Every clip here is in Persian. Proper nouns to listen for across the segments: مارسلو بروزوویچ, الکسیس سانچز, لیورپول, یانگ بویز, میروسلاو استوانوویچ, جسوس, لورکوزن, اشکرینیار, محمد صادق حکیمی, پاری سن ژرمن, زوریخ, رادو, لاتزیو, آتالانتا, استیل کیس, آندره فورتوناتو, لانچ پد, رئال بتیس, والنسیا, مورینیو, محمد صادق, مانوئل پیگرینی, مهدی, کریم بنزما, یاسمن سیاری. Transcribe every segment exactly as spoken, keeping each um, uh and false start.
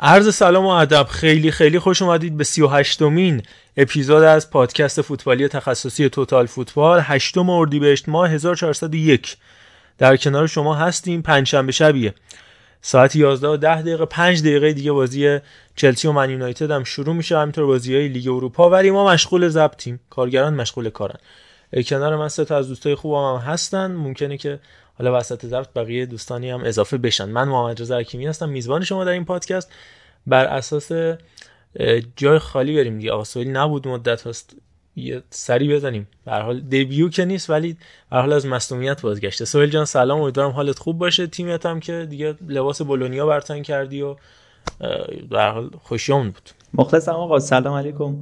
عرض سلام و ادب، خیلی خیلی خوش اومدید به سی و هشتمین اپیزود از پادکست فوتبالی تخصصی توتال فوتبال. هشتم اردیبهشت ماه هزار و چهارصد و یک در کنار شما هستیم. پنجشنبه شبیه ساعت یازده و ده دقیقه، پنج دقیقه دیگه بازی چلسی و من یونایتد هم شروع میشه، همینطور بازی‌های لیگ اروپا، ولی ما مشغول ضبطیم، کارگران مشغول کارن. کنار من سه تا از دوستای خوبم هم هستن، ممکنه که حالا وسط ضبط بقیه دوستانی هم اضافه بشن. من محمد صادق حکیمی هستم، میزبان شما در این پادکست. بر اساس جای خالی بریم دیگه، آقا سهیل نبود مدت هست، یه سری بزنیم. به هر حال دیبیو که نیست، ولی به هر حال از مصونیت بازگشته. سهیل جان سلام، امیدوارم حالت خوب باشه، تیمت هم که دیگه لباس بولونیا بر تن کردی و به هر حال خوشیام بود. مخلصم آقا، سلام علیکم،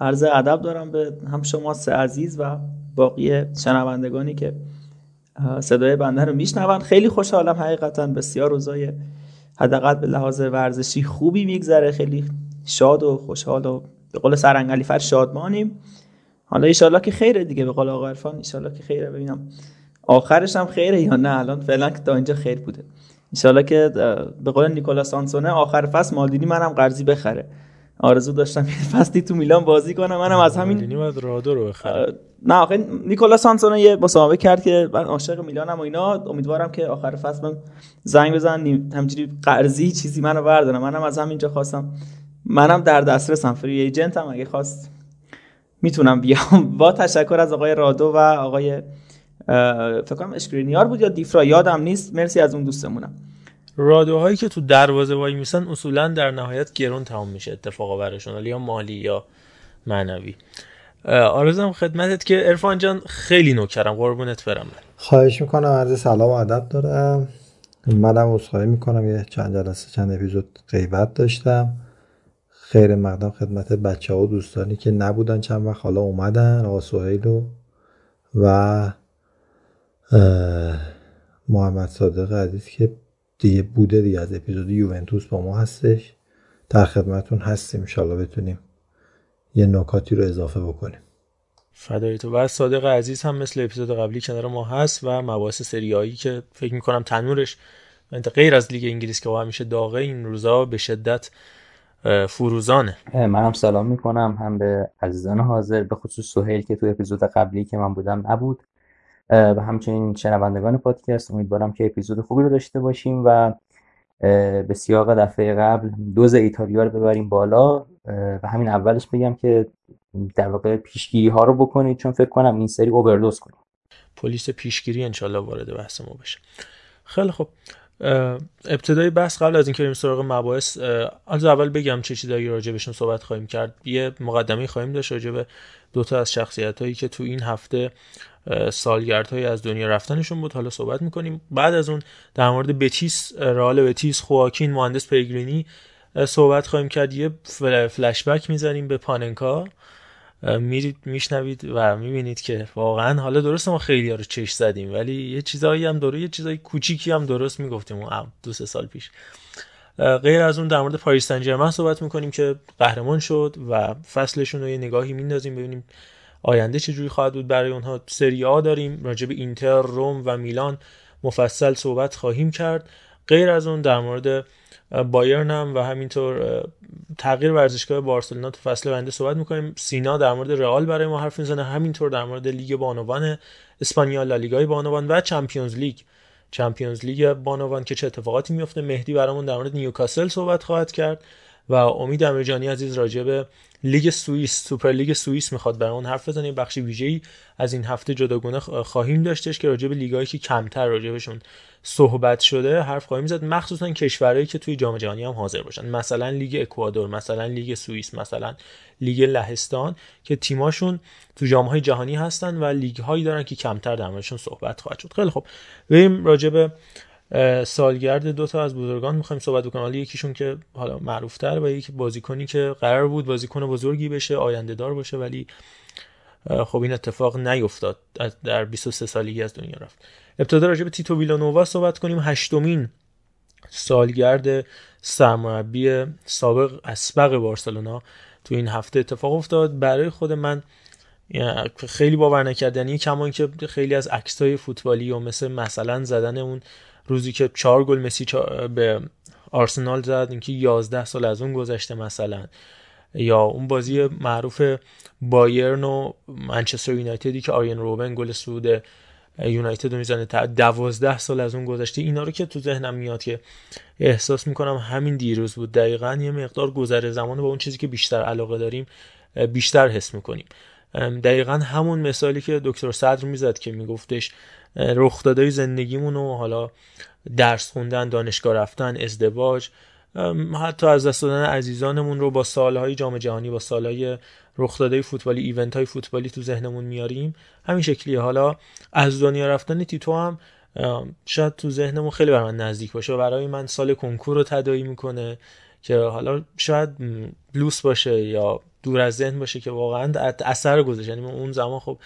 عرض ادب دارم به هم شما سه عزیز و باقی شنوندگانی که صدای بنده رو میشنون. خیلی خوشحالم حقیقتا، بسیار روزای حداقل به لحاظ ورزشی خوبی میگذره، خیلی شاد و خوشحال و به قول سرنگ علیفر شادمانیم. حالا ان شاءالله که خیره دیگه، به قول آقا ارفان ان شاءالله که خیره، ببینم آخرش هم خیره یا نه. الان فعلا که تا اینجا خیر بوده، ان شاءالله که به قول نیکولا سانسونه آخر فصل مالدینی منم قرضی بخره. آرزو داشتم یه فصلی تو میلان بازی کنم، منم از همین مالدینی بعد رادو رو بخره. نه آخه نیکولا سانسونه یه مسابقه کرد که من عاشق میلانم و اینا، امیدوارم که آخر فصل من زنگ بزنن همینجوری قرضی چیزی منو بردارن. منم از همینجا خواستم، منم در دسترسم، فری ایجنتم، اگه خواست میتونم بیام. با تشکر از آقای رادو و آقای فکر کنم اسکرینیار بود یا دیفرا، یادم نیست، مرسی از اون دوستمونم. رادوهایی که تو دروازه وای میسن اصولا در نهایت گرون تمام میشه اتفاقا براشون، یا مالی یا معنوی. آرزوام خدمتت که عرفان جان خیلی نوکرم، قربونت برم. من خواهش میکنم، عرض سلام و ادب دارم. منم عذرخواهی میکنم، یه چند جلسه چند اپیزود غیبت داشتم. خیر مقدم خدمت بچه‌ها و دوستانی که نبودن چند وقت، حالا اومدن، آقا سهیل و محمد صادق عزیز که دیگه بوده دیگه از اپیزود یوونتوس با ما هستش، در خدمتون هستیم. ان شاءالله بتونیم یه نکاتی رو اضافه بکنیم. فدای تو. و صادق عزیز هم مثل اپیزود قبلی کنار ما هست و مباحث سریایی که فکر می‌کنم تنورش غیر از لیگ انگلیس که همیشه داغه، این روزا به شدت فروزانه. من هم سلام می‌کنم هم به عزیزان حاضر، به خصوص سهیل که تو اپیزود قبلی که من بودم نبود، و همچنین شنوندگان پادکست. امیدوارم که اپیزود خوبی رو داشته باشیم و به سیاق دفعه قبل دوز ایتالیا رو ببریم بالا. و همین اولش بگم که در واقع پیشگیری ها رو بکنید، چون فکر کنم این سری اووردوز کنیم. پلیس پیشگیری انشالله وارد بحث ما بشه. خیلی خب، ابتدای بحث قبل از اینکه بریم سراغ مباحث، از اول بگم چه چیزایی راجع بهشون صحبت خواهیم کرد. یه مقدمه خواهیم داشت راجع به دو تا از شخصیتایی که تو این هفته سالگردهای از دنیا رفتنشون بود، حالا صحبت می‌کنیم. بعد از اون در مورد بتیس، رئال بتیس، خواکین، مهندس پیگرینی صحبت خواهیم کرد. یه فلش بک می‌زنیم به پاننکا، میرید میشنوید و میبینید که واقعا حالا درست ما خیلی‌ها رو چش زدیم، ولی یه چیزایی هم داره، یه چیزای کوچیکی هم درست میگفتیم اون دو سه سال پیش. غیر از اون در مورد پاریس سن ژرمن صحبت می‌کنیم که قهرمان شد و فصلشون رو یه نگاهی میندازیم ببینیم آینده چجوری خواهد بود برای اونها. سری آ داریم، راجع به اینتر، روم و میلان مفصل صحبت خواهیم کرد. غیر از اون در مورد بایرن هم و همینطور تغییر ورزشگاه بارسلونا تو فصل بنده صحبت می‌کنیم. سینا در مورد رئال برای ما حرف می‌زنه، همینطور در مورد لیگ بانوان اسپانیا، لالیگای بانوان و چمپیونز لیگ چمپیونز لیگ بانوان که چه اتفاقاتی میفته. مهدی برامون در مورد نیوکاسل صحبت خواهد کرد و امید امیرجانی عزیز راجع به لیگ سوئیس، سوپر لیگ سوئیس میخواد برای اون حرف بزنیم. بخش ویژه‌ای از این هفته جداگونه خواهیم داشتش که راجع به لیگایی که کمتر راجع بهشون صحبت شده حرف خواهیم زد، مخصوصا کشورهایی که توی جام جهانی هم حاضر باشن، مثلا لیگ اکوادور، مثلا لیگ سوئیس، مثلا لیگ لهستان که تیماشون تو جام‌های جهانی هستن و لیگ‌هایی دارن که کمتر در موردشون صحبت خواهد شد. خیلی خوب، بریم راجع به سالگرد دو تا از بزرگان می‌خوایم صحبت بکنیم، حالا یکیشون که حالا معروف‌تر و یکی بازیکنی که قرار بود بازیکن بزرگی بشه، آینده‌دار باشه، ولی خب این اتفاق نیفتاد، در بیست و سه سالگی از دنیا رفت. ابتدا راجع به تیتو ویلانووا صحبت کنیم، هشتمین سالگرد سرمربی سابق اسبق بارسلونا تو این هفته اتفاق افتاد. برای خود من خیلی باور نکردنی، کما اینکه خیلی از عکس‌های فوتبالی و مثل مثلا زدن اون روزی که چهار گل مسی به آرسنال زد، اینکه یازده سال از اون گذشته مثلا، یا اون بازی معروف بایرن و منچستر یونایتدی که آرین روبن گل سود یونایتد رو میزنه، دوازده سال از اون گذشته. اینا رو که تو ذهنم میاد که احساس میکنم همین دیروز بود، دقیقاً یه مقدار گذر زمان با اون چیزی که بیشتر علاقه داریم بیشتر حس میکنیم. دقیقاً همون مثالی که دکتر صدر میزد که میگفتش رخدادهای زندگیمون و حالا درس خوندن، دانشگاه رفتن، ازدواج، حتی از دست دادن عزیزانمون رو با سالهای جام جهانی، با سالهای رخدادهای فوتبالی، ایونت‌های فوتبالی تو ذهنمون میاریم. همین شکلیه. حالا از دنیا رفتن تیتو هم شاید تو ذهنمون خیلی بر من نزدیک باشه و برای من سال کنکور رو تداعی میکنه که حالا شاید لوس باشه یا دور از ذهن باشه که واقعا اثر گذاشت. یعنی اون زمان خب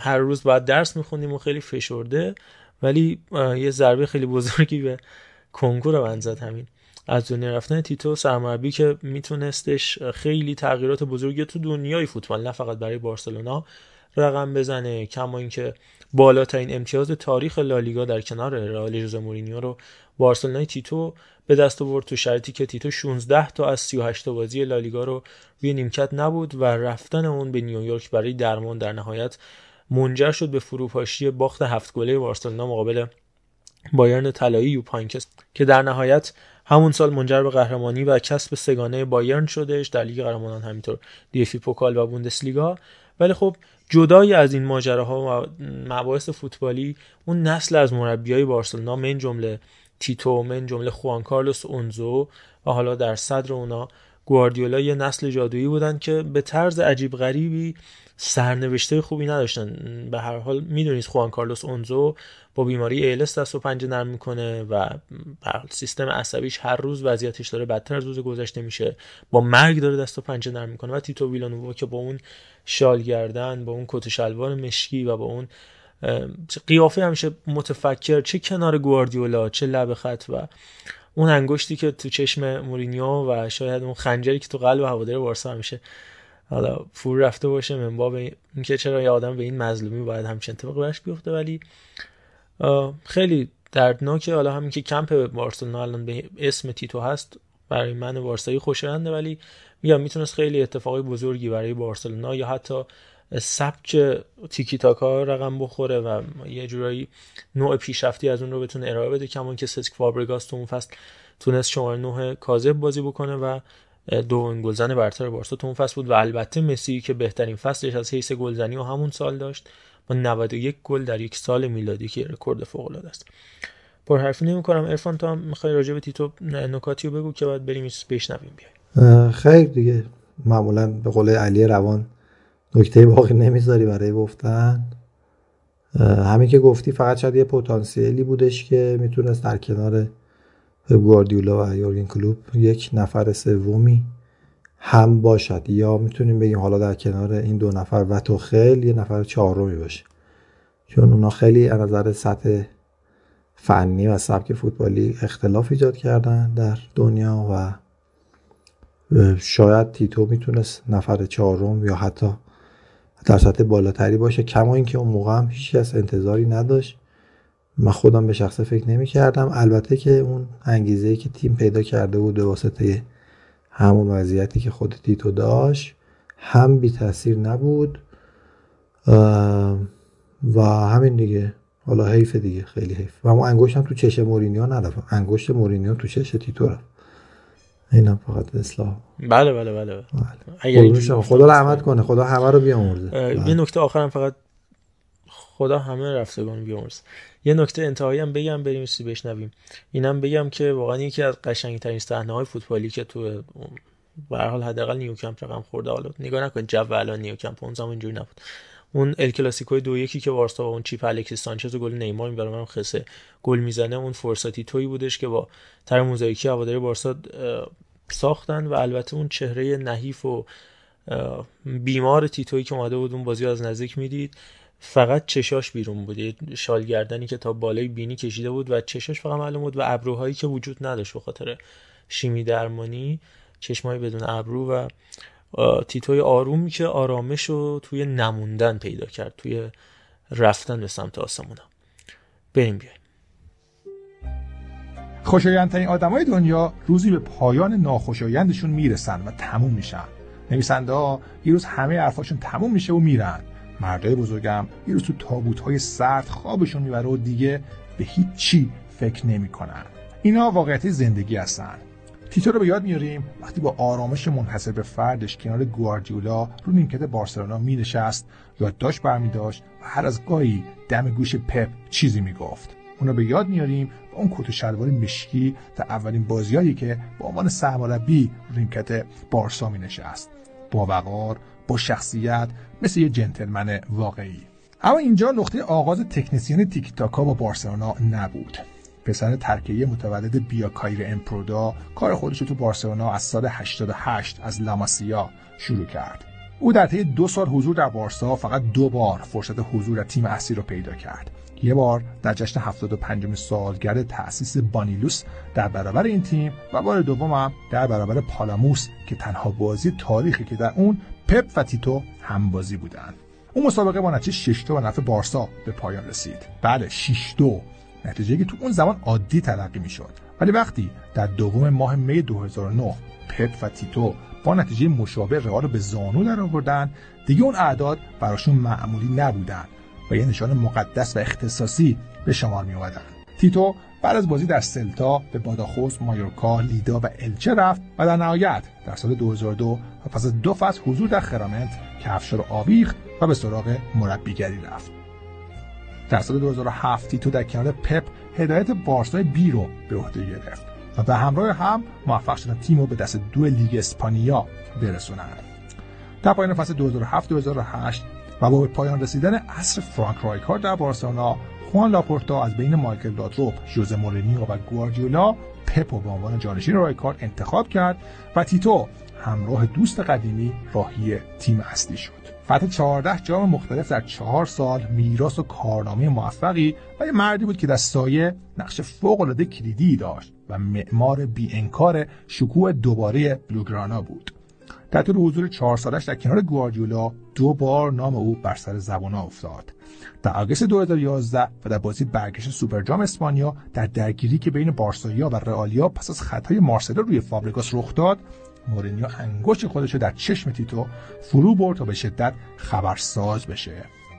هر روز باید درس میخوندیم و خیلی فشرده، ولی یه ضربه خیلی بزرگی به کنکور من زد همین از دنیا رفتن تیتو، سرمربی که میتونستش خیلی تغییرات بزرگی تو دنیای فوتبال نه فقط برای بارسلونا رقم بزنه، کما اینکه بالاترین امتیاز تاریخ لالیگا در کنار رئال ژوزه مورینیو رو بارسلونای تیتو به دست آورد، تو شرطی که تیتو شانزده تا از سی و هشت بازی لالیگا رو روی نیمکت نبود و رفتن اون به نیویورک برای درمان در نهایت منجر شد به فروپاشی باخت هفت گله بارسلونا مقابل بایرن طلایی یوپانکس که در نهایت همون سال منجر به قهرمانی و کسب سگانه بایرن شدش در لیگ قهرمانان، همینطور دی اف بی پوکال و بوندسلیگا. ولی خب جدای از این ماجراها و مباحث فوتبالی، اون نسل از مربیای بارسلونا من جمله تیتو، من جمله خوان کارلوس اونزو و حالا در صدر اونا گواردیولا، یه نسل جادویی بودن که به طرز عجیب غریبی سرنوشته خوبی نداشتن. به هر حال میدونید خوان کارلوس اونزو با بیماری ایلس دست و پنجه نرم میکنه و سیستم عصبیش هر روز وضعیتش داره بدتر از روز گذشته میشه، با مرگ داره دست و پنجه نرم میکنه. و تیتو ویلانووا که با اون شال گردن، با اون کت و شلوار مشکی و با اون قیافه همیشه متفکر، چه کنار گواردیولا، چه لب خط و اون انگشتی که تو چشم مورینیو و شاید اون خنجری که تو قلب هوادار بارسا همیشه حالا فرو رفته باشه من باب اینکه چرا یه آدم به این مظلومی باید همچین اتفاقی براش بیفته. ولی خیلی دردناکه. حالا همین که کمپ بارسلونا الان به اسم تیتو هست برای من بارسایی خوشایند، ولی میگم میتونست خیلی اتفاقی بزرگی برای بارسلونا یا حتی سبک تیکی تاکا رقم بخوره و یه جورایی نوع پیشرفتی از اون رو بتونه ارائه بده، کمان که سسک فابرگاس تو اون فصل تونست شماره نه کاذب بازی بکنه و دومین گلزن برتر بارسا تو اون فصل بود، و البته مسی که بهترین فصلش از حیث گلزنی و همون سال داشت با نود و یک گل در یک سال میلادی که رکورد فوق العاده است. پر حرفی نمی‌کنم، عرفان تو هم می‌خوای راجع به تیتو نکاتی رو بگو که بعد بریم بشنویم بیای. خیر دیگه، معمولا به قول علی روان نکته باقی نمیذاری برای گفتن. همین که گفتی فقط شاید یه پتانسیلی بودش که میتونست در کنار پپ گواردیولا و یورگن کلوپ یک نفر سومی هم باشد، یا میتونیم بگیم حالا در کنار این دو نفر و تو خیلی یه نفر چهارمی باشه، چون اونا خیلی از نظر سطح فنی و سبک فوتبالی اختلاف ایجاد کردن در دنیا و شاید تیتو میتونست نفر چهارم یا حتی در سطح بالاتری باشه، کما اینکه اون موقع هم هیچ کس انتظاری نداشت. من خودم به شخص فکر نمی کردم، البته که اون انگیزه‌ای که تیم پیدا کرده بود به واسطه همون وضعیتی که خود تیتو داشت هم بی تاثیر نبود و همین دیگه. حالا حیف دیگه، خیلی حیف. و اون انگشتم تو چش مورینیو نداشت، انگشت مورینیو تو چش تیتو رفت. اینا فقط اصلاح. بله بله بله, بله. اگر خدا رحمت کنه، خدا همه رو بیامرزه. یه نکته آخرم فقط، خدا همه رفتگان بیامرزه. یه نکته انتهایی هم بگم بریم چیزی بشنویم. اینم بگم که واقعا یکی از قشنگترین صحنه‌های فوتبالی که تو به هر حال حداقل نیوکمپ رقم خورده، حالا نگاه نکن جو الان نیوکمپ اون زمان اینجوری نبود. اون ال کلاسیکوی دو یک که وارسا با اون چیپ الکسیس سانچز و گل نیمار میبره منم خسه گل میزنه، اون فرصتی تویی بودش که با تر موزاییکی هواداری بارسا ساختن. و البته اون چهره نحیف و بیمار تیتویی که اومده بود اون بازی از نزدیک میدید، فقط چشاش بیرون بود، یه شال گردنی که تا بالای بینی کشیده بود و چشاش فقط معلوم بود و ابروهایی که وجود نداشت به خاطر شیمی درمانی، چشمای بدون ابرو. و تیتوی آرومی که آرامش رو توی نموندن پیدا کرد، توی رفتن به سمت آسمون. بریم بیاییم. خوشایندترین آدمای دنیا روزی به پایان ناخوشایندشون میرسن و تموم میشن. نویسنده ها یه روز همه حرفاشون تموم میشه و میرن. مردای بزرگم یه روز تو تابوت‌های سرد خوابشون میبره و دیگه به هیچ چی فکر نمی‌کنن. اینا واقعیت زندگی هستن. تیتو رو به یاد میاریم وقتی با آرامش منحصر به فردش کنار گواردیولا رو نیمکت بارسلونا مینشست، یادداشت برمی‌داشت و هر از گاهی دم گوش پپ چیزی میگفت. اونا به یاد میاریم و اون کت و شلوار مشکی تا اولین بازیایی که با عنوان سرمربی رو نیمکت بارسا مینشست، با وقار، با شخصیت، مثل یه جنتلمن واقعی. اما اینجا نقطه آغاز تکنسین تیک تاکا با بارسلونا نبود. پسر ترکیه متولد بیاکایر امپرودا کار خودش رو تو بارسلونا از سال هشتاد و هشت از لاماسیا شروع کرد. او در طی دو سال حضور در بارسا فقط دو بار فرصت حضور در تیم اصلی رو پیدا کرد. یه بار در جشن هفتاد و پنجم سالگرد تأسیس بانیلوس در برابر این تیم و بار دومم در برابر پالاموس که تنها بازی تاریخی که در اون پپ و تیتو همبازی بودن. اون مسابقه با نتیجه شش دو به نفع بارسا به پایان رسید. بعد شش دو، نتیجه‌ای که تو اون زمان عادی تلقی می‌شد، ولی وقتی در دوم ماه می دو هزار و نه پپ و تیتو با نتیجه مشابه رئال به زانو درآوردن، دیگه اون اعداد براشون معمولی نبودن و یه نشان مقدس و اختصاصی به شمار می آمدن. تیتو بعد از بازی در سلتا به باداخوس، مایورکا، لیدا و الچه رفت و در نهایت در سال دو هزار و دو و پس از دو فصل حضور در خرامنت کفش رو آویخت و به سراغ مربیگری رفت. در سال دو هزار و هفت تیتو در کنار پپ هدایت بارسای بی رو به عهده گرفت و به همراه هم موفق شدن تیم رو به دست دو لیگ اسپانیا برسونند. در پایان فصل دو هزار و هفت دو هزار و هشت و با به پایان رسیدن عصر فرانک رایکارد در بارسلونا، خوان لاپورتا از بین مایکل لاتروپ، ژوزه مورینیو و گواردیولا پپ به عنوان جانشین رایکارد انتخاب کرد و تیتو همراه دوست قدیمی راهی تیم اصلی شد. فتح چهارده جام مختلف در چهار سال، میراث و کارنامه موفقی، و یه مردی بود که در سایه نقش فوق‌العاده کلیدی داشت و معمار بی‌انکار شکوه دوباره بلوگرانا بود. در طول حضور چهار سالش در کنار گواردیولا دو بار نام او بر سر زبان‌ها افتاد. در آگوست دو هزار و یازده و در بازی برگشت سوپر جام اسپانیا، در درگیری که بین بارسایی‌ها و رئالیا پس از خطای مارسلو روی فابرگاس رخ داد، مورینیو انگشت خودش رو در چشم تیتو فرو برد تا به شدت خبرساز بشه.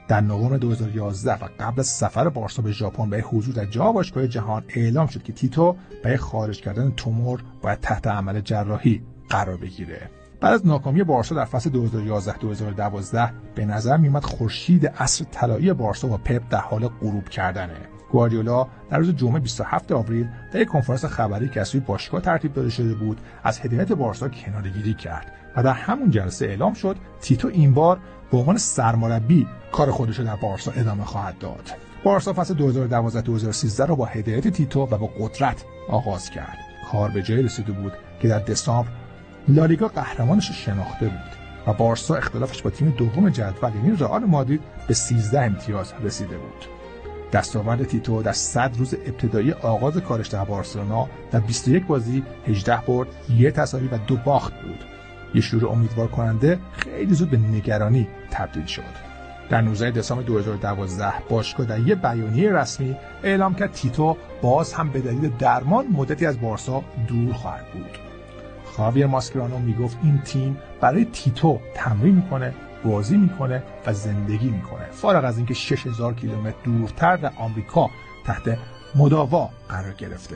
در نوامبر دو هزار و یازده و قبل از سفر بارسا به ژاپن برای حضور در جام باشگاه‌های جهان اعلام شد که تیتو برای خارج کردن تومور باید تحت عمل جراحی قرار بگیره. بعد از ناکامی بارسا در فصل دو هزار و یازده دو هزار و دوازده به نظر میومد خورشید عصر طلایی بارسا و پپ در حال غروب کردنه. گواردیولا در روز جمعه بیست و هفتم آوریل در یک کنفرانس خبری که از سوی باشگاه ترتیب داده شده بود، از هدایت بارسا کناره‌گیری کرد و در همون جلسه اعلام شد تیتو این بار به عنوان سرمربی کار خودش رو در بارسا ادامه خواهد داد. بارسا فصل دو هزار و دوازده دو هزار و سیزده رو با هدایت تیتو و با قدرت آغاز کرد. کار به جای رسیده بود که در دسامبر لالیگا قهرمانش رو شناخته بود و بارسا اختلافش با تیم دوم جدول یعنی رئال مادرید به سیزده امتیاز رسیده بود. دستاورد تیتو در صد روز ابتدایی آغاز کارش در بارسلونا در بیست و یک بازی هجده برد، یک تساوی و دو باخت بود. یه شروع امیدوار کننده خیلی زود به نگرانی تبدیل شد. در نوزدهم دسامبر دو هزار و دوازده باشگاه در یک بیانیه رسمی اعلام کرد تیتو باز هم به دلیل درمان مدتی از بارسا دور خواهد بود. خاویر ماسکرانو میگفت این تیم برای تیتو تمرین میکنه، بازی میکنه و زندگی میکنه، فارغ از اینکه شش هزار کیلومتر دورتر در آمریکا تحت مداوا قرار گرفته.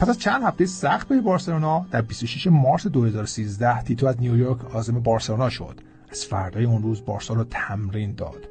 پس از چند هفته سخت به بارسلونا در بیست و شش مارس دو هزار و سیزده تیتو از نیویورک عازم بارسلونا شد. از فردای اون روز بارسا رو تمرین داد.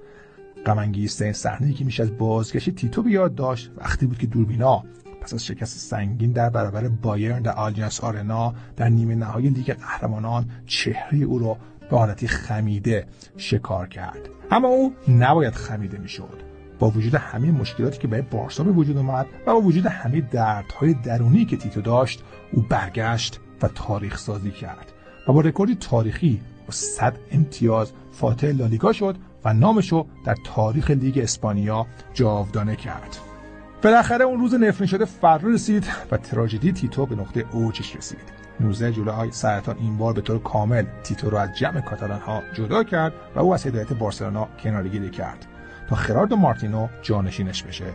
غم‌انگیزترین صحنه‌ای که میشه از بازگشت تیتو به یاد داشت وقتی بود که دوربینا پس از شکست سنگین در برابر بایرن در آلیانس آرنا در نیمه نهایی لیگ قهرمانان چهره او را به حالتی خمیده شکار کرد. اما او نباید خمیده میشد. با وجود همه مشکلاتی که برای بارسا به وجود آمد و با وجود همه دردهای درونی که تیتو داشت، او برگشت و تاریخ سازی کرد و با رکوردی تاریخی با صد امتیاز فاتح لالیگا شد و نامشو در تاریخ لیگ اسپانیا جاودانه کرد. بالاخره اون روز نفرین شده فرا رسید و تراژدی تیتو به نقطه اوجش رسید. نوزدهم جولای سرطان این بار به طور کامل تیتو را از جمع کاتالان‌ها جدا کرد و او از هدایت بارسلونا کناره‌گیری کرد تا خراردو مارتینو جانشینش بشه.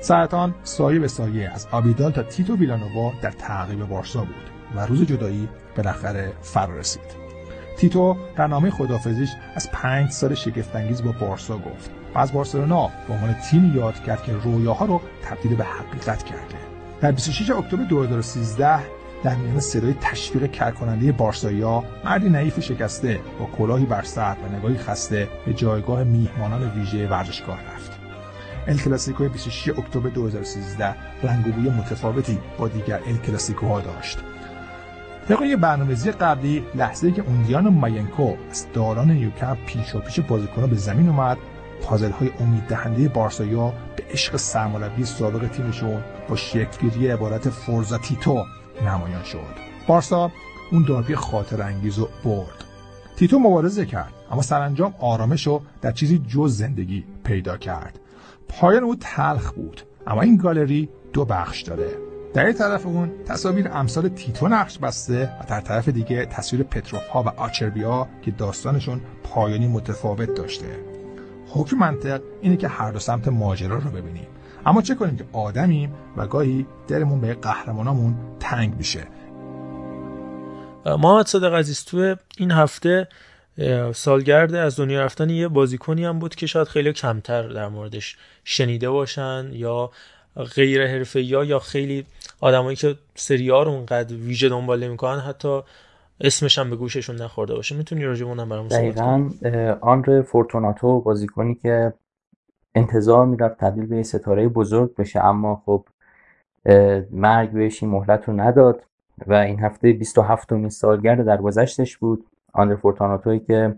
سرطان سایه به سایه از آبیدال تا تیتو ویلانووا در تعقیب بارسا بود و روز جدایی بالاخره فرا رسید. تیتو در نامه خداحافظیش از پنج سال شگفت‌انگیز با بارسا گفت و از بارسلونا به عنوان تیمی یاد کرد که رویاها رو تبدیل به حقیقت کرده. در بیست و ششم اکتبر دو هزار و سیزده در میان صدای تشویق کرکننده بارسایی‌ها، مردی نحیف شکسته با کلاهی بر سر و نگاهی خسته به جایگاه میهمانان ویژه ورزشگاه رفت. ال کلاسیکو بیست و ششم اکتبر دو هزار و سیزده رنگ و بوی متفاوتی با دیگر ال کلاسیکوها داشت. طبق برنامه‌ریزی قبلی، لحظه‌ای که اوندیان و ماینکو از داران نیوکمپ پیشاپیش بازیکن‌ها به زمین اومد، پازل‌های امیددهنده بارسایی‌ها به عشق سرمربی سابق تیمشون با شکل‌گیری عبارت فورزا تیتو نمایان شد. بارسا اون داربی خاطرانگیز رو برد. تیتو مبارزه کرد، اما سرانجام آرامش رو در چیزی جز زندگی پیدا کرد. پایان او تلخ بود، اما این گالری دو بخش داره. در یک طرف اون تصاویر امثال تیتو نقش بسته و در طرف دیگه تصویر پتروف‌ها و آچربی‌ها که داستانشون پایانی متفاوت داشته. حکم منطق اینه که هر دو سمت ماجرا رو ببینیم. اما چه کنیم که آدمیم و گاهی درمون به قهرمانامون تنگ میشه. محمد صادق عزیز، تو این هفته سالگرد از دنیا رفتن یه بازیکنی هم بود که شاید خیلی کمتر در موردش شنیده باشن یا غیر حرفه‌ای‌ها یا خیلی آدمایی که سریار اونقدر ویژه دنبال نمی‌کنن حتی اسمش هم به گوششون نخورده باشه. میتونی راجع به اونم برام صحبت کنی؟ دقیقاً آندره فورتوناتو، بازیکنی که انتظار می‌رفت تبدیل به ستاره بزرگ بشه اما خب مرگ بهش این مهلت رو نداد و این هفته بیست و هفتمین سالگرد درگذشتش بود. آندره فورتوناتویی که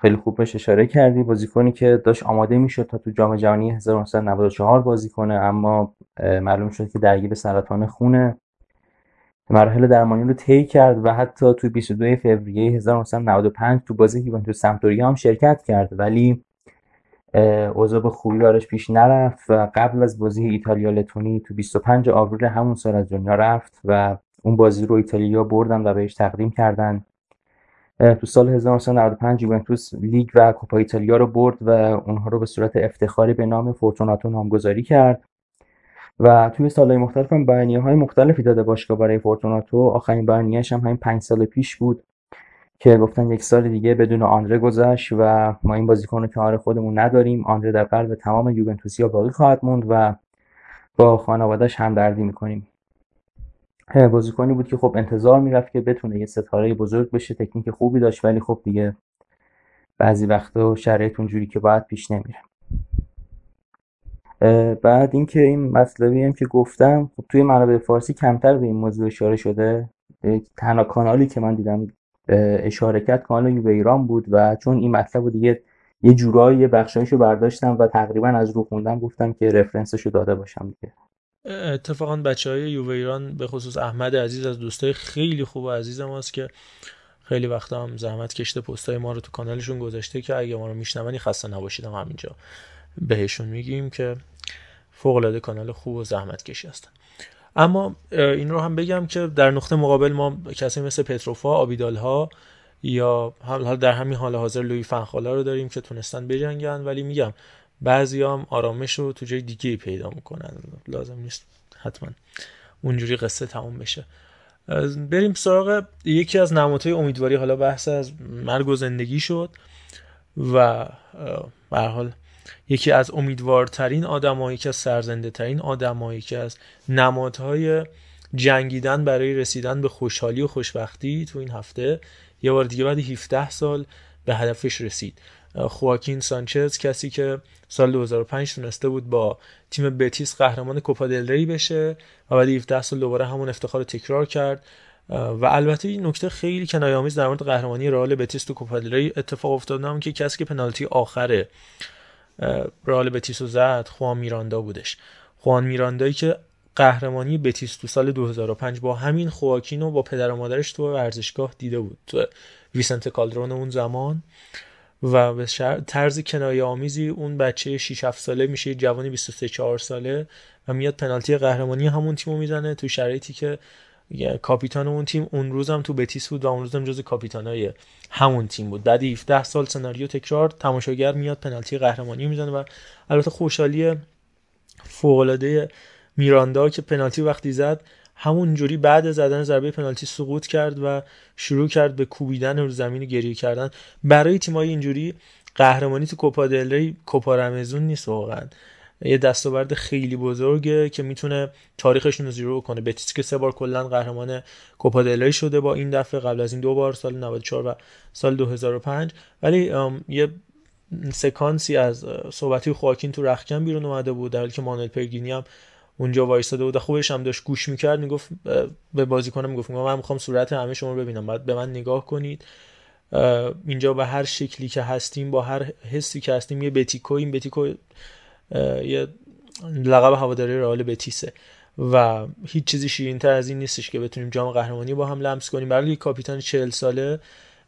خیلی خوب بهش اشاره کردی، بازیکنی که داشت آماده میشد تا تو جام جهانی هزار و نهصد و نود و چهار بازی کنه اما معلوم شد که درگیر سرطان خونه، مراحل درمانی رو طی کرد و حتی تو بیست و دوم فوریه هزار و نهصد و نود و پنج تو بازی یوونتوس سمتوریا هم شرکت کرد، ولی اوضاع به خوبی براش پیش نرفت و قبل از بازی ایتالیا لتونی تو بیست و پنجم آوریل همون سال از دنیا رفت و اون بازی رو ایتالیا بردن و بهش تقدیم کردن. تو سال هزار و نهصد و نود و پنج یوونتوس لیگ و کوپا ایتالیا رو برد و اونها رو به صورت افتخاری به نام فورتوناتو نامگذاری کرد و توی سالهای مختلف هم بیانیه‌های مختلفی داده باشگاه برای فورتوناتو. آخرین بیانیه‌اش هم همین پنج سال پیش بود که گفتن یک سال دیگه بدون آندره گذشت و ما این بازیکن رو کنار خودمون نداریم. آندره در قلب تمام یوونتوسیا باقی خواهد موند و با خانواده‌اش همدردی می‌کنیم. بازیکنی بود که خب انتظار می‌رفت که بتونه یه ستاره بزرگ بشه، تکنیک خوبی داشت ولی خب دیگه بعضی وقتا شرایط اونجوری که باید پیش نمیره. بعد اینکه این مطلبی هم که گفتم خب توی منابع فارسی کمتر به این موضوع اشاره شده. تنها کانالی که من دیدم اشاره کرد کانال یو ایران بود و چون این مطلب دیگه یه جورایی یه بخشایشو برداشتم و تقریبا از رو خوندم گفتم که رفرنسشو داده باشم دیگه. اتفاقا بچهای یو ایران به خصوص احمد عزیز از دوستای خیلی خوب و عزیز ماست که خیلی وقتا هم زحمت کشته پستای ما رو تو کانالشون گذاشته که اگه ما رو میشنونی خسته نباشید هم همینجا بهشون میگیم که فوق العاده کانال خوب و زحمت کشی هستن. اما این رو هم بگم که در نقطه مقابل ما کسی مثل پتروفا، آبیدالها یا حالا در همین حال حاضر لوی فنخالا رو داریم که تونستن بجنگن، ولی میگم بعضیام هم آرامش رو تو جای دیگه پیدا میکنن، لازم نیست حتما اونجوری قصه تموم بشه. بریم سراغ یکی از نمادهای امیدواری. حالا بحث از مرگ و زندگی شد و به هر حال یکی از امیدوارترین آدمایی که از سرزنده ترین آدمایی که از نمادهای جنگیدن برای رسیدن به خوشحالی و خوشبختی تو این هفته یه بار دیگه بعد هفده سال به هدفش رسید. خواکین سانچز، کسی که سال دو هزار و پنج تونسته بود با تیم بتیس قهرمان کوپا دل ری بشه و بعد هفده سال دوباره همون افتخار رو تکرار کرد. و البته این نکته خیلی کنایه‌آمیز در مورد قهرمانی رئال بتیس تو کوپا دل ری اتفاق افتاد، هم که کسی که پنالتی آخره رئال بتیس رو زد خوان میراندا بودش. خوان میراندایی که قهرمانی بتیس تو سال دو هزار و پنج با همین خواکینو با پدر و مادرش تو ورزشگاه دیده بود، تو ویسنت کالدرون اون زمان، و به طرز کنایه آمیزی اون بچه شش هفت ساله میشه جوانی بیست و سه چهار ساله و میاد پنالتی قهرمانی همون تیمو میزنه تو شرایطی که کاپیتان اون تیم اون روز هم تو بتیس بود و اون روز هم جز کاپیتانای همون تیم بود. بعد هفده سال سناریو تکرار، تماشاگر میاد پنالتی قهرمانی میزنه و البته خوشحالی فوق العاده میراندا که پنالتی وقتی زد همون جوری بعد زدن ضربه پنالتی سقوط کرد و شروع کرد به کوبیدن رو زمین و گریه کردن. برای تیمای اینجوری قهرمانی تو کوپا دل ری کوپا رمزون نیست، واقعا یه دستاورد خیلی بزرگه که میتونه تاریخشون رو زیرو کنه. بتیس که سه بار کلا قهرمان کوپا دل ری شده با این دفعه، قبل از این دو بار سال نود و چهار و سال دو هزار و پنج. ولی یه سکانسی از صحبتی خواکین تو رختکن بیرون اومده بود در حالی که مانوئل پیگرینی هم اونجا وایساده بود، خوبش هم داشت گوش میکرد، میگفت به بازیکنم، میگفت من میخوام صورت همه شما رو ببینم، بعد به من نگاه کنید، اینجا به هر شکلی که هستیم با هر حسی که هستیم یه بتیکو، این بتیکو یه لقب هواداری رئال بتیسه و هیچ چیزی شیرین‌تر از این نیستش که بتونیم جام قهرمانی با هم لمس کنیم. برای کاپیتان چهل ساله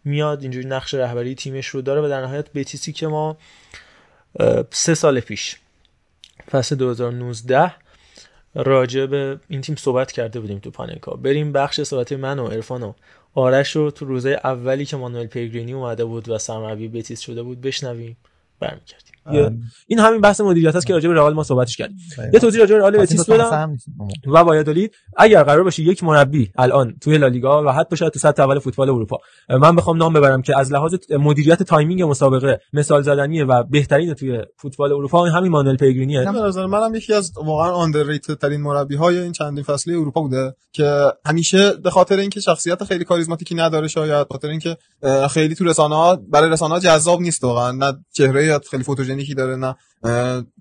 میاد اینجوری نقش رهبری تیمش رو داره و در نهایت بتیسی که ما سه سال پیش فصل دو هزار و نوزده راجع به این تیم صحبت کرده بودیم تو پانیکا، بریم بخش صحبت من و ارفان و آرش رو تو روزای اولی که مانوئل پیگرینی اومده بود و سرمربی بتیس شده بود بشنویم، برمیگردیم. این همین بحث مدیریت است که راجع به رئال ما صحبتش کردیم. یه توضیح راجع به رئال بتیس بدم و وایادولید، اگر قرار باشه یک مربی الان توی لالیگا و حتی شاید تو سطح اول فوتبال اروپا من بخوام نام ببرم که از لحاظ مدیریت تایمینگ مسابقه مثال زدنیه و بهترین توی فوتبال اروپا، همین مانوئل پیگرینیه. به نظر منم یکی از واقعا آندرریتد ترین مربی‌های این چندین فصلی اروپا بوده که همیشه به خاطر اینکه شخصیت خیلی کاریزماتیکی نداره، شاید به خاطر اینکه خیلی تو رسانه‌ها برای رسانه‌ها جذاب نیست، واقعا یاد خیلی فوتوژنیکی داره، نه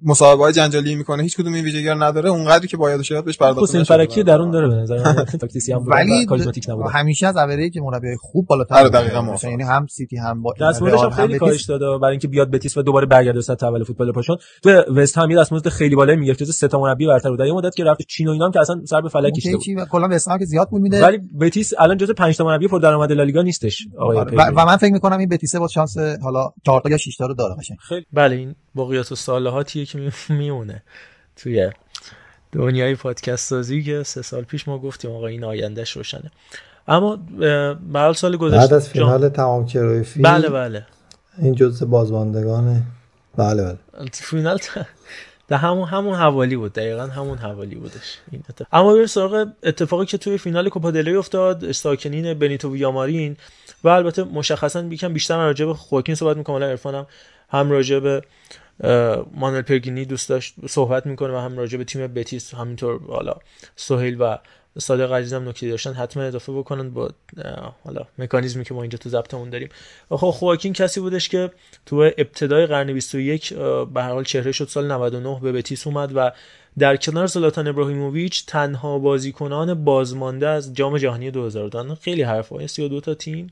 مصاحبه‌های جنجالی میکنه، هیچ کدوم این ویژگی‌ها نداره اونقدری که باید شاید بهش پرداخت بشه. حسین فرکی درون داره به نظر من، تاکتیسی هم ولی کاریزماتیک نبوده. همیشه از اوریه که مربیای خوب بالاتر دقیقاً، یعنی هم سیتی هم با دستمزدش خیلی کاهش داده برای اینکه بیاد بتیس و دوباره برگرده سطح اول فوتبال پاشون. تو وست هم یه دستمزد خیلی بالایی میگرفت، جز سه تا مربی برتر بود. یه مدت که رفت چین و اینا هم که اصلا سر به فلک کشیده بود. کلا وست هم که زیاد پول میده. ولی بتیس الان جز پنج تا مربی پردرآمد لالیگا نیستش. و من فکر می‌کنم این بتیس با شانس حالا چهار تا یا شش تا رو داره قشنگ. بله این باقیات و صالحاتیه که میمونه توی دنیای پادکست سازی که سه سال پیش ما گفتیم آقا این آیندهش روشنه. اما برای سال گذشته بعد از فینال جام... تمام کرای فیل بله بله این جزء بازماندگانه بله بله فینال ده همون همون حوالی بود، دقیقاً همون حوالی بودش این اتفاق. اما بریم سراغ اتفاقی که توی فینال کوپا دل ری افتاد، ساکنین بنیتو ویامارین و البته مشخصاً بیکم بیشتر راجع به خواکین صحبت می‌کنم، الان عرفانم هم راجع به مانوئل پیگرینی دوست داشت صحبت میکنه و هم راجع به تیم بتیس، همینطور حالا سهیل و صادق عزیزم نکته داشتن حتما اضافه بکنن با حالا مکانیزمی که ما اینجا تو ضبطمون داریم. خب خواکین کسی بودش که تو ابتدای قرن بیست و یک به هر حال چهره شد، سال نود و نه به بتیس اومد و در کنار زلاتان ابراهیموویچ تنها بازیکنان بازمانده از جام جهانی دو هزار و دو. خیلی حرفه، سی و دو تا تیم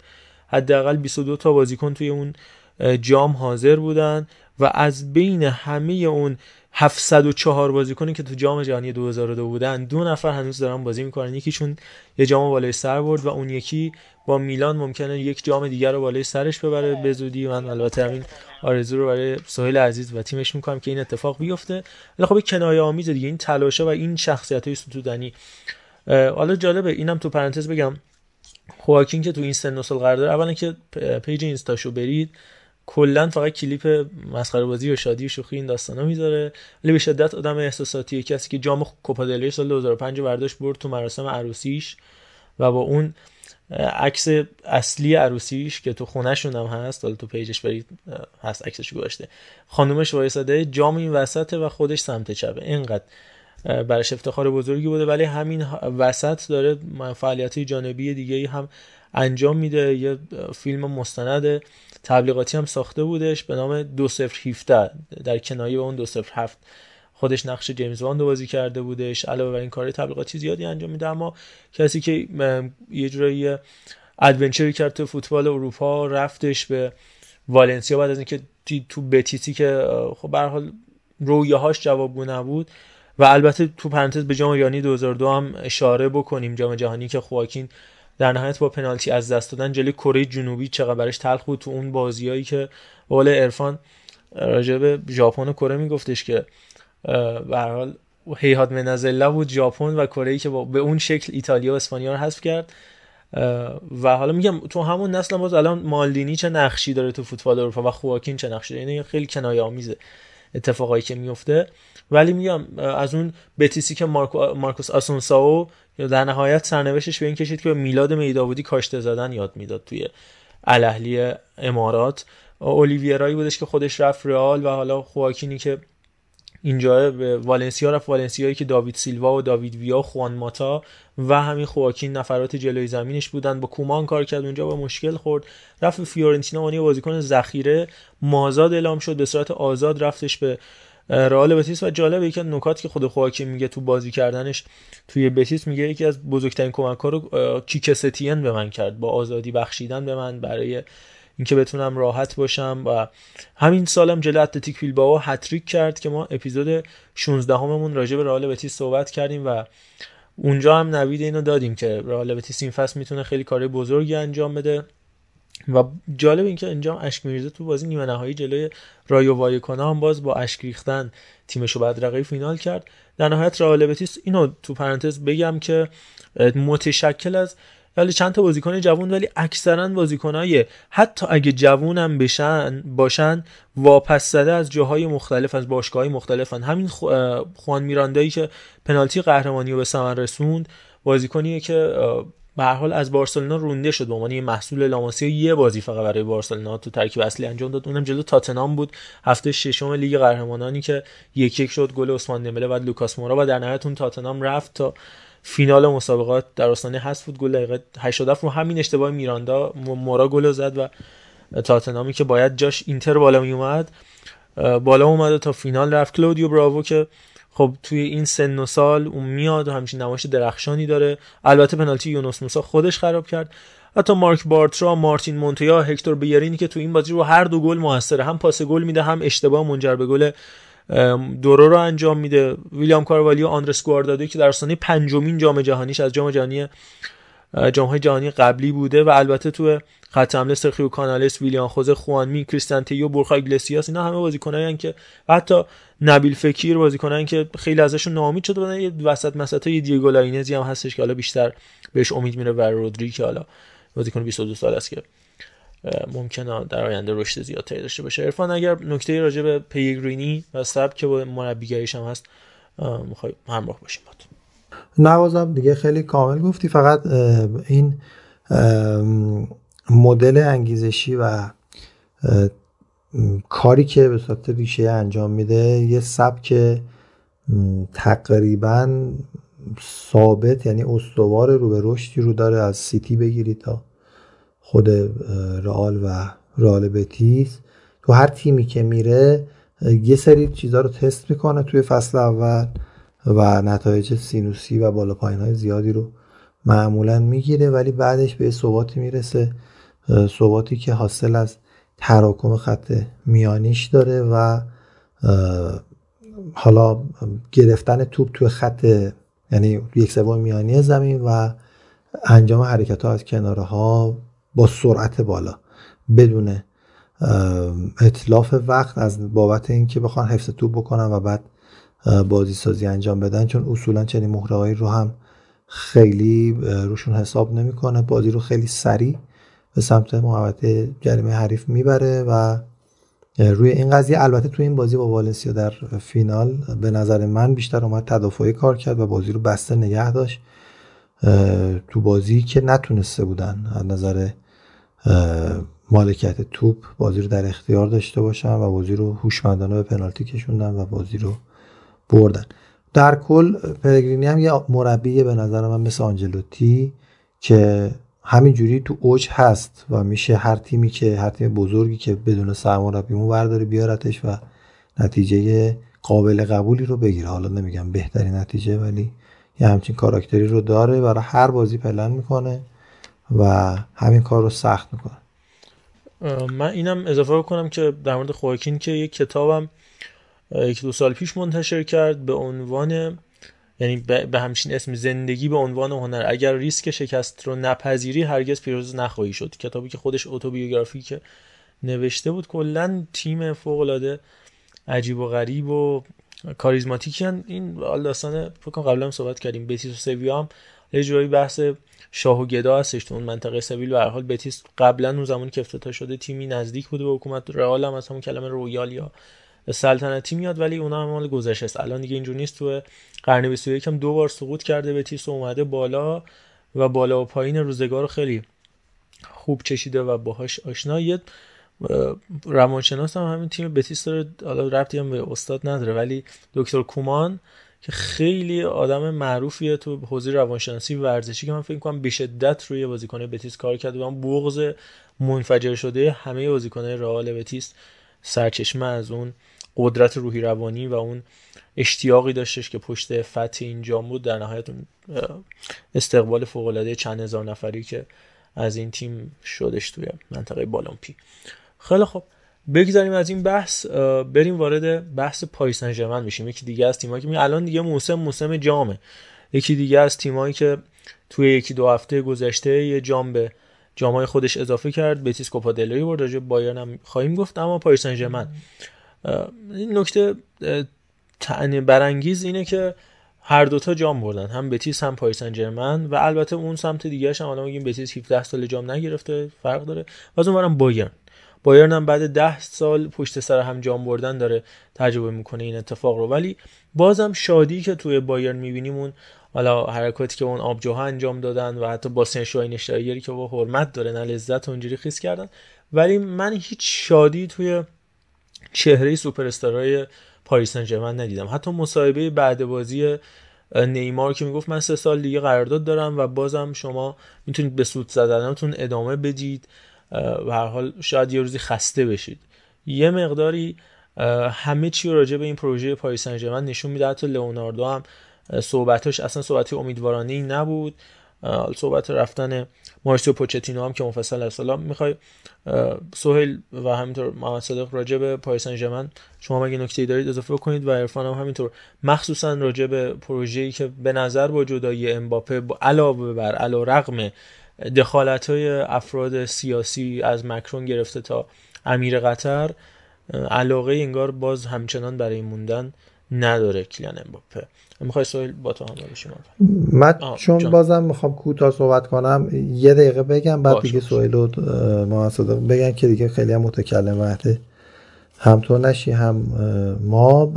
حداقل بیست و دو تا بازیکن توی اون جام حاضر بودن و از بین همه اون هفتصد و چهار بازیکنی که تو جام جهانی دو هزار و دو بودن دو نفر هنوز دارن بازی میکنن، یکیشون یه جام بالای سر برد و اون یکی با میلان ممکنه یک جام دیگر رو بالای سرش ببره به زودی. من البته همین آرزو رو برای سهیل عزیز و تیمش میکنم که این اتفاق بیفته. خب کنایه آمیز دیگه این تلاشا و این شخصیت‌های ستودنی. حالا جالبه اینم تو پرانتز بگم، خواکین که تو این سن و سال قرار داره، اولا که پیج اینستاشو برید کلا فقط کلیپ مسخره بازی و شادی و شوخی این داستانا میذاره، ولی به شدت آدم احساساتیه. کسی که جام کوپا دل ری سال دو هزار و پنج برداشت برد تو مراسم عروسیش و با اون عکس اصلی عروسیش که تو خونه‌شون هم هست، حالا تو پیجش برید هست عکسش گذاشته، خانومش وایساده، جام این وسطه و خودش سمت چپه. اینقدر براش افتخار بزرگی بوده، ولی همین وسط داره فعالیت جانبی دیگه‌ای هم انجام میده. یه فیلم مستند تبلیغاتی هم ساخته بودش به نام دو هزار و هفده، در کنایه به اون دو هزار و هفت خودش نقش جیمز واند رو بازی کرده بودش. علاوه بر این کار تبلیغاتی زیادی انجام میده، اما کسی که یه جورایی ادونچری کرد تو فوتبال اروپا، رفتش به والنسیا بعد از اینکه تو بتیسی که خب به هر حال رویاهاش جوابگو نبود. و البته تو پرانتز به جام جهانی دو هزار و دو هم اشاره بکنیم، جام جهانی که خواکین در نهایت با پنالتی از دست دادن جلوی کره جنوبی چقدر براش تلخ بود. تو اون بازیایی که به قول ارفان راجع به ژاپن و کره میگفتش که به هر حال هیهات من ازله بود، ژاپن و کره‌ای که به اون شکل ایتالیا و اسپانیا رو حذف کرد. و حالا میگم تو همون نسل باز الان مالدینی چه نقشی داره تو فوتبال اروپا و خواکین چه نقشی داره، اینه خیلی کنایه‌آمیزه اتفاقایی که میفته. ولی میگم از اون بتیسی که مارکو مارکوس آسونساو در نهایت سرنوشتش به این کشید که میلاد میداودی کاشته زدن یاد میداد توی الاهلی امارات، اولیویرایی بودش که خودش رفت رئال، و حالا خواکینی که اینجا به والنسیا رفت، والنسیایی که داوید سیلوا و داوید ویا، خوان ماتا و همین خواکین نفرات جلوی زمینش بودن. با کومان کار کرد، اونجا با مشکل خورد، رفت به فیورنتینا، اون بازیکن ذخیره مازاد اعلام شد، به صورت آزاد رفتش به رئال بتیس. و جالبه یکی از نکات که خود خواکین میگه تو بازی کردنش توی بتیس، میگه یکی از بزرگترین کمک‌ها رو کیکستین به من کرد، با آزادی بخشیدن به من برای اینکه بتونم راحت باشم. و همین سالم جلو اتلتیک بیلبائو هتریک کرد که ما اپیزود شانزده هممون راجع به رئال بتیس صحبت کردیم و اونجا هم نوید اینو دادیم که رئال بتیس این فصل میتونه خیلی کار بزرگی انجام بده. و جالب اینکه انجام اشک میریزه تو بازی نیمه نهایی جلوی رایو وایکونا هم باز با اشک ریختن تیمشو بدرقه فینال کرد. در نهایت رئال بتیس، اینو تو پرانتز بگم که متشکل از ولی چند تا بازیکن جوان، ولی اکثرا بازیکنای حتی اگه جوونم بشن باشن واپس زده از جاهای مختلف، از باشگاه‌های مختلفن. همین خوان میراندایی که پنالتی قهرمانی رو به ثمر رسوند، بازیکنیه که به هر حال از بارسلونا رونده شد به عنوان محصول لاماسیا، یه بازی فقط برای بارسلونا تو ترکیب اصلی انجام داد، اونم جلو تاتنام بود هفته ششم لیگ قهرمانانی که یک یک شد، گل عثمان دمبله و لوکاس مورا و در نهایت اون تاتنام رفت تا فینال مسابقات در آستانه حذف بود. گل دقیقه هشتاد و هفت رو همین اشتباه میراندا، مورا گل زد و تاتنامی که باید جاش اینتر بالا می اومد بالا اومد تا فینال رفت. کلودیو براوو که خب توی این سن و سال اون میاد و همچین نمایش درخشانی داره، البته پنالتی یونس موسا خودش خراب کرد. حتی مارک بارترا، مارتین مونتویا، هکتور بیرینی که تو این بازی رو هر دو گل موثره، هم پاس گل میده هم اشتباه منجر به گل دورو رو انجام میده. ویلیام کاروالیو، آندرس گواردادو که در سال پنجمین جام جهانیش از جام جهانی جام‌های جهانی قبلی بوده، و البته تو خط حمله سرخیو کانالس، ویلیام خوزه، خوانمی، کریستانتیو، برخا ایگلسیاس، اینا همه بازیکنایین که حتی نبیل فکیر بازیکنایین که خیلی ازشون ناامید شده بودن. یه وسط مسطای دیگو لاینزی هم هستش که حالا بیشتر بهش امید میره، و رودریگو که حالا بازیکن بیست و دو ساله است که ممکنه در آینده رشد زیادتری داشته باشه. عرفان اگر نکته‌ای راجع به پیگرینی و سبک که با مربیگریش هم هست می‌خوای همراه باشیم با تو. نوازم دیگه خیلی کامل گفتی، فقط این مدل انگیزشی و کاری که به صورت ریشه انجام میده یه سبک تقریباً ثابت، یعنی استوار رو به رشدی رو داره، از سیتی بگیری تا خود رئال و رئال بتیس. تو هر تیمی که میره یه سری چیزا رو تست میکنه توی فصل اول و نتایج سینوسی و بالا پایین‌های زیادی رو معمولاً میگیره، ولی بعدش به ثباتی میرسه، ثباتی که حاصل از تراکم خط میانیش داره و حالا گرفتن توپ توی خط، یعنی یک سوم میانی زمین و انجام حرکت‌ها از کنارها با سرعت بالا بدون اتلاف وقت از بابت اینکه بخوان حفظ توپ بکنن و بعد بازی سازی انجام بدن، چون اصولا چنین مهرهایی رو هم خیلی روشون حساب نمیکنه، بازی رو خیلی سریع به سمت محوطه جریمه حریف میبره. و روی این قضیه البته تو این بازی با والنسیا در فینال به نظر من بیشتر اومد تدافعی کار کرد و بازی رو بسته نگه داشت تو بازی که نتونسته بودن از نظر مالکیت توپ بازی رو در اختیار داشته باشن و بازی رو هوشمندانه به پنالتی کشوندن و بازی رو بردن. در کل پیگرینی هم یه مربی به نظر من مثل آنچلوتی که همینجوری تو اوج هست و میشه هر تیمی که هر تیم بزرگی که بدون سرمربیمون برداره بیارتش و نتیجه قابل قبولی رو بگیره. حالا نمیگم بهترین نتیجه، ولی یه همچین کاراکتری رو داره، برای هر بازی پلن میکنه و همین کار رو سخت میکنه. من اینم اضافه بکنم که در مورد خواکین که یک کتابم یک دو سال پیش منتشر کرد به عنوان، یعنی به همچین اسم، زندگی به عنوان هنر، اگر ریسک شکست رو نپذیری هرگز پیروز نخواهی شد. کتابی که خودش اتوبیوگرافی که نوشته بود. کلا تیم فوق‌العاده عجیب و غریب و کاریزماتیکن. این داستان فکر کنم قبلا هم صحبت کردیم، بتیس و سویا هم یه جوری بحث شاه و گدا هستش تو اون منطقه سویل. به هر حال بتیس قبلا اون زمانی که افتتاح شده تیمی نزدیک بوده به حکومت، رئال هم از همون کلمه رویال یا سلطنتی میاد، ولی اونها هم مال گذشته است. الان دیگه اینجوری نیست. تو قرن بیست و یک هم دو بار سقوط کرده بتیس و اومده بالا و بالا و پایین روزگارو خیلی خوب چشیده و باهاش آشنایید. روانشناس هم همین تیم بتیس داره، حالا ربطی هم به استاد نداره، ولی دکتر کومان که خیلی آدم معروفیه تو حوزه روانشناسی ورزشی که من فکر می‌کنم به شدت روی بازیکن‌های بتیس کار کرده و اون بغض منفجر شده همه بازیکن‌های رئال بتیس سرچشمه از اون قدرت روحی روانی و اون اشتیاقی داشتش که پشت فتح این جام بود. در نهایت استقبال فوق‌العاده چند هزار نفری که از این تیم شدش توی منطقه بالامپی. خیلی خب، بگذاریم از این بحث، بریم وارد بحث پاری سن ژرمن میشیم. یکی دیگه از تیمایی که می الان دیگه موسم موسم جامه، یکی دیگه از تیمایی که توی یکی دو هفته گذشته یه جام به جامای خودش اضافه کرد. بتیس کوپا دل ری برد، راجع به بایرن هم خواهیم گفت. اما پاری سن ژرمن، این نکته طعنه برانگیز اینه که هر دوتا جام بردن، هم بتیس هم پاری سن ژرمن، و البته اون سمت دیگه هم الان میگیم بتیس هفده سال جام نگرفته، فرق داره. و از اونورم بایرن بایرن هم بعد ده سال پشت سر هم جام بردن داره تجربه میکنه این اتفاق رو، ولی بازم شادی که توی بایرن میبینیم، اون حالا حرکاتی که اون آبجوها انجام دادن و حتی باسن شواینشتایگری که با حرمت داره، نه لذت اونجوری خیس کردن، ولی من هیچ شادی توی چهره سوپر استارای پاری سن ژرمن ندیدم. حتی مصاحبه بعد بازی نیمار که میگفت من سه سال دیگه قرارداد دارم و بازم شما میتونید به سود زدنتون ادامه بدید، به هر حال شاید یه روزی خسته بشید. یه مقداری همه چی راجع به این پروژه پاری سن ژرمن نشون میده. حتی لئوناردو هم صحبتش اصلا صحبتی امیدوارانه ای نبود. صحبت رفتن مارسلو پوچتینو هم که مفصل از سلام میخوای سهیل و همینطور محمد صادق راجع به پاری سن ژرمن شما مگه نکته‌ای دارید اضافه کنید، و عرفان هم همینطور، مخصوصا راجع به پروژه‌ای که به نظر با جدایی امباپه علاوه بر علیرغم دخالت‌های افراد سیاسی از مکرون گرفته تا امیر قطر، علاقه انگار باز همچنان برای موندن نداره کیلیان امباپه. میخوای سوال با تو هم بشیم؟ من چون جان. بازم میخوام کوتاه صحبت کنم، یه دقیقه بگم بعد دیگه سوال رو ما صادق بگن که دیگه خیلی هم متکلم وقته هم تو نشی هم ما.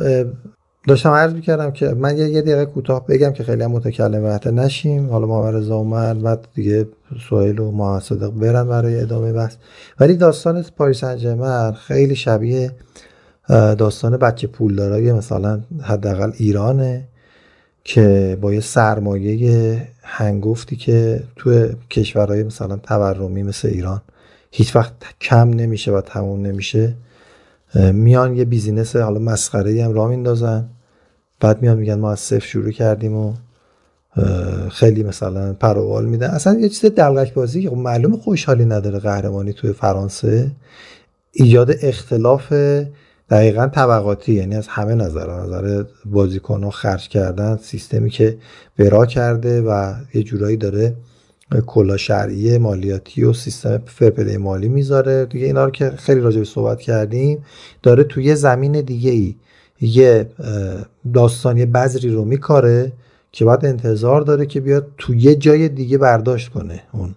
داشتم عرض می‌کردم که من یه دقیقه کوتاه بگم که خیلی هم متکلم وقت نشیم. حالا ما برای زمان بعد دیگه سهیل و محمد صادق برن برای ادامه بحث. ولی داستان پاری سن ژرمن خیلی شبیه داستان بچه پولدارای مثلا حداقل ایرانه که با یه سرمایه هنگفتی که تو کشورهای مثلا تورمی مثل ایران هیچ وقت کم نمیشه و تموم نمیشه، میان یه بیزینس حالا مسخره‌ای هم راه میندازن، بعد میان میگن ما از صفر شروع کردیم و خیلی مثلا پروال میدن. اصلا یه چیز دلغک بازی که معلوم خوشحالی نداره. قهرمانی توی فرانسه ایجاد اختلاف دقیقاً طبقاتی، یعنی از همه نظر، نظر بازیکن‌ها، خرج کردن، سیستمی که برا کرده و یه جورایی داره کلا شرعی مالیاتی و سیستم فرپلی مالی میذاره دیگه. اینا رو که خیلی راجع به صحبت کردیم، داره توی زمین دیگه ای یه داستانی بذری رو میکاره که بعد انتظار داره که بیاد توی یه جای دیگه برداشت کنه اون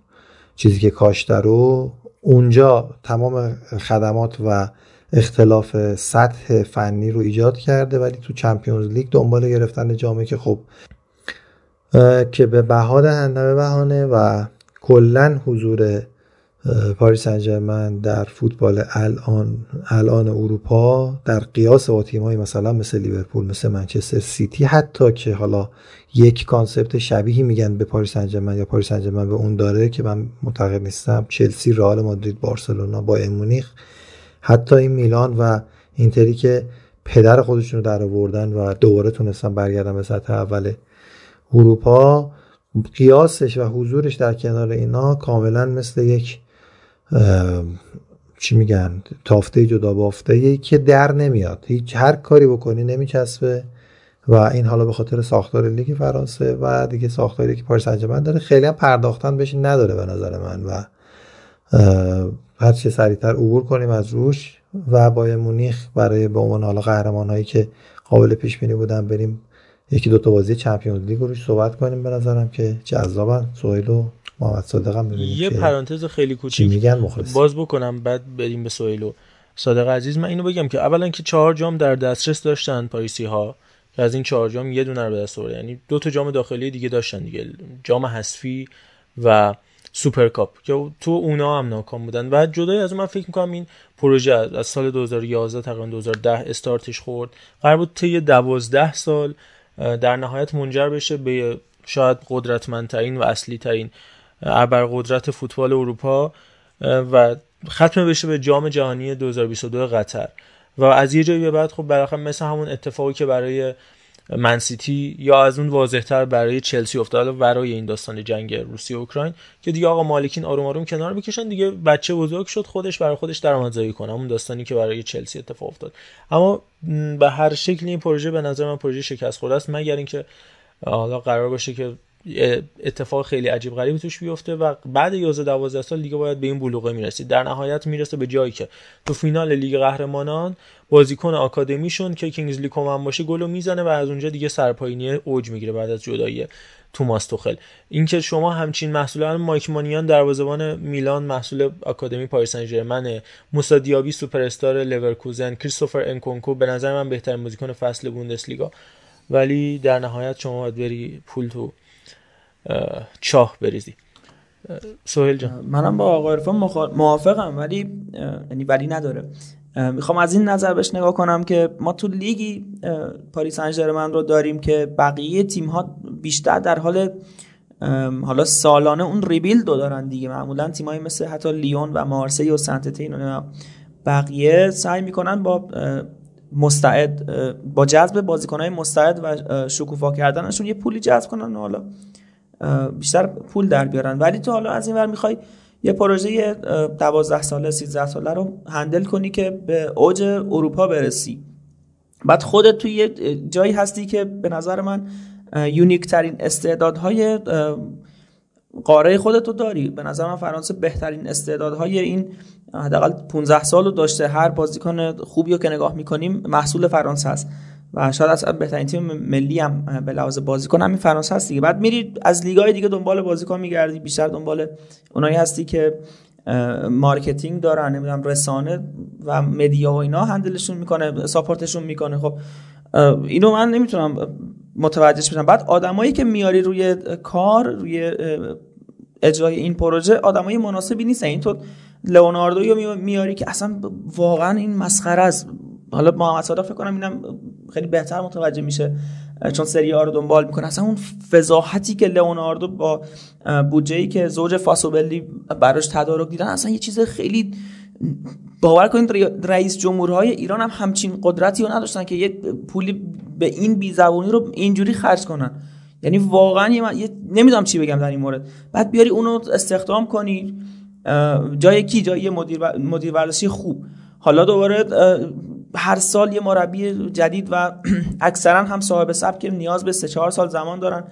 چیزی که کاشته رو. اونجا تمام خدمات و اختلاف سطح فنی رو ایجاد کرده، ولی تو چمپیونز لیگ دنبال گرفتن جامعه که خب که به بها دهنده به بهانه و کلا حضور پاریس سن ژرمن در فوتبال الان الان اروپا در قیاس با تیم‌های مثلا مثل لیورپول، مثل منچستر سیتی، حتی که حالا یک کانسپت شبیهی میگن به پاریس سن ژرمن یا پاریس سن ژرمن به اون داره که من معتقد نیستم، چلسی، رئال مادرید، بارسلونا، بایر مونیخ، حتی این میلان و اینتری که پدر خودشونو در آوردن و دوباره تونستن برگردن به سطح اول اروپا، قیاسش و حضورش در کنار اینا کاملا مثل یک چی میگن تافته جدا بافته‌ای که در نمیاد، هیچ هر کاری بکنی نمیچسبه و این حالا به خاطر ساختار لیگ فرانسه و دیگه ساختاری که پاریس سن ژرمن داره خیلی هم پرداختن بهش نداره به نظر من و هر چه سریعتر عبور کنیم از روش و بایر مونیخ برای به عنوان حالا قهرمان‌هایی که قابل پیش بینی بودن بریم یکی دو تا بازی چمپیونز لیگ روش صحبت کنیم، به نظرم که جذابن. سهیل و محمد صادق هم ببینیم یه پرانتز خیلی کوچیک میگن مخلص باز بکنم بعد بریم به سهیل و صادق عزیز. من اینو بگم که اولا که چهار جام در دسترس داشتن پاریسی‌ها که از این چهار جام یه دونه رو به دست آوردن، یعنی دو تا جام داخلی دیگه داشتن دیگه، جام حذفی و سوپرکاپ که تو اونا هم ناکام بودن و جدای از اون من فکر می‌کنم این پروژه از سال دو هزار و یازده تقریبا دو هزار و ده استارتش خورد، قرار بود طی دوازده سال در نهایت منجر بشه به شاید قدرتمندترین و اصلی ترین ابرقدرت فوتبال اروپا و ختم بشه به جام جهانی دو هزار و بیست و دو قطر و از یه جایی به بعد خب بالاخره مثل همون اتفاقی که برای منسیتی یا از اون واضح‌تر برای چلسی افتاده برای این داستان جنگ روسیه و اوکراین که دیگه آقا مالکین آروم آروم کنار بکشن دیگه، بچه بزرگ شد خودش برای خودش درآمدزایی کنه، همون داستانی که برای چلسی اتفاق افتاد. اما به هر شکل این پروژه به نظر من پروژه شکست خورده است، مگر اینکه حالا قرار باشه که اتفاق خیلی عجیب غریبی توش بیفته و بعد یازده دوازده سال دیگه باید به این بلوغه میرسید. در نهایت میرسه به جایی که تو فینال لیگ قهرمانان بازیکن آکادمیشون که کینگزلی کومن باشه گلو میزنه و از اونجا دیگه سرپاینی اوج میگیره بعد از جدایی توماس توخل. اینکه شما همچین محصول مایک مانیان دروازه‌بان میلان محصول آکادمی پاریس سن ژرمن، موسی دیابی سوپر استار لورکوزن، کریستوفر انکونکو به نظر من بهترین بازیکن فصل بوندسلیگا، ولی در نهایت شما باید بری پول تو چاه بریزی. سهیل جان منم با آقای عرفان موافقم ولی یعنی ولی نداره، میخوام از این نظر بهش نگاه کنم که ما تو لیگی پاریس سن ژرمن رو داریم که بقیه تیم‌ها بیشتر در حال حالا سالانه اون ریبیلد رو دارن دیگه، معمولا تیم‌های مثل حتی لیون و مارسی و سنت‌تین و بقیه سعی میکنن با مستعد با جذب بازیکن‌های مستعد و شکوفا کردنشون یه پولی جذب کنن و حالا بیشتر پول در بیارن، ولی تو حالا از این ور میخوای یه پروژه دوازده ساله سیزده ساله رو هندل کنی که به اوج اروپا برسی، بعد خودت توی یه جایی هستی که به نظر من یونیک ترین استعدادهای قاره خودت رو داری. به نظر من فرانسه بهترین استعدادهای این حداقل پانزده سال رو داشته، هر بازیکن خوبی رو که نگاه میکنیم محصول فرانسه است و شاید اصلا بهترین تیم ملی هم به لحاظ بازیکن همین فرانسه هست دیگه، بعد میری از لیگ‌های دیگه دنبال بازیکن میگردی، بیشتر دنبال اونایی هستی که مارکتینگ دارن، نمیدونم رسانه و مدیا و اینا هندلشون میکنه، ساپورتشون میکنه. خب اینو من نمیتونم متوجهش بشم. بعد آدمایی که میاری روی کار روی اجرای این پروژه آدمای مناسبی نیستن، این تو لئوناردو میاری که اصلا واقعا این مسخره است. حالا محمد صادق فکر کنم اینم خیلی بهتر متوجه میشه چون سری آ رو دنبال میکنه، اصلا اون فضاحتی که لئوناردو با بودجه‌ای که زوج فاسوبلی براش تدارک دیدن اصلا یه چیز خیلی باور کنید رئیس جمهورهای ایران هم همچین قدرتی رو نداشتن که یه پولی به این بیزبونی رو اینجوری خرج کنن، یعنی واقعا یه, من... یه... نمیدونم چی بگم در این مورد. بعد بیاری اونو استخدام کنی جای کی؟ جای مدیر بر... مدیر ورزشی خوب، حالا دوباره هر سال یه مربی جدید و اکثرا هم صاحب سبک که نیاز به سه چهار سال زمان دارن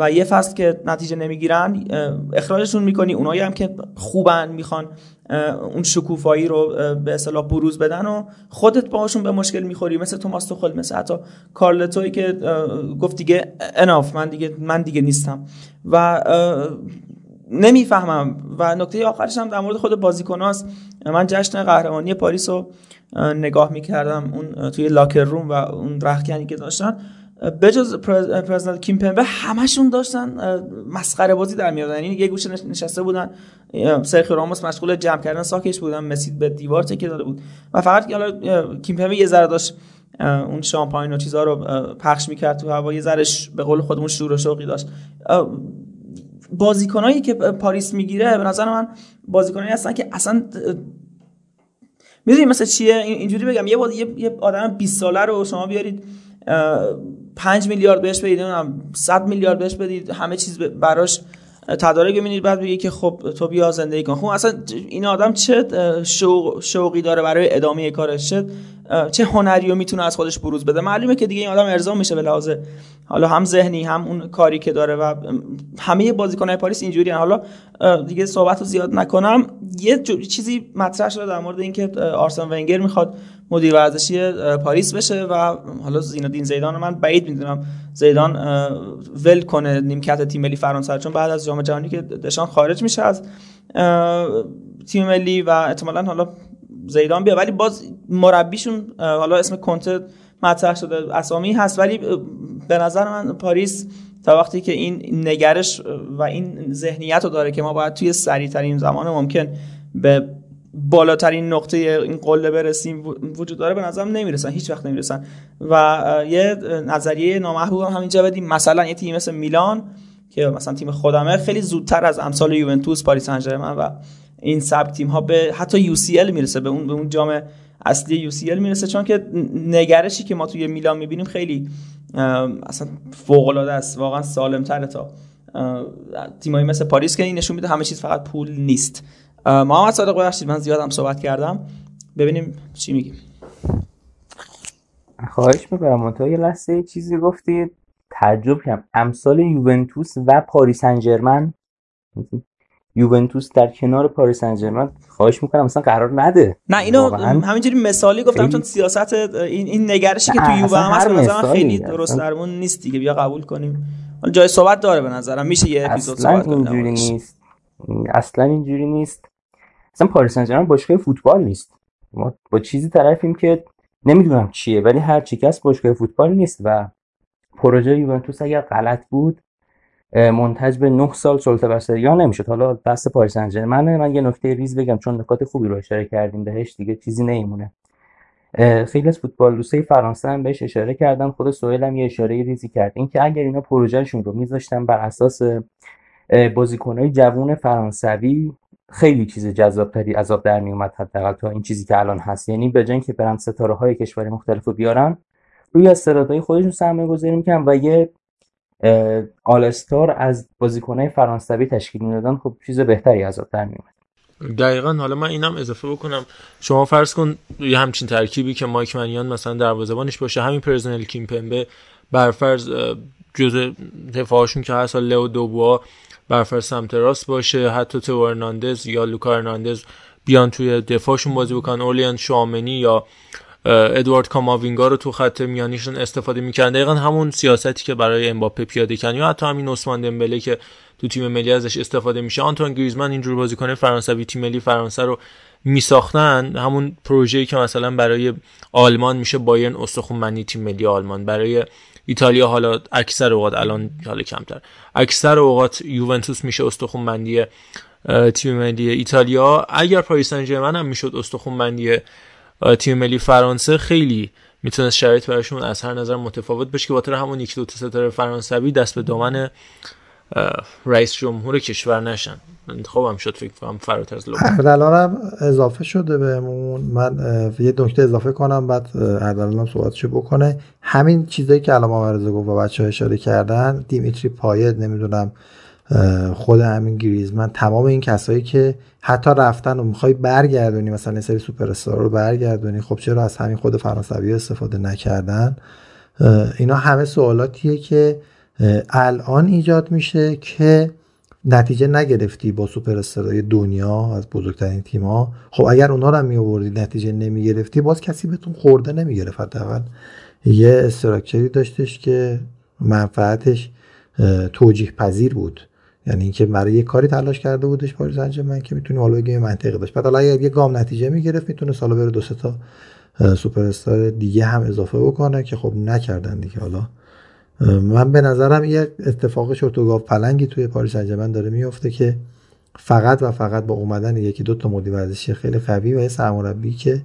و یه فصل که نتیجه نمیگیرن اخراجشون میکنی، اونایی هم که خوبن میخوان اون شکوفایی رو به اصطلاح بروز بدن و خودت باهاشون به مشکل میخوری، مثل توماس توخل، مثل حتی کارلتوی که گفت دیگه اناف من دیگه من دیگه نیستم و نمیفهمم. و نکته آخرش هم در مورد خود بازیکناست. من جشن قهرمانی پاریس رو نگاه میکردم اون توی لاکر روم و اون رختکنی که داشتن، بجز پرزنت کیمپمبه همشون داشتن مسخره بازی در می‌آوردن. یعنی یه گوشه نشسته بودن، سرخیو راموس مشغول جمع کردن ساکش بودن، مسی به دیوار تکیه داده بود و فقط حالا کیمپمبه یه ذره داشت اون شامپاین و چیزا رو پخش می‌کرد تو هوا، یه ذره به قول خودمون شور و شوقی داشت. بازیکنایی که پاریس میگیره به نظر من بازیکنایی هستن که اصلا می‌دونی مثلا چیه، اینجوری بگم یه یه آدم بیست ساله رو شما بیارید پنج میلیارد بهش بدید، نمیدونم صد میلیارد بهش بدید، همه چیز براش تدارک ببینید، بعد بگید که خب تو بیا زندگی کن. خب اصلا این آدم چه شوق شوقی داره برای ادامه کارش، چه چه هنریو میتونه از خودش بروز بده. معلومه که دیگه این آدم ارضا میشه به لحاظ حالا هم ذهنی هم اون کاری که داره و همه بازیکن‌های پاریس اینجوری ان. حالا دیگه صحبتو زیاد نکنم، یه چیزی مطرح شده در مورد اینکه آرسن ونگر میخواد مدیر ورزشی پاریس بشه و حالا زینالدین زیدان، من بعید میدونم زیدان ول کنه نیمکت تیم ملی فرانسه، چون بعد از جام جهانی که دشان خارج میشه از تیم ملی و احتمالاً حالا زیدان بیا. ولی باز مربیشون حالا اسم کنته مطرح شده، اسامی هست، ولی به نظر من پاریس تا وقتی که این نگرش و این ذهنیت رو داره که ما باید توی سریع ترین زمان ممکن به بالاترین نقطه این قله برسیم وجود داره، به نظرم نمیرسن، هیچ وقت نمیرسن. و یه نظریه نامحبوب هم همینجا بدیم، مثلا یه تیم مثل میلان که مثلا تیم خودمه خیلی زودتر از امثال یوونتوس، پاریس سن ژرمن و این سب تیم ها به حتی یو سی ال میرسه، به اون به اون جام اصلی یو سی ال میرسه، چون که نگرشی که ما توی میلان میبینیم خیلی اصلا فوق العاده است، واقعا سالم تره تا تیمایی مثل پاریس که این نشون میده همه چیز فقط پول نیست. محمد صادق ببخشید من زیادم صحبت کردم، ببینیم چی میگیم. خواهش میکنم. منتها یه لحظه چیزی گفتی تعجب کردم، امثال یوونتوس و پاریس سن ژرمن، یوونتوس در کنار پاریس سن ژرمن، خواهش میکنم مثلا قرار نده. نه اینو همینجوری مثالی گفتم خیلی... چون سیاست این این نگرشی که تو یووه هم هست مثلا خیلی درست درمون نیست دیگه، بیا قبول کنیم. حالا جای صحبت داره به نظرم، میشه یه اپیزود صحبت کنیم. اصلا اینجوری نیست، اصلا اینجوری نیست. اصلا پاریس سن ژرمن باشگاه فوتبال نیست، ما با چیزی طرفیم که نمیدونم چیه، ولی هر چی که باشگاه فوتبال نیست. و پروژه یوونتوس اگر غلط بود منتج به نه سال سلطه بسری نمیشد. حالا دست پاریس سن ژرمنه. من یه نکته ریز بگم چون نکات خوبی رو اشاره کردیم، بهش دیگه چیزی نمیمونه. خیلی از فوتبال دوستای فرانسه هم بهش اشاره کردن، خود سهیل هم یه اشاره ریزی کرد، اینکه اگر اینا پروژهشون رو میذاشتن بر اساس بازیکن‌های جوان فرانسوی خیلی چیز جذابتری از آب در میومد، حداقل تا این چیزی که الان هست. یعنی به جای اینکه برن ستاره‌های کشورهای مختلفو بیارن، روی استعدادهای خودشون سرمایه‌گذاری می‌کنن و یه آل استار از بازیکن‌های فرانسوی تشکیل می‌دادن، خب چیز بهتری از آب در میومد. دقیقاً. حالا من اینم اضافه بکنم، شما فرض کن یه همچین ترکیبی که مایک منیان مثلا دروازه‌بانش باشه، همین پرسنل کیمپمبه برفرض جزء دفاعشون که هست، لئو دوبوا برفرض سمت راست باشه، حتی تو ارناندز یا لوکا ارناندز بیان توی دفاعشون بازی بکنن، اولیان شامنی یا ادوارد کاماوینگا رو تو خط میانیشون استفاده می‌کردن. دقیقاً همون سیاستی که برای امباپه پیاده کردن، یا حتی همین عثمان دمبله که تو تیم ملی ازش استفاده میشه، آنتوان گریزمان، اینجور بازیکن فرانسوی تیم ملی فرانسه رو میساختن. همون پروژه‌ای که مثلا برای آلمان میشه بایرن استخوانمندی تیم ملی آلمان، برای ایتالیا حالا اکثر اوقات، الان حالا کمتر، اکثر اوقات یوونتوس میشه استخوانمندی تیم ملی ایتالیا. اگر پاریس سن ژرمن هم میشد استخوانمندی تیم ملی فرانسه، خیلی میتونه شرایط براشون از هر نظر متفاوت بشه که بخاطر همون یک دو تا ستاره فرانسوی دست به دامن رئیس جمهور کشور نشن. انتخابم شد فکر کنم فراتر از لوکاکو. الانم اضافه شده بهمون. من یه نکته اضافه کنم بعد عدالانم صحبتشو بکنه. همین چیزایی که علامه آورزه گفت و بچه‌ها اشاره کردن، دیمیتری پایت، نمیدونم خود همین گریزمن، تمام این کسایی که حتی رفتن و میخوای برگردونی مثلا یه سری سوپر استار رو برگردونی، خب چرا از همین خود فرانسوی استفاده نکردن؟ اینا همه سوالاتیه که الان ایجاد میشه که نتیجه نگرفتی با سوپر استارهای دنیا از بزرگترین تیم‌ها. خب اگر اونا رو می آوردی نتیجه نمیگرفتی، باز کسی بهتون خورده نمیگرفت. حداقل یه استراکچری داشتش که منفعتش توجیه پذیر بود، یعنی اینکه برای یه کاری تلاش کرده بودش پاریس سن ژرمن که میتونی حالا بگیم منطقی داشت. بعد اگه یه گام نتیجه میگرفت میتونه سالا بره دو سه تا سوپر استار دیگه هم اضافه بکنه که خب نکردن دیگه. حالا من به نظرم یه اتفاق شورتوگاو پلنگی توی پاریس سن داره میفته که فقط و فقط با اومدن یکی دو تا مدیر ورزشی خیلی قوی و یه سرمربی که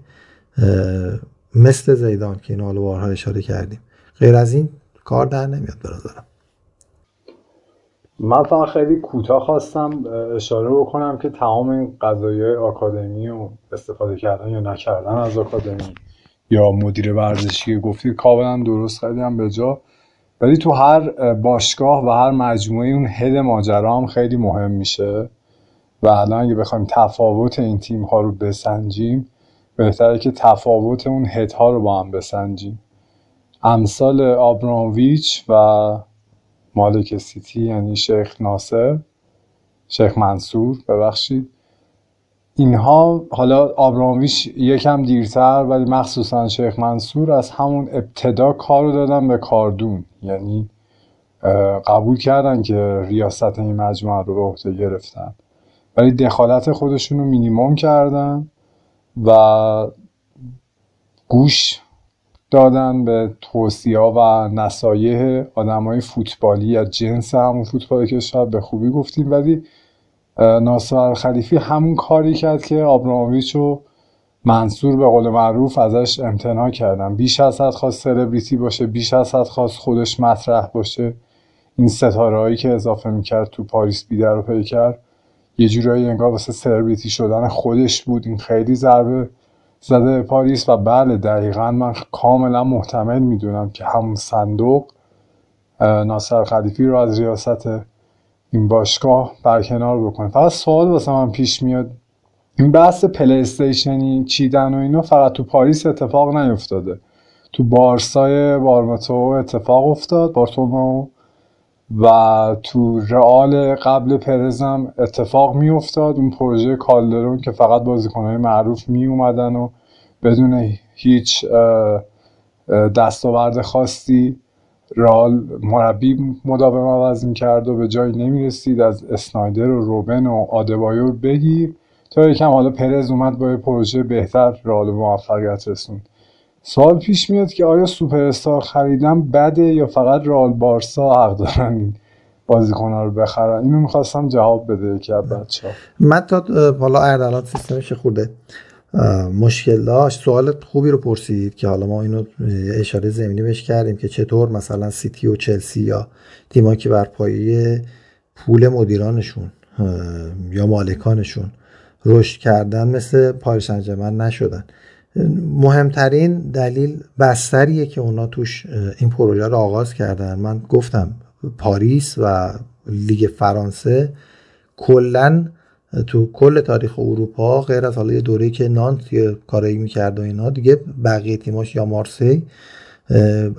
مثل زیدان که این الوارها اشاره کردیم، غیر از این کار در نمیاد به نظرم. من فقط خیلی کوتاه خواستم اشاره بکنم که تمام این قضایای آکادمی و استفاده کردن یا نکردن از آکادمی یا مدیر ورزشی گفتید کاملا درست، خیلی هم به جا، ولی تو هر باشگاه و هر مجموعه اون هد ماجرا هم خیلی مهم میشه و الان اگه بخوایم تفاوت این تیم ها رو بسنجیم بهتره که تفاوت اون هد ها رو با هم بسنجیم. امثال آبرامویچ و مالک سیتی، یعنی شیخ ناصر، شیخ منصور ببخشید، اینها حالا آبرامویچ یکم دیرتر ولی مخصوصا شیخ منصور از همون ابتدا کارو دادن به کاردون، یعنی قبول کردن که ریاست این مجموعه رو به عهده گرفتن ولی دخالت خودشون رو مینیمم کردن و گوش دادن به توصیه‌ها و نصایح آدمای فوتبالی یا جنس همون فوتبالی که شب به خوبی گفتیم. ولی ناصر الخلیفی همون کاری کرد که آبرامویچ و منصور به قول معروف ازش امتناع کردن، بیش از حد خواست سلبریتی باشه، بیش از حد خواست خودش مطرح باشه. این ستاره‌هایی که اضافه می‌کرد تو پاریس بی‌در و پیکر یه جورایی انگار واسه سلبریتی شدن خودش بود. این خیلی ضربه زده پاریس و بله دقیقاً من کاملا محتمل میدونم که همون صندوق ناصر خلیفی رو از ریاست این باشگاه برکنار بکنه. فقط سوال واسه من پیش میاد، این بحث پلی استیشنی چیدن و اینا فقط تو پاریس اتفاق نیفتاده، تو بارسای بارمتو اتفاق افتاد، بارتومو، و تو رئال قبل پرزم اتفاق می افتاد، اون پروژه کالدرون که فقط بازیکنهای معروف می اومدن و بدون هیچ دستاورد خاصی رئال مربی مداوم عوض می کرد و به جایی نمی رسید، از اسنایدر و روبن و آدبایور بگیر تا یکم حالا پرز اومد با یه پروژه بهتر رئال موفقیت رسوند. سوال پیش میاد که آیا سوپرستار خریدن بده یا فقط رئال بارسا حق دارن این بازیکن‌ها رو بخرن؟ اینو می‌خواستم جواب بده که بچه‌ها. من تا حالا اردلان سیستمش خورده مشکل داشت. سوال خوبی رو پرسید که حالا ما اینو اشاره ضمنی بهش کردیم که چطور مثلا سیتی و چلسی یا تیم‌ها که بر پایه پول مدیرانشون یا مالکانشون رشد کردن مثل پاریس سن ژرمن نشدن. مهمترین دلیل بستریه که اونا توش این پروژه رو آغاز کردن. من گفتم پاریس و لیگ فرانسه کلن تو کل تاریخ اروپا غیر از حالا یه دوره‌ای که نانت یه کارایی میکرد و اینا دیگه بقیه تیماش یا مارسی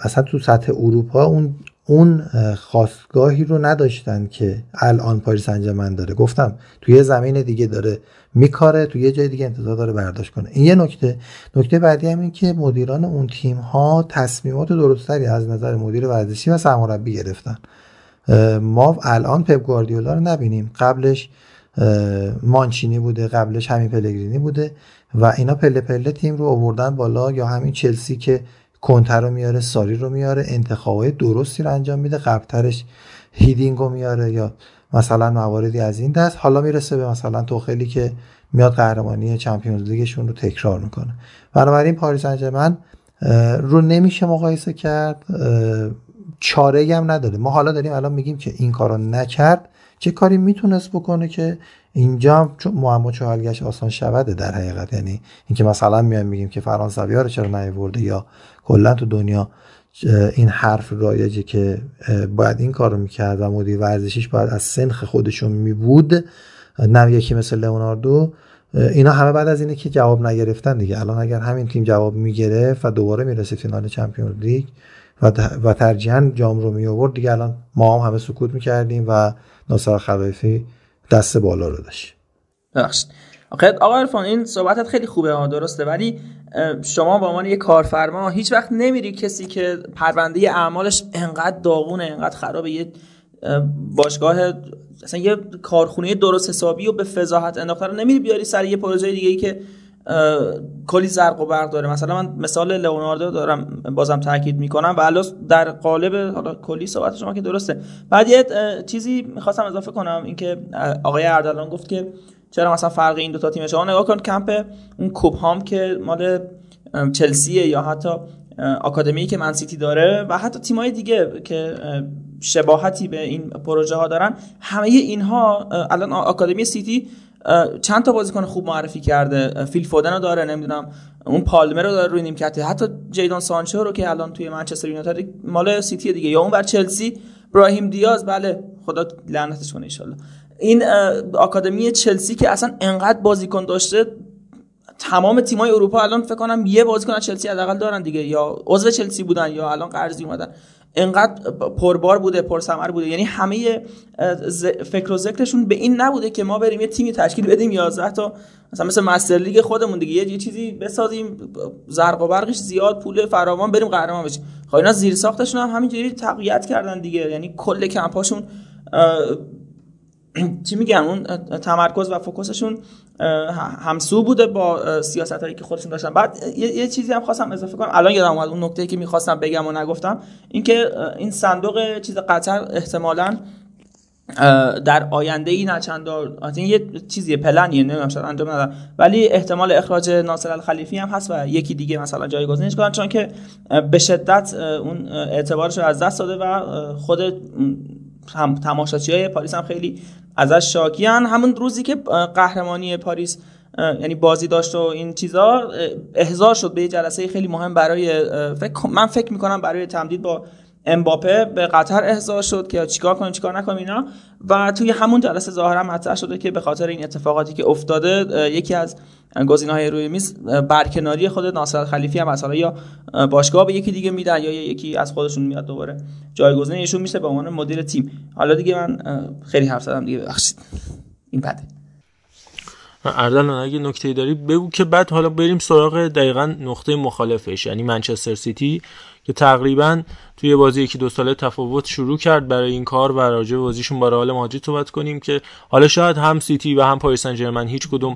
اصلا تو سطح اروپا اون اون خاستگاهی رو نداشتن که الان پاریس سن ژرمن داره. گفتم توی یه زمین دیگه داره میکاره، توی یه جای دیگه انتظار داره برداشت کنه. این یه نکته. نکته بعدی هم این که مدیران اون تیم ها تصمیمات درستری از نظر مدیر ورزشی و سرمربی گرفتن. ما الان پپ گواردیولا رو نبینیم، قبلش مانچینی بوده، قبلش همین پلگرینی بوده و اینا پله پله تیم رو آوردن بالا، یا همین چلسی که کنتر رو میاره، ساری رو میاره، انتخابای درستی رو انجام میده، قبلترش هیدینگ رو میاره یا مثلا مواردی از این دست، حالا میرسه به مثلا توخیلی که میاد قهرمانی چمپیونز لیگشون رو تکرار میکنه. بنابراین پاریس سن ژرمن رو نمیشه مقایسه کرد، چاره‌ای هم نداره. ما حالا داریم الان میگیم که این کارو نکرد، چه کاری میتونست بکنه که اینجا معما چهار گشت آسان شود در حقیقت. یعنی اینکه مثلا میایم میگیم که فرانسوی‌ها رو چرا نیاورده یا کلا تو دنیا این حرف رایجه که باید این کارو میکرد و مدیر ورزشیش باید از سنخ خودشون میبود، نه یکی مثل لئوناردو. اینا همه بعد از اینه که جواب نگرفتن دیگه. الان اگر همین تیم جواب میگرفت و دوباره میرسید فینال چمپیونز لیگ و و ترجیحاً جام رو میآورد دیگه، الان ما هم همه سکوت میکردیم و ناصر خلیفی دست بالا رو داشت. بخشت آقا ارفان این صحبتت خیلی خوبه ها، درسته، ولی شما به عنوان یک کارفرما هیچ وقت نمیری کسی که پرونده اعمالش انقدر داغونه، انقدر خرابه، یه باشگاه مثلا یه کارخونه درست حسابی و به فضاحت انداختن رو نمیری بیاری سر یه پروژه دیگه‌ای که کلی زرق و برق داره. مثلا من مثال لئوناردو دارم بازم تاکید میکنم و حالا در قالب حالا کلی صحبت شما که درسته. بعد یه چیزی میخواستم اضافه کنم، اینکه آقای اردلان گفت که چرا مثلا فرق این دو تا تیم شما نگاه کن، کمپ اون کوبهام که مال چلسیه یا حتی آکادمی که من سیتی داره و حتی تیمای دیگه که شباهتی به این پروژه ها دارن، همه اینها الان آکادمی سیتی چند تا بازیکن خوب معرفی کرده، فیل فودن رو داره، نمیدونم اون پالمر رو داره روی نیمکته، حتی جیدان سانچو رو که الان توی منچستر یونایتد مال سیتی دیگه، یا اون بر چلسی براهیم دیاز، بله خدا لعنتش کنه ان شاءالله. این آکادمی چلسی که اصلا انقدر بازیکن داشته، تمام تیمای اروپا الان فکر کنم یه بازیکن از چلسی حداقل دارن دیگه، یا عضو چلسی بودن یا الان قرضی اومدن، انقدر پربار بوده، پرثمر بوده. یعنی همه فکر و ذکرشون به این نبوده که ما بریم یه تیمی تشکیل بدیم یازده تا مثلا مثل مستر لیگ خودمون دیگه یه چیزی بسازیم، زرق و برقش زیاد، پول فراوان، بریم قهرمان بشیم. خب اینا زیر ساختشون هم همینجوری تقویت کردن دیگه. یعنی کل کمپاشون چی میگم، اون تمرکز و فوکسشون همسو بوده با سیاستایی که خودشون داشتن. بعد یه, یه چیزی هم خواستم اضافه کنم، الان یادم اومد اون نکته‌ای که می‌خواستم بگم و نگفتم، اینکه این صندوق چیز قطر احتمالاً در آینده ای نچندان، این یه چیزی پلنیه، نمیدونم شاید انجام ندن، ولی احتمال اخراج ناصر الخلیفی هم هست و یکی دیگه مثلا جایگزینش کنن، چون که به شدت اون اعتبارش رو از دست داده و خود هم تماشاچیای پاریس هم خیلی ازش شاکی ان. همون روزی که قهرمانی پاریس یعنی بازی داشت و این چیزا، احضار شد به یه جلسه خیلی مهم برای فکر من فکر می‌کنم برای تمدید با امباپه به قطر احضار شد که چیکار کنیم چیکار نکنیم اینا، و توی همون جلسه ظاهرا مطرح شده که به خاطر این اتفاقاتی که افتاده یکی از گزینه‌های روی میز برکناری خود ناصر الخلیفی هم مثلا یا باشگاه به یکی دیگه میدن یا یکی از خودشون میاد دوباره جایگزین ایشون میشه به عنوان مدیر تیم. حالا دیگه من خیلی حرف زدم دیگه، ببخشید این بده. اردلان اگه نکته‌ای داری بگو که بعد حالا بریم سراغ دقیقاً نقطه مخالفش، یعنی منچستر سیتی که تقریباً توی بازی یکی دو ساله تفاوت شروع کرد برای این کار و راجع به بازیشون با رئال مادرید صحبت کنیم که حالا شاید هم سیتی و هم پاریس سن ژرمن هیچ کدوم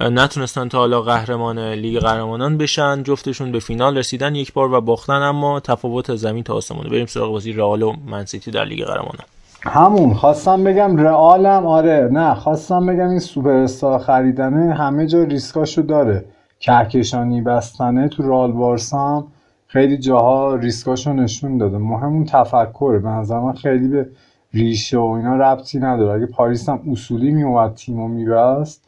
نتونستن تا حالا قهرمان لیگ قهرمانان بشن، جفتشون به فینال رسیدن یک بار و باختن، اما تفاوت از زمین تا آسمونه. بریم سراغ بازی رئال و من سیتی در لیگ قهرمانان. همون خواستم بگم رئالم، آره نه خواستم بگم این سوپر استار خریدن همه جا ریسکاشو داره، کهکشانی بستنه تو رئال بارسام خیلی جاها ریسکاشو نشون داده. مهمون تفکره، به نظر من خیلی به ریشه و اینا ربطی نداره. اگه پاریس هم اصولی میومد تیمو میبست،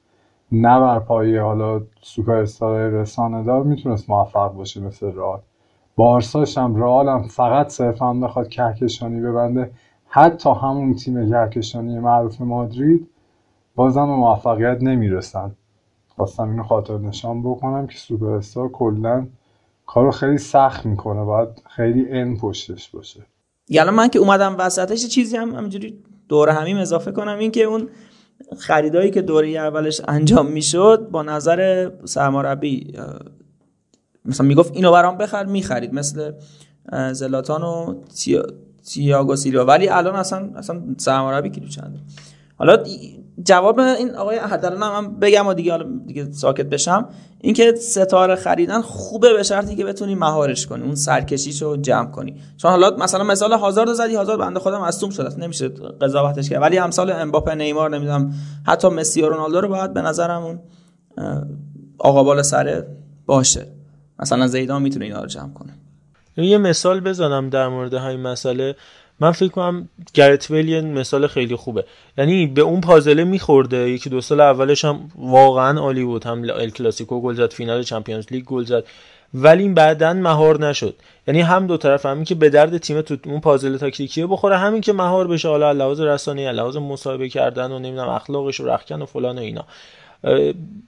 نه بر پایه حالا سوپر استار رسانه دار میتونست موفق باشه مثل رئال. بارساش هم رئال هم فقط صرفا بخواد کهکشانی ببنده، حتی همون تیم کهکشانی معروف مادرید بازم به موفقیت نمیرسن. خواستم اینو خاطر نشان بکنم که سوپر استار کلا کارو خیلی سخت میکنه، باید خیلی ان پشتش باشه. یعنی من که اومدم وسطش چیزی هم همینجوری دوره همیم اضافه کنم، این که اون خریدایی که دوره اولش انجام میشد با نظر سرمربی مثلا میگفت اینو برام بخر، میخرید، مثل زلاتان و تیا... تییاگو سیلوا، ولی الان اصلا اصلا سرمربی کیلو چنده. حالا جواب این آقای احدلان هم بگم و دیگه حالا دیگه ساکت بشم، اینکه ستاره خریدن خوبه به شرطی که بتونی مهارش کنی، اون سرکشیشو جمع کنی. چون حالا مثلا مثال هازارد زدی، هازارد بنده خودم مصدوم شده، نمیشه قضاوتش کرد، ولی امثال امباپه، نیمار، نمیدونم حتی مسی و رونالدو رو باید به نظرم اون آقا بالا سر باشه. مثلا زیدان میتونه اینا رو جمع کنه. یه مثال بزنم در مورد همین مسئله، من فکر کنم گرت ویل یه مثال خیلی خوبه، یعنی به اون پازله میخورده، یکی دو سال اولش هم واقعا عالی بود، هم ال کلاسیکو گل زد، فینال چمپیونز لیگ گل زد، ولی بعدن مهار نشد. یعنی هم دو طرف، همین که به درد تیم تو اون پازل تاکتیکیه بخوره، همین که مهار بشه، حالا لحاظ رسانه‌ای، لحاظ مصاحبه کردن و نمیدونم اخلاقش و رختکن و فلان و اینا.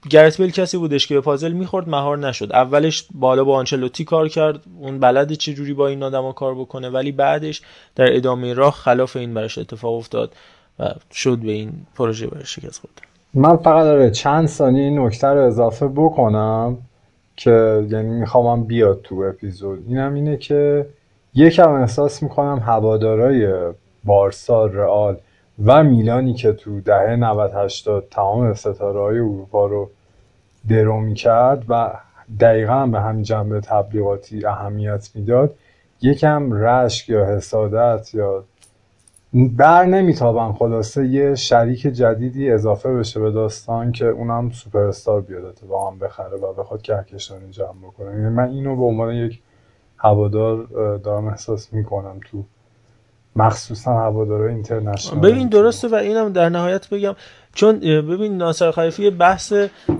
گرت ویل کسی بودش که به پازل میخورد، مهار نشد. اولش بالا با آنچلوتی کار کرد، اون بلد چجوری با این آدما کار بکنه، ولی بعدش در ادامه راه خلاف این براش اتفاق افتاد و شد به این پروژه براش شکست خورد. من فقط داره چند ثانیه این نکته رو اضافه بکنم که یعنی میخوام بیاد تو اپیزود، اینم اینه که یکم احساس میکنم هوادارای بارسا، رئال و میلانی که تو دهه نود هشتاد تمام ستاره‌های اروپا رو درو میکرد و دقیقا به همین جنبه تبلیغاتی اهمیت میداد، یکم رشک یا حسادت یا بر نمیتابن خلاصه یه شریک جدیدی اضافه بشه به داستان که اونم سوپرستار بیاداته با هم بخره و بخواد کهکشانی جمع بکنه. من اینو به عنوان یک هوادار دارم احساس میکنم، تو مخصوصا هوادارهای اینترنشنال. ببین درسته، و اینم در نهایت بگم، چون ببین ناصر خلیفی بحث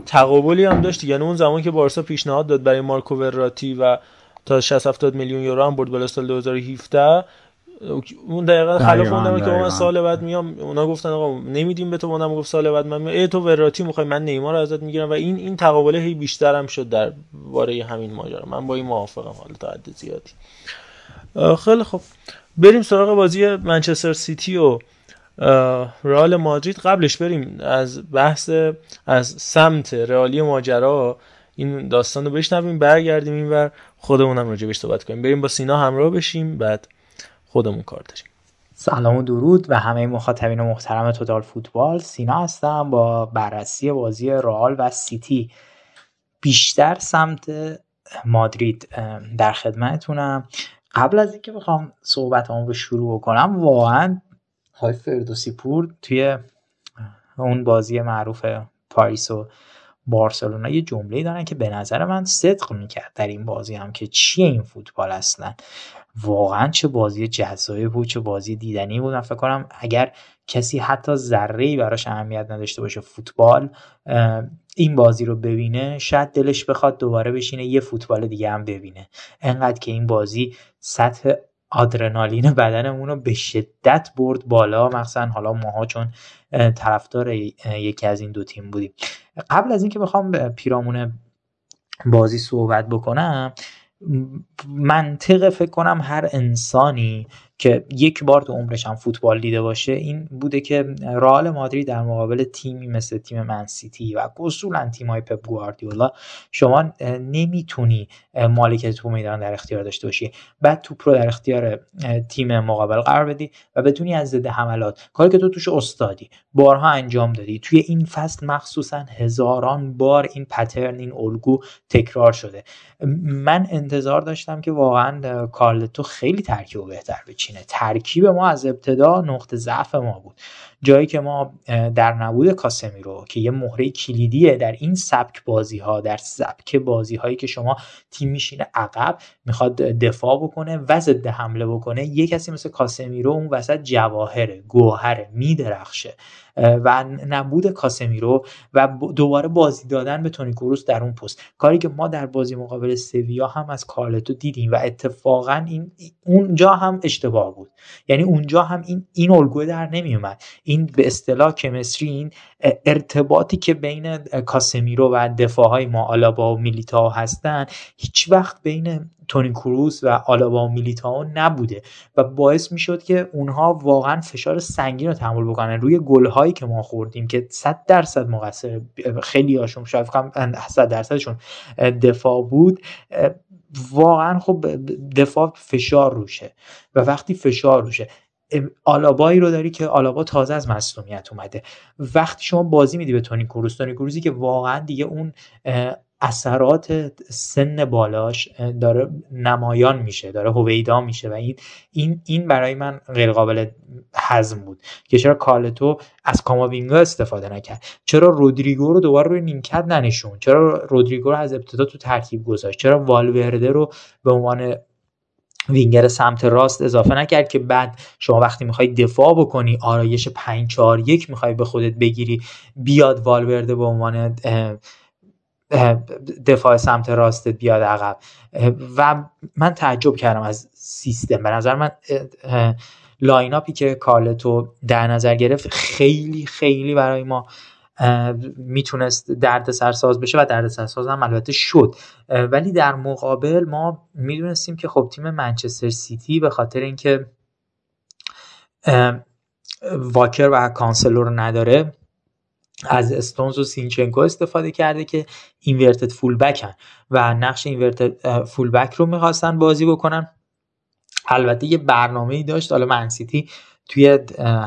تقابلی هم داشت، یعنی اون زمان که بارسا پیشنهاد داد برای مارکو وراتی و تا شصت هفتاد میلیون یورو هم برد بالا سال دو هزار و هفده، اون دقیقاً خلاف اون که من سال بعد میام، اونا گفتن آقا نمیدیم به تو، منم گفت سال بعد من میام، تو وراتی میخوای من نیمار رو ازت میگیرم، و این این تقابله هی بیشتر هم شد در باره همین ماجرا. من با این موافقم حالا تا حد زیادی. خیلی خب بریم سراغ بازی منچستر سیتی و رئال مادرید. قبلش بریم از بحث از سمت رئالی ماجرا این داستان رو بشنویم، برگردیم اینور خودمونم راجع بهش صحبت کنیم. بریم با سینا همراه بشیم، بعد خودمون کار داریم. سلام و درود و همه مخاطبین محترم توتال فوتبال. سینا هستم با بررسی بازی رئال و سیتی، بیشتر سمت مادرید در خدمتتونم. قبل از اینکه بخوام صحبتامو رو شروع کنم، واقعا های فردوسی پور توی اون بازی معروف پاریس و بارسلونا یه جمله‌ای دارن که به نظر من صدق میکرد در این بازی هم، که چیه این فوتبال اصلا، واقعا چه بازی جذابی بود، چه بازی دیدنی بود. من فکر کنم اگر کسی حتی ذره‌ای براش اهمیت نداشته باشه فوتبال، این بازی رو ببینه شاید دلش بخواد دوباره بشینه یه فوتبال دیگه هم ببینه، انقدر که این بازی سطح آدرنالین بدنمون رو به شدت برد بالا، مخصوصا حالا ماها چون طرفدار یکی از این دو تیم بودیم. قبل از اینکه بخوام پیرامون بازی صحبت بکنم، منطقه فکر کنم هر انسانی که یک بار تو عمرش هم فوتبال دیده باشه این بوده که رئال مادرید در مقابل تیمی مثل تیم منسیتی و اصولا تیم‌های پپ گواردیولا شما نمیتونی مالکیت تو میدان در اختیار داشته باشی، بعد توپ رو در اختیار تیم مقابل قرار بدی و بتونی از ضد حملات، کاری که تو توش استادی، بارها انجام دادی، توی این فصل مخصوصا هزاران بار این پترن، این الگو تکرار شده. من انتظار داشتم که واقعا کارلتو خیلی ترکیب بهتر بشه. ترکیب ما از ابتدا نقطه ضعف ما بود، جایی که ما در نبود کاسمیرو که یه مهره کلیدیه در این سبک بازی‌ها، در سبک بازی‌هایی که شما تیم میشینه عقب میخواد دفاع بکنه و ضد حمله بکنه، یه کسی مثل کاسمیرو اون وسط جواهره، گوهره، میدرخشه، و نبود کاسمیرو و دوباره بازی دادن به تونی کروس در اون پست، کاری که ما در بازی مقابل سویا هم از کارلتو دیدیم و اتفاقا این اونجا هم اشتباه بود، یعنی اونجا هم این این الگو در نمیومد، این به اصطلاح کمستری، این ارتباطی که بین کاسمیرو و دفاعهای ما آلابا و میلیتاو هستن هیچ وقت بین تونی کروس و آلابا و میلیتاو نبوده و باعث میشد که اونها واقعا فشار سنگین رو تحمل بکنن روی گل‌هایی که ما خوردیم که صد درصد مقصر خیلی هاشون، شاید فکرم صد درصدشون دفاع بود. واقعا خب دفاع فشار روشه و وقتی فشار روشه، آلابایی رو داری که آلابا تازه از مصدومیت اومده، وقتی شما بازی میدی به تونی کروس، تونی کروسی که واقعا دیگه اون اثرات سن بالاش داره نمایان میشه، داره هویدا میشه، و این این این برای من غیر قابل هضم بود که چرا کارلتو از کاماوینگا استفاده نکرد، چرا رودریگو رو دوباره روی نیمکت ننشون، چرا رودریگو رو از ابتدا تو ترکیب گذاشت، چرا والورده رو به عنوان وینگر سمت راست اضافه نکرد که بعد شما وقتی میخوای دفاع بکنی آرایش پنج چهار یک میخوای به خودت بگیری، بیاد والورده به عنوان دفاع سمت راستت بیاد عقب. و من تعجب کردم از سیستم، به نظر من لاین اپی که کارلتو در نظر گرفت خیلی خیلی برای ما میتونست درد سرساز بشه و درد سرساز هم البته شد، ولی در مقابل ما میدونستیم که خب تیم منچستر سیتی به خاطر اینکه واکر و کانسلو رو نداره از استونز و سینچنکو استفاده کرده که اینورتد فول بک هن و نقش اینورتد فول بک رو میخواستن بازی بکنن. البته یه برنامه‌ای داشت حالا منسیتی توی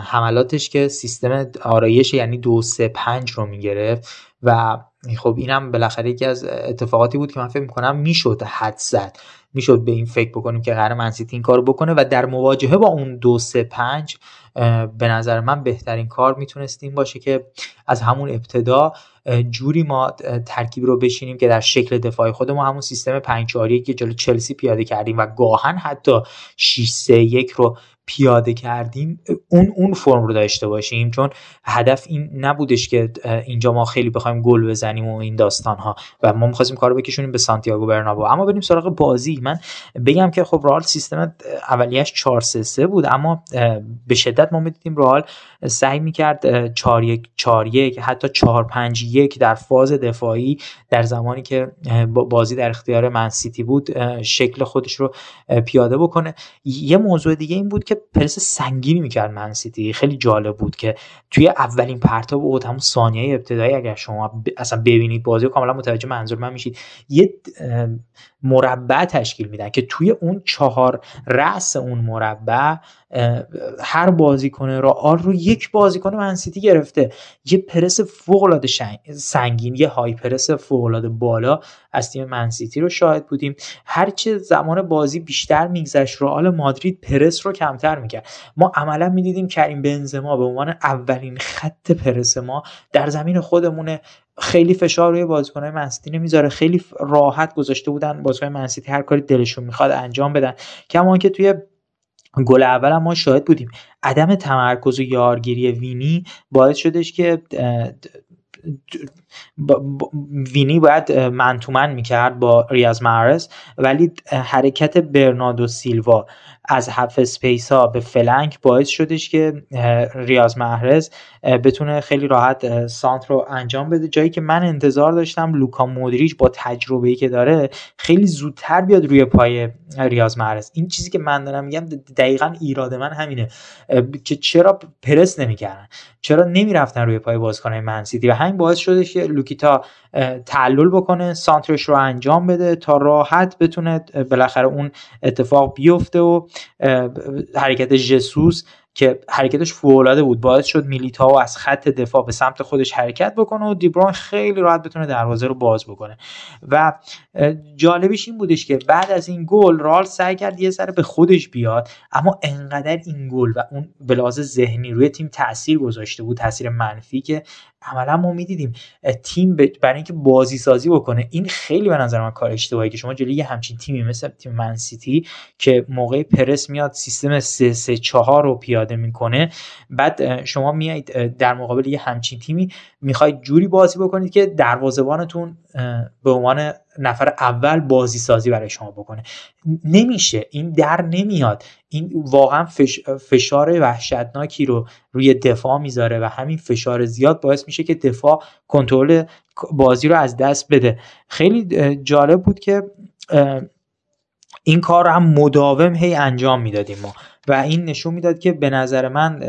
حملاتش که سیستم آرایش یعنی دو سه پنج رو میگرفت و خب اینم بالاخره یکی از اتفاقاتی بود که من فکر می‌کنم میشد حد زد، میشد به این فکر بکنیم که قرار منسیتی این کارو بکنه و در مواجهه با اون دو سه پنج به نظر من بهترین کار میتونستیم باشه که از همون ابتدا جوری ما ترکیب رو بشینیم که در شکل دفاعی خود ما همون سیستم پنج چهار یک که جلو چلسی پیاده کردیم و گاهن حتی شش سه یک رو پیاده کردیم اون اون فرم رو داشته باشیم، چون هدف این نبودش که اینجا ما خیلی بخوایم گل بزنیم و این داستان ها و ما می‌خواستیم کارو بکشونیم به سانتیاگو برنابو. اما بریم سراغ بازی. من بگم که خب رئال سیستم اولیش چهار سه سه بود، اما به شدت ما می‌دیدیم رئال سعی می‌کرد چهار یک چهار یک حتی چهار پنج یک در فاز دفاعی در زمانی که بازی در اختیار من سیتی بود شکل خودش رو پیاده بکنه. یه موضوع دیگه این بود که پرس سنگینی میکرد من سیتی. خیلی جالب بود که توی اولین پرتاب اوت همون ثانیه ابتدایی اگر شما ب... اصلا ببینید بازی رو کاملا متوجه منظور من میشید، یه مربع تشکیل میدن که توی اون چهار رأس اون مربع هر بازیکن رئال رو یک بازیکن من سیتی گرفته. یه پرس فوق العاده سنگین، یه های پرس فوق العاده بالا از تیم من سیتی رو شاهد بودیم. هرچه زمان بازی بیشتر میگذشت رئال مادرید پرس رو کمتر میکرد. ما عملا میدیدیم کریم بنزما به عنوان اولین خط پرس ما در زمین خودمونه، خیلی فشار روی بازیکن‌های منسیتی نمیذاره، خیلی راحت گذاشته بودن بازیکن‌های منسیتی هر کاری دلشون میخواد انجام بدن. کما اینکه توی گل اول ما شاهد بودیم عدم تمرکز و یارگیری وینی باعث شدش که وینی باید من تو من میکرد با ریاض محرز، ولی حرکت برناردو سیلوا از هاف اسپیس ها به فلنک باعث شدش که ریاض محرز بتونه خیلی راحت سانتر رو انجام بده، جایی که من انتظار داشتم لوکا مودریچ با تجربه‌ای که داره خیلی زودتر بیاد روی پای ریاض محرز. این چیزی که من دارم میگم دقیقاً ایراد من همینه که چرا پرس نمیکردن، چرا نمیرفتن روی پای بازیکن‌های من سیتی و همین باعث شدش که لوکیتا تعلل بکنه، سانترش رو انجام بده تا راحت بتونه بالاخره اون اتفاق بیفته. و حرکت ژسوس که حرکتش فوق‌العاده بود باعث شد میلیتاو از خط دفاع به سمت خودش حرکت بکنه و دیبران خیلی راحت بتونه دروازه رو باز بکنه. و جالبش این بودش که بعد از این گل رئال سعی کرد یه ذره به خودش بیاد، اما انقدر این گل و اون بلاز ذهنی روی تیم تأثیر گذاشته بود، تأثیر منفی، که عملا ما میدیدیم تیم برای اینکه بازی سازی بکنه، این خیلی به نظر من کار اشتباهی که شما جلوی همچین تیمی مثل تیم من سیتی که موقع پرس میاد سیستم سه سه چهار رو پیاده میکنه، بعد شما میایید در مقابل یه همچین تیمی میخواید جوری بازی بکنید که دروازه‌بانتون به عنوان نفر اول بازی سازی برای شما بکنه. نمیشه، این در نمیاد. این واقعا فش، فشار وحشتناکی رو روی دفاع میذاره و همین فشار زیاد باعث میشه که دفاع کنترل بازی رو از دست بده. خیلی جالب بود که این کار رو هم مداوم هی انجام میدادیم ما و این نشون میداد که به نظر من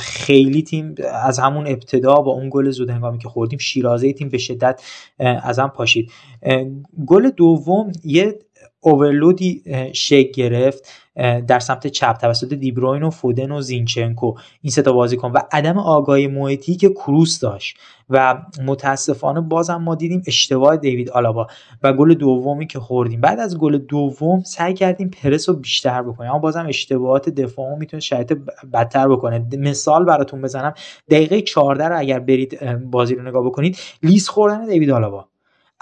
خیلی تیم از همون ابتدا با اون گل زود هنگامی که خوردیم شیرازه تیم به شدت از هم پاشید. گل دوم یه اورلودی شکل گرفت در سمت چپ توسط دیبروین و فودن و زینچنکو، این سه تا بازیکن، و عدم آگاهی محیطی که کروس داشت و متاسفانه بازم ما دیدیم اشتباه دیوید آلابا و گل دومی که خوردیم. بعد از گل دوم سعی کردیم پرس رو بیشتر بکنیم اما بازم اشتباهات دفاعمون میتونه شرایط بدتر بکنه. مثال براتون بزنم، دقیقه چهارده رو اگر برید بازی رو نگاه بکنید، لیس خوردن دیوید آلابا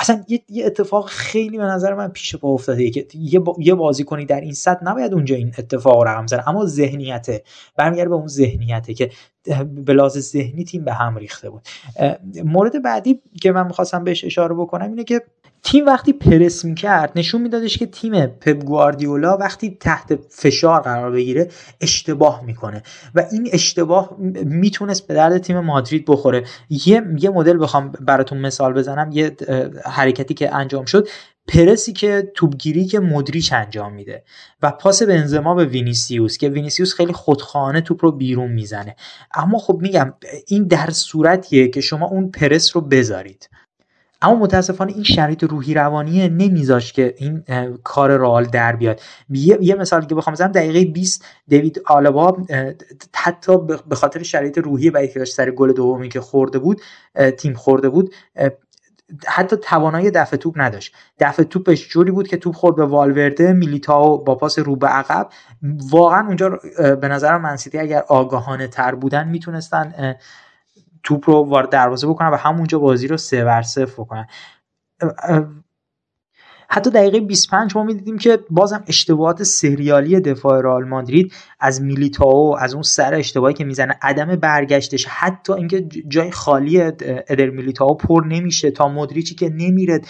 اصلا یه اتفاق خیلی به نظر من پیش پا افتاده که یه با... یه بازیکنی در این سطح نباید اونجا این اتفاق رقم بزنه، اما ذهنیته، برمیگرده به اون ذهنیته که به لحاظ ذهنی تیم به هم ریخته بود. مورد بعدی که من می‌خواستم بهش اشاره بکنم اینه که تیم وقتی پرس میکرد نشون میدادش که تیم پپ گواردیولا وقتی تحت فشار قرار بگیره اشتباه میکنه و این اشتباه میتونست به درد تیم مادرید بخوره. یه یه مدل بخوام براتون مثال بزنم، یه حرکتی که انجام شد، پرسی که توپگیری که مودریچ انجام میده و پاس بنزما به وینیسیوس که وینیسیوس خیلی خودخواهانه توپ رو بیرون میزنه، اما خب میگم این در صورتیه که شما اون پرس رو بذارید، اما متاسفانه این شرایط روحی روانی نمیذاش که این کار رئال در بیاد. یه, یه مثال که بخوام بزنم، دقیقه بیست دیوید آلابا حتی به خاطر شرایط روحی و اینکه داشت سر گل دومی که خورده بود تیم خورده بود حتی توانایی دفع توپ نداشت. دفع توپش جوری بود که توپ خورد به والورده، میلیتاو با پاس رو به عقب. واقعا اونجا به نظرم منسیتی اگر آگاهانه تر بودن میتونستن توپ رو وارد دروازه بکنن و همونجا بازی رو سه بر صفر بکنن. حتی دقیقه بیست و پنج ما می‌دیدیم که بازم اشتباهات سریالی دفاع رئال مادرید از میلیتاو، از اون سر اشتباهی که میزنه، عدم برگشتش، حتی اینکه جای خالی ادر میلیتاو پر نمیشه تا مودریچی که نمیره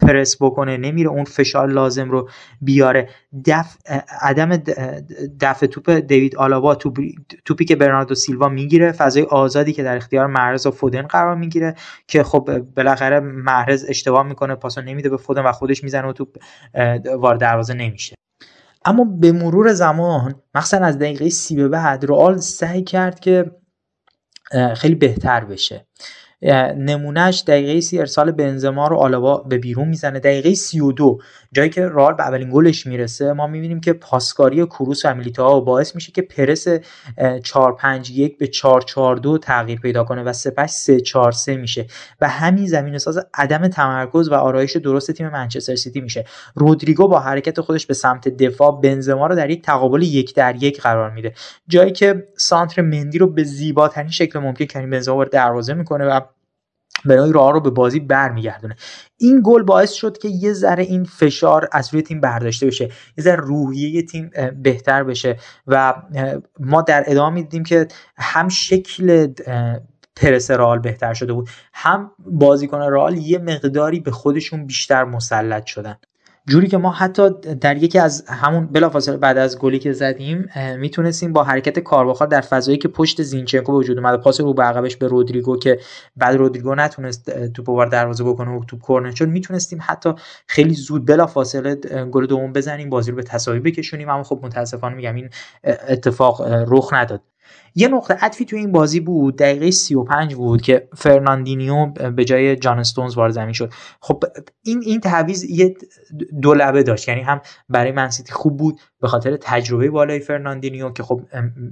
پرس بکنه، نمیره اون فشار لازم رو بیاره. دف عدم دفع توپ دیوید آلابا، توپی که برناردو سیلوا میگیره، فضای آزادی که در اختیار محرز و فودن قرار میگیره که خب بالاخره محرز اشتباه میکنه، پاسو نمیده به فودن و خودش میزنه و توپ وارد دروازه نمیشه. اما به مرور زمان، مخصوصا از دقیقه سی به بعد، رئال سعی کرد که خیلی بهتر بشه. نمونهش دقیقه سی ارسال بنزما رو آلابا به بیرون میزنه. دقیقه سی و دو جایی که رئال به اولین گلش میرسه، ما میبینیم که پاسکاری کروس و میلیتائو باعث میشه که پرس چهار پنج یک به چهار چهار دو تغییر پیدا کنه و سپس سه چهار سه میشه و همین زمین ساز عدم تمرکز و آرایش درست تیم منچستر سیتی میشه. رودریگو با حرکت خودش به سمت دفاع، بنزما رو در یک تقابل یک در یک قرار میده، جایی که سانتر مندی رو به زیباترین شکل ممکن کریم بنزما وارد دروازه میکنه و برای راه رو به بازی برمیگردونه. این گل باعث شد که یه ذره این فشار از روی تیم برداشته بشه، یه ذره روحیه تیم بهتر بشه و ما در ادامه می‌دیدیم که هم شکل پرس رئال بهتر شده بود، هم بازیکن رئال یه مقداری به خودشون بیشتر مسلط شدن، جوری که ما حتی در یکی از همون بلافاصله بعد از گلی که زدیم میتونستیم با حرکت کارواخال در فضایی که پشت زینچنکو به وجود اومد، پاس رو به عقبش به رودریگو که بعد رودریگو نتونست توپ وارد دروازه بکنه و توپ کورنر شد، میتونستیم حتی خیلی زود بلافاصله گل دوم بزنیم، بازی رو به تساوی بکشونیم. اما خب متاسفانه میگم این اتفاق رخ نداد. یه نقطه عطفی توی این بازی بود، دقیقه سی و پنج بود که فرناندینیو به جای جان استونز وارد زمین شد. خب این این تعویض یه دو لبه داشت، یعنی هم برای منسیتی خوب بود به خاطر تجربه بالای فرناندینیو که خب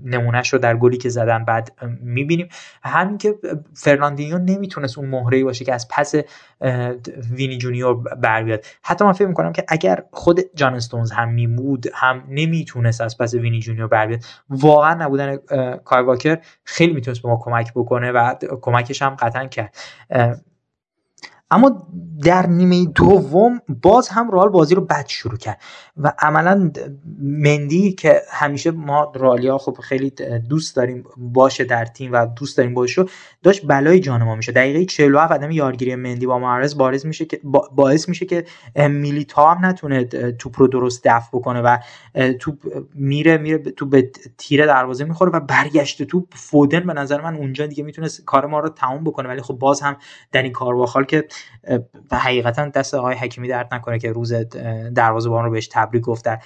نمونهش رو در گلی که زدن بعد می‌بینیم، همین که فرناندینیو نمیتونست اون مهره‌ای باشه که از پس وینی جونیور بر بیاد. حتی من فکر می‌کنم که اگر خود جان استونز هم میمود هم نمیتونست از پس وینی جونیور بر بیاد. واقعا نبودن کای واکر خیلی میتونست به ما کمک بکنه و کمکش هم قطعا کرد. اما در نیمه دوم باز هم رئال بازی رو بد شروع کرد و عملا مندی که همیشه ما رئالیا خب خیلی دوست داریم باشه در تیم و دوست داریم باشه، داشت بلای جان ما میشه. دقیقه چهل و هفت عدم یارگیری مندی با محرز باعث میشه که باعث میشه که میلیتائو هم نتونه توپ رو درست دفع بکنه و توپ میره میره توپ به تیره دروازه میخوره و برگشت توپ فودن به نظر من اونجا دیگه میتونه کار ما رو تموم بکنه، ولی خب باز هم در این کارواخال که و حقیقتا دست آقای حکیمی درد نکنه که روز دروازه‌بان رو بهش تبریک گفت در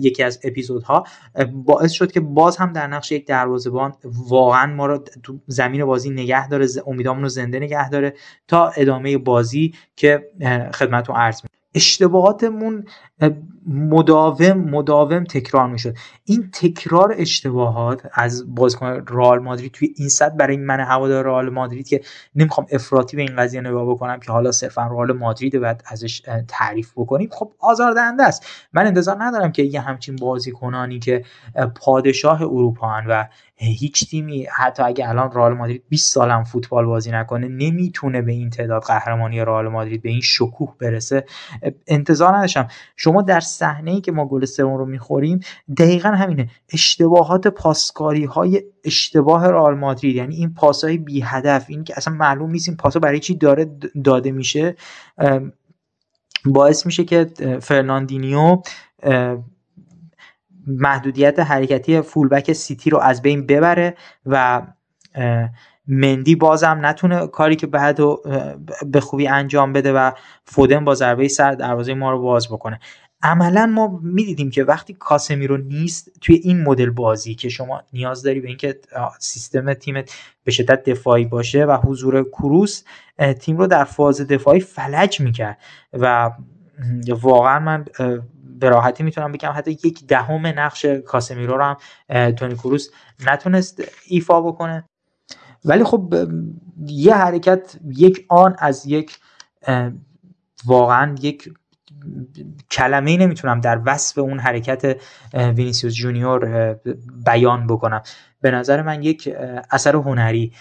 یکی از اپیزودها، باعث شد که باز هم در نقش یک دروازه‌بان واقعا ما رو تو زمین بازی نگه داره، امیدامون رو زنده نگه داره تا ادامه بازی که خدمتتون عرض می‌کنم. اشتباهاتمون مداوم مداوم تکرار میشد. این تکرار اشتباهات از بازیکن رئال مادرید توی این سطح برای من هوادار رئال مادرید که نمیخوام افراطی به این قضیه نگاه بکنم که حالا صرفا رئال مادرید و بعد ازش تعریف بکنیم، خب آزاردهنده است. من انتظار ندارم که یه همچین بازیکنانی که پادشاه اروپا هن و هیچ تیمی، حتی اگه الان رئال مادرید بیست سال هم فوتبال بازی نکنه، نمیتونه به این تعداد قهرمانی رئال مادرید، به این شکوه برسه. انتظار نداشتم. شما در صحنه‌ای که ما گل سوم رو میخوریم دقیقا همینه، اشتباهات پاسکاری‌های اشتباه رئال مادرید، یعنی این پاس‌های بی هدف، این که اصلا معلوم نیست این پاس‌ها برای چی داره داده میشه، باعث میشه که فرناندینیو محدودیت حرکتی فولبک سیتی رو از بین ببره و مندی بازم نتونه کاری که بعد به خوبی انجام بده و فودن با ضربه سر دروازه ما رو باز بکنه. عملا ما میدیدیم که وقتی کاسمیرو نیست توی این مدل بازی که شما نیاز داری به اینکه سیستم تیمت به شدت دفاعی باشه و حضور کروس تیم رو در فاز دفاعی فلج میکرد و واقعا من به راحتی میتونم بگم حتی یک دهم نقش کاسمیرو رو هم تونی کروس نتونست ایفا بکنه. ولی خب یه حرکت، یک آن از یک واقعا یک کلمه‌ای نمیتونم در وصف اون حرکت وینیسیوس جونیور بیان بکنم. به نظر من یک اثر هنری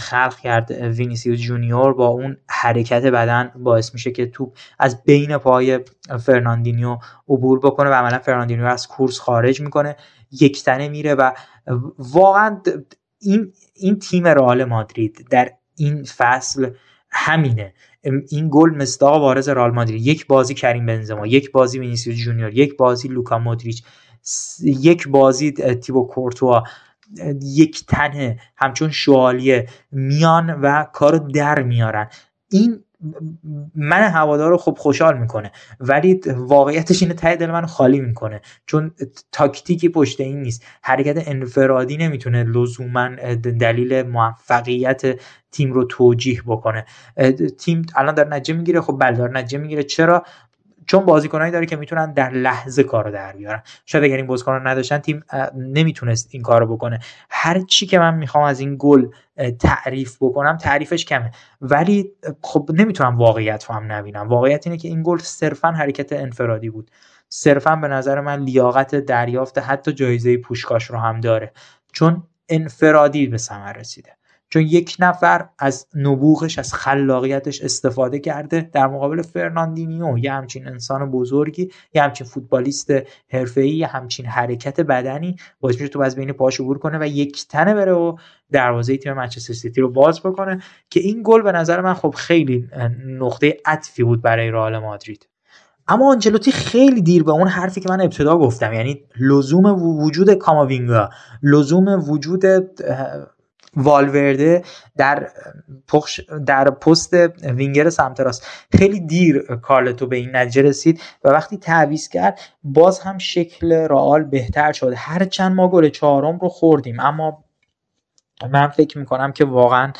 خلق کرد وینیسیوس جونیور با اون حرکت بدن، باعث میشه که توپ از بین پای فرناندینیو عبور بکنه و عملا فرناندینیو از کورس خارج میکنه، یک تنه میره و واقعا این این تیم رئال مادرید در این فصل همینه. این گل مصداق بارز رئال مادرید، یک بازی کریم بنزما، یک بازی وینیسیوس جونیور، یک بازی لوکا مودریچ، یک بازی تیبو کورتوا، یک تنه همچون شوالیه میان و کارو در میارن. این من هوادارو خب خوشحال میکنه، ولی واقعیتش اینه ته دل من خالی میکنه، چون تاکتیکی پشت این نیست، حرکت انفرادی نمیتونه لزوما دلیل موفقیت تیم رو توجیه بکنه. تیم الان داره نتیجه میگیره، خب بله داره نتیجه میگیره، چرا؟ چون بازیکنایی داره که میتونن در لحظه کارو در بیارن. شاید اگر این بازیکن‌ها نداشتن تیم نمیتونست این کارو بکنه. هر چی که من میخوام از این گل تعریف بکنم تعریفش کمه، ولی خب نمیتونم واقعیت فهم نبینم. واقعیت اینه که این گل صرفا حرکت انفرادی بود، صرفا به نظر من لیاقت دریافت حتی جایزه پوشکاش رو هم داره، چون انفرادی به ثمر رسیده، چون یک نفر از نبوغش، از خلاقیتش استفاده کرده در مقابل فرناندینیو، یه همچین انسان بزرگی، یه همچین فوتبالیست حرفه‌ای، یه همچین حرکت بدنی باعث میشه توپ از بین پاش عبور کنه و یک تنه بره و دروازه تیم منچستر سیتی رو باز بکنه. که این گل به نظر من خب خیلی نقطه عطفی بود برای رئال مادرید. اما آنچلوتی خیلی دیر به اون حرفی که من ابتدا گفتم، یعنی لزوم وجود کاماوینگا، لزوم وجود والورده در پخش در پست وینگر سمت راست، خیلی دیر کارلتو به این نتیجه رسید و وقتی تعویض کرد باز هم شکل رئال بهتر شد. هر چند ما گل چهارم رو خوردیم، اما من فکر میکنم که واقعا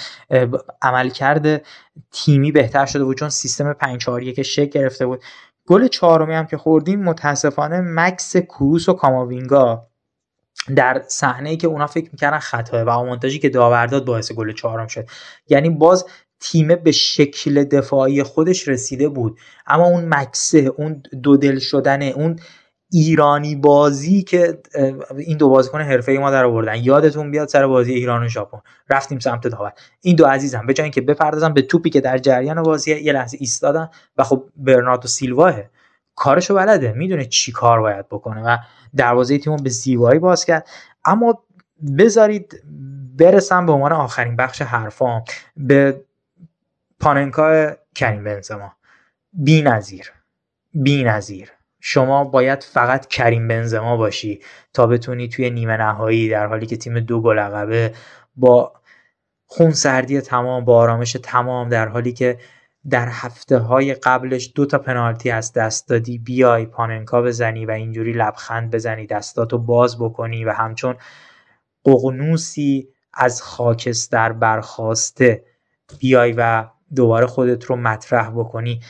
عملکرد تیمی بهتر شده بود، چون سیستم پنج چهار یک که شکل گرفته بود. گل چهارمی هم که خوردیم متاسفانه مکس کروس و کاماوینگا در صحنه‌ای که اونا فکر می‌کردن خطا و آمونتاژی که داور داد باعث گل چهارم شد. یعنی باز تیمه به شکل دفاعی خودش رسیده بود، اما اون مکسه، اون دودل شدن، اون ایرانی بازی که این دو بازیکن حرفه‌ای ما در آوردن، یادتون بیاد سر بازی ایران و ژاپن رفتیم سمت داور، این دو عزیزم به جای اینکه بپردازن به توپی که در جریان بازی یه لحظه ایستادن و خب برناردو سیلوا کارشو بلده، میدونه چی کار باید بکنه و دروازه تیمو به زیبایی باز کرد. اما بذارید برسم به عنوان آخرین بخش حرفام به پاننکا کریم بنزما. بی نظیر بی نظیر شما باید فقط کریم بنزما باشی تا بتونی توی نیمه نهایی در حالی که تیم دو گل عقبه، با خونسردی تمام، با آرامش تمام، در حالی که در هفته های قبلش دو تا پنالتی از دست دادی، بیای پاننکا بزنی و اینجوری لبخند بزنی، دستاتو باز بکنی و همچون ققنوسی از خاکستر برخاسته بیای و دوباره خودت رو مطرح بکنی.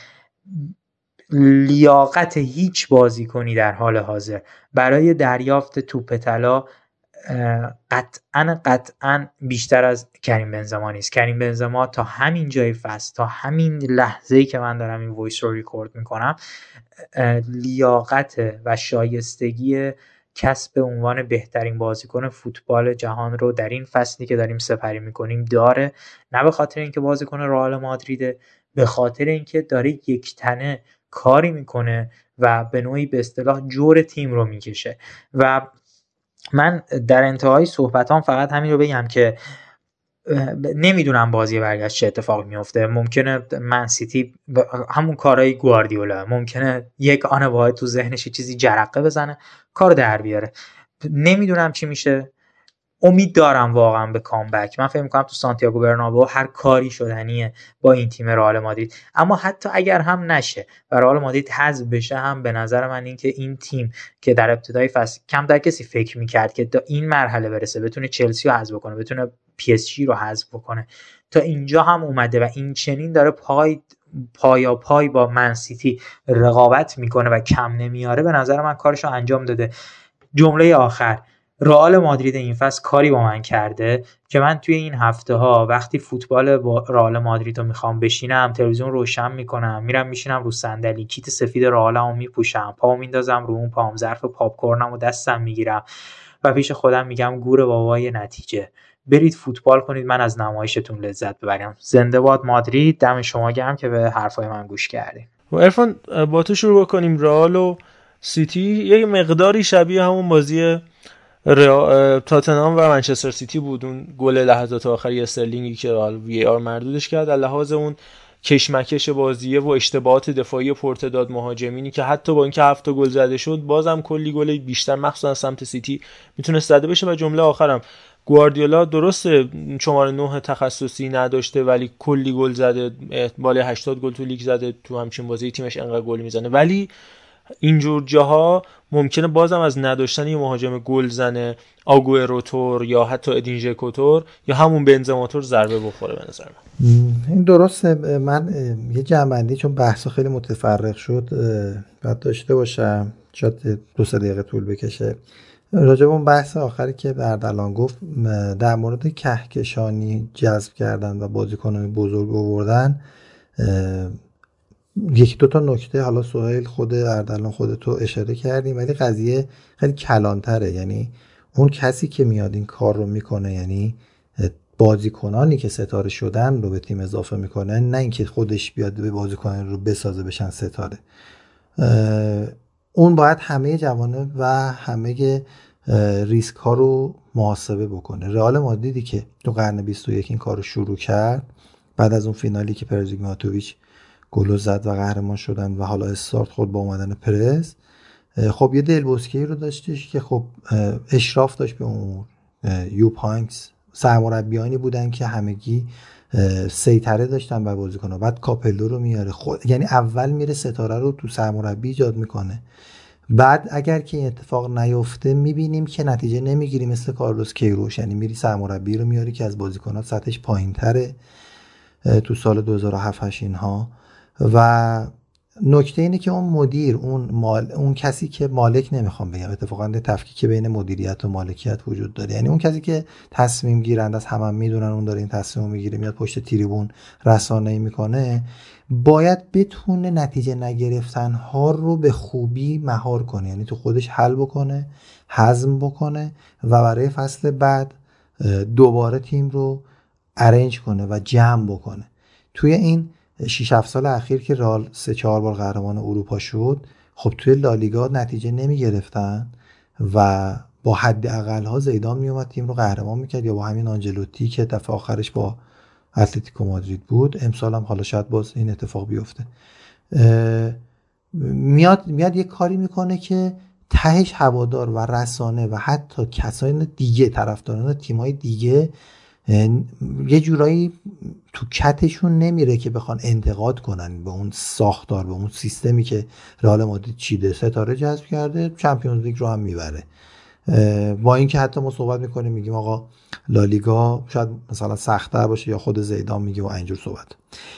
لیاقت هیچ بازی کنی در حال حاضر برای دریافت توپ طلا قطعاً قطعاً بیشتر از کریم بنزما نیست. کریم بنزما تا همین جای فصل، تا همین لحظه‌ای که من دارم این وایس رو ریکورد میکنم، لیاقت و شایستگی کسب عنوان بهترین بازیکن فوتبال جهان رو در این فصلی که داریم سپری میکنیم داره. نه به خاطر اینکه بازیکن رئال مادریده، به خاطر اینکه داره یک تنه کاری میکنه و به نوعی به اصطلاح جور تیم رو میکشه. و من در انتهای صحبتام فقط همین رو بگم که نمیدونم بازی برگشت چه اتفاق میفته. ممکنه من سیتی همون کارهای گواردیولا، ممکنه یک آن واحد تو ذهنش چیزی جرقه بزنه، کار در بیاره. نمیدونم چی میشه. امید دارم واقعا به کامبک. من فکر میکنم تو سانتیاگو برنابئو هر کاری شدنیه با این تیم رئال مادرید. اما حتی اگر هم نشه و رئال مادرید حذف بشه، هم به نظر من اینکه این تیم که در ابتدای فصل کم در کسی فکر میکرد که تا این مرحله برسه، بتونه چلسی رو حذف کنه، بتونه پی اس جی رو حذف کنه، تا اینجا هم اومده و این چنین داره پای پایا پای با من سیتی رقابت میکنه و کم نمیاره، به نظر من کارشو انجام داده. جمله آخر، رئال مادرید این فصل کاری با من کرده که من توی این هفته ها وقتی فوتبال با رئال مادرید رو میخوام بشینم، تلویزیون روشن میکنم، میرم میشینم رو صندلی، کیت سفید رئالمو میپوشم، پاو میندازم رو اون پام، ظرف پاپ کورنمو دستم میگیرم و پیش خودم میگم گور بابای نتیجه، برید فوتبال کنید، من از نمایشتون لذت ببرم. زنده باد مادرید، دم شما گرم که به حرفای من گوش کردید. و ارفان با تو شروع بکنیم. رئال و سیتی یه مقداری شبیه همون بازی رئال تاتنهام و منچستر سیتی بود، اون گل لحظات آخری استرلینگی که وی آر مردودش کرد، لحاظ اون کشمکش بازیه و اشتباهات دفاعی پرتداد مهاجمینی که حتی با اینکه هفت گل زده شد بازم کلی گل بیشتر مخصوصا سمت سیتی میتونست زده بشه. و جمله آخرم گواردیولا درست شماره نه تخصصی نداشته ولی کلی گل زده، بالای هشتاد گل تو لیگ زده، تو همچین بازی تیمش انقدر گل میزنه، ولی اینجور جاها ممکنه بازم از نداشتن یه مهاجم گل زنه آگوئروتور یا حتی ادین ژکوتور یا همون بنزماتور ضربه بخوره. به نظر من این درسته. من یه جنبندی، چون بحث خیلی متفرق شد، بعد داشته باشم، شاید دو سه دقیقه طول بکشه، راجع به اون بحث آخری که اردلان گفت در مورد کهکشانی جذب کردن و بازیکنان بزرگ آوردن. یکی دو تا نکته حالا سهیل خود اردلان خودتو اشاره کردیم، ولی قضیه خیلی کلانتره، یعنی اون کسی که میاد این کار رو میکنه، یعنی بازیکنانی که ستاره شدن رو به تیم اضافه میکنه، نه اینکه خودش بیاد به بازیکنان رو بسازه بشن ستاره. اون باید همه جوانب و همه ریسک ها رو محاسبه بکنه. رئال مادریدی که تو قرن بیست و یک این کار رو شروع کرد، بعد از اون فینالی که پرزیگماتوویچ گلو زد و قهرمان شدن و حالا استارت خود با اومدن پرز، خب یه دلبوسکی رو داشتش که خب اشراف داشت به امور، یو پانکس سرمربیانی بودن که همگی سیطره داشتن بر بازیکن‌ها. بعد کاپلو رو میاره خود، یعنی اول میره ستاره رو تو سرمربی ایجاد میکنه. بعد اگر که این اتفاق نیفته میبینیم که نتیجه نمیگیری، مثل کارلوس کیروش، یعنی میری سرمربی رو میاری که از بازیکن‌ها سطحش پایین‌تره تو سال دو هزار و هفت هش اینها. و نکته اینه که اون مدیر، اون مال، اون کسی که مالک، نمیخوام بگم اتفاقا تفکیک بین مدیریت و مالکیت وجود داره، یعنی اون کسی که تصمیم گیرنده است، همه میدونن اون داره این تصمیمو میگیره، میاد پشت تریبون رسانه‌ای میکنه، باید بتونه نتیجه نگرفتن ها رو به خوبی مهار کنه، یعنی تو خودش حل بکنه، هضم بکنه و برای فصل بعد دوباره تیم رو ارنج کنه و جمع بکنه. توی این شش هفت سال اخیر که رئال سه چهار بار قهرمان اروپا شد، خب توی لالیگا نتیجه نمی گرفتن و با حد اقل ها زیدان می اومد تیم رو قهرمان میکرد، یا با همین آنچلوتی که دفعه آخرش با اتلتیکو مادرید بود. امسال هم حالا شاید باز این اتفاق بیفته، میاد میاد یه کاری میکنه که تهش هوادار و رسانه و حتی کسای دیگه، طرفداران تیم‌های دیگه، یه جورایی تو کتشون نمیره که بخوان انتقاد کنن به اون ساختار، به اون سیستمی که رئال مادرید چیده، ستاره جذب کرده، چمپیونز لیگ رو هم میبره. با اینکه حتی ما صحبت میکنیم میگیم آقا لالیگا شاید مثلا سخت‌تر باشه، یا خود زیدان میگه و اینجور صحبت.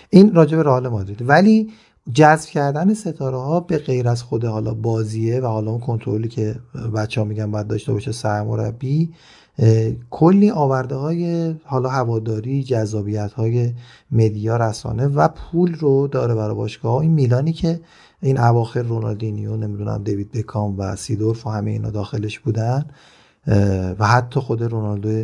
این راجع به رئال مادرید. ولی جذب کردن ستاره ها به غیر از خود حالا بازیه و حالا اون کنترلی که بچه‌ها میگن باید داشته باشه سرمربی، کلی آورده های حالا هواداری، جذابیت های مدیا، رسانه و پول رو داره برای باشگاه. این میلانی که این اواخر رونالدینیو، نمیدونم دیوید بکام و سیدورف و همه اینا داخلش بودن و حتی خود رونالدو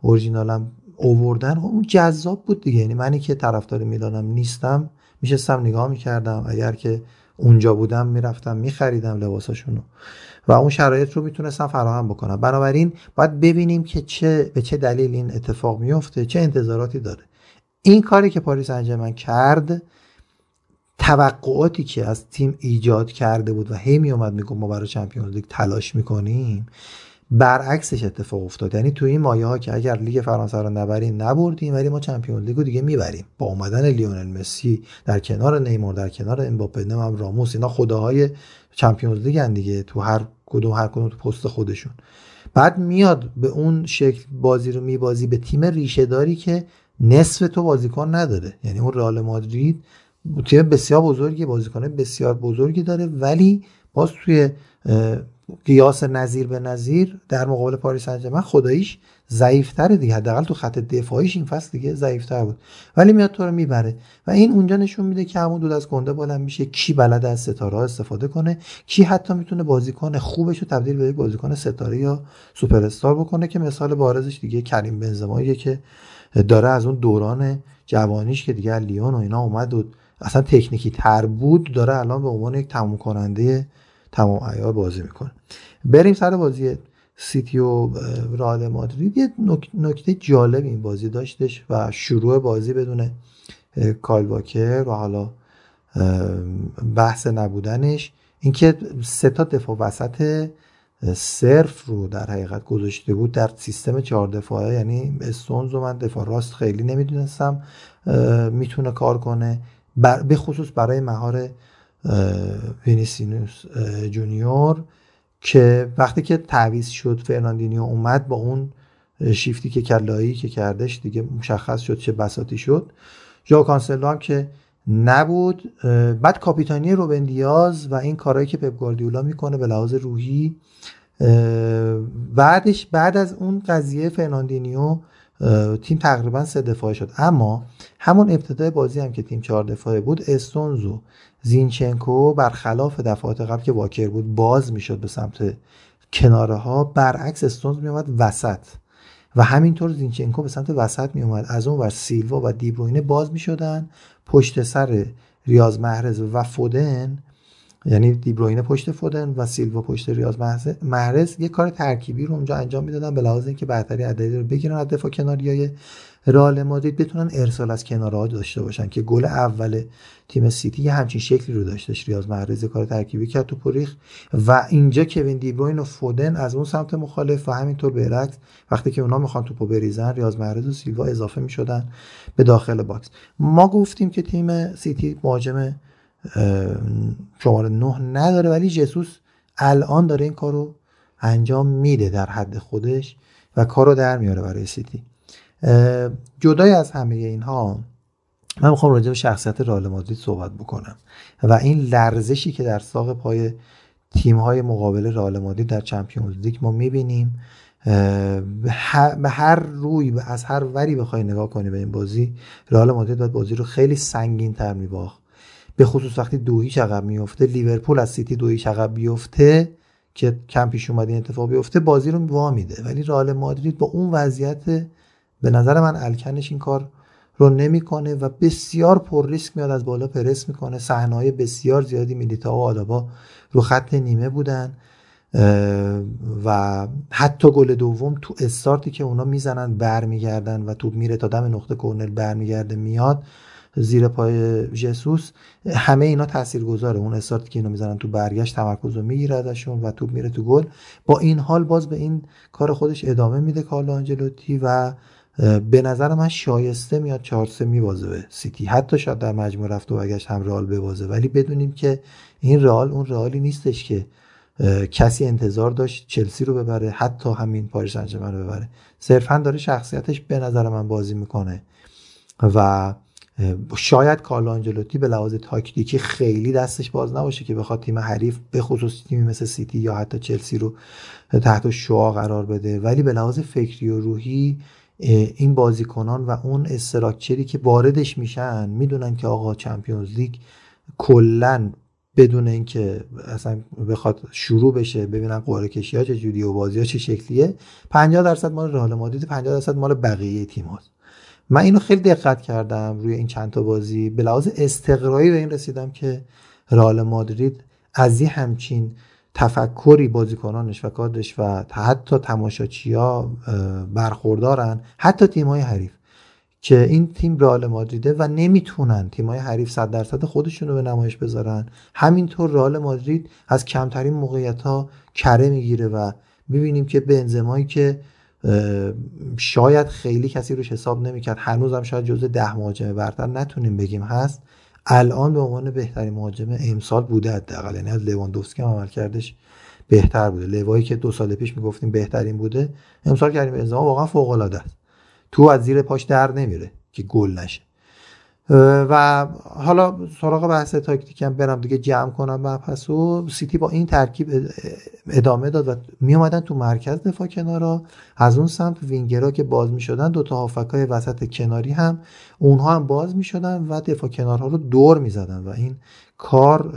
اورجینالم آوردن، اون جذاب بود دیگه. یعنی منی که طرفدار میلانم نیستم، میشستم نگاه میکردم، اگر که اونجا بودم میرفتم میخریدم لباساشونو و اون شرایط رو میتونستم فراهم بکنم. بنابراین باید ببینیم که چه به چه دلیل این اتفاق میفته، چه انتظاراتی داره. این کاری که پاریس سن ژرمن کرد، توقعاتی که از تیم ایجاد کرده بود و هی میومد میگفت ما برای چمپیونز لیگ تلاش میکنیم، برعکسش اتفاق افتاد. یعنی تو این مایه ها که اگر لیگ فرانسه رو نبریم نبردیم، ولی ما چمپیونز لیگ رو دیگه میبریم، با اومدن لیونل مسی در کنار نیمار، در کنار امباپه، نم راموس، اینا خداهای چمپیونز لیگ ان دیگه، تو هر کدوم هر کدوم تو پست خودشون. بعد میاد به اون شکل بازی رو میبازی به تیم ریشه داری که نصف تو بازیکن نداره. یعنی اون رئال مادرید تیم بسیار بزرگی، بازیکن بسیار بزرگی داره، ولی باز توی قیاس نظیر به نظیر در مقابل پاریس سن ژرمن خداییش ضعیف‌تره دیگه، حداقل تو خط دفاعیش این فصل دیگه ضعیف‌تر بود، ولی میاد تو رو میبره و این اونجا نشون میده که همون دود از گنده بلند میشه، کی بلد از ستاره‌ها استفاده کنه، کی حتی میتونه بازیکن خوبش رو تبدیل به یک بازیکن ستاره یا سوپر استار بکنه که مثال بارزش دیگه کریم بنزما که داره از اون دوران جوانیش که دیگه لیون و اینا اومد و اصلا تکنیکی تر بود داره الان به عنوان یک تموم کننده تمام عیار بازی میکنه. بریم سر بازی سیتی و رئال مادرید. یه نکته جالب این بازی داشتش و شروع بازی بدون کایل واکر و حالا بحث نبودنش، اینکه سه تا دفاع وسط صرف رو در حقیقت گذاشته بود در سیستم چهار دفاعه، یعنی استونز و من دفاع راست خیلی نمیدونستم میتونه کار کنه، بر به خصوص برای مهار وینیسیوس جونیور که وقتی که تعویض شد فرناندینیو اومد با اون شیفتی که کلایی که کردش دیگه مشخص شد چه بساطی شد. ژو کانسلو هم که نبود، بعد کاپیتانی روبن دیاز و این کارهایی که پپ گواردیولا میکنه به لحاظ روحی. بعدش بعد از اون قضیه فرناندینیو تیم تقریبا سه دفاعه شد، اما همون ابتدای بازی هم که تیم چهار دفاعه بود استونز و زینچنکو برخلاف دفعات قبل که واکر بود باز میشد به سمت کناره ها، برعکس استونز میومد وسط و همینطور زینچنکو به سمت وسط میومد، از اون ور سیلوا و دیبروینه باز میشدن پشت سر ریاض محرز و فودن، یعنی دیبروینه پشت فودن و سیلوا پشت ریاض محرز. یه کار ترکیبی رو اونجا انجام میدادن به لحاظ اینکه برتری عددی رو بگیرن از دفاع کناریای رئال مادرید، بتونن ارسال از کناره‌ها داشته باشن که گل اول تیم سیتی یه همچین شکلی رو داشتش، ریاض محرز کار ترکیبی کرد تو پریخ و اینجا کوین دیبروین و فودن از اون سمت مخالف و همینطور برعکس وقتی که اونا میخوان توپو بریزن ریاض محرز و سیلوا اضافه میشدن به داخل باکس. ما گفتیم که تیم سیتی مهاجم شماره نه نداره، ولی جسوس الان داره این کارو انجام میده در حد خودش و کارو در میاره برای سیتی. جدای از همه اینها من میخوام راجع به شخصیت رئال مادرید صحبت بکنم و این لرزشی که در ساق پای تیم‌های مقابل رئال مادرید در چمپیونز لیگ ما میبینیم. به هر روی از هر وری بخوای نگاه کنی به این بازی، رئال مادرید باید بازی رو خیلی سنگین‌تر می‌باخت، به خصوص وقتی دو هیچ عقب میفته. لیورپول از سیتی دو هیچ عقب بیفته که کم پیش اومد این اتفاق بیفته بازی رو وا میده، ولی رئال مادرید با اون وضعیت به نظر من الکنش این کار رو نمیکنه و بسیار پر ریسک میاد از بالا پرس میکنه. صحنه‌های بسیار زیادی میلیتاو و آلابا رو خط نیمه بودن و حتی گل دوم تو استارتی که اونا میزنن برمیگردن و توپ میره تا دم نقطه کرنر برمیگرده میاد زیر پای جسوس، همه اینا تاثیرگذاره. اون استارتی که اینا میزنن تو برگشت تمرکز رو میگیره ازشون و توپ میره تو گل. با این حال باز به این کار خودش ادامه میده کارلو آنچلوتی و به نظر من شایسته میاد چهار سه میوازه به سیتی، حتی شاید در مجموع رفت و برگشت هم رئال بوازه، ولی بدونیم که این رئال اون رئالی نیستش که کسی انتظار داشت چلسی رو ببره، حتی همین پاریس سن ژرمن رو ببره. صرفا داره شخصیتش به نظر من بازی میکنه و شاید کارلو آنچلوتی به لحاظ تاکتیکی خیلی دستش باز نباشه که بخواد تیم حریف به خصوص تیمی مثل سیتی یا حتی چلسی رو تحت شعاع قرار بده، ولی به لحاظ فکری و روحی این بازیکنان و اون استراکچری که واردش میشن میدونن که آقا چمپیونز لیگ کلا بدون اینکه اصلا بخواد شروع بشه ببینن قرعه کشی‌ها چه جوریه و بازی‌ها چه شکلیه، پنجاه درصد مال رئال مادرید، پنجاه درصد مال بقیه تیم‌هاست. من اینو خیلی دقت کردم روی این چند تا بازی، به لحاظ استقرایی به این رسیدم که رئال مادرید از این همچین تفکری بازیکنانش و کادرش و حتی تماشاچی‌ها برخوردارن، حتی تیم‌های حریف، که این تیم رئال مادریده و نمیتونن تیم‌های حریف صد درصد خودشون رو به نمایش بذارن. همینطور رئال مادرید از کمترین موقعیت‌ها کره میگیره و می‌بینیم که بنزمایی که شاید خیلی کسی روش حساب نمی‌کرد، هنوزم شاید جزو ده مهاجم برتر نتونیم بگیم هست، الان به عنوان بهترین مهاجم امسال بوده حداقل، یعنی از لواندوفسکی هم عملکردش بهتر بوده. لوایی که دو سال پیش میگفتیم بهترین بوده، امسال کریم بنزما واقعا فوق‌العاده است، تو از زیر پاش در نمیره که گل نشه. و حالا سراغ بحث تاکتیک هم برم دیگه، جمع کنم مبحثو. سیتی با این ترکیب ادامه داد و می اومدن تو مرکز دفاع کنارا، از اون سمت وینگرها که باز می شدن، دوتا هافکای وسط کناری هم اونها هم باز می شدن و دفاع کنارها رو دور می زدن و این کار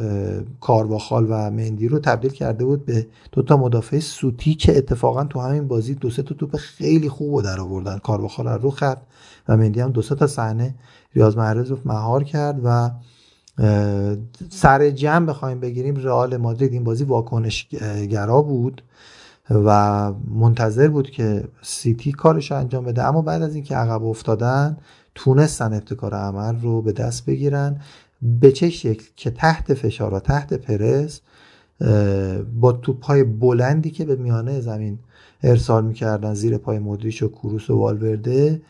کارواخال و مندی رو تبدیل کرده بود به دوتا مدافع سوتی که اتفاقا تو همین بازی دو سه تا توپ خیلی خوب در آوردن. کارواخال رو خط و مندی هم دو سه تا صحنه ریاض محرز رو مهار کرد و سر جمع بخوایم بگیریم رئال مادرید این بازی واکنش گرا بود و منتظر بود که سیتی کارش رو انجام بده، اما بعد از اینکه عقب افتادن تونستن ابتکار عمل رو به دست بگیرن. به چه شکل؟ که تحت فشار و تحت پرس با توپ‌های بلندی که به میانه زمین ارسال می‌کردن زیر پای مودریچ و کروس و والورده،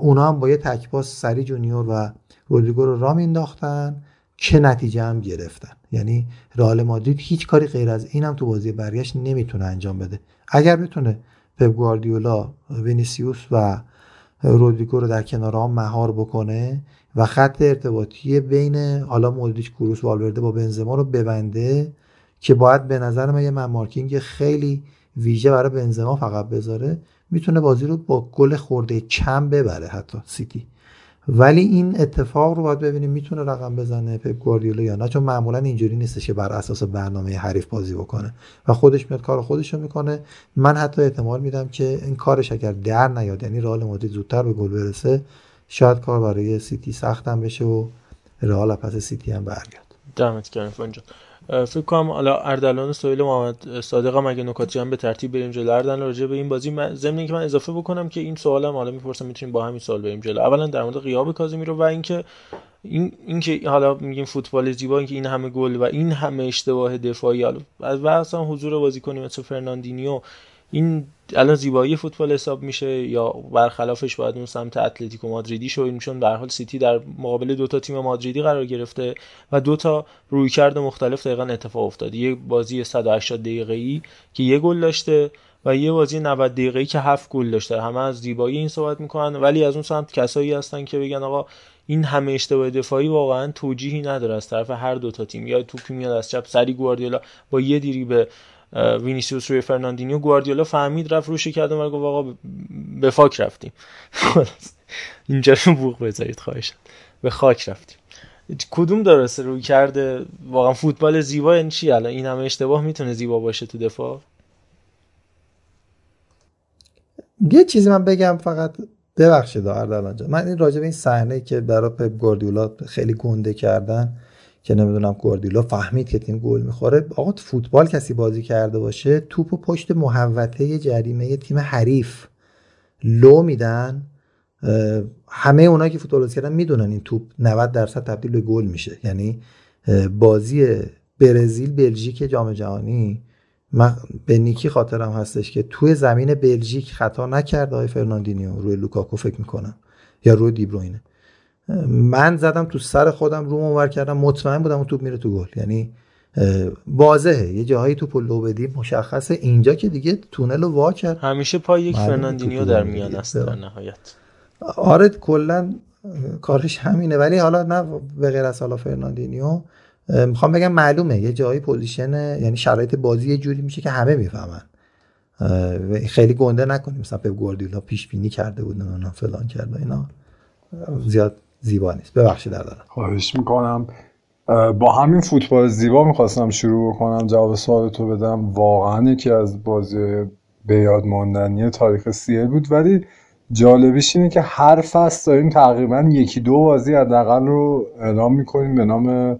اونا هم با یه تک‌پاس سری جونیور و رودریگو رو رام انداختن که نتیجه هم گرفتن. یعنی رئال مادرید هیچ کاری غیر از این هم تو بازی برگشت نمیتونه انجام بده. اگر بتونه پپ گواردیولا وینیسیوس و رودریگو رو در کنار هم مهار بکنه و خط ارتباطی بین حالا مودریچ، کروس، والورده با بنزما رو ببنده که باید به نظر من یه من مارکینگ خیلی ویژه برای بنزما فقط بذاره، میتونه بازی رو با گل خورده کم ببره حتی سیتی. ولی این اتفاق رو باید ببینیم میتونه رقم بزنه پپ گواردیولا یا نه، چون معمولا اینجوری نیستش که بر اساس برنامه حریف بازی بکنه و خودش میاد کار خودش رو میکنه. من حتی احتمال میدم که این کارش اگر در نیاد، یعنی رئال مادرید زودتر به گل برسه، شاید کار برای سیتی سخت هم بشه و رئال از پس سیتی هم برگرد. دمت گرم فنجان. فکر کنم حالا اردلان و سهیل محمد صادق هم اگه نکاتی هم به ترتیب بریم جلو. اردلان راجع به این بازی، ضمن اینکه من اضافه بکنم که این سوالم حالا میپرسم، میتونیم با همین سوال بریم جلو. اولا در مورد غیاب کازمیرو و اینکه این اینکه حالا میگیم فوتبال زیبا، اینکه این همه گل و این همه اشتباه دفاعی و اصلا حضور بازیکن مثل فرناندینیو، این الان زیبایی فوتبال حساب میشه یا برخلافش باید اون سمت اتلتیکو مادریدی شو؟ چون به هر حال سیتی در مقابل دو تا تیم مادریدی قرار گرفته و دو تا رویکرد مختلف دقیقاً اتفاق افتاد. یه بازی صد و هشتاد دقیقه‌ای که یه گل داشته و یه بازی نود دقیقه‌ای که هفت گل داشته. همه از زیبایی این صحبت میکنن، ولی از اون سمت کسایی هستن که بگن آقا این همه اشتباه دفاعی واقعا توجیهی نداره از طرف هر دو تا تیم. یا توپ میاد از چپ، سری گواردیولا با یه دریبل وینیسیوس روی فرناندینیو، گواردیولا فهمید، رفت روش کرد و گفت آقا به فاک رفتیم. اینجا رو بوق بذارید خواهشاً، به خاک رفتیم. کدوم درسته؟ روی کرده واقعا فوتبال زیبا یعنی چی؟ الان این همه اشتباه میتونه زیبا باشه تو دفاع؟ یه چیزی من بگم فقط، ببخشید اردلان جان، من این راجع به این صحنه که برای پپ گواردیولا خیلی گنده کردن که نمیدونم گواردیولا فهمید که تیم گل میخوره. آقا فوتبال کسی بازی کرده باشه توپو پشت محوطه جریمه تیم حریف لو میدن، همه اونایی که فوتبال بازی کردن میدونن این توپ نود درصد تبدیل به گل میشه. یعنی بازی برزیل بلژیک جام جهانی، من به نیکی خاطرم هستش که توی زمین بلژیک خطا نکرد آقای فرناندینیو، روی لوکاکو فکر میکنم یا روی دیبروینه، من زدم تو سر خودم، روم اونور کردم، مطمئن بودم اون توپ میره تو گل. یعنی واضحه یه جاهایی توپو لو بدیم مشخصه، اینجا که دیگه تونل رو وا کرد. همیشه پای یک فرناندینیو در میان است در نهایت. آره کلا کارش همینه. ولی حالا نه به غیر از حالا فرناندینیو، میخوام بگم معلومه یه جایی پوزیشن، یعنی شرایط بازی یه جوری میشه که همه میفهمن. خیلی گنده نکنیم، مثلا پپ گواردیولا پیش بینی کرده بود نه فلان کرده، اینا زیاد زیبا نیست. ببخشید دردانم. خواهش میکنم. با همین فوتبال زیبا میخواستم شروع بکنم جواب سوال تو بدم. واقعا یکی از بازی بیاد ماندنی تاریخ سیل بود، ولی جالبیش اینه که هر فصل داریم تقریبا یکی دو بازی حداقل رو اعلام میکنیم به نام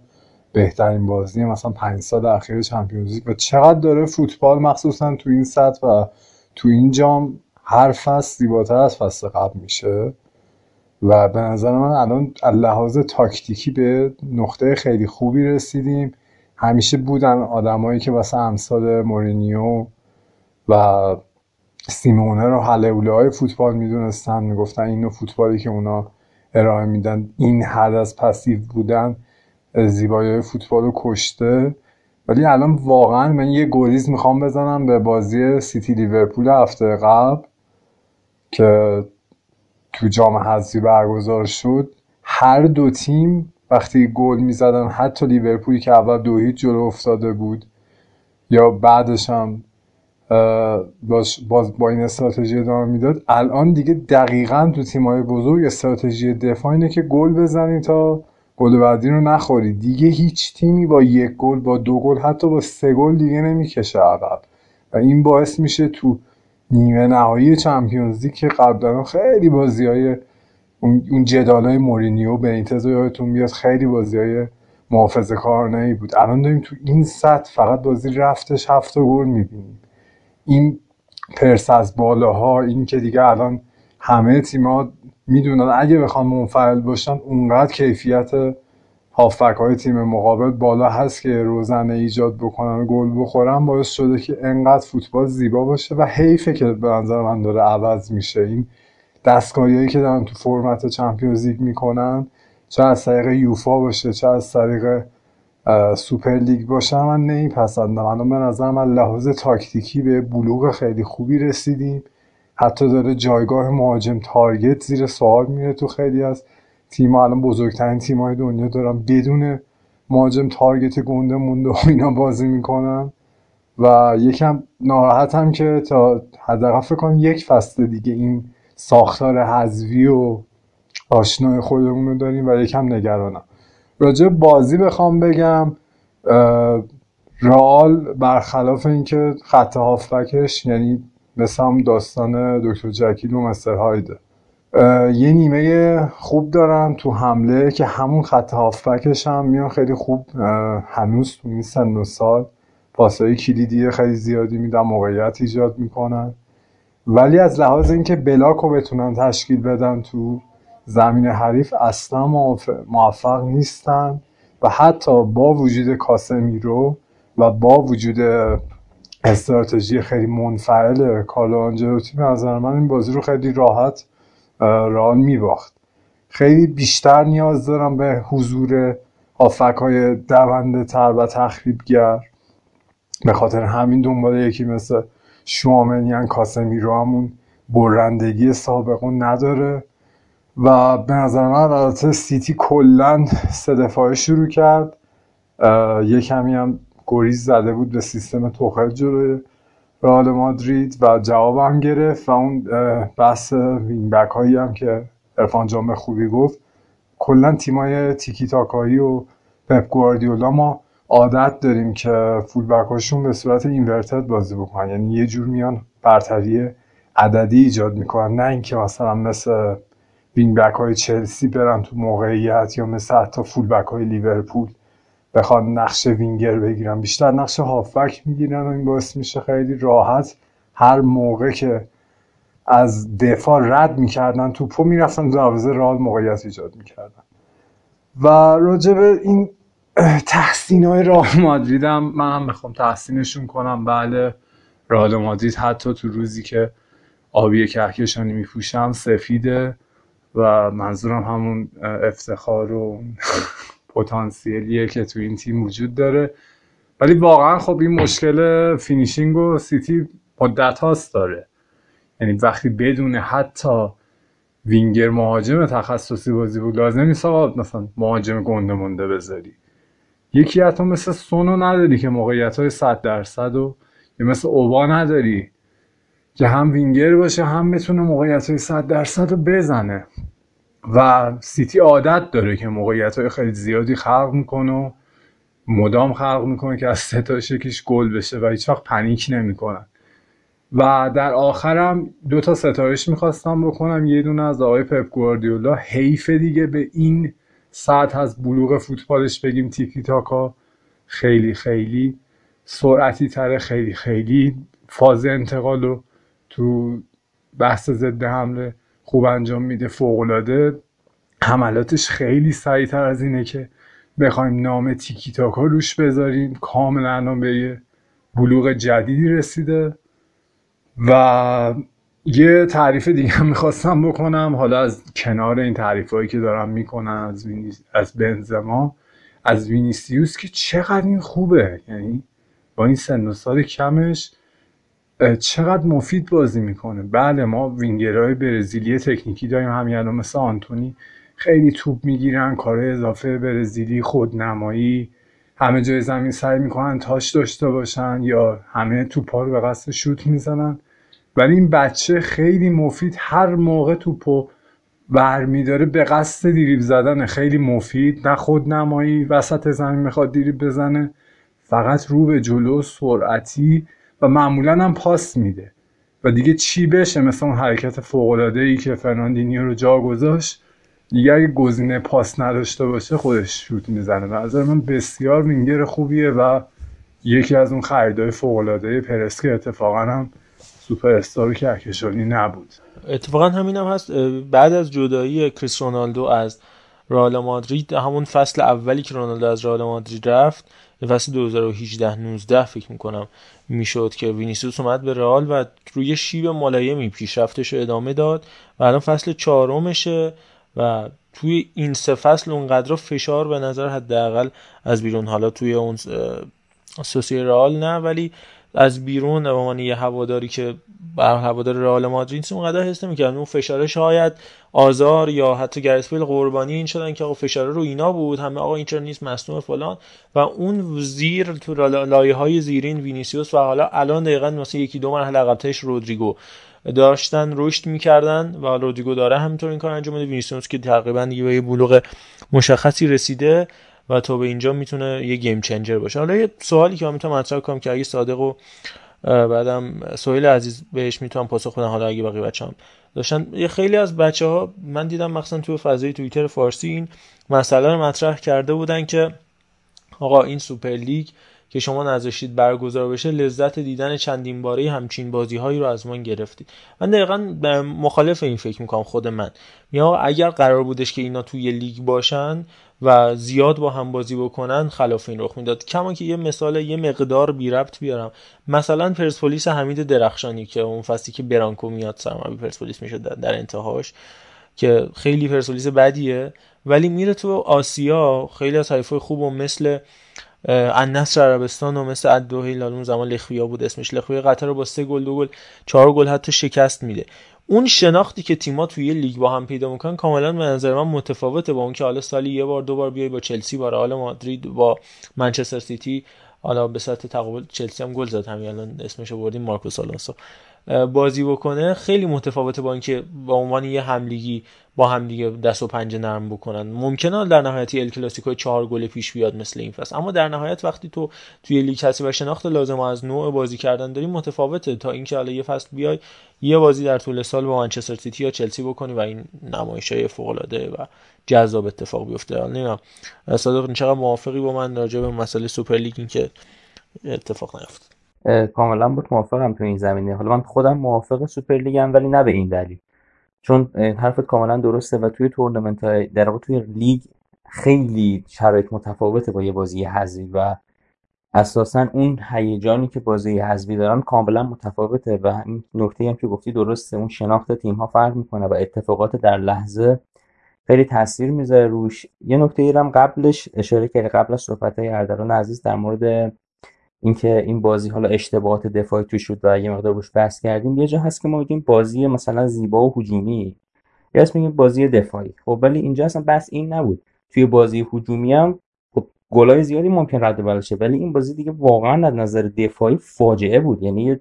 بهترین بازی مثلا پنج سال اخیر چمپیونز لیگ، و چقدر داره فوتبال مخصوصا تو این سطح و تو این جام هر فصل زیباتر از فصل قبل میشه. و به نظر من الان لحاظ تاکتیکی به نقطه خیلی خوبی رسیدیم. همیشه بودن آدمایی که واسه امثال مورینیو و سیمونه رو هلهوله‌های فوتبال میدونستن، میگفتن این نوع فوتبالی که اونا ارائه میدن، این حد از پسیو بودن زیبایی فوتبال رو کشته. ولی الان واقعا من یه گریز میخوام بزنم به بازی سیتی لیورپول هفته قبل که تو جام حذفی برگزار شد. هر دو تیم وقتی گل میزدن، حتی لیورپولی که اول دو هیچ جلو افتاده بود یا بعدش هم باز با این استراتژی ادامه میداد، الان دیگه دقیقاً تو تیم‌های بزرگ استراتژی دفاع اینه که گل بزنی تا گل بعدی رو نخوری. دیگه هیچ تیمی با یک گل، با دو گل، حتی با سه گل دیگه نمیکشه عقب و این باعث میشه تو نیمه نهایی چمپیونز لیگ که قبلا خیلی بازی‌های اون جدالای مورینیو به اینتزو یادتون میاد، خیلی بازی‌های محافظه‌کارانه‌ای بود. الان داریم تو این سطح فقط بازی رفتش هفت گل می‌بینیم. این پرس از بالاها، این که دیگه الان همه تیم‌ها میدونن اگه بخوام منفعل باشن اونقدر کیفیت هافبک‌های تیم مقابل بالا هست که روزنه ایجاد بکنن و گل بخورن، باعث شده که انقدر فوتبال زیبا باشه و حیفه که به نظر من داره عوض میشه. این دستکاریایی که دارن تو فرمت چمپیونز لیگ میکنن، چه از طریق یوفا باشه چه از طریق سوپر لیگ باشه، من نمیپسندم. الان به نظر من لحاظ تاکتیکی به بلوغ خیلی خوبی رسیدیم، حتی داره جایگاه مهاجم تارگت زیر سوال میره تو خیلی از تیم‌ها. الان بزرگترین تیم‌های دنیا دارن بدون مهاجم تارگت گنده مونده و اینا بازی میکنن و یکم ناراحتم که تا حداقل فکر کنم یک فصل دیگه این ساختار حذفی و آشنای خودمون رو داریم و یکم نگرانم. راجع بازی بخوام بگم، رئال برخلاف اینکه خط هافبکش، یعنی مثل هم داستان دکتر جکیل و مستر هایده، یه نیمه خوب دارن تو حمله که همون خط هافبکش هم میان خیلی خوب هنوز تو این سن و سال پاسای کلیدی خیلی زیادی میدن، موقعیت ایجاد میکنن، ولی از لحاظ اینکه بلاک رو بتونن تشکیل بدن تو زمین حریف اصلا موفق نیستن و حتی با وجود کاسمیرو و با وجود استراتژی خیلی منفعل کارلو آنچلوتی به نظر من این بازی رو خیلی راحت رئال میباخت. خیلی بیشتر نیاز دارم به حضور هافبک‌های دونده تر و تخریبگر، به خاطر همین دنبال یکی مثل شوامنیان کاسمیرو همون برندگی سابقون نداره و به نظر من البته سیتی کلن سه دفاعه شروع کرد، یه کمی هم گریز زده بود به سیستم توخیل جلوی رئال مادرید و جواب هم گرفت و اون بحث وینگبک هایی هم که ارفان جامع خوبی گفت، کلن تیمای تیکی تاکایی و پپ گواردیولا ما عادت داریم که فول بک هاشون به صورت اینورتد بازی بکنن، یعنی یه جور میان برتری عددی ایجاد میکنن، نه اینکه مثلا مثل وینگ بک های چلسی برن تو موقعیت یا مثل حتی فول بک های لیورپول بخوان نقش وینگر بگیرن، بیشتر نقش هافبک میگیرن و این باعث میشه خیلی راحت هر موقع که از دفاع رد میکردن توپو میرفتن دروازه رئال موقعیت ایجاد میکردن. و راجع به این تحسین‌های رئال مادرید هم من هم میخوام تحسینشون کنم. بله، رئال مادرید حتی تو روزی که آبی کهکشانی میپوشم سفیده و منظورم همون افتخار و پتانسیلیه که تو این تیم وجود داره، ولی واقعا خب این مشکل فینیشینگ و سیتی مدت هاست داره، یعنی وقتی بدون حتی وینگر مهاجم تخصصی بازی بود لازم نیست مثلا مهاجم گنده مونده بذاری، یکی حتی مثل سونو نداری که موقعیت های صد درصد و یا مثل اوبا نداری که هم وینگر باشه هم بتونه موقعیت های صد درصد رو بزنه و سیتی عادت داره که موقعیت های خیلی زیادی خلق میکنه و مدام خلق میکنه که از سه تا شکیش گل بشه و هیچ وقت پنیک نمیکنن. و در آخرم دو تا ستایش میخواستم بکنم، یه دونه از آقای پپ گواردیولا، حیف دیگه به این سطح از بلوغ فوتبالش بگیم تیکی تاکا، خیلی خیلی سرعتی تره، خیلی خیلی فاز انتقال رو تو بحث ضد حمله خوب انجام میده، فوق‌العاده حملاتش خیلی سریع‌تر از اینه که بخوایم نام تیکی تاکا روش بذاریم، کاملا به بلوغ جدیدی رسیده. و یه تعریف دیگه هم میخواستم بکنم، حالا از کنار این تعریف هایی که دارم میکنم از, وینیس... از بنزما، از وینیسیوس که چقدر این خوبه، یعنی با این سن و سال کمش چقدر مفید بازی میکنه. بله ما وینگرهای برزیلی تکنیکی داریم، همین الان مثل آنتونی خیلی توپ میگیرن، کارهای اضافه برزیلی، خودنمایی، همه جای زمین سعی میکنن تاش داشته باشن یا همه توپا رو به قصد شوت میزنن، ولی این بچه خیلی مفید، هر موقع توپو برمیداره به قصد دریبل زدن، خیلی مفید، نه خودنمایی وسط زمین میخواد دریبل بزنه، فقط رو به جلو، سرعتی و معمولا هم پاس میده و دیگه چی بشه مثلا اون حرکت فوق‌العاده‌ای که فرناندینیو رو جا گذاشت، دیگه اگه گزینه پاس نداشته باشه خودش شوت میزنه. به نظر من بسیار وینگر خوبیه و یکی از اون خریدهای فوق‌العاده پرسک، اتفاقا هم سوپر استار کهکشانی نبود. اتفاقا همین هم هست، بعد از جدایی کریس رونالدو از رئال مادرید، همون فصل اولی که رونالدو از رئال مادرید رفت، فصل دو هزار و هجده نوزده فکر میکنم میشد که وینیسیوس اومد به رئال و روی شیب ملایمی پیشرفتش ادامه داد و الان فصل چهارمشه و توی این سه فصل اونقدر فشار به نظر حداقل از بیرون، حالا توی اون سوسیه رئال نه، ولی از بیرون به معنی یه هواداری که به هوادار رئال مادرید اونقدر حس نمی‌کرد. اون فشار شاید آزار یا حتی گرسپیل قربانی این شدن که آقا فشار رو اینا بود، همه آقا این چرا نیست، مصدوم فلان، و اون زیر تو لایه‌های زیرین وینیسیوس و حالا الان دقیقاً مثلا یکی دو مرحله عقب‌ترش رودریگو داشتن رشد می‌کردن و رودریگو داره همینطور این کار انجام میده. وینیسیوس که تقریباً به بلوغ مشخصی رسیده و تا به اینجا میتونه یه گیم چنجر باشه. حالا یه سوالی که من میتونم مطرح کنم که اگه صادق و بعدم سهیل عزیز بهش میتونم پاسخ بدم، حالا اگه بقیه بچه‌ام داشتن، یه خیلی از بچه‌ها من دیدم مثلا تو فضای توییتر فارسی این مسئله رو مطرح کرده بودن که آقا این سوپر لیگ که شما نذاشتید برگزار بشه، لذت دیدن چندین باره همچین بازی‌هایی رو از من گرفتید. من دقیقاً مخالف این فکر می‌کنم. خود من یا اگر قرار بودش که اینا توی لیگ باشن و زیاد با هم بازی بکنن، خلاف این رخ میداد. کما که یه مثال یه مقدار بی ربط بیارم، مثلا پرسپولیس حمید درخشانی که اون فصلی که برانکو میاد سرمربی پرسپولیس میشه در انتهاش، که خیلی پرسپولیس بدیه ولی میره تو آسیا، خیلی از حریفای خوبو مثل النصر عربستان و مثل الدوهیلال، اون زمان لخویا بود اسمش، لخویا قطر رو با سه گل دو گل چهار گل حتی شکست میده. اون شناختی که تیم‌ها توی لیگ با هم پیدا می‌کنن کاملاً به نظر من متفاوته با اون که حالا سالی یه بار دو بار بیای با چلسی، با رئال مادرید، با منچستر سیتی، حالا به سمت تقابل چلسی هم گل زد همین الان اسمش رو بردیم، مارکوس آلونسو، بازی بکنه. خیلی متفاوته با اینکه با عنوان یه هملیگی با هم دیگه دست و پنجه نرم بکنن. ممکنه در نهایت ال کلاسیکو چهار گل پیش بیاد مثل این فصل، اما در نهایت وقتی تو توی لیگ هستی و شناخت لازم از نوع بازی کردن داری، متفاوته تا اینکه حالا یه فصل بیای یه بازی در طول سال با منچستر سیتی یا چلسی بکنی و این نمایشای فوق العاده و جذاب اتفاق بیفته. نمیدونم صادق چقدر موافقی با من راجع به مسئله سوپر لیگ این که اتفاق نیفته؟ کاملا بود، موافقم تو این زمینه. حالا من خودم موافق سوپر لیگم ولی نه به این دلیل، چون حرفت کاملا درسته و توی تورنمنت‌های در واقع توی لیگ خیلی شرایط متفاوته با یه بازی حذفی و اساساً اون هیجانی که بازی حذفی دارن کاملا متفاوته و این نکته‌ای هم که گفتی درسته، اون شناخت تیم‌ها فرق می‌کنه و اتفاقات در لحظه خیلی تاثیر می‌ذاره روش. یه نکته‌ای هم قبلش اشاره کردی، قبل از صحبت‌های اردلان عزیز در مورد اینکه این بازی حالا اشتباهات دفاعی توش شد و یه مقدار روش بحث کردیم. یه جا هست که ما میگیم بازی مثلا زیبا و هجومی، یا اسم میگیم بازی دفاعی. خب ولی اینجا اصلا بحث این نبود. توی بازی هجومی هم خب گلای زیادی ممکن رد و بدل شه، ولی این بازی دیگه واقعا از نظر دفاعی فاجعه بود، یعنی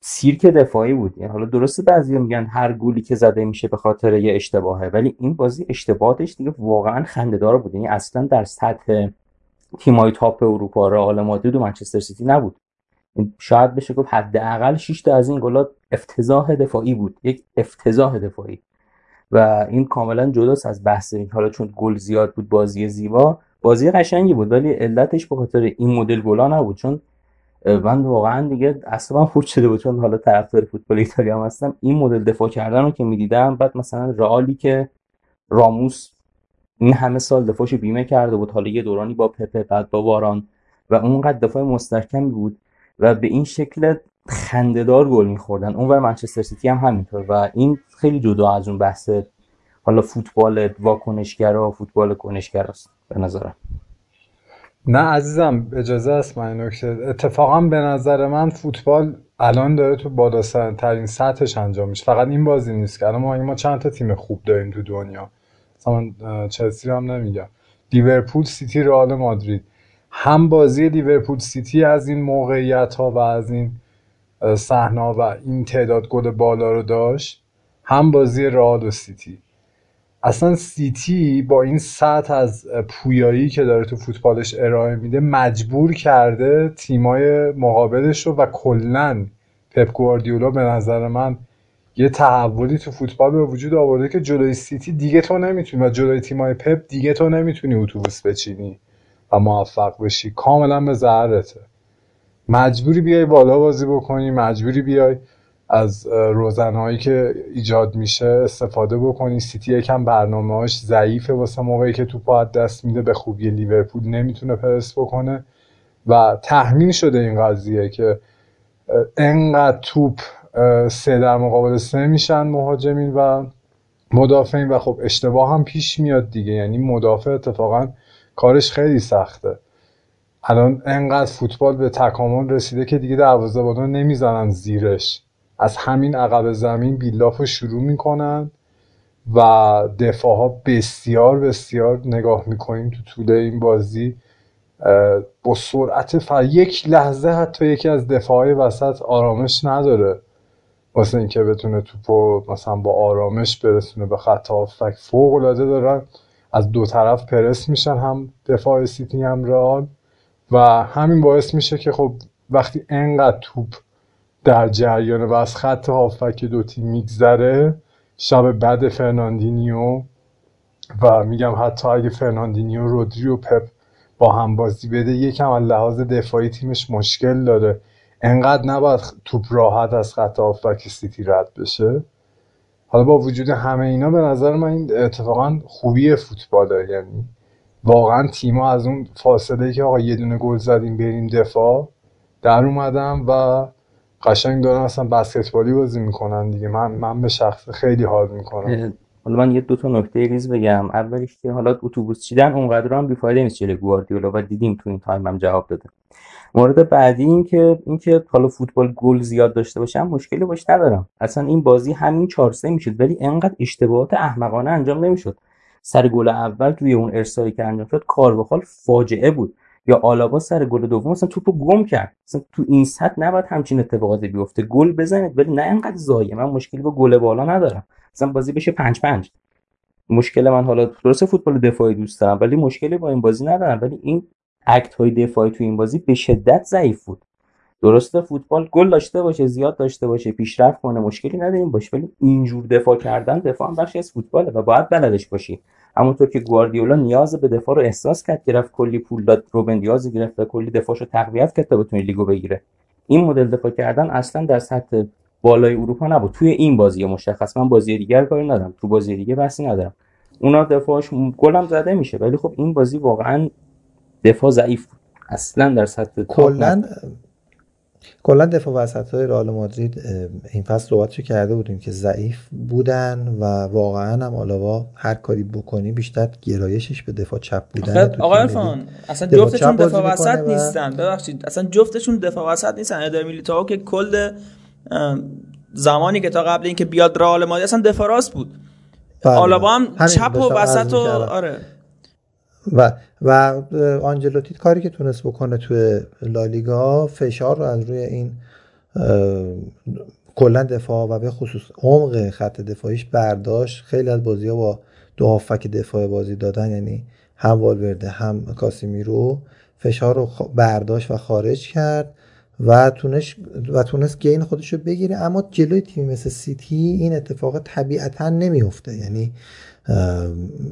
سیرک دفاعی بود. یعنی حالا درسته بعضیا میگن هر گلی که زده میشه به خاطر یه اشتباهه، ولی این بازی اشتباهاتش دیگه واقعا خنده‌دار بود، یعنی اصلا در سطح تیم‌های تاپ اروپا رئال مادرید و منچستر سیتی نبود. شاید بشه گفت حداقل شش تا از این گل‌ها افتضاح دفاعی بود، یک افتضاح دفاعی، و این کاملا جداست از بحث این حالا چون گل زیاد بود بازی زیبا، بازی قشنگی بود، ولی علتش به خاطر این مدل گل‌ها نبود. چون من واقعا دیگه اصلا خورد شده بود، چون حالا طرفدار فوتبال ایتالیا هم هستم، این مدل دفاع کردن رو که می‌دیدم. بعد مثلا رئالی که راموس این همه سال دفاعش بیمه کرده بود، حالا یه دورانی با پپ بعد با واران، و اونقدر دفاع مستحکمی بود و به این شکل خنده‌دار گل می‌خوردن. اون و منچستر سیتی هم همینطور، و این خیلی جدا از اون بحث حالا فوتبال واکنشگرا و فوتبال کنشگراست به نظرم. نه عزیزم اجازه است من نکته. اتفاقا به نظر من فوتبال الان داره تو بالاترین سطحش انجام میشه، فقط این بازی نیست که الان ما ما چند تا تیم خوب داریم تو دنیا، من چلسی رو هم نمیگم، لیورپول، سیتی، رئال مادرید. هم بازی لیورپول سیتی از این موقعیت ها و از این صحنه ها و این تعداد گل بالا رو داشت، هم بازی رئال و سیتی. اصلا سیتی با این سطح از پویایی که داره تو فوتبالش ارائه میده مجبور کرده تیمای مقابلش رو، و کلاً پپ گواردیولا به نظر من یه تحولی تو فوتبال به وجود آورده که جلوی سیتی دیگه تو نمیتونی و جلوی تیمای پپ دیگه تو نمیتونی اتوبوس بچینی و موفق بشی. کاملا به ضررته، مجبوری بیای بالا بازی بکنی، مجبوری بیای از روزنهایی که ایجاد میشه استفاده بکنی. سیتی یکم برنامه‌اش ضعیفه واسه موقعی که توپ از دست میده، به خوبی لیورپول نمیتونه پرس بکنه و تضمین شده این قضیه که انقدر توپ سه در مقابل سه میشن مهاجمین و مدافعین و خب اشتباه هم پیش میاد دیگه. یعنی مدافع اتفاقا کارش خیلی سخته، الان انقدر فوتبال به تکامل رسیده که دیگه دروازه‌بانا نمیزنن زیرش، از همین عقب زمین بیلافو شروع میکنن و دفاع ها بسیار بسیار نگاه میکنیم تو طول این بازی با سرعت فر یک لحظه حتی یکی از دفاع های وسط آرامش نداره واسه این که بتونه توپو مثلا با آرامش برسونه به خط هافبک. فوق العاده دارن از دو طرف پرس میشن، هم دفاع سیتی هم رئال، و همین باعث میشه که خب وقتی انقدر توپ در جریان و از خط هافبک دو تیم میگذره، شب بعد فرناندینیو و میگم حتی اگه فرناندینیو رودریگو پپ با هم بازی بده یکم از لحاظ دفاعی تیمش مشکل داره، انقدر نباید توپ راحت از خط هافبک سیتی رد بشه. حالا با وجود همه اینا به نظر من این اتفاقا خوبی فوتباله، یعنی واقعا تیم‌ها از اون فاصله‌ای که آقا یه دونه گل زدیم بریم دفاع در اومدم و قشنگ دارن اصلا بسکتبالی بازی میکنن دیگه. من من به شخص خیلی حال میکنم. حالا من یه دو تا نکته ریز بگم. اولیش که حالا اتوبوس چیدن اونقدر هم بی‌فایده نیست جلوی گواردیولا و دیدیم تو این تایم هم جواب داده. مورد بعدی این که اینکه حالا فوتبال گل زیاد داشته باشم مشکلی باش ندارم. اصلا این بازی همین چهار سه میشد ولی انقدر اشتباهات احمقانه انجام نمیشد. سر گل اول توی اون ارسالی که انجام شد کارواخال فاجعه بود. یا آلابا سر گل دوم مثلا توپو گم کرد. مثلا تو این سطح نباید همچین اتفاقاتی بیفته، گل بزنید ولی نه انقدر زایه. من مشکلی با گل بالا ندارم، مثلا بازی بشه پنج پنج مشکل من. حالا درسته فوتبال دفاعی دوست دارم ولی مشکلی با این بازی ندارم، ولی این اکت های دفاعی تو این بازی به شدت ضعیف بود. درسته فوتبال گل داشته باشه، زیاد داشته باشه، پیشرفت کنه، مشکلی نداریم باشه، ولی اینجور دفاع کردن، دفاع هم بخشی از فوتباله و باید بلدش باشی. همونطور که گواردیولا نیاز به دفاع رو احساس کرد، گرفت کلی پول داد، روبن دیاز گرفت و کلی دفاعشو تقویت کرد تا بتونه لیگو بگیره. این مدل دفاع کردن اصلا در سطح بالای اروپا نبود توی این بازی مشخص. من بازی دیگر کاری ندارم، تو بازی دیگه بحثی ندارم، اونا دفاعش گلم زده میشه، ولی خب این بازی واقعا دفاع ضعیف بود، اصلا در سطح کلا کلا دفاع وسط‌های رئال مادرید این فصل صحبتشو کرده بودیم که ضعیف بودن و واقعا هم علاوه هر کاری بکنی بیشتر گرایشش به دفاع چپ بودن. آقا ارفان اصلا جفتشون دفاع وسط نیستن، ببخشید اصلا جفتشون دفاع وسط نیستن. ادر میلیتاو که کل زمانی که تا قبل اینکه بیاد رئال مادرید اصلا دفاع راست بود، آلابا هم چپ و وسط و آره و و آنجلوتی کاری که تونست بکنه توی لالیگا فشار رو از روی این کلا دفاع و به خصوص عمق خط دفاعیش برداشت. خیلی از بازی‌ها با دو هافک دفاع بازی دادن، یعنی هم والورده هم کاسمیرو فشار رو برداشت و خارج کرد و تونست و تونست گین خودش رو بگیره. اما جلوی تیمی مثل سیتی این اتفاق طبیعتاً نمیفته، یعنی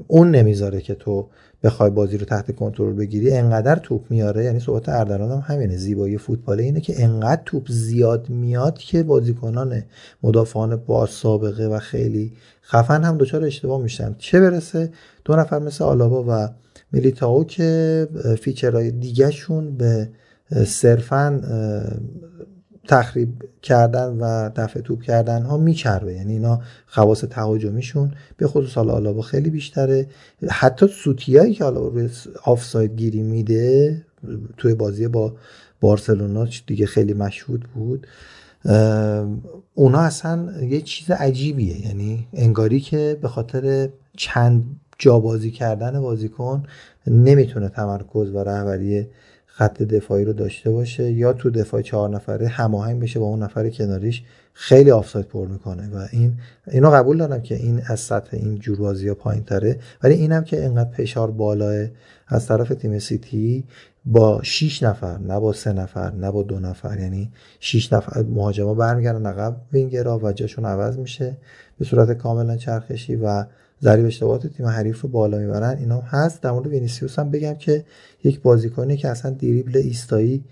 اون نمیذاره که تو بخوای بازی رو تحت کنترل بگیری، انقدر توپ میاره. یعنی صحبت اردلان هم همینه، زیبایی فوتبال اینه که انقدر توپ زیاد میاد که بازیکنان مدافعان با سابقه و خیلی خفن هم دچار اشتباه میشن، چه برسه دو نفر مثل آلابا و میلیتاو که فیچرهای دیگه شون به صرفاً تخریب کردن و دفع توپ کردن ها میچربه. یعنی اینا خواص تهاجمیشون به خصوص آلابا خیلی بیشتره. حتی سوتیایی که حالا روی آفساید گیری میده توی بازی با بارسلونا دیگه خیلی مشهود بود، اونا اصلا یه چیز عجیبیه، یعنی انگاری که به خاطر چند جابازی کردن بازیکن نمیتونه تمرکز و رهبری خط دفاعی رو داشته باشه، یا تو دفاع چهار نفره هماهنگ بشه با اون نفر کناریش، خیلی آفساید پر میکنه. و این اینو قبول دارم که این از سطح این جور بازی‌ها پایین‌تره، ولی اینم که اینقدر فشار بالاه از طرف تیم سیتی با شش نفر، نه با سه نفر، نه با دو نفر، یعنی شش نفر مهاجما برمیگردن عقب، وینگرها و جاشون عوض میشه به صورت کاملا چرخشی و ضریب اشتباهات تیم حریف رو بالا میبرن. اینا هست. در مورد وینیسیوس هم بگم که یک بازیکنی که اصلا دریبل ایستایی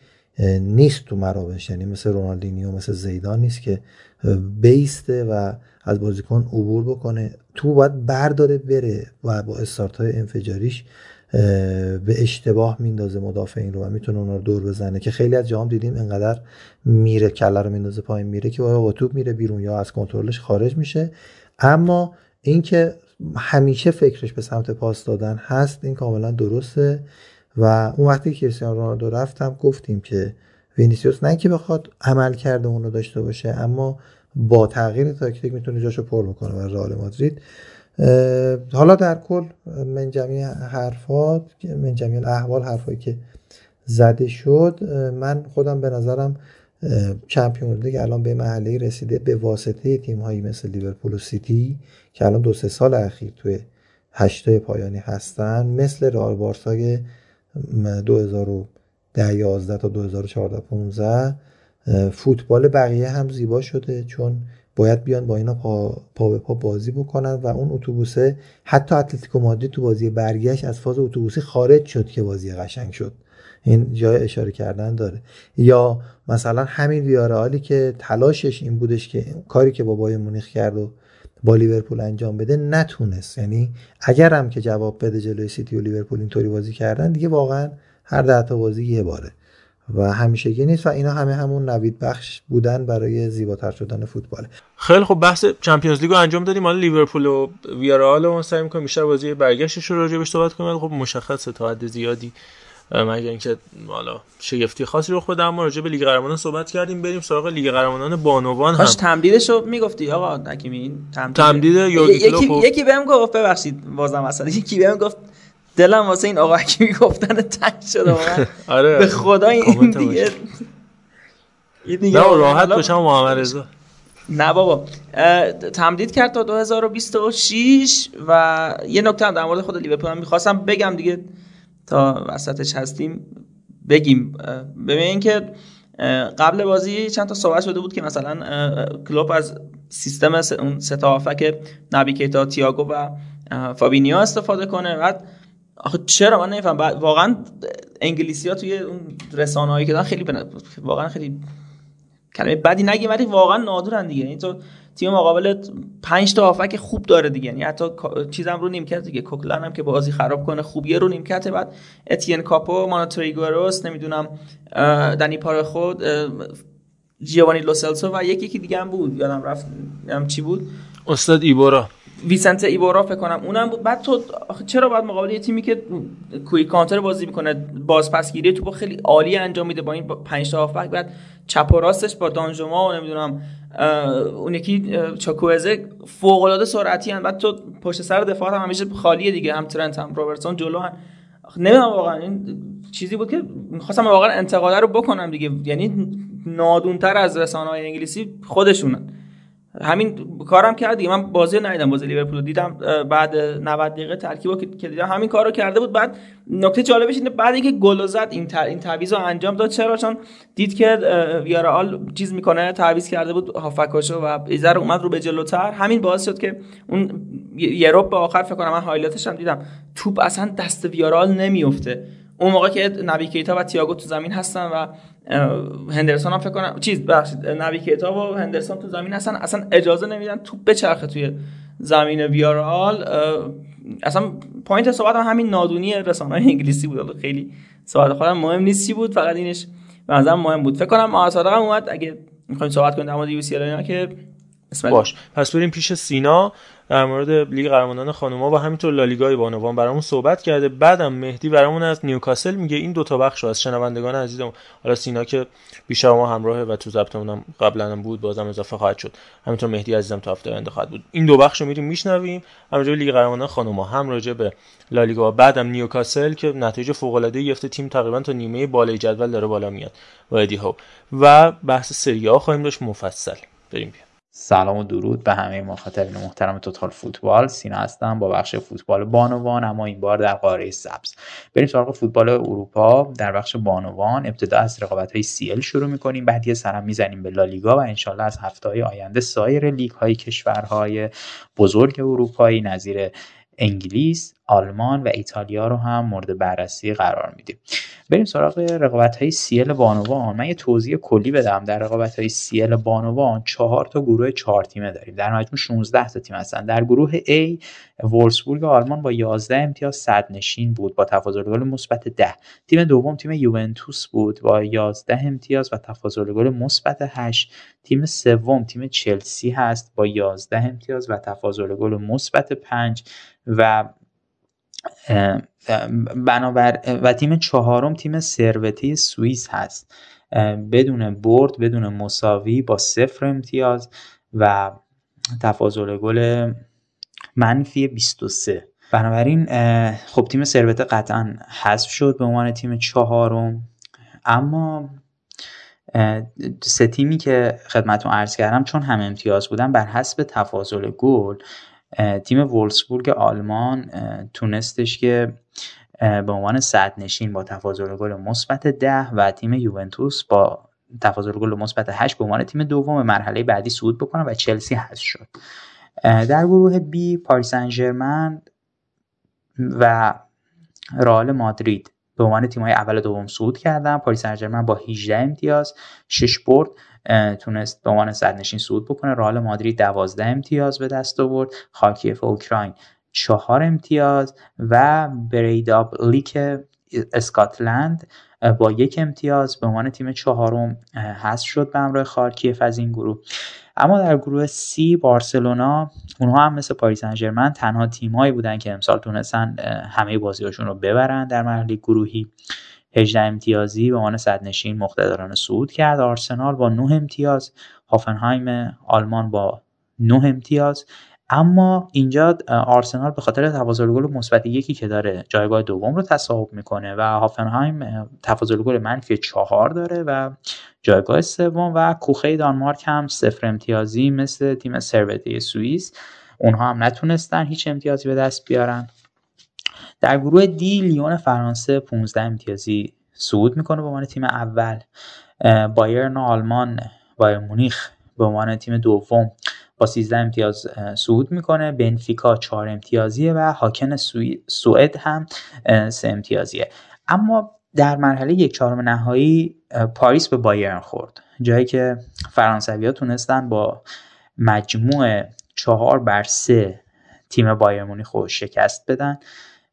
نیست تو مرابش، یعنی مثل رونالدینیو، مثل زیدان نیست که بیسته و از بازیکن عبور بکنه، تو باید برداره بره و با استارت‌های انفجاریش به اشتباه میندازه مدافعین رو و میتونه اونا رو دور بزنه، که خیلی از جام دیدیم اینقدر میره کله رو میندازه پایین، میره که با توپ میره بیرون یا از کنترلش خارج میشه. اما اینکه همیشه فکرش به سمت پاس دادن هست، این کاملا درسته. و اون وقتی کریستیانو رونالدو رفتم گفتیم که وینیسیوس نه که بخواد عمل کرده اون رو داشته باشه، اما با تغییر تاکتیک میتونه جاشو پر بکنه برای رئال مادرید. حالا در کل من جمعی حرفات من جمعی احوال حرفایی که زده شد، من خودم به نظرم چمپیونز لیگ الان به مرحله رسیده به واسطه تیم‌هایی مثل لیورپول و سیتی که الان دو سه سال اخیر توی هشت‌های پایانی هستن، مثل رئال بارسای دو هزار و ده تا دو هزار و چهارده پانزده. فوتبال بقیه هم زیبا شده، چون باید بیان با اینا پا, پا به پا بازی بکنن و اون اتوبوسه، حتی اتلتیکو مادرید تو بازی برگشت از فاز اتوبوسی خارج شد که بازی قشنگ شد، این جای اشاره کردن داره. یا مثلا همین ویارئالی که تلاشش این بودش که کاری که با بایر مونیخ کرد و با لیورپول انجام بده نتونست، یعنی اگرم که جواب بده جلوی سیتی و لیورپول اینطوری بازی کردن دیگه، واقعا هر ده تا بازی یه باره و همیشگی نیست و اینا همه همون نوید بخش بودن برای زیباتر شدن فوتباله. خیلی خب، بحث چمپیونز لیگو انجام دادیم، حالا لیورپول و ویارئال رو سعی می‌کنم بیشتر بازی برگشتش رو راجع بهش صحبت کنیم. خب مشخصه تا حد زیادی مگر اینکه حالا شگفتی خاصی رخ بده، اما راجع به لیگ قهرمانان صحبت کردیم. بریم سراغ لیگ قهرمانان بانوان. هم داشت تمدیدشو میگفتی آقا حکیمی؟ این تمدید تمدید یورگن کلوپ یکی بهم گفت، ببخشید بازم اصلا یکی بهم گفت دلم واسه این آقا حکیمی گفتن تنگ شده واقعا. آره به خدا این دیگه این دیگه نه راحت باشم محمد رضا. نه بابا، تمدید کرد تا دو هزار و بیست و شش و یه نکته هم در مورد خود لیورپول هم می‌خواستم بگم دیگه تا وسطش هستیم بگیم. ببینین که قبل بازی چند تا صحبت شده بود که مثلا کلوب از سیستم اون سه تا هافک نبی کیتا، تییاگو و فابینیو استفاده کنه. بعد آخه چرا من نمیفهم واقعا انگلیسی‌ها توی اون رسانه‌هایی که دارن خیلی بنا... واقعا خیلی کلمه بدی نگیم ولی واقعا نادورن دیگه. یعنی تو تیم مقابلت پنج تا هافک خوب داره دیگه، یعنی حتی چیزام رو نیمکت دیگه، کوکلن هم که بازی خراب کنه خوبیه رو نیمکت، بعد اتین کاپو، ماناتریگوروس، نمیدونم دنی پار خود، جیوانی لوسلسو و یکی که دیگه هم بود یادم رفت هم چی بود، استاد ایبورا، ویسنت ایبورا فکر کنم اونم بود. بعد تو چرا باید مقابل یه تیمی که کویک کانتر بازی میکنه، بازپسگیری توپو خیلی عالی انجام میده با این پنج تا هافک، بعد چپ و راستش با دانجوما و نمیدونم اون یکی چاکوزه فوق العاده سرعتی ان، بعد تو پشت سر دفاع هم همیشه خالیه دیگه، هم ترنت هم رابرتسون جلو ان. نمیدونم واقعا این چیزی بود که می‌خواستم واقعا انتقاده رو بکنم دیگه، یعنی نادونتر از رسانه‌های انگلیسی خودشونن. همین کارم کرد دیگه، من بازی ندیدم، بازی لیورپول دیدم بعد نود دقیقه ترکیبو که دیدم همین کارو کرده بود. بعد نکته جالبش اینه بعد اینکه گل زد این تر... این تعویضو انجام داد. چرا؟ چون دید که ویارئال چیز میکنه، تعویض کرده بود هافکاشو و ایزر اومد رو به جلوتر، همین باعث شد که اون یوروپ به آخر فکر کنم من هایلایتش هم دیدم توپ اصلا دست ویارئال نمیفته. اون موقع که نبی کیتا و تییاگو تو زمین هستن و هندرسون هم فکر کنم چیز بخشید نبی کیتا و هندرسون تو زمین هستن، اصلا اجازه نمیدن توپ بچرخه توی زمین ویارئال. اصلا پوینت صحبت هم همین نادونی رسانه‌های انگلیسی بود، خیلی صحبت خودم مهم نیستی بود، فقط اینش به نظرم مهم بود. فکر کنم آسادقم اومد اگه می‌خوایم صحبت کنیم در مورد یو سی ال اینا که باش. پس بریم پیش سینا در مورد لیگ قهرمانان خانوما و همینطور لالیگای بانوان برامون صحبت کرده. بعدم مهدی برامون از نیوکاسل میگه. این دوتا بخش رو از شنوندگان عزیزم، حالا سینا که بیشتر ما همراهه و تو ضبطمون قبلا هم بود، بازم اضافه خواهد شد، همینطور مهدی عزیزم تا هفته آینده خواهد بود. این دو بخش رو میریم میشنویم، هم راجع به لیگ قهرمانان خانوما هم راجع به لالیگا و بعدم نیوکاسل که نتایج فوق العاده یافته، تیم تقریبا تا نیمه بالای جدول داره بالا میاد و ادی ها و بحث سری آ خواهیم داشت مفصل. بریم بیا. سلام و درود به همه مخاطبین محترم توتال فوتبال. سینا هستم با بخش فوتبال بانوان، اما این بار در قاره سبز. بریم سراغ فوتبال اروپا. در بخش بانوان ابتدا از رقابت‌های سی ال شروع می‌کنیم، بعد یه سرم می‌زنیم به لالیگا و انشالله از هفته‌های آینده سایر لیگ‌های کشورهای بزرگ اروپایی نظیر انگلیس، آلمان و ایتالیا رو هم مورد بررسی قرار میدیم. بریم سراغ رقابت‌های سی‌ال بانوان. من یه توضیح کلی بدم. در رقابت‌های سی‌ال بانوان چهار تا گروه چهار تیمه داریم، در مجموع شانزده تا تیم هستن. در گروه A وولسبورگ آلمان با یازده امتیاز صدرنشین بود با تفاضل گل مثبت ده. تیم دوم تیم یوونتوس بود با یازده امتیاز و تفاضل گل مثبت هشت. تیم سوم تیم چلسی هست با یازده امتیاز و تفاضل گل مثبت پنج و بنابر و تیم چهارم تیم ثروته سوئیس هست بدون برد، بدون مساوی، با صفر امتیاز و تفاضل گل منفی بیست و سه. بنابراین خب تیم ثروته قطعا حذف شد به عنوان تیم چهارم. اما سه تیمی که خدمتتون عرض کردم چون هم امتیاز بودن بر حسب تفاضل گل، تیم وولسبورگ آلمان تونستش که به عنوان صدرنشین با تفاضل گل مثبت ده و تیم یوونتوس با تفاضل گل مثبت هشت به عنوان تیم دوم مرحله بعدی صعود بکنه و چلسی حذف شد. در گروه بی پاریس سن ژرمن و رئال مادرید به عنوان تیم‌های اول و دوم صعود کردن. پاریس سن ژرمن با هجده امتیاز شش برد تونست به عنوان صدرنشین صعود بکنه. رئال مادرید دوازده امتیاز به دست آورد، خارکیف اوکراین چهار امتیاز و بریدابلیک اسکاتلند با یک امتیاز به عنوان تیم چهارم حذف شد به همراه خارکیف از این گروه. اما در گروه سی بارسلونا، اونها هم مثل پاریس سن ژرمن تنها تیم‌هایی بودن که امسال تونستن همه بازی‌هاشون رو ببرن. در مرحله گروهی هجده امتیازی به عنوان صدرنشین مقتدرانه صعود کرد. آرسنال با نه امتیاز، هافنهایم آلمان با نه امتیاز. اما اینجا آرسنال به خاطر تفاضل گل مثبت یکی که داره جایگاه دوم رو تصاحب میکنه و هافنهایم تفاضل گل منفی چهار داره و جایگاه سوم. و کوخه دانمارک هم صفر امتیازی مثل تیم ثروته سوئیس، اونها هم نتونستن هیچ امتیازی به دست بیارن. در گروه دی لیون فرانسه پانزده امتیازی صعود میکنه به عنوان تیم اول. بایرن آلمان، بایر مونیخ به عنوان تیم دوم با سیزده امتیاز صعود میکنه. بنفیکا چهار امتیازیه و هاکن سوئد هم سه امتیازیه. اما در مرحله یک چهارم نهایی پاریس به بایرن خورد، جایی که فرانسوی‌ها تونستن با مجموع چهار بر سه تیم بایر مونیخ رو شکست بدن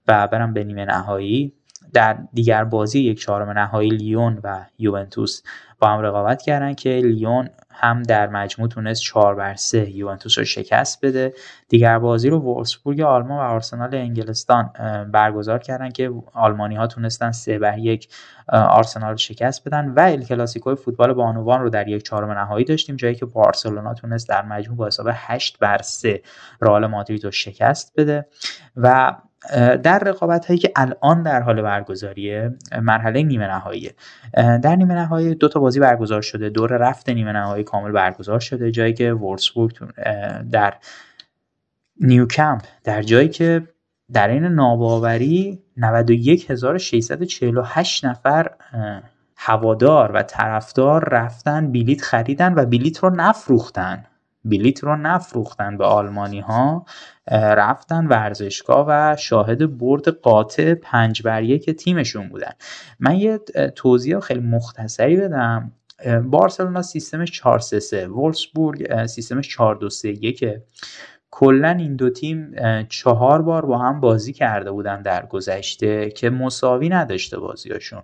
و برن به نیمه نهایی. در دیگر بازی یک چهارم نهایی لیون و یوونتوس با هم رقابت کردن که لیون هم در مجموع تونست چهار بر سه یوونتوس رو شکست بده. دیگر بازی رو وولفسبورگ آلمان و آرسنال انگلستان برگزار کردن که آلمانی ها تونستن سه بر یک آرسنال رو شکست بدن. و الکلاسیکوی فوتبال بانوان رو در یک چهارم نهایی داشتیم، جایی که بارسلونا تونست در مجموع با حساب هشت بر سه رئال مادرید رو شکست بده. و در رقابت هایی که الان در حال برگزاریه مرحله نیمه نهاییه. در نیمه نهایی دو تا بازی برگزار شده، دور رفت نیمه نهایی کامل برگزار شده، جایی که وولفسبورگ در نیوکمپ، در جایی که در این ناباوری نود و یک هزار و ششصد و چهل و هشت نفر هوادار و طرفدار رفتن بلیت خریدن و بلیت رو نفروختن بلیت رو نفروختن به آلمانی ها، رفتن ورزشگاه و شاهد برد قاطع پنج بر یک تیمشون بودن. من یه توضیح خیلی مختصری بدم. بارسلونا سیستمش چهار سه سه، وولفسبورگ سیستمش چهار دو سه یک. کلن این دو تیم چهار بار با هم بازی کرده بودن در گذشته که مساوی نداشته بازیاشون.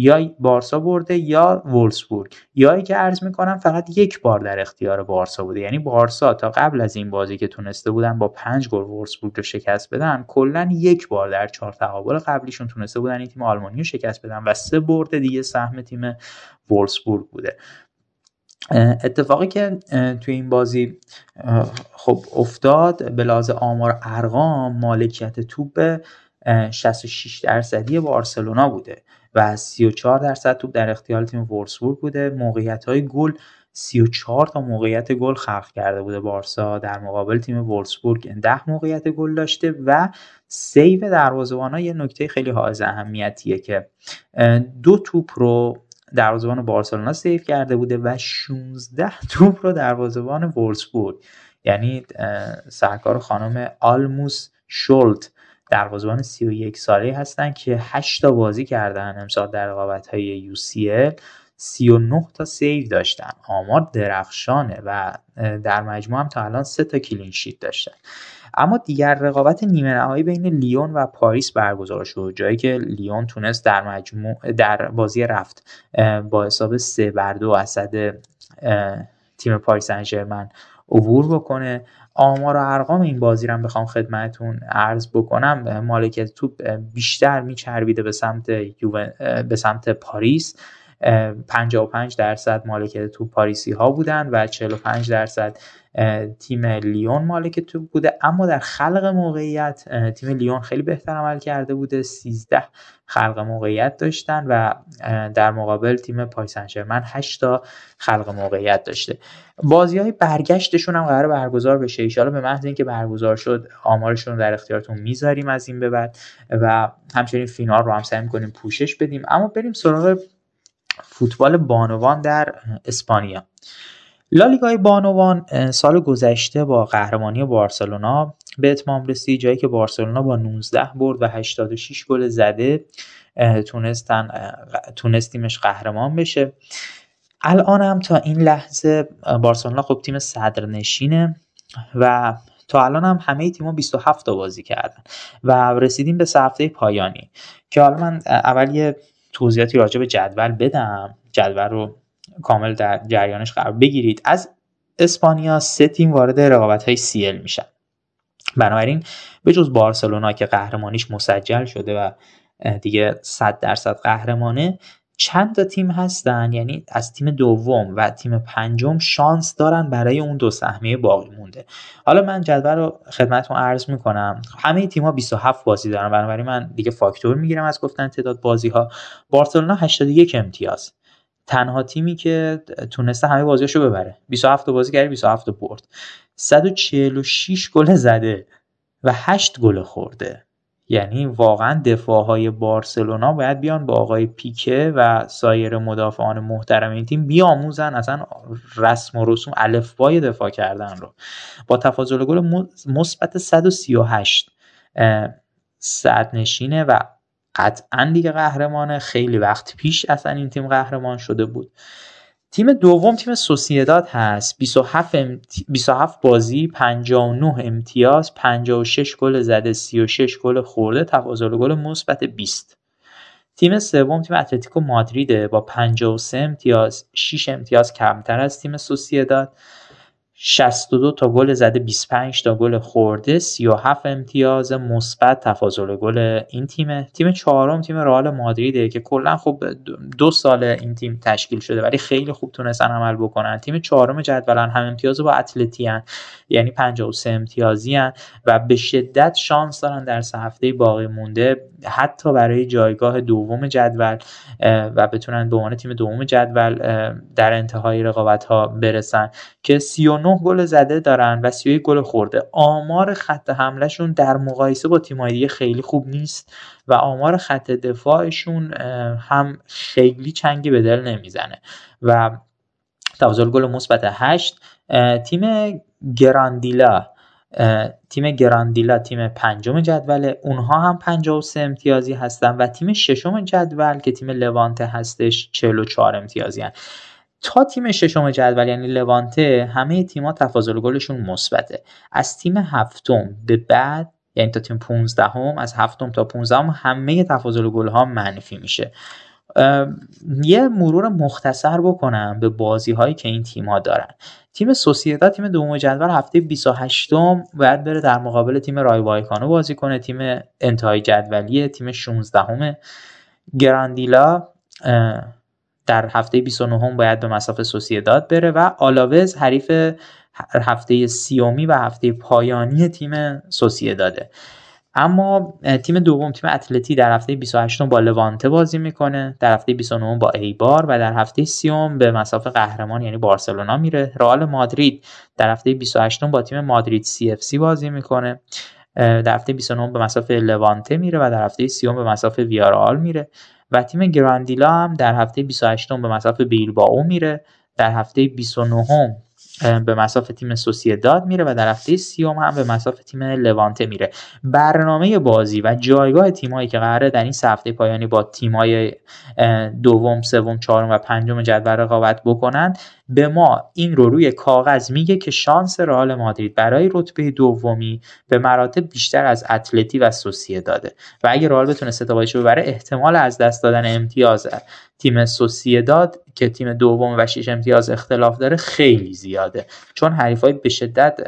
یا بارسا برده یا وولفسبورگ، یا که عرض میکنم فقط یک بار در اختیار بارسا بوده. یعنی بارسا تا قبل از این بازی که تونسته بودن با پنج گل وولفسبورگ رو شکست بدن، کلا یک بار در چهار تقابل قبلیشون تونسته بودن این تیم آلمانی رو شکست بدن و سه برد دیگه سهم تیم وولفسبورگ بوده. اتفاقی که توی این بازی خب افتاد به لحاظ آمار ارقام، مالکیت توپ شصت و شش درصدی بارسلونا بوده و سی و چهار درصد توپ در اختیار تیم وولفسبورگ بوده. موقعیت‌های گل، سی و چهار تا موقعیت گل خلق کرده بوده بارسا، در مقابل تیم وولفسبورگ ده موقعیت گل داشته. و سیو دروازه‌بان‌ها یه نکته خیلی حائز اهمیتیه که دو توپ رو دروازه‌بان بارسلونا سیو کرده بوده و شانزده توپ رو دروازه‌بان وولفسبورگ، یعنی سرکار خانم آلموس شولت، دروازه‌بان سی و یک ساله هستن که هشت تا بازی کردن امسال در رقابت‌های یو سی ال، سی و نه تا سیو داشتن، آمار درخشانه و در مجموع هم تا الان سه تا کلین شیت داشتن. اما دیگر رقابت نیمه نهایی بین لیون و پاریس برگزار شد، جایی که لیون تونست در مجموع در بازی رفت با حساب سه بر دو از صد تیم پاریس سن ژرمن عبور بکنه. آمار و ارقام این بازی رو هم بخوام خدمتتون عرض بکنم، مالکیت توپ بیشتر میچربیده به سمت یوون... به سمت پاریس، پنجاه و پنج درصد مالکیت توپ پاریسی ها بودن و چهل و پنج درصد تیم لیون مالک توپ بوده. اما در خلق موقعیت تیم لیون خیلی بهتر عمل کرده بوده، سیزده خلق موقعیت داشتن و در مقابل تیم پاریس سن ژرمن هشت تا خلق موقعیت داشته. بازی‌های برگشتشون هم قرار برگزار بشه ان شاءالله، به محض اینکه برگزار شد آمارشون در اختیارتون میذاریم از این به بعد و همچنین فینال رو هم سعی می‌کنیم پوشش بدیم. اما بریم سراغ فوتبال بانوان در اسپانیا. لالیگای بانوان سال گذشته با قهرمانی بارسلونا به اتمام رسید، جایی که بارسلونا با نوزده برد و هشتاد و شش گل زده تونستن تونستیمش قهرمان بشه. الان هم تا این لحظه بارسلونا خب تیم صدرنشینه و تا الان هم همه تیم‌ها بیست و هفت تا بازی کردن و رسیدیم به سه هفته پایانی که حالا من اول یه توضیحاتی راجع به جدول بدم، جدول رو کامل در جریانش قرار بگیرید. از اسپانیا سه تیم وارد رقابت‌های سیل میشن، بنابراین به جز بارسلونا که قهرمانیش مسجل شده و دیگه صد درصد قهرمانه، چند تا تیم هستن، یعنی از تیم دوم و تیم پنجم شانس دارن برای اون دو سهمیه باقی مونده. حالا من جدول رو خدمتتون عرض میکنم. همه تیم‌ها بیست و هفت بازی دارن، بنابراین من دیگه فاکتور میگیرم از گفتن تعداد بازی‌ها. بارسلونا هشتاد و یک امتیاز، تنها تیمی که تونسته همه بازیاشو ببره، بیست و هفت بازی کرده، بیست و هفت برد، صد و چهل و شش گل زده و هشت گل خورده. یعنی واقعا دفاعهای بارسلونا باید بیان با آقای پیکه و سایر مدافعان محترم این تیم بیاموزن اصلا رسم و رسوم الفبای دفاع کردن رو. با تفاضل گل مثبت صد و سی و هشت صدرنشینه و قطعاً دیگه قهرمانه. خیلی وقت پیش اصلا این تیم قهرمان شده بود. تیم دوم تیم سوسییداد هست، بیست و هفت بازی، پنجاه و نه امتیاز، پنجاه و شش گل زده، سی و شش گل خورده، تفاضل گل مثبت بیست. تیم سوم تیم اتلتیکو مادریده با پنجاه و سه امتیاز، شش امتیاز کمتر از تیم سوسییداد، شصت و دو تا گل زده، بیست و پنج تا گل خورده، سی و هفت امتیاز مثبت، تفاضل گل این تیمه. تیم چهارم تیم رئال مادریده که کلا خب دو سال این تیم تشکیل شده ولی خیلی خوب تونستن عمل بکنن. تیم چهارم جدولن، هم امتیاز با اتلتی ان، یعنی پنجاه و سه امتیازی ان و به شدت شانس دارن در سه هفته باقی مونده حتی برای جایگاه دوم جدول و بتونن به عنوان تیم دوم جدول در انتهای رقابت‌ها برسن که سی و نه گل زده دارن و سی و یک گل خورده. آمار خط حملهشون در مقایسه با تیم‌های دیگه خیلی خوب نیست و آمار خط دفاعشون هم خیلی چنگی به دل نمیزنه و تفاضل گل مثبت هشت. تیم گراندیلا تیم گراندیلا تیم پنجم جدول، اونها هم پنجاه و سه امتیازی هستن و تیم ششم جدول که تیم لوانته هستش چهل و چهار امتیازی هستن. تا تیم ششم جدول یعنی لوانته همه تیم‌ها تفاضل گلشون مثبته. از تیم هفتم به بعد یعنی تا تیم پانزدهم، از هفتم تا پانزدهم همه تفاضل گل‌ها منفی میشه. یه مرور مختصر بکنم به بازی هایی که این تیم ها دارن. تیم سوسییداد تیم دوم جدول هفته بیست و هشتم باید بره در مقابل تیم رای وایکانو بازی کنه، تیم انتهای جدولیه، تیم شانزدهم. گراندیلا در هفته بیست و نهم باید به مصاف سوسییداد بره و آلاوز حریف هفته سیومی و هفته پایانی تیم سوسییداده. اما تیم دوم تیم اتلتی در هفته بیست و هشتم با لوانته بازی میکنه، در هفته بیست و نهم با ایبار و در هفته سیوم به مساف قهرمان یعنی بارسلونا میره. رئال مادرید در هفته بیست و هشتم با تیم مادرید سی اف سی بازی میکنه، در هفته بیست و نهم به مساف لوانته میره و در هفته سیوم به مساف ویارال میره و تیم گراندیلا هم در هفته بیست و هشتم به مساف بیلبائو میره، در هفته بیست و نهم به مساف تیم سوسییداد میره و در هفته سیوم هم به مساف تیم لوانته میره. برنامه بازی و جایگاه تیمایی که قراره در این سه هفته پایانی با تیمای دوم، سوم، چهارم و پنجم جدول رقابت بکنن به ما این رو روی کاغذ میگه که شانس رئال مادرید برای رتبه دومی به مراتب بیشتر از اتلتی و سوسییداده و اگه رئال بتونه سه تا بازیشو ببره احتمال از دست دادن امتیاز تیم سوسییداد که تیم دوم و شش امتیاز اختلاف داره خیلی زیاده، چون حریفای به شدت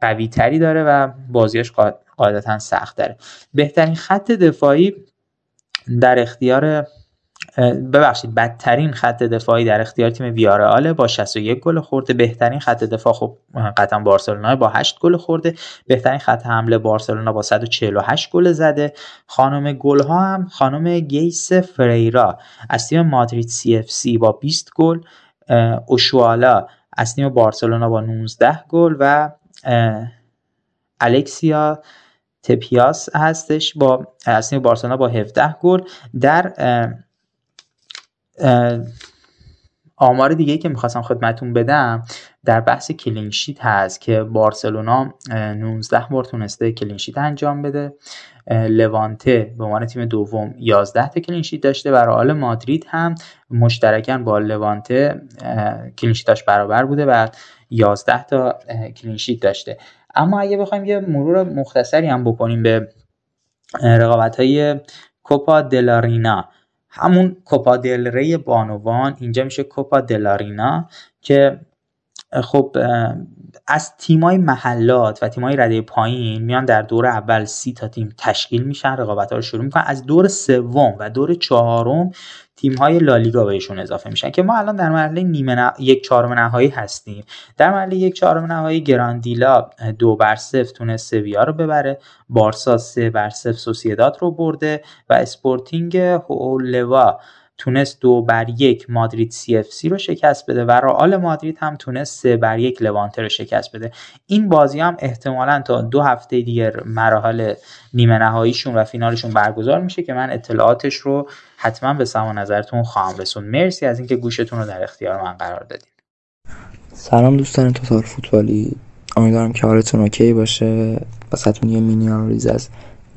قوی تری داره و بازیاش قاعدتا سخت داره. بهترین خط دفاعی در اختیار ببخشید بدترین خط دفاعی در اختیار تیم ویارئال با شصت و یک گل خورده. بهترین خط دفاع خب قطعا بارسلونا با هشت گل خورده. بهترین خط حمله بارسلونا با صد و چهل و هشت گل زده. خانم گل ها هم خانم گیس فریرا از تیم مادرید سی اف سی با بیست گل، اوشوالا از تیم بارسلونا با نوزده گل و الکسیا تپیاس هستش با از تیم بارسلونا با هفده گل. در آمار دیگه که میخواستم خدمتون بدم در بحث کلینشیت هست که بارسلونا نوزده بار تونسته کلینشیت انجام بده، لوانته به عنوان تیم دوم یازده تا کلینشیت داشته و رئال مادرید هم مشترکاً با لوانته کلینشیتاش برابر بوده و یازده تا کلینشیت داشته. اما اگه بخوایم یه مرور مختصری هم بکنیم به رقابت‌های کوپا دلارینا، همون کوپا دل ری بانوان، اینجا میشه کوپا دلارینا که خب از تیمای محلات و تیمای رده پایین میان در دور اول سی تا تیم تشکیل میشن، رقابت‌ها رو شروع میکنن. از دور سوم و دور چهارم تیم‌های لالیگا بهشون اضافه میشن که ما الان در مرحله نیمه ن... یک چهارم نهایی هستیم. در مرحله یک چهارم نهایی گراندیلا دو بر صفر تونست سویا رو ببره، بارسا سه بر صفر سوسییداد رو برده و اسپورتینگ هولوا تونست دو بر یک مادرید سی اف سی رو شکست بده و رئال مادرید هم تونست سه بر یک لوانته رو شکست بده. این بازی هم احتمالاً تا دو هفته دیگه مراحل نیمه نهاییشون و فینالشون برگزار میشه که من اطلاعاتش رو حتما به سماع نظرتون خواهم رسون. مرسی از اینکه گوشتون رو در اختیار من قرار دادین. سلام دوستان تاتار فوتبالی، امیدوارم که حالتون اوکی باشه. واسهتون یه مینی آنالیز از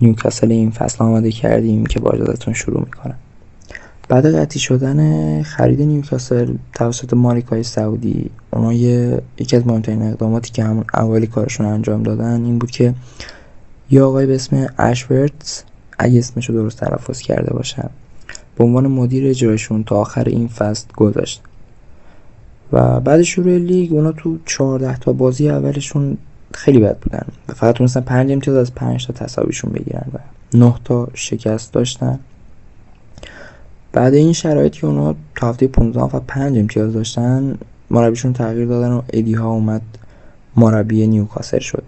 نیوکاسل این فصل آماده کردیم که با اجازهتون شروع می‌کنم. بعد از قطعی شدن خرید نیوکاسل توسط مالک‌های سعودی، اونا یکی از مهمترین اقداماتی که همون اولی کارشون انجام دادن این بود که یه آقای به اسم اشورت، اگه اسمشو درست تلفظ کرده باشم، به عنوان مدیر اجرایشون تا آخر این فصل گذاشت و بعد شروع لیگ اونا تو چهارده تا بازی اولشون خیلی بد بودن، فقط تونستن پنج امتیاز از پنج تا تساویشون بگیرن و نه تا شکست داشتن. بعد این شرایط که اونا تا هفته پونزدهم و پنج امتیاز داشتن، مربیشون تغییر دادن و ادی ها اومد مربی نیوکاسل شد.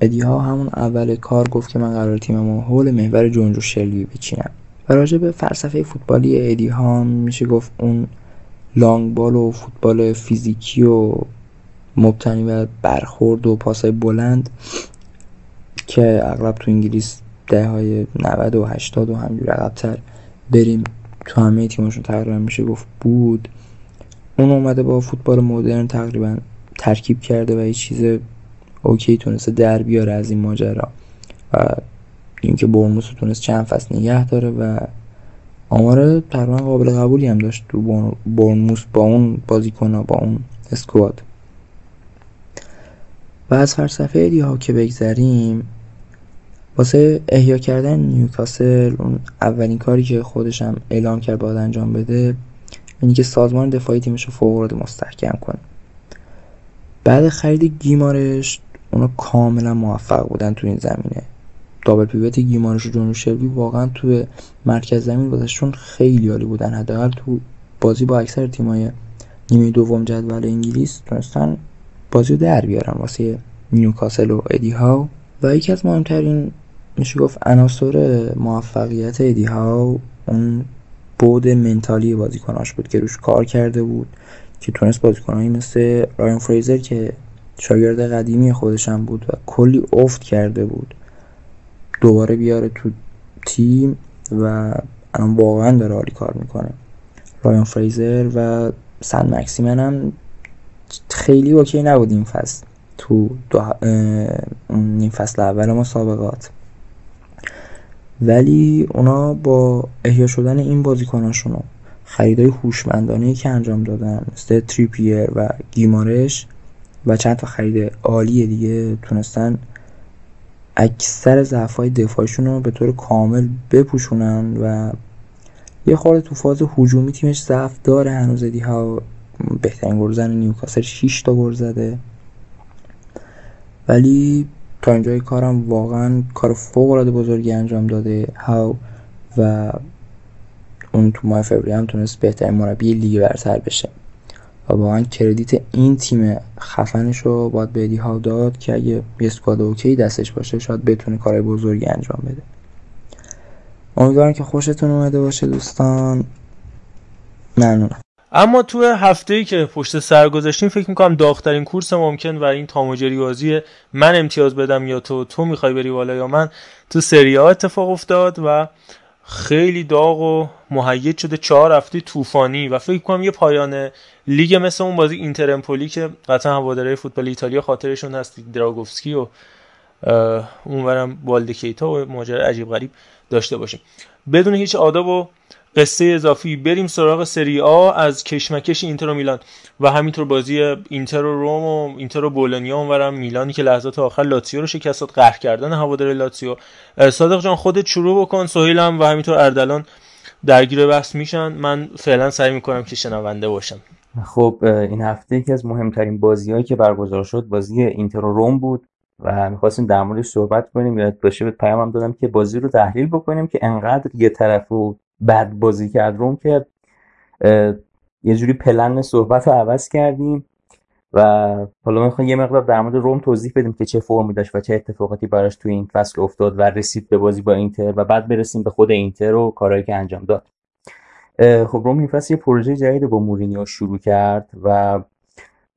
ادی ها همون اول کار گفت که من قرار تیممو حول محور جونجو شلوی بچینم و راجع به فلسفه فوتبالی ادی ها میشه گفت اون لانگ بال و فوتبال فیزیکی و مبتنی بر برخورد و پاسای بلند که اغلب تو انگلیس دههای نود و هشتاد و همینجور عقب‌تر بریم تو همه تیمشون تقریبا میشه گفت بود، اون اومده با فوتبال مدرن تقریبا ترکیب کرده و یه چیز اوکی تونسته در بیاره از این ماجرا و اینکه بورنموث تونست چند فصل نگه داره و آمار تقریبا قابل قبولی هم داشت تو بورنموث با اون بازیکن‌ها با اون اسکواد. و از فلسفه دی‌ها که بگذریم، واسه احیا کردن نیوکاسل اون اولین کاری که خودشم اعلام کرد باید انجام بده اینی که سازمان دفاعی تیمش رو فوق‌العاده مستحکم کنه. بعد خرید گیمارش اونا کاملا موفق بودن تو این زمینه. دابل پیوت گیمارش و جونیور شلبی واقعا تو مرکز زمین واسهشون خیلی عالی بودن. حداقل تو بازی با اکثر تیمای نیمه دوم جدول انگلیس تونستن بازی رو در بیارن واسه نیوکاسل و ادی هاو. و یکی از مهمترین میشه گفت عناصر موفقیت ادی هاو اون بود منتالی بازیکناش بود که روش کار کرده بود، که تونست بازیکنایی مثل رایان فریزر که شاگرد قدیمی خودش هم بود و کلی افت کرده بود دوباره بیاره تو تیم و الان واقعا داره عالی کار میکنه. رایان فریزر و سن مکسیمن هم خیلی اوکی نبود این فصل تو این فصل اول ما سابقات، ولی اونا با احیا شدن این بازیکناشونو خریدای هوشمندانه‌ای که انجام دادن مثل تریپیر و گیمارش و چند تا خرید عالی دیگه تونستن اکثر ضعف‌های دفاعشون رو به طور کامل بپوشونن و یه خورده تو فاز هجومی تیمش ضعف داره هنوز. دی‌ها بهترین گلزن نیوکاسل شش تا گل زده، ولی تا اینجای کارم واقعا کار فوق‌العاده بزرگی انجام داده هاو و اون تو ماه فوریه هم تونست بهترین مربی لیگ برتر بشه و واقعا کردیت این تیم خفنش رو باید به ادی هاو داد که اگه یه اسکواد اوکی دستش باشه شاید بتونه کارهای بزرگی انجام بده. امیدوارم که خوشتون اومده باشه دوستان. ممنونم. اما تو هفته‌ای که پشت سر گذاشتیم فکر می‌کنم داغ‌ترین کورس ممکن و این تاماجری بازی من امتیاز بدم یا تو تو می‌خوای بری بالا یا من تو سری آ اتفاق افتاد و خیلی داغ و مهیج شده. چهار هفته طوفانی و فکر کنم یه پایان لیگ مثل اون بازی اینتر امپولی که قطعا هواداره فوتبال ایتالیا خاطرشون هست، دراگوفسکی و اونورم والدکیتا و ماجرا عجیب غریب داشته باشیم. بدون هیچ آداب و قصه اضافی بریم سراغ سری آ از کشمکش اینتر و میلان و همینطور بازی اینتر و روم و اینتر و بولونیا، اونورم میلانی که لحظات آخر لاتزیو رو شکست داد، قهر کردن هوادار لاتزیو. صادق جان خودت شروع بکن، سهیل هم و همینطور اردلان درگیر بحث میشن، من فعلا سعی میکنم که شنونده باشم. خب این هفته یکی از مهمترین بازی‌هایی که برگزار شد بازی اینتر و روم بود و می‌خواستیم در موردش صحبت کنیم. یاد باشه بهت پیامم دادم که بازی رو تحلیل بکنیم که انقدر یه طرفو بعد بازی کرد روم که یه جوری پلن صحبت رو عوض کردیم و حالا میخوام یه مقدار در مورد روم توضیح بدیم که چه فرمی داشت و چه اتفاقاتی براش توی این فصل افتاد و رسید به بازی با اینتر و بعد برسیم به خود اینتر و کارهایی که انجام داد. خب روم این فصل یه پروژه جدید با مورینیو شروع کرد و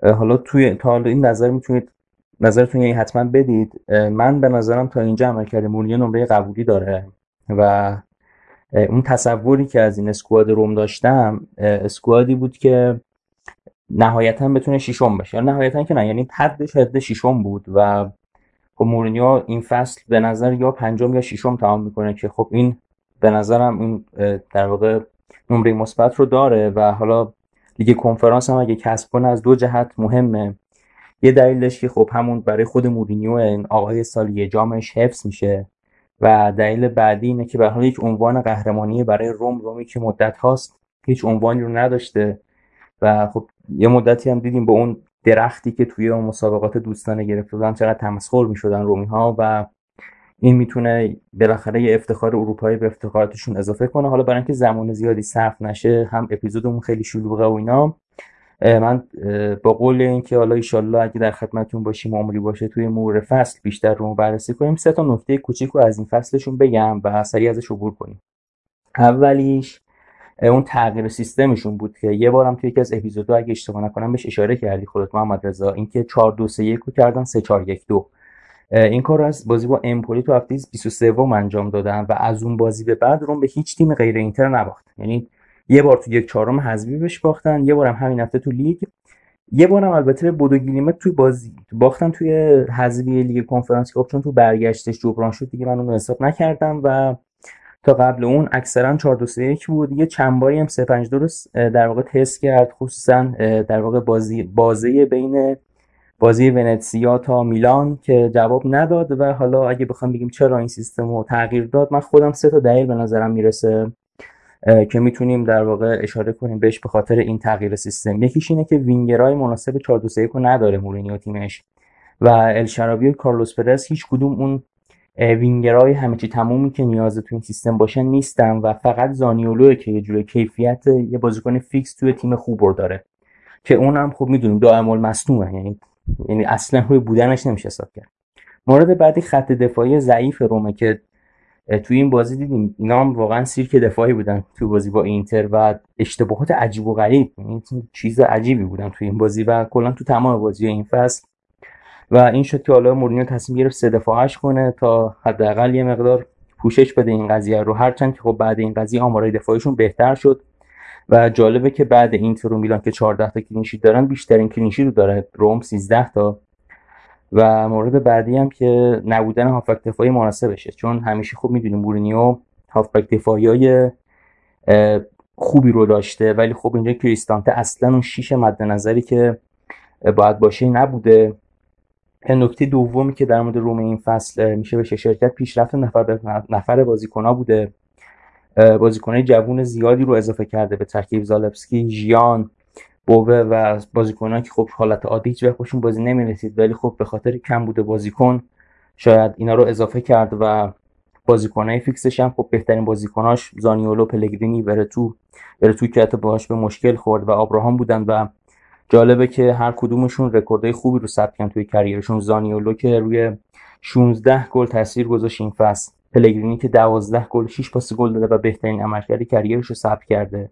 حالا توی تا حالا این نظر میتونید نظرتون یعنی حتما بدید. من به نظرم تا اینجا عملکرد مورینیو نمره قبولی داره و اون تصوری که از این اسکواد روم داشتم اسکوادی بود که نهایتاً بتونه ششم بشه، یا نهایتاً که نه، یعنی حدش حد ششم بود و خب مورینیو این فصل به نظر یا پنجم یا ششم تمام میکنه که خب این به نظرم این در واقع نمره مثبت رو داره و حالا لیگ کنفرانس هم اگه کسب کنه از دو جهت مهمه. یه دلیلش که خب همون برای خود مورینیو این آقای سالیه جامش حفظ میشه و دلیل بعدی اینه که به هر حال یک عنوان قهرمانی برای روم رومی که مدت هاست هیچ عنوانی رو نداشته و خب یه مدتی هم دیدیم با اون درختی که توی اون مسابقات دوستانه گرفته بودن چقدر تمسخر می‌شدن رومی‌ها و این میتونه بالاخره یه افتخار اروپایی به افتخاراتشون اضافه کنه. حالا برای اینکه زمان زیادی صرف نشه هم اپیزودمون خیلی شلوغه و اینا، من با قول اینکه حالا ان شاءالله اگه در خدمتتون باشیم عمری باشه توی مرور فصل بیشتر رو بررسی کنیم، سه تا نکته کوچیک رو از این فصلشون بگم و سریع ازش عبور کنیم. اولیش اون تغییر سیستمشون بود که یه بارم توی یکی از اپیزودها اگه اشتباه نکنم بهش اشاره کردی خودت محمد رضا، اینکه چهار دو سه یک رو کردن سه چهار یک دو. این کار رو از بازی با امپولی تو هفته بیست و سه انجام دادن و از اون بازی به بعد روم به هیچ تیم غیر اینتر نباخت، یعنی یه بار تو یک چهارم حذفی بهش باختن، یه بارم همین هفته تو لیگ، یه بارم البته به بودو گلیمت توی بازی باختن توی حذفی لیگ کنفرانس کاپ چون تو برگشتش جبران شد دیگه، من اون حساب نکردم و تا قبل اون اکثرا چهار دو سه یک بود. یه چند باری هم سه پنج دو در واقع تست کرد، خصوصا در واقع بازی بازی بین بازی ونتسیا تا میلان که جواب نداد و حالا اگه بخوام بگیم چرا این سیستم رو تغییر داد، من خودم سه تا دلیل به نظرم میرسه که میتونیم در واقع اشاره کنیم بهش به خاطر این تغییر سیستم. یکیش اینه که وینگرای مناسب چهار دو سه یک رو نداره مورینیو تیمش و الشراوی و کارلوس پرز هیچ کدوم اون وینگرای همه چی تمومی که نیاز تو این سیستم باشه نیستن و فقط زانیولو که یه جوری کیفیت یه بازیکن فیکس توی تیم خوب داره که اونم خب میدونیم دائما مصدومه، یعنی یعنی اصلا روی بودنش نمیشه حساب کرد. مورد بعدی خط دفاعی ضعیف رومه که توی این بازی دیدیم اینا هم واقعا سیرک دفاعی بودن توی بازی با اینتر و اشتباهات عجیب و غریب، یعنی چیز عجیبی بودن توی این بازی و کلا تو تمام بازی این فصل و این شد که حالا مورینیو تصمیم گرفت سه دفاعش کنه تا حداقل یه مقدار پوشش بده این قضیه رو، هرچند که خب بعد این قضیه آمارای دفاعیشون بهتر شد و جالبه که بعد اینتر و میلان که چهارده تا کلینشیت دارن بیشترین کلینشیت رو داره روم سیزده تا. و مورد بعدی هم که نبودن هافبک دفاعی مناسبشه، چون همیشه خوب میدونیم مورینیو هافبک دفاعیای خوبی رو داشته ولی خب اینجا کریستانته اصلا اون شیش مد نظری که باید باشه نبوده. نکته دومی که در مورد روم این فصل میشه به شرکت پیشرفت نفر به نفر بازیکن‌ها بوده، بازیکن‌های جوان زیادی رو اضافه کرده به ترکیب، زالبسکی، ژیان، بوبه و بازیکن‌ها که خب حالت عادی هیچ وقت بهشون بازی نمی‌رسید ولی خب به خاطر کم بوده بازیکن شاید اینا رو اضافه کرد و بازیکن‌های فیکسش هم خب بهترین بازیکناش زانیولو، پلگرینی، برتو برتو که حتی باهاش به مشکل خورد و آبراهام بودن و جالبه که هر کدومشون رکوردهای خوبی رو ثبت کردن توی کریرشون. زانیولو که روی شانزده گل تاثیر گذاشت این فصل، پلگرینی که دوازده گل، شش پاس گل داده و بهترین عملکرد کریرش رو ثبت کرده،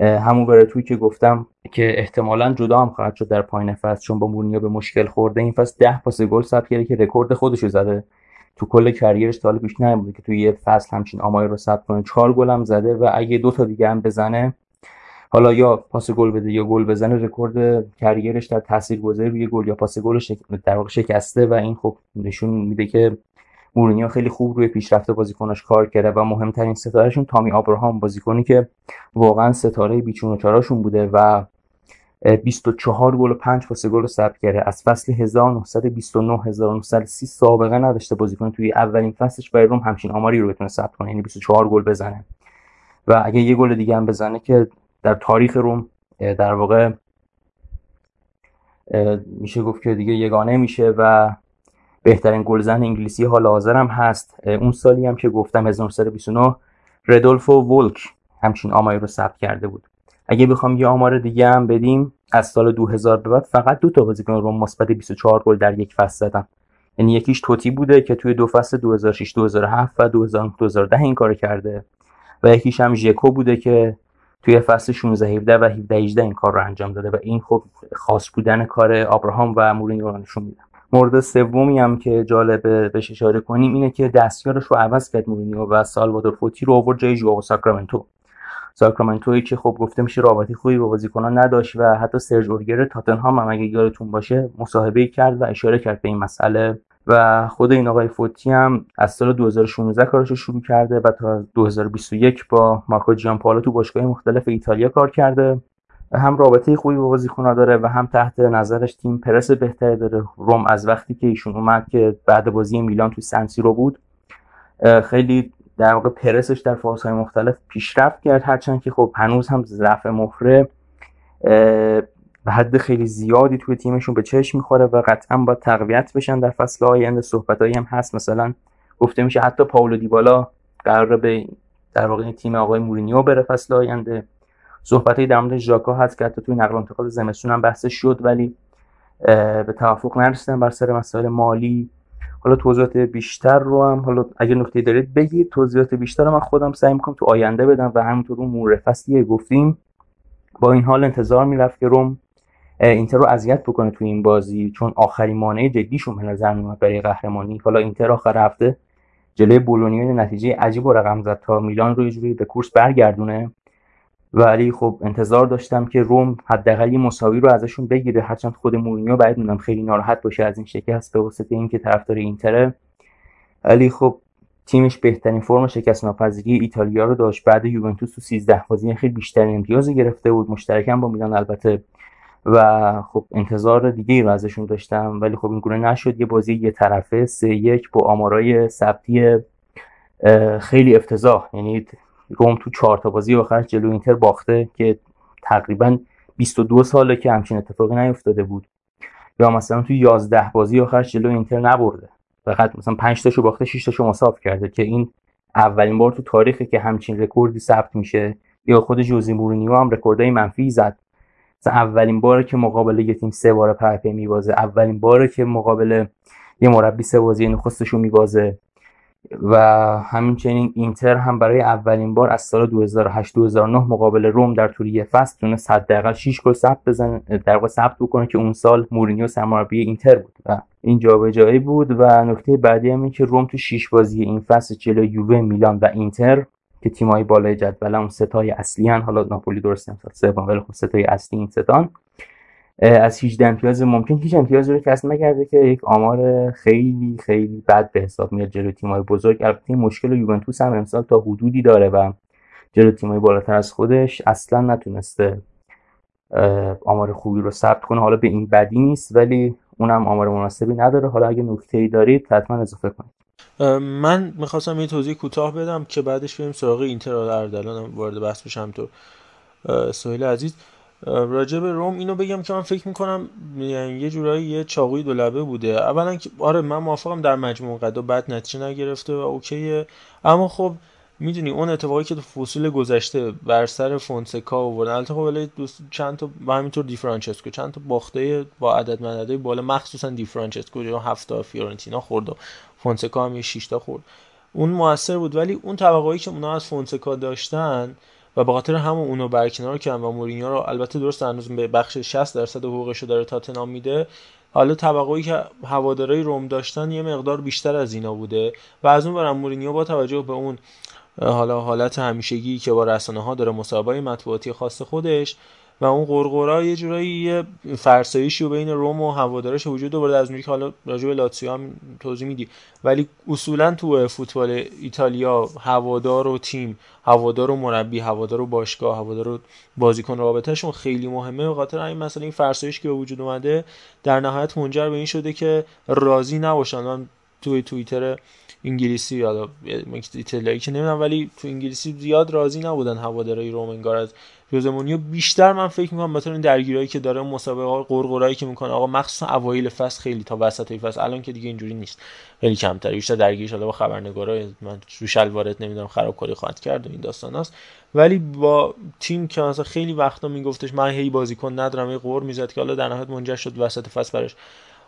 همون براتوی که گفتم که احتمالاً جدا هم خواهد شد در پایان فصل چون با مورینیو به مشکل خورده، این فصل ده پاس گل ثبت کرده که رکورد خودش رو زده، تو کل کریرش تا حالا پیش نمیاد که توی یه فصل همچین آماری رو ثبت کنه. چهار گل هم زده و اگه دو تا دیگه هم بزنه، حالا یا پاس گل بده یا گل بزنه، رکورد کریرش در تاثیرگذاری روی گل یا پاس گل در واقع شکسته و این خب نشون میده که مورینیو خیلی خوب روی پیشرفت بازیکناش کار کرده و مهمترین ستارهشون تامی آبراهام، بازیکنی که واقعا ستاره بیچون و چراشون بوده و بیست و چهار گل و پنج پاس گل رو ثبت کرده. از فصل هزار و نهصد و بیست و نه هزار و نهصد و سی سابقه نداشته بازیکن توی اولین فصلش برای روم همچین آماری رو بتونه ثبت کنه، یعنی بیست و چهار گل بزنه و اگه یه گل دیگه هم بزنه که در تاریخ روم در واقع میشه گفت که دیگه یگانه میشه و بهترین گلزن انگلیسی حال حاضر هم هست. اون سالی هم که گفتم هزار و نهصد و بیست و نه ردولفو ولک همچین آماری رو ثبت کرده بود. اگه بخوام یه آمار دیگه هم بدیم، از سال دو هزار به بعد فقط دو تا بازیکن روم مثبت بیست و چهار گل در یک فصل زدن، یعنی یکیش توتی بوده که توی دو فصل دو هزار و شش دو هزار و هفت و دو هزار و نه دو هزار و ده این کارو کرده و یکیش هم ژکو بوده که توی فصل شانزده هفده و هفده هجده این کار رو انجام داده و این خب خاص بودن کار آبراهام و مورینیو نشون میده. مورد سومی هم که جالبه بهش اشاره کنیم اینه که دستیارش رو عوض کرد مورینیو و سالوادور فوتی رو آورد جای ژوئو ساکرامنتو. ساکرامنتویی که خب گفته میشه رابطه خوبی با بازیکن‌ها نداشت و حتی سرژ اورگر تاتنهام هم اگه یادتون باشه مصاحبه‌ای کرد و اشاره کرد به این مسئله و خود این آقای فوتی هم از سال دو هزار و شانزده کارش رو شروع کرده و تا دو هزار و بیست و یک با مارکو جیانپائولو تو باشگاه‌های مختلف ایتالیا کار کرده. هم رابطه خوبی با بازیکن‌ها داره و هم تحت نظرش تیم پرس بهتری داره. روم از وقتی که ایشون اومد که بعد بازی میلان تو سن سیرو بود، خیلی در واقع پرسش در فازهای مختلف پیشرفت کرد، هرچند که خب هنوز هم ضعف مهره به حد خیلی زیادی توی تیمشون به چشم میخوره و قطعاً باید تقویت بشن در فصل آینده. صحبتایی هم هست، مثلا گفته میشه حتی پائولو دیبالا قراره به در واقع تیم آقای مورینیو بره فصل آینده. صحبتایی در مورد ژاکا هست که حتی توی نقل و انتقال زمستون هم بحث شد ولی به توافق نرسیدن بر سر مسائل مالی. حالا توضیحات بیشتر رو هم حالا اگه نکته‌ای دارید بگید، توضیحات بیشتر رو من خودم سعی می‌کنم تو آینده بدم و همینطور رو مورد فصلی گفتیم. با این حال انتظار می‌رفت که روم اینتر رو اذیت بکنه تو این بازی، چون آخرین مانع جدیشون به نظر میاد برای قهرمانی. حالا اینتر آخر هفته جلوی بولونیا نتیجه عجیب و رقم زد تا میلان رو یه جوری به کورس برگردونه، ولی خب انتظار داشتم که روم حداقل مساوی رو ازشون بگیره، هرچند خود مورینیو بعید میدونم خیلی ناراحت باشه از این شکست به واسطه اینکه طرفدار اینتره، ولی خب تیمش بهترین فرم شکست ناپذیری ایتالیا رو داشت. بعد یوونتوس تو سیزده بازی خیلی بیشتر امتیاز گرفته بود، مشترکاً با میلان البته، و خب انتظار دیگه ای رو ازشون داشتم، ولی خب این گونه نشد. یه بازی یه طرفه سه یک با آمارای ثبتی خیلی افتضاح، یعنی روم تو چهار تا بازی آخرش جلو اینتر باخته که تقریبا بیست و دو ساله که همچین اتفاقی نیفتاده بود، یا مثلا تو یازده بازی آخرش جلو اینتر نبرده، فقط مثلا پنج تاشو باخته شش تاشو مساوی کرده که این اولین بار تو تاریخه که همچین رکوردی ثبت میشه. یا خود جوزی مورینیو هم رکوردای منفی زد، اولین باره که مقابل یه تیم سه بار پرپی میبازه، اولین باره که مقابل یه مربی سه بازی نخستشو میبازه. و همینچنین اینتر هم برای اولین بار از سال دو هزار و هشت دو هزار و نه مقابل روم در طول یه فصل تونست حداقل شش گل ثبت بزنه، در واقع ثبت بکنه که اون سال مورینیو سرمربی اینتر بود و این جابجایی بود. و نکته بعدی هم این که روم تو شش بازی این فصل جلوی یووه، میلان و اینتر که تیمای بالای جدول اون ستای اصلی هن، حالا ناپولی درست هم سوم، ولی خب ستای اصلی این ستان، از هجده امتیاز ممکن هیچ امتیازی رو کسب نکرده که یک آمار خیلی خیلی بد به حساب میاد جلوی تیمای بزرگ. البته مشکل یوونتوس هم امسال تا حدودی داره و جلوی تیمای بالاتر از خودش اصلا نتونسته آمار خوبی رو ثبت کنه. حالا به این بدی نیست ولی اونم آمار مناسبی نداره. حالا اگه نکته‌ای دارید حتما اضافه کنید. من میخواستم یه توضیح کوتاه بدم که بعدش بریم سراغ اینتر اردلان وارد بحث بشم. تو سهیل عزیز راجع به روم اینو بگم که من فکر میکنم یعنی یه جورایی یه چاقوی دو لبه بوده. اولا که آره من موافقم در مجموع قدا بد نتیجه نگرفته و اوکیه، اما خب میدونی اون اتفاقی که تو فصول گذشته بر سر فونسکا آوردن، البته خب ولی چند تا و همینطور دی فرانچسکو چند تا باخته با عدد مددهای بالا، مخصوصا دی فرانچسکو جو هفت تا فیورنتینا خورد و فونسکا هم یه شش تا خورد، اون موثر بود. ولی اون توقعی که اونا از فونسکا داشتن و به خاطر همون اونو برکنار کردن و مورینیو رو البته درست هنوز به بخش شصت درصد حقوقشو داره تاتنام میده، حالا توقعی که هوادارهای روم داشتن یه مقدار بیشتر از اینا بوده و از اون برم مورینیو با توجه به اون حالا حالت همیشگی که با رسانه‌ها داره، مصاحبه‌های مطبوعاتی خاص خودش و اون غرغرا، یه جورایی فرسایشی بین روم و هوادارش وجود آورده. از اونجایی که حالا راجع به لاتسیو هم توضیح میدی، ولی اصولا تو فوتبال ایتالیا هوادار و تیم، هوادار و مربی، هوادار و باشگاه، هوادار و بازیکن رابطهشون خیلی مهمه. به خاطر همین مثلا این فرسایشی که به وجود اومده در نهایت منجر به این شده که راضی نباشن. من توی توییتر انگلیسی یا ایتالیایی که نمیدونم، ولی تو انگلیسی زیاد راضی نبودن هوادارهای روم انگار از جوزه مورینیو. بیشتر من فکر می‌کنم مثلا درگیریایی که داره، مسابقه‌ها، قرقرایی که می‌کنه آقا، مخصوصا اوایل فصل خیلی تا وسطای فصل، الان که دیگه اینجوری نیست، خیلی کمتر، بیشتر درگیریش حالا با خبرنگارا، من رو شلوارت نمیدونم خرابکاری خواهد کرد و این داستاناست. ولی با تیم که مثلا خیلی وقتا میگفتش من هی بازیکن ندارم، هی قور میزد، که حالا در نهایت منجر شد وسط فصل براش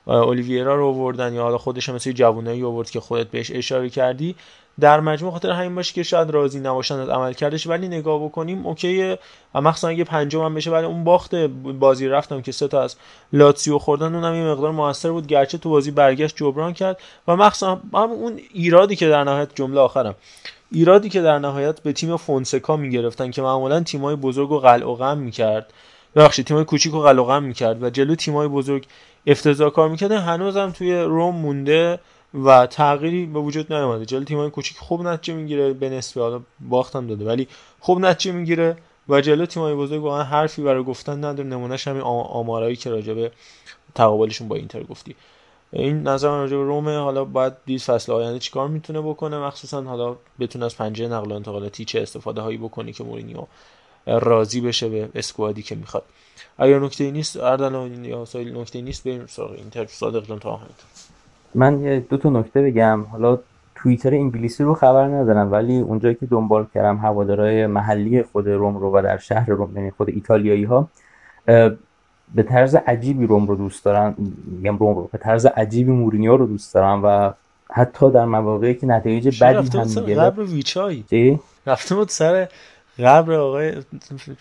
اولیویرا رو آوردن یا حالا خودش مثلا جوونایی آورد که خودت بهش اشاره کردی. در مجموع خاطر همین باشه که شاید راضی نباشن از عملکردش، ولی نگاه بکنیم اوکیه، مخصوصا اگه پنجم هم بشه. ولی اون باخت بازی رفتم که سه تا از لاتسیو خوردن، اونم یه مقدار موثر بود، گرچه تو بازی برگشت جبران کرد. و مخصوصا هم اون ایرادی که در نهایت جمله آخرم ایرادی که در نهایت به تیم فونسکا میگرفتن که معمولا تیمای بزرگ و قلع و قم می‌کرد، ببخشید تیمای کوچیک و قلع و قم می‌کرد و جلو تیمای بزرگ افتضاح کار می‌کردن، هنوزم توی روم مونده و تغییری به وجود نیامده. جلوی تیمای کوچیک خوب نتیجه میگیره، به نسبی حالا باختم داده ولی خوب نتیجه میگیره، و جلوی تیمای بزرگ واقعا حرفی برای گفتن نداره. نمونهش همین آمارایی که راجع به تقابلشون با اینتر گفتی. این نظر من راجع به رومه. حالا باید دید فصل آینده چیکار میتونه بکنه، مخصوصا حالا بتونه از پنجره نقل و انتقالاتی چه استفاده هایی بکنه که مورینیو راضی بشه به اسکوادی که میخواد. اگر نکته‌ای نیست اردلان یا سایل نکته‌ای نیست بریم سراغ اینتر. صادق جان تا من یه دو تا نکته بگم. حالا توییتر انگلیسی رو خبر ندارم، ولی اونجایی که دنبال کردم هوادارهای محلی خود روم رو و در شهر روم، یعنی خود ایتالیایی ها، به طرز عجیبی روم رو دوست دارن، میگم روم رو به طرز عجیبی مورینیو رو دوست دارن و حتی در مواقعی که نتایج بدی هم میگیره. قبر ویچای چی رفتم بود سر قبر آقای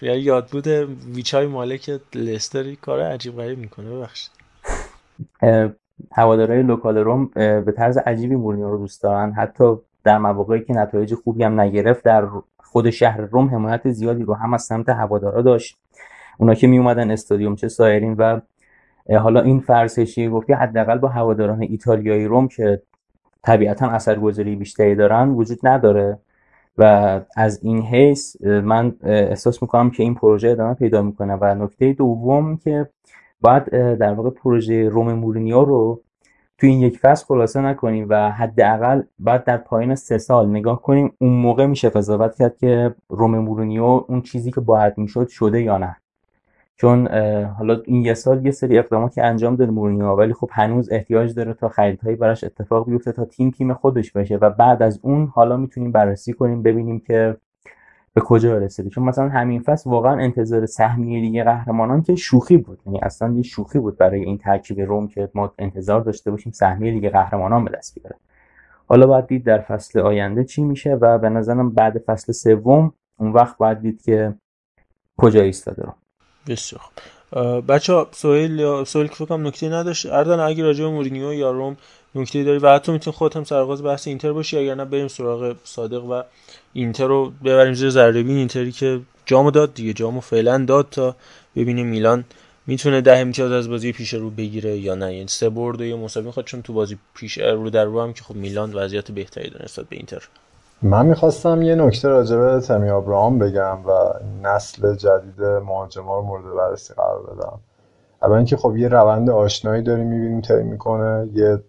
یاد بوده ویچای مالک لستر، کار عجیب غریب میکنه. ببخشید هوادارهای لوکال روم به طرز عجیبی مورینیو رو دوست دارن، حتی در مواقعی که نتایج خوبی هم نگرفت. در خود شهر روم حمایت زیادی رو هم از سمت هوادارا داشت، اونا که می اومدن استادیوم چه سایرین. و حالا این فرسایشی گفتی حداقل با هواداران ایتالیایی روم که طبیعتا اثرگذاری بیشتری دارن وجود نداره، و از این حیث من احساس میکنم که این پروژه ادامه پیدا میکنه. و نکته دوم که باید در واقع پروژه روم مورینیو رو تو این یک فصل خلاصه نکنیم و حداقل بعد در پایان سه سال نگاه کنیم، اون موقع میشه قضاوت کرد که روم مورینیو اون چیزی که باید میشد شده یا نه. چون حالا این یه سال یه سری اقدامات که انجام داد مورینیو، ولی خب هنوز احتیاج داره تا خریدهایی براش اتفاق بیفته تا تیم تیم خودش بشه و بعد از اون حالا میتونیم بررسی کنیم ببینیم که به کجا رسیده. چون مثلا همین فصل واقعا انتظار سهمیه لیگ قهرمانان که شوخی بود، یعنی اصلا یه شوخی بود برای این ترکیب روم که ما انتظار داشته باشیم سهمیه لیگ قهرمانان به دست بیاره. حالا باید دید در فصل آینده چی میشه و به نظرم بعد فصل سوم اون وقت باید دید که کجا ایستاده رو. بسیار خوب بچه‌ها، سهیل سهیل که فکرم نکته نداشت. اردن اگه راجع به مورینیو یا روم نکته داری و حتی میتونی خودت هم سرغاز بحث اینتر باشی، اگر نه بریم سراغ صادق و اینتر رو ببریم زیر ذره‌بین. اینتری که جامو داد دیگه، جامو فعلا داد تا ببینیم میلان میتونه ده امتیاز از بازی پیش رو بگیره یا نه، یعنی سه برد و یه مساوی میخواد، چون تو بازی پیش رو در رو هم که خب میلان وضعیت بهتری داره نسبت به اینتر. من میخواستم یه نکته راجع به تمی آبراهام بگم و نسل جدید مهاجما رو مورد بررسی قرار بدم. البته اینکه خب یه روند آشنایی داریم میبینیم طی میکنه، یه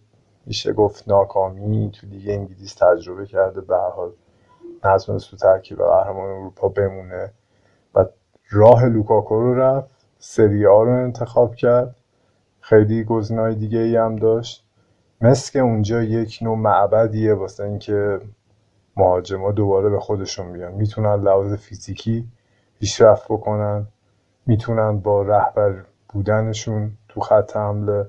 میشه گفت ناکامی تو لیگ انگلیس تجربه کرده، به هر حال نتونست تو ترکیب قهرمان اروپا بمونه و راه لوکاکو رو رفت، سری آ رو انتخاب کرد، خیلی گزینه‌های دیگه‌ای هم داشت. مثل که اونجا یک نوع معبدیه واسه اینکه مهاجما دوباره به خودشون بیان، میتونن لحاظ فیزیکی پیشرفت بکنن، میتونن با رهبر بودنشون تو خط حمله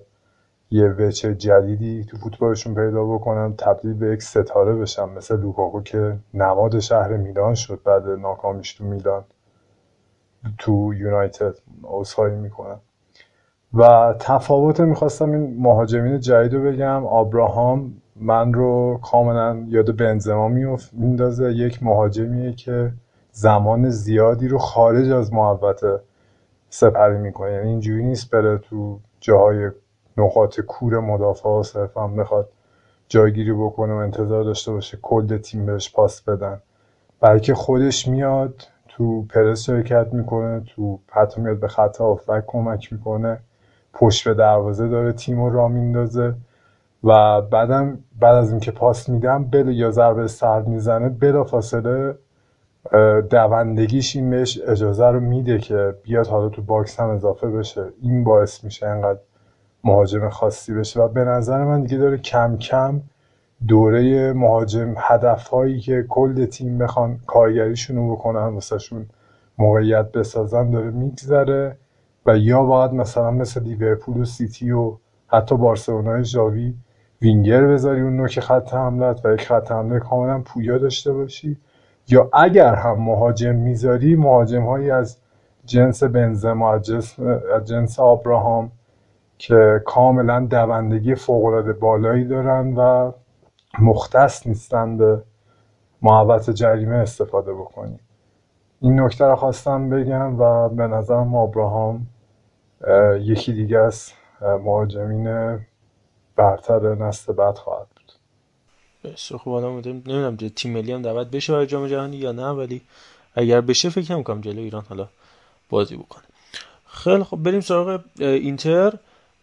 یه وجه جدیدی تو فوتبالشون پیدا بکنن، تبدیل به یک ستاره بشن مثل لوکاکو که نماد شهر میلان شد بعد ناکامیش تو میلان تو یونایتد. عذرخواهی میکنم و تفاوت میخواستم این مهاجمین جدید رو بگم. آبراهام من رو کاملا یاد بنزما میندازه، یک مهاجمیه که زمان زیادی رو خارج از محوطه سپری میکنه، یعنی اینجوری نیست بره تو جاهای نقاط کور مدافعا صرفا بخواد جایگیری بکنه و انتظار داشته باشه کل تیم بهش پاس بدن، بلکه خودش میاد تو پرس شرکت میکنه، تو حتی میاد به خط هافبک کمک میکنه، پشت به دروازه داره تیمو راه میندازه و بعدم بعد از اینکه پاس میدم بل یا ضربه سر میزنه، بلافاصله دوندگیش این بهش اجازه رو میده که بیاد حالا تو باکس هم اضافه بشه. این باعث میشه انقدر مهاجم خاصی بشه و به نظر من دیگه داره کم کم دوره مهاجم هدفهایی که کل تیم بخوان کارگریشون رو بکنن واسه شون موقعیت بسازن داره میگذره و یا باید مثلا مثل لیورپول و سیتی و حتی بارسلونای ژاوی وینگر بذاری اون نوک خط حملت و یک خط حمله کاملا پویا داشته باشی، یا اگر هم مهاجم میذاری مهاجم‌هایی از جنس بنزما، از جنس آبراهام که کاملا دوندگی فوق‌العاده بالایی دارن و مختص نیستن به محوطه جریمه استفاده بکنی. این نکته رو خواستم بگم و به نظرم آبراهام یکی دیگه از مهاجمین برتر نسل بعد خواهد بود. بسیار خوب، آدم بودم نمیدونم تیم ملی هم دعوت بشه برای جام جهانی یا نه، ولی اگر بشه فکر می‌کنم جلوی ایران حالا بازی بکنه. خیلی خب بریم سراغ اینتر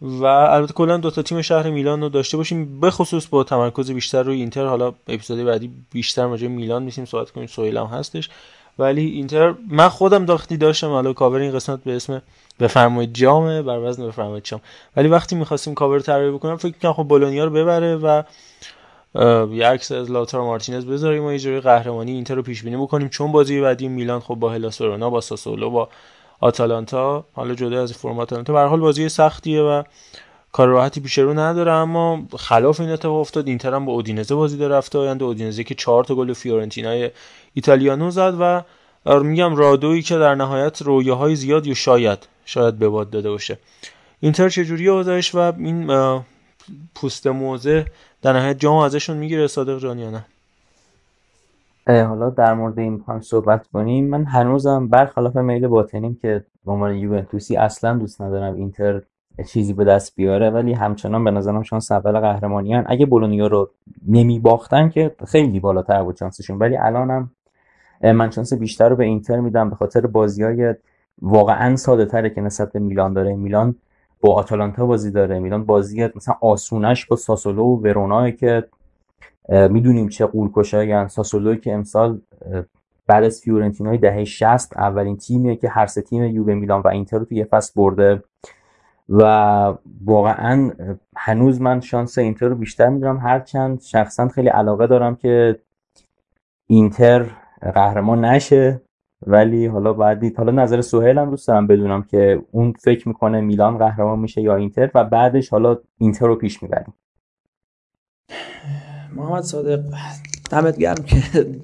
و البته کلا دو تا تیم شهر میلان رو داشته باشیم، به خصوص با تمرکز بیشتر روی اینتر. حالا اپیزود بعدی بیشتر راجع به میلان می‌شیم صحبت کنیم، سهیل هم هستش. ولی اینتر من خودم داختی داشتم حالا کاور این قسمت به اسم بفرمایید جامه بر وزن بفرمایید جام، ولی وقتی می‌خواستیم کاور رو طراحی بکنم فکر کنم خب بولونیا رو ببره و یه عکس از لاتارو مارتینز بذاریم و یه جوری قهرمانی اینتر رو پیش بینی بکنیم، چون بازی بعدی میلان خب با هلاس ورونا، با ساسولو، با آتالانتا، حالا جدا از فرم آتالانتا، به هر حال بازی سختیه و کار راحتی پیش رو نداره. اما خلاف این اتفاق افتاد، اینتر هم با اودینزه بازی داره هفته آینده، اودینزه که چهار تا گل فیورنتینای ایتالیانو زد و میگم رادویی که در نهایت رویاهای زیادی و شاید شاید به باد داده باشه. اینتر چه جوریه وضعش و این پوست موزه در نهایت جام ازشون میگیره صادق جان یا نه؟ حالا در مورد این میخوام صحبت کنیم. من هنوزم برخلاف میل باطنیم که به عنوان یوونتوسی اصلا دوست ندارم اینتر چیزی به دست بیاره، ولی همچنان به نظرم شانس اول قهرمانیان. اگه بولونیا رو نمی باختن که خیلی بالاتر بود شانسشون، ولی الانم من چانس بیشتر رو به اینتر میدم به خاطر بازی‌های واقعا ساده‌تره که نسبت به میلان داره. میلان با آتالانتا بازی داره، میلان بازی مثلا آسونش با ساسولو و ورونا که میدونیم چه غول‌کشایان. ساسولو که امسال بعد از فیورنتینای دهه شصت اولین تیمیه که هر سه تیم یووه، میلان و اینتر رو تو یه فصل برده و واقعا هنوز من شانس اینتر رو بیشتر میدونم، هرچند شخصا خیلی علاقه دارم که اینتر قهرمان نشه، ولی حالا بعدی حالا نظر سهیل هم دوست دارم بدونم که اون فکر میکنه میلان قهرمان میشه یا اینتر و بعدش حالا اینتر رو پیش میبریم. محمد صادق دمت گرم که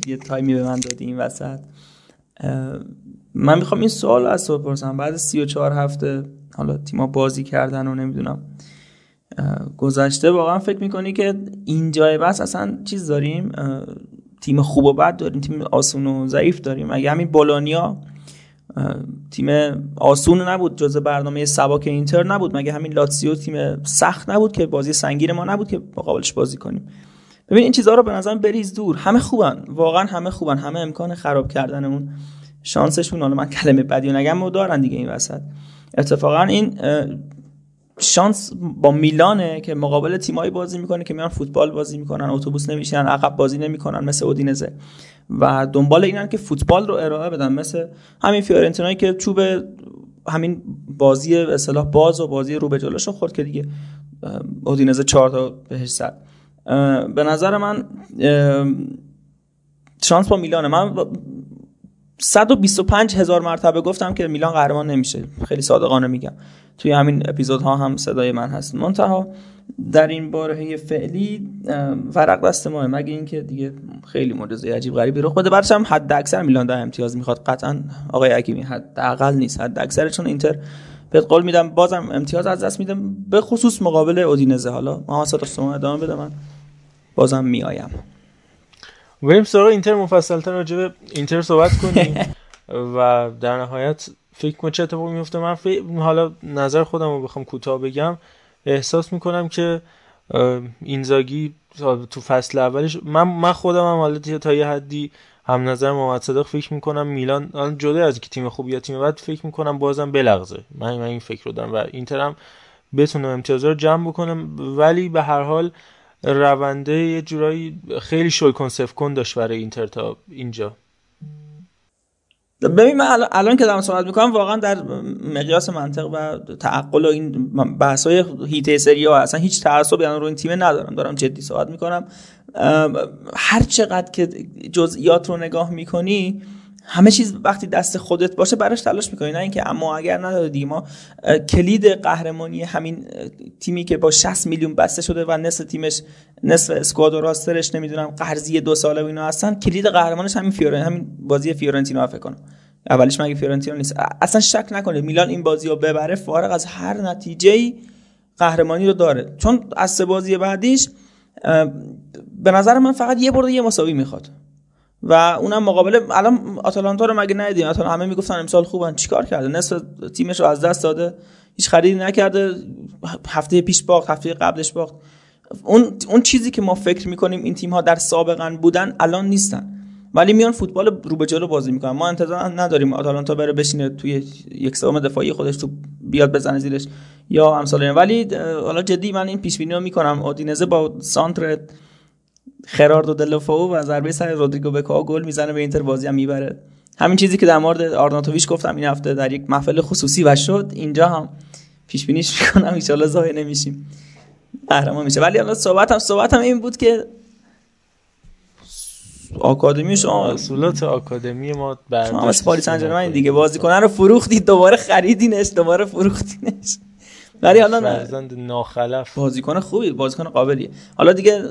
یه تایمی به من دادی این وسط. من میخوام این سوال از تو بپرسم، بعد از سی و چهار هفته حالا تیما بازی کردن و نمیدونم گذشته، واقعا فکر میکنی که این جای بس اصلا چیز داریم، تیم خوب و بد داریم، تیم آسون و ضعیف داریم؟ اگه همین بولونیا تیم آسون نبود، جز برنامه سباک اینتر نبود، مگه همین لاتزیو تیم سخت نبود که بازی سنگین ما نبود که مقابلش بازی کنیم؟ ببین این چیزها رو به نظرم بریز دور، همه خوبن، واقعا همه خوبن، همه امکان خراب کردن اون شانسشون، حالا من کلمه بدی نگم، دارن دیگه این وسط. اتفاقا این شانس با میلانه که مقابل تیمایی بازی میکنه که میان فوتبال بازی میکنن، اتوبوس نمیشن، عقب بازی نمیکنن مثل اودینزه و دنبال اینن که فوتبال رو ارائه بدن، مثل همین فیورنتینایی که چوب همین بازی به اصطلاح باز و بازی رو به جلوشو خورد که دیگه اودینزه چهار تا بهش زد. به نظر من شانس با میلانه. من صد و بیست و پنج هزار مرتبه گفتم که میلان قهرمان نمیشه، خیلی صادقانه میگم، توی همین اپیزودها هم صدای من هست. منتها در این باره فعلی ورق دست ماه، مگه اینکه دیگه خیلی معجزه عجیب غریبی رخ بده، برشم حد اکثر میلان ده امتیاز میخواد قطعا آقای حکیمی، حد اقل نیست، حد اکثر. چون اینتر بهت قول میدم بازم امتیاز از دست میدم، به خصوص مقابل اودینزه. حالا ما صداستون ادامه بده، من بازم میایم. بریم سراغ اینتر، مفصل‌تر راجع به اینتر صحبت کنیم و در نهایت فکر کنم چه اتفاقی میفته. من فکر حالا نظر خودم رو بخوام کوتاه بگم، احساس میکنم که اینزاگی تو فصل اولش، من من خودم هم حالا تا یه حدی هم نظر محمد صادق، فکر میکنم میلان جدا از اینکه تیم خوب یا تیم بد، فکر میکنم بازم بلغزه. من من این فکر رو دارم و اینتر هم بتونه امتیازها رو جمع بکنم، ولی به هر حال رونده یه جورایی خیلی شل کن سف کن داشت برای اینتر تا اینجا. ببین من الان که دارم صحبت میکنم واقعا در مقیاس منطق و تعقل و این بحثای هیته سری ها اصلا هیچ تعصبی رو این تیم ندارم، دارم جدی صحبت میکنم. هر چقدر که جزئیات رو نگاه میکنی، همه چیز وقتی دست خودت باشه براش تلاش میکنی، نه اینکه اما اگر نداره دیگه. ما کلید قهرمانی همین تیمی که با شصت میلیون بسته شده و نصف تیمش، نصف اسکواد و راسترش نمیدونم قرضی دو ساله و اینا هستن، کلید قهرمانش همین فیورن همین بازی فیورنتینا فکر کنم اولش، مگه فیورنتینا نیست؟ اصلا شک نکنید میلان این بازی رو ببره، فارغ از هر نتیجه‌ای قهرمانی رو داره، چون از سه بازی بعدیش به نظر من فقط یه برد یه مساوی میخواد و اونم مقابله. الان آتالانتا رو مگه ندیدین؟ آتالانتا همه میگفتن امسال خوبن، چیکار کرده؟ نصف تیمش رو از دست داده، هیچ خریدی نکرده، هفته پیش باخت، هفته قبلش باخت. اون اون چیزی که ما فکر میکنیم این تیم ها در سابقا بودن الان نیستن، ولی میان فوتبال رو به جلو بازی میکنن. ما انتظار نداریم آتالانتا بره بشینه توی یک سوم دفاعی خودش تو بیاد بزنه زیرش یا امسال، ولی حالا جدی من این پیش بینی رو میکنم اودینزه با سانتر خراردو دلفاو و ضربه سر رودریگو بکا گل میزنه به اینتر، بازی هم میبره. همین چیزی که در مورد آرناتوویچ گفتم این هفته در یک محفل خصوصی و شد، اینجا هم پیش بینیش میکنم ان شاءالله ضایع نمیشیم، قهرمان میشه. ولی الان صحبتم صحبتم این بود که آکادمی شما، اصولات آکادمی ما برداشت شما از پاریس سن ژرمن دیگه، بازیکن رو فروختید دوباره خریدینش دوباره فروختینش، ولی حالا ناخلف بازیکن خوبی، بازیکن قابلیه. حالا دیگه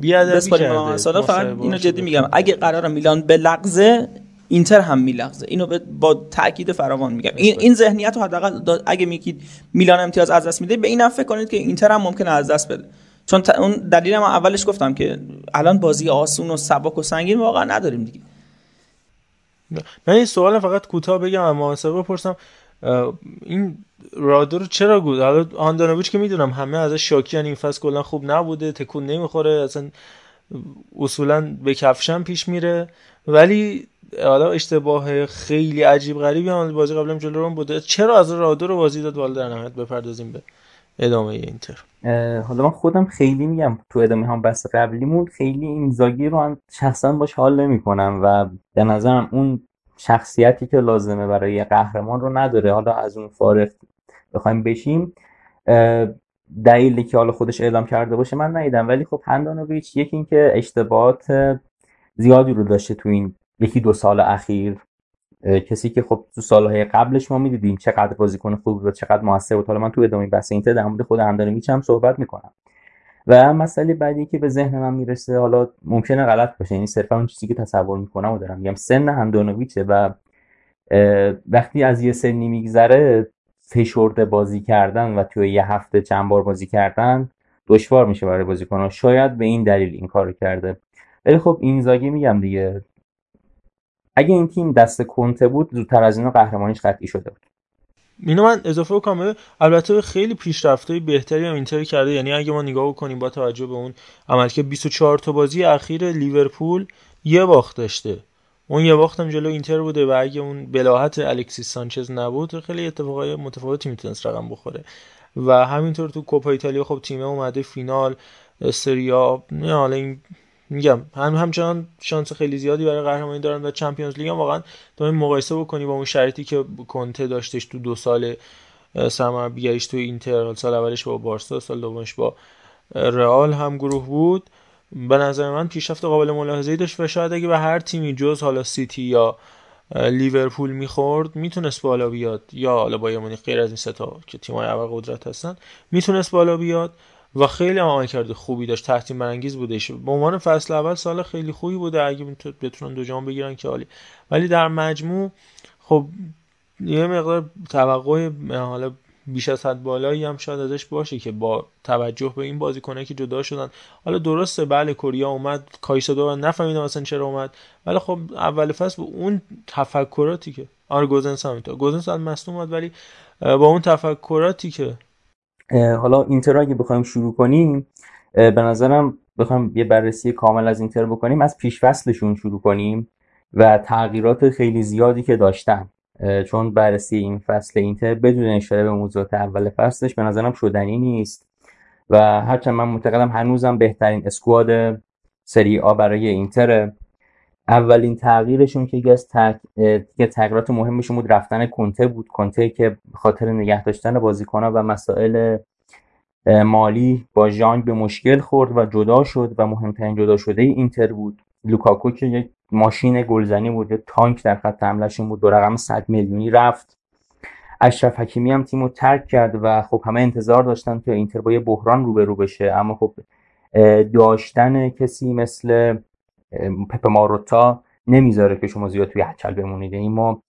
بیادربی سالا، فقط اینو جدی میگم، اگه قراره میلان بلغزه، اینتر هم میلغزه، اینو با تاکید فراوان میگم. این این ذهنیت رو حداقل اگه میگید میلان امتیاز از دست میده، به این هم فکر کنید که اینتر هم ممکنه از دست بده، چون اون دلیل من اولش گفتم که الان بازی آسون و سبک و سنگین واقعا نداریم دیگه. من این سوال فقط کوتاه بگم اما حسابو پرسم، این رادو رو چرا گفت؟ حالا آندانوویچ که میدونم همه ازش شاکیان، این فصل کلا خوب نبوده، تکون نمیخوره، اصلا اصولا به کفشم پیش میره، ولی آدم اشتباه خیلی عجیب غریبی هم بازی قبلم جلو رم بود. چرا از رادو رو بازی داد؟ والا در نهایت بپردازیم به ادامه اینتر. حالا من خودم خیلی میگم تو ادامه هم بس قبلیمون خیلی اینزاگی رو هم شخصا باش حال نمی‌کنم و به نظرم اون شخصیتی که لازمه برای قهرمان رو نداره. حالا از اون فارغ بخوایم بشیم دلیلی که حالا خودش اعلام کرده باشه من ندیدم، ولی خب هندانویچ یکی این که اشتباهات زیادی رو داشته تو این یکی دو سال اخیر، کسی که خب تو سالهای قبلش ما میدیدیم چقدر بازیکن خوب و چقدر موثر بود. حالا من تو ادامه بحث اینتر در مورد خود هندانویچ هم صحبت میکنم و مسئله بعدی که به ذهن من میرسه، حالا ممکنه غلط باشه، یعنی صرفا اون چیزی که تصور میکنم و دارم میگم، سن هندانویچه و وقتی از یه سنی میگذره فشرده بازی کردن و توی یه هفته چند بار بازی کردن دشوار میشه برای بازیکن‌ها، شاید به این دلیل این کارو کرده. ولی خب اینزاگی میگم دیگه اگه این تیم دست کنته بود زودتر از اینا قهرمانیش قطعی شده بود. اینو من اضافه کنم، البته خیلی پیشرفت‌های بهتری هم اینتر کرده، یعنی اگه ما نگاه بکنیم با توجه به اون عمل که بیست و چهار تا بازی اخیر لیورپول یه باخت داشته، اون یه باختم جلو اینتر بوده و اگه اون بلاهت الکسیس سانچز نبود خیلی اتفاقای متفاوتی میتونست رقم بخوره. و همینطور تو کوپا ایتالیا خب تیم اومده فینال سری آ، حالا این میگم هم همچنان شانس خیلی زیادی برای قهرمانی دارن و چمپیونز لیگ هم واقعا تو مقایسه بکنی با اون شرایطی که کنته داشتش تو دو سال سرمربیگریش تو اینتر، سال اولش با بارسا، سال دومش با رئال هم گروه بود، به نظر من پیشرفت قابل ملاحظه‌ای داشت و شاید اگه به هر تیمی جز حالا سیتی یا لیورپول میخورد میتونست بالا بیاد، یا حالا بایر مونیخ غیر از این سه تا که تیم‌های اول قدرت هستن میتونست بالا بیاد و خیلی عمل کرده خوبی داشت، تحسین برانگیز بودش. به عنوان فصل اول سال خیلی خوبی بوده، اگه بتونن دو جام بگیرن که عالی، ولی در مجموع خب یه مقدار توقع حالا بیش از حد بالایی هم شاید ازش باشه که با توجه به این بازیکنایی که جدا شدن، حالا درسته بله کوریا اومد، کایسادو من نفهمیدم اصلا چرا اومد، ولی خب اول فصل با اون تفکراتی که آره گوزنس هم تو گوزنس هم مصدوم بود، ولی با اون تفکراتی که حالا اینتر اگه بخوایم شروع کنیم، به نظرم بخوایم یه بررسی کامل از اینتر بکنیم از پیش فصلشون شروع کنیم و تغییرات خیلی زیادی که داشتن، چون بررسی این فصل اینتر بدون اشاره به موضوعات اول فصلش به نظرم شدنی نیست و هرچند من معتقدم هنوزم بهترین اسکواد سری آ برای اینتر. اولین تغییرشون که یکی از تق... تغییرات مهمشون بود رفتن کنته بود، کنته که خاطر نگه داشتن بازیکن‌ها و مسائل مالی با ژانگ به مشکل خورد و جدا شد و مهمترین جدا شده اینتر بود. لوکاکو که یک ماشین گلزنی بود، یک تانک در خط حمله‌شون بود، دو رقم صد میلیونی رفت. اشرف حکیمی هم تیمو ترک کرد و خب همه انتظار داشتن که اینتر با یه بحران روبرو بشه، اما خب داشتن کسی مثل پپ ماروتا نمیذاره که شما زیاد توی هچل بمونید، یعنی ما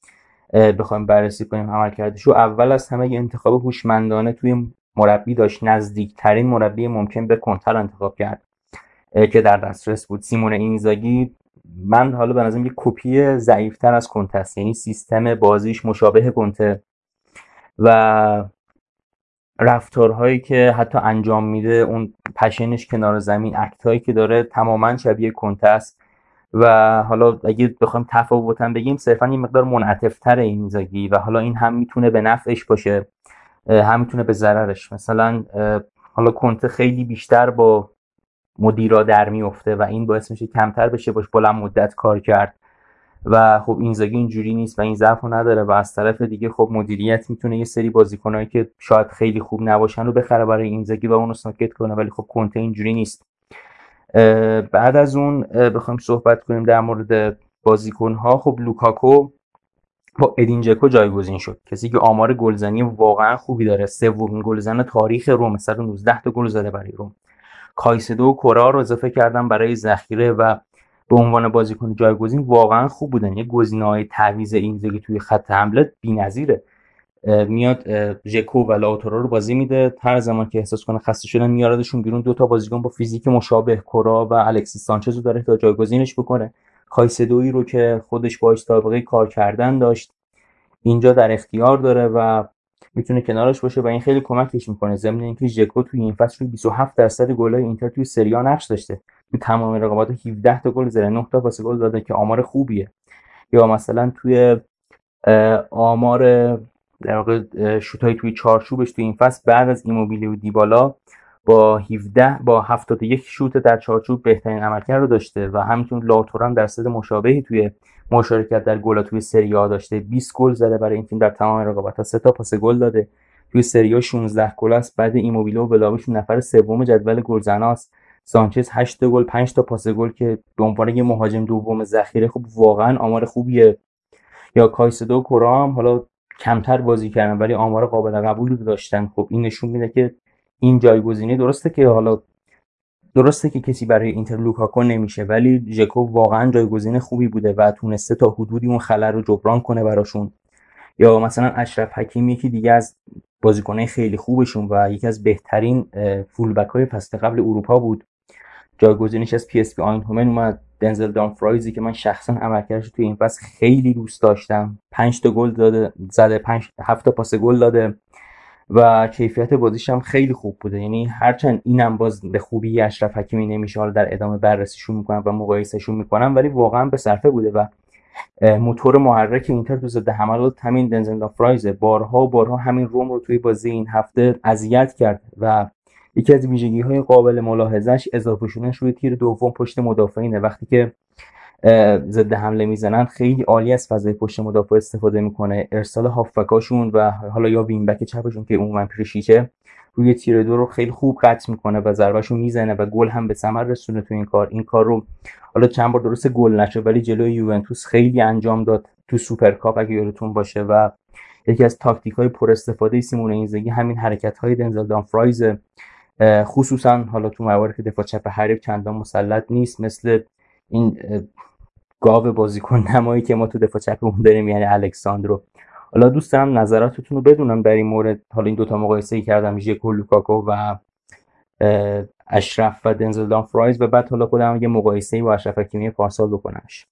بخوایم بررسی کنیم عملکردش رو اول از همه یه انتخاب هوشمندانه توی مربی داشت، نزدیکترین مربی ممکن به کنتر انتخاب کرد که در دسترس بود. سیمون اینزاگی من حالا به نظرم یه کپی ضعیف‌تر از کنته است، یعنی سیستم بازیش مشابه کنته و رفتارهایی که حتی انجام میده، اون پشنش کنار زمین، اکتایی که داره تماما شبیه کنته است و حالا اگه بخوایم تفاوتاً بگیم صرفاً یه مقدار منعطف‌تر اینزاگی و حالا این هم میتونه به نفعش باشه هم میتونه به ضررش. مثلا حالا کنته خیلی بیشتر با مدیرا در میفته و این باعث میشه کمتر بشه باش بلند مدت کار کرد و خب اینزاگی اینجوری نیست و این ضعفو نداره و از طرف دیگه خب مدیریت میتونه یه سری بازیکنایی که شاید خیلی خوب نباشن رو بخره برای اینزاگی و اونو ساکت کنه، ولی خب کنته اینجوری نیست. بعد از اون بخوایم صحبت کنیم در مورد بازیکن‌ها، خب لوکاکو با ادین ژکو جایگزین شد، کسی که آمار گلزنی واقعا خوبی داره، سومین گلزن تاریخ روم، صد و نوزده تا گل زده برای روم. کایسدو و کورا رو اضافه کردن برای ذخیره و به عنوان بازیکن جایگزین واقعا خوب بودن. یه گزینه‌های تعویض اینزاگی توی خط حمله بی‌نظیره، میاد ژکو و لاوتارو رو بازی میده، هر زمان که احساس کنه خسته شدن میاردشون بیرون، دو تا بازیکن با فیزیک مشابه، کورا و الکسیس سانچز رو داره تا جایگزینش بکنه. کایسدویی رو که خودش باهاش سابقه کار کردن داشت اینجا در اختیار داره و میتونه کنارش باشه و این خیلی کمکش میکنه. ضمن اینکه ژکو توی این فصل بیست و هفت درصد گل‌های اینتر توی سری آ نقش داشته، تو تمام رقابت‌ها هفده تا گل زده، نه تا پاس گل داده که آمار خوبیه. یا مثلا توی آمار در واقع شوت‌های توی چارچوبش توی این فصل بعد از ایموبیله و دیبالا با هفده با هفتاد و یک شوت در چارچوب بهترین عملکرد رو داشته و همینطور لاتورا هم درصد مشابهی توی مشارکت در گل‌ها توی سری آ داشته. بیست گل زده برای این تیم در تمام رقابت‌ها، سه تا پاس گل داده. توی سری آ شانزده گل است. بعد ایموبیله و بلاویشون نفر سوم جدول گلزناست. سانچز هشت گل، پنج تا پاس گل که به عنوان یه مهاجم دوم ذخیره خب واقعا آمار خوبیه. یا کایسدو کرام حالا کمتر بازی کردن ولی آمار قابل قبولی داشتن. خب این نشون میده که این جایگزینی درسته که حالا درسته که کسی برای اینتر لوکاکو نمیشه ولی ژکو واقعا جایگزین خوبی بوده و تونسته تا حدودی اون خلل رو جبران کنه براشون. یا مثلا اشرف حکیمی که دیگه از بازیکنای خیلی خوبشون و یکی از بهترین فولبک‌های فصل قبل اروپا بود، جایگزینش از پی اس وی آینهومن اومد. دنزل دامفرایزی که من شخصا عملکردش تو این فصل خیلی دوست داشتم، پنج تا گل داده زده، پنج هفت تا پاس گل داده و کیفیت بازیش هم خیلی خوب بوده. یعنی هرچند اینم باز به خوبی اشرف حکیمی نمیشه، حالا در ادامه بررسیشون میکنم و مقایسهشون میکنم، ولی واقعا به صرفه بوده و موتور محرک اینتر تو ضد حملات همین دنزل دامفرایز بارها بارها همین روم رو توی بازی این هفته اذیت کرد و یکی از ویژگی‌های قابل ملاحظه‌اش اضافه شدنش روی تیر دوم پشت مدافعینه. وقتی که ضد حمله میزنن خیلی عالی از فضای پشت مدافع استفاده میکنه. ارسال هافبکاشون و حالا یا وین بک چپشون که عموما پریشیچه روی تیر دو رو خیلی خوب قطع میکنه و ضربه‌شو میزنه و گل هم به ثمر رسونه تو این کار. این کار رو حالا چند بار درست گل نشد ولی جلوی یوونتوس خیلی انجام داد تو سوپرکاپ اگه یادتون باشه و یکی از تاکتیک‌های پر استفاده سیمون اینزاگی همین حرکت‌های دنزل دامفرایز، خصوصا حالا تو مواردی که دفاع چپ حریف چندان مسلط نیست مثل این گاو بازیکن نمایی که ما تو دفاع چپمون داریم یعنی الکساندرو. حالا دوست دارم نظراتتون رو بدونم در این مورد. حالا این دوتا مقایسه کردم، ژکو لوکاکو و اشرف و دنزل دامفرایز و بعد حالا خودم یه مقایسه‌ای با اشرف حکیمی پارسال بکنمش.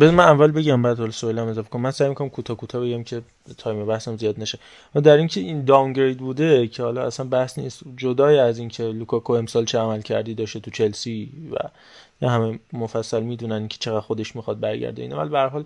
بذار من اول بگم بعد حالا سوالم اضافه کنم. من سعی می‌کنم کوتاه کوتاه بگم که تایم بحثم زیاد نشه. و در اینکه این داونگرید بوده که حالا اصلا بحث نیست، جدای از اینکه لوکاکو امسال چه عمل کردی داشته تو چلسی و همه مفصل میدونن که چقدر خودش میخواد برگرده اینا، ولی به هر حال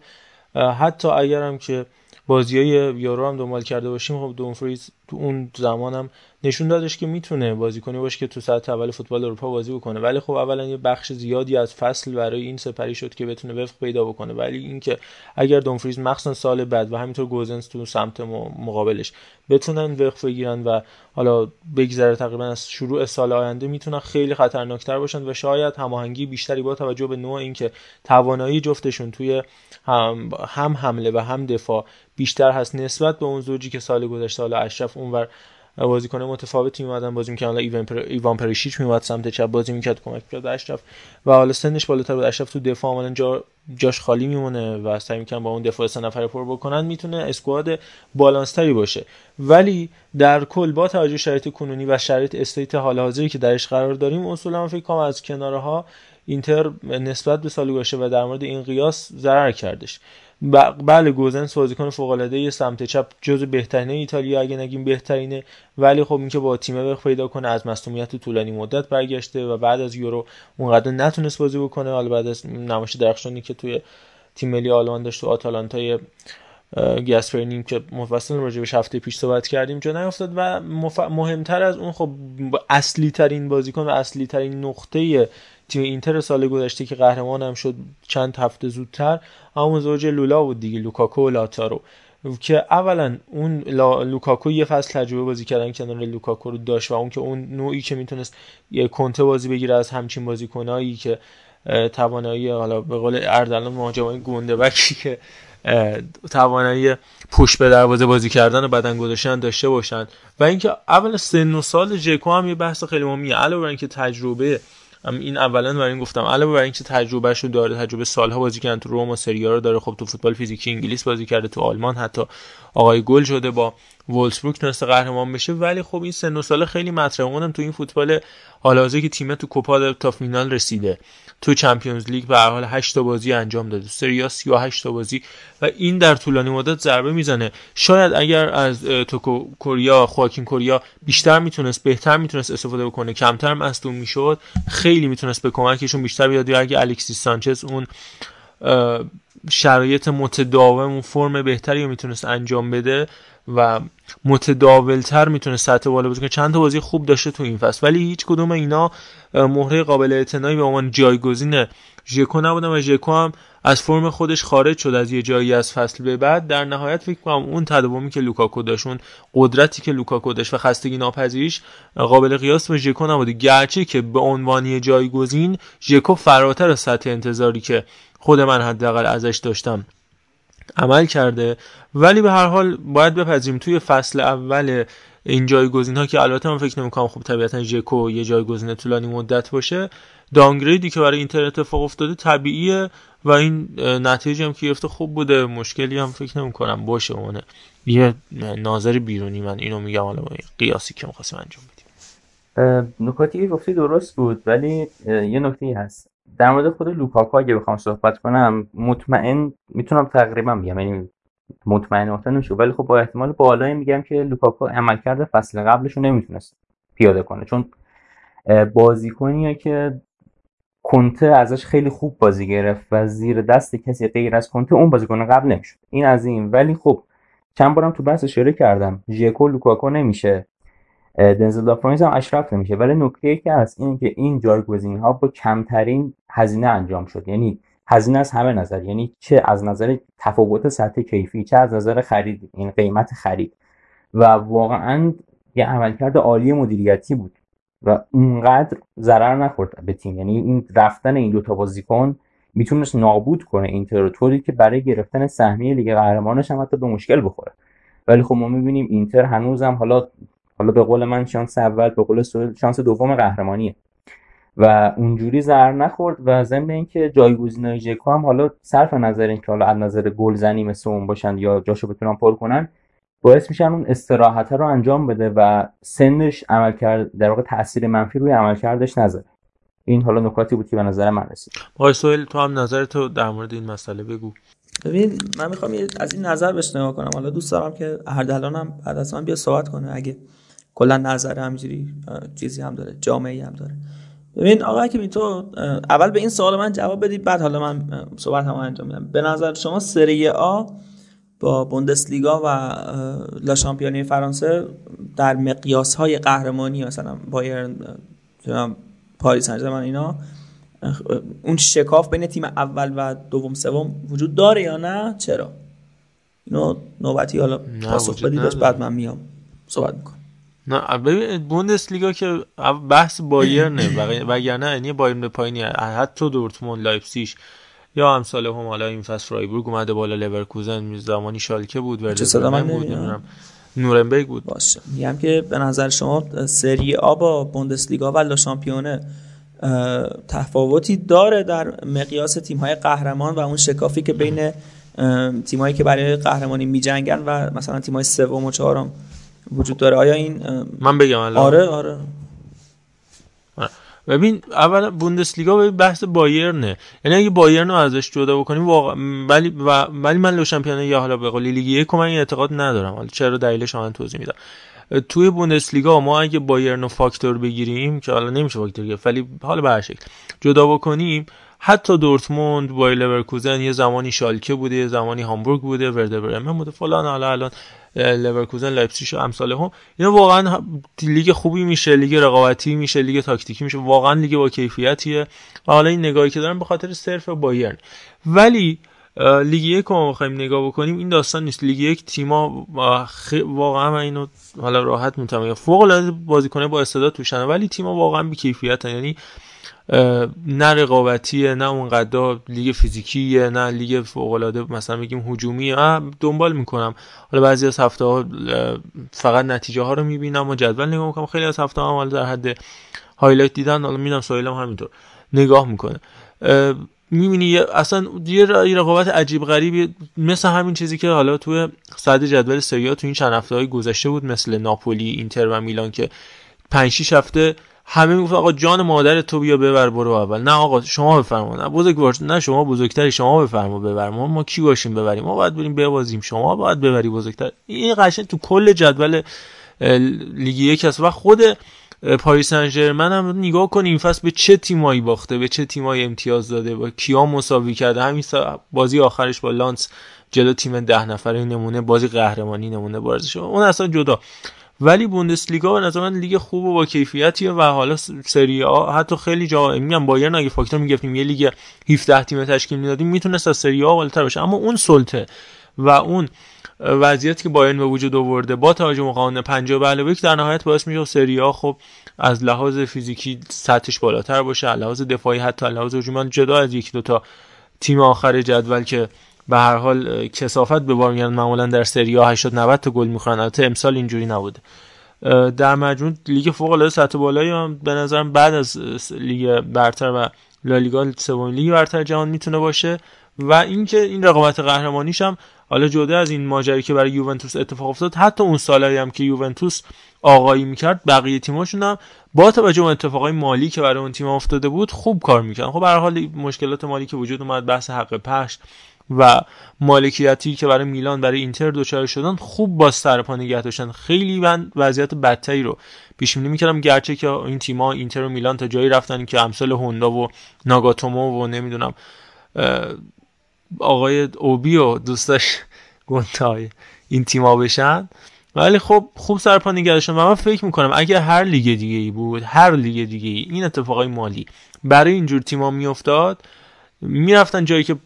حتی اگرم که بازیای یورو هم دنبال کرده باشیم، خب دونفریز تو اون زمانم نشون دادش که میتونه بازیکنی باشه که تو سطح اول فوتبال اروپا بازی بکنه، ولی خب اولا یه بخش زیادی از فصل برای این سپری شد که بتونه وفق پیدا بکنه. ولی اینکه اگر دونفریز مخصوصا سال بعد و همینطور گوزنس تو سمت مقابلش بتونن وفق بگیرن و حالا بگذره تقریبا از شروع سال آینده، میتونن خیلی خطرناکتر باشن و شاید هماهنگی بیشتری با توجه به نوع اینکه توانایی جفتشون توی هم, هم حمله و هم دفاع بیشتر هست نسبت به اون زوجی که سال گذشته حالا اشرف اونور بازیکن متفاوتی میومدن بازی میکردن، حالا ایوان پر... ایوان پریشیچ میومد سمت چپ بازی میکرد کمک میکرد اشرف و حالا سنش بالاتر بود، اشرف تو دفاع عملاً جا... جاش خالی میمونه و سعی میکنن با اون دفاع سه نفره پر بکنن، میتونه اسکواد بالانس تری باشه. ولی در کل با توجه شرایط کنونی و شرایط استیت حال حاضری که درش قرار داریم، اصولا من فکر کنم از کنارها اینتر نسبت به سال گذشته و در مورد این قیاس ضرر کردش. بله گوزنس بازیکن فوق العاده سمت چپ جزو بهترین ایتالیا اگه نگیم بهترینه، ولی خب اینکه با تیم وقت پیدا کنه از مصونیت طولانی مدت برگشته و بعد از یورو اونقدر نتونست بازی بکنه، حالا بعد از نمایش درخشانی که توی تیم ملی آلمان داشت تو آتالانتای گاسپرینیم که مفصل راجعش هفته پیش صحبت کردیم جا نیافتاد و مف... مهمتر از اون خب اصلی ترین بازیکن و اصلی ترین نقطه تیم اینتر سال گذشته که قهرمان هم شد چند هفته زودتر همون زوج لولا بود دیگه، لوکاکو و لاتارو، که اولا اون لا... لوکاکو یه فصل تجربه بازی کردن کنار لوکاکو رو داشت و اون که اون نوعی که میتونست یه کنته بازی بگیره از همچین بازیکنایی که توانایی حالا به قول اردلان مهاجمای گونده‌بکی که توانایی پشت به دروازه بازی کردن و بدن گذاشتن داشته باشن. و اینکه اول سن و سال ژکو هم یه بحث خیلی مهمیه، علاوه بر اینکه تجربه این اولا برای این گفتم علاوه بر اینکه تجربهشو داره، تجربه سالها بازی کردن تو روم و سری آ رو داره، خب تو فوتبال فیزیکی انگلیس بازی کرده، تو آلمان حتی آقای گل شده با وولسبورگ تونسته قهرمان بشه. ولی خب این سن و سال خیلی مطرحه، اونم تو این فوتبال حالاازه که تیم تو کوپا تا فینال رسیده، تو چمپیونز لیگ به هر حال هشت تا بازی انجام داده، سری آ سی و هشت تا بازی و این در طولانی مدت ضربه میزنه. شاید اگر از توکو کوریا، خواکین کوریا بیشتر میتونست، بهتر میتونست استفاده بکنه، کمتر مصدوم میشد، خیلی میتونست به کمکشون بیشتر بیاد. یا اگه الکسیس سانچز اون شرایط متداوم و فرم بهتری رو میتونست انجام بده و متداولتر میتونه سطح بالا بزنه. چند تا بازی خوب داشته تو این فصل، ولی هیچ کدوم اینا مهره قابل اعتنایی به عنوان جایگزین ژکو نبودن و ژکو هم از فرم خودش خارج شد از یه جایی از فصل به بعد. در نهایت فکر کنم اون تداومی که لوکاکو داشت، اون قدرتی که لوکاکو داشت و خستگی ناپذیریش قابل قیاس با ژکو نبوده، گرچه که به عنوان یه جایگزین ژکو فراتر از سطح انتظاری که خود من حداقل ازش داشتم عمل کرده. ولی به هر حال باید بپذیریم توی فصل اول این جایگزین‌ها که البته من فکر نمی‌کنم خب طبیعتاً ژکو یه جایگزین طولانی مدت باشه، دانگریدی که برای اینتر اتفاق افتاده طبیعیه و این نتیجه هم که گرفته خوب بوده، مشکلی هم فکر نمی‌کنم باشه. اونه یه ناظر بیرونی من اینو میگم، حالا قیاسی که می‌خواستم انجام بدیم. نکاتی که گفتی درست بود، ولی یه نکته‌ای هست در مورد خود لوکاکو اگه بخوام صحبت کنم، مطمئن میتونم تقریبا میگم، یعنی مطمئن اصلا نمیشه، ولی خب با احتمال بالایی میگم که لوکاکو عملکرد فصل قبلش رو نمیتونست پیاده کنه، چون بازیکنیه که کنته ازش خیلی خوب بازی گرفت و زیر دست کسی غیر از کنته اون بازیکن قبل نمیشد. این از این. ولی خب چند بارم تو بحث اشاره کردم، ژکو لوکاکو نمیشه، دنزل دافرانیز هم اشرف نمیشه، ولی نکته‌ای که هست اینه که این جایگزین‌ها با کمترین هزینه انجام شد، یعنی هزینه از همه نظر، یعنی چه از نظر تفاوت سطح کیفی، چه از نظر خرید، این قیمت خرید و واقعا یه عملکرد عالی مدیریتی بود و اونقدر ضرر نخورد به تیم. یعنی این رفتن این دوتا بازیکن میتونست نابود کنه اینتر، طوری که برای گرفتن سهمیه لیگ قهرمانانش هم حتی به مشکل بخوره. ولی خب ما می‌بینیم اینتر هنوزم حالا حالا به قول من شانس اول، به قول سهیل شانس دوم قهرمانیه و اونجوری ضرر نخورد. و ضمن اینکه جایگزینای ژکو هم حالا صرف نظر این که حالا از نظر گلزنی مثل اون باشن یا جاشو بتونن پر کنن، باعث میشن اون استراحت رو انجام بده و سنش عملکرد در واقع تاثیر منفی روی عملکردش نذاره. این حالا نکاتی بود که به نظر من رسید. آقای سهیل تو هم نظر تو در مورد این مسئله بگو. ببین من میخوام از این نظر بهش نگاه کنم، حالا دوست دارم که اردلانم بعد از من بیا صحبت کنه، اگه کلا نظر همینجوری چیزی هم داره، جامعه‌ای هم داره. ببین آقا حکیمی تو اول به این سوال من جواب بدید، بعد حالا من صحبت هم انجام میدم. به نظر شما سری آ با بوندسلیگا و لا شامپیونی فرانسه در مقیاس‌های قهرمانی مثلا بایرن، پاریس سن ژرمن، اینا اون شکاف بین تیم اول و دوم سوم وجود داره یا نه؟ چرا؟ اینو نوبتی حالا پاسخ بدیدش، بعد من میام صحبت میکنم. نه ببین بوندسلیگا که بحث بایرنه وگرنه یعنی بایرن به پایینی، حتی دورتموند، لایپزیگ یا امثال هم، حالا این فصل فرایبورگ اومده بالا، لورکوزن میز زمانی شالکه بود، ورزمن بود، نمیدونم نورنبرگ بود. باشه میگم که به نظر شما سری آ با بوندسلیگا و لا شامپیونه تفاوتی داره در مقیاس تیم‌های قهرمان و اون شکافی که بین تیم‌هایی که برای قهرمانی می‌جنگن و مثلا تیم‌های سوم و چهارم وجود داره؟ آیا این من بگم الان؟ آره آره. ببین اولا بوندسلیگا به بحث بایرنه، یعنی اگه بایرن رو ازش جدا بکنیم واقعا، ولی ولی من لو شامپیونه یا حالا به قول لیگ یک من اعتقاد ندارم، حالا چرا دلیلش رو من توضیح میدم. توی بوندسلیگا ما اگه بایرن رو فاکتور بگیریم که حالا نمیشه فاکتور گرفت، ولی حالا به هر شکل جدا بکنیم، حتی دورتموند، بایر لورکوزن، یه زمانی شالکه بوده، یه زمانی هامبورگ بوده، وردر برمن بوده، فلان، حالا الان لورکوزن، لایپزیگ و امثال هم، اینا واقعا لیگ خوبی میشه، لیگ رقابتی میشه، لیگ تاکتیکی میشه، واقعا لیگ با کیفیتیه و حالا این نگاهی که دارن به خاطر صرف بایرن. ولی لیگ یک رو ما بخوایم نگاه بکنیم این داستان نیست. لیگ یک تیما خ... واقعا من اینو حالا راحت میتونم فوق العاده بازیکن‌ها با استعداد توشن، ولی تیما واقعا بی کیفیتن، یعنی نه رقابتیه، نه اونقدر لیگ فیزیکیه، نه لیگ فوق العاده مثلا بگیم هجومیه. من دنبال میکنم، حالا بعضی از هفته‌ها فقط نتیجه ها رو میبینم و جدول نگاه میکنم، خیلی از هفته‌ها حالا در حد هایلایت دیدن، حالا میبینم سهیلم همینطور نگاه میکنه. می‌بینی اصلا یه رقابت عجیب غریبی، مثل همین چیزی که حالا توی صدر جدول سری آ تو این چند هفته‌ای گذشته بود، مثل ناپولی، اینتر و میلان که پنج شش هفته همه میگفت آقا جان مادر تو بیا ببر برو اول، نه آقا شما بفرما، نه بزرگوار، نه شما بزرگتری شما بفرما ببر، ما ما کی باشیم ببریم، ما باید بریم ببازیم، شما باید ببری بزرگتر. این قشنگ تو کل جدول لیگ یک است. و خود پاریس سن ژرمن هم نگاه کن این فصل به چه تیمایی باخته، به چه تیمایی امتیاز داده، با کیا مساوی کرده. همین بازی آخرش با لانس جلو تیم ده نفره نمونه بازی قهرمانی نمونه بازیش، اون اصلا جدا. ولی بوندسلیگا به نظر من لیگ خوب و با کیفیتیه و حالا سری آ حتی خیلی جا میگم بایرن اگه فاکتور میگفتیم یه لیگ هفده تیمه تشکیل میدادیم میتونست از سری آ بالاتر باشه، اما اون سلطه و اون وضعیتی که بایرن به وجود آورده با تهاجم و قانون پنجاه به علاوه یک در نهایت باعث میشه سری آ خب از لحاظ فیزیکی سطحش بالاتر باشه، از لحاظ دفاعی حتی از لحاظ هجومی، جدا از یک دو تا تیم آخر جدول که به هر حال کثافت به بار میارن، معمولا در سری آ هشتاد نود تا گل میخورن. البته امسال اینجوری نبوده. در مجموع لیگ فوق العاده سطح بالایی هم به نظرم بعد از لیگ برتر و لالیگا سومین لیگ برتر جهان میتونه باشه. و اینکه این رقابت قهرمانیش هم حالا جدا از این ماجرایی که برای یوونتوس اتفاق افتاد، حتی اون سالایی هم که یوونتوس آقایی میکرد بقیه تیماشون هم با توجه به اتفاقای مالی که برای اون تیم افتاده بود خوب کار میکردن. خب به هر حال مشکلات مالی که وجود اومد، بحث حق پخش و مالکیتی که برای میلان برای اینتر دوچار شدن، خوب با سرپا نگه داشتن. خیلی من وضعیت بدتری رو پیش بینی میکردم، گرچه که این تیم‌ها اینتر و میلان تا جایی رفتن که امثال هوندا و ناگاتومو و نمیدونم آقای اوبی و دوستاش گونتای این تیم‌ها بشن، ولی خب خوب سرپا نگه داشتن. و من فکر میکنم اگر هر لیگ دیگه‌ای بود، هر لیگ دیگه‌ای این اتفاقای مالی برای اینجور تیم‌ها میافتاد، میرفتن جایی که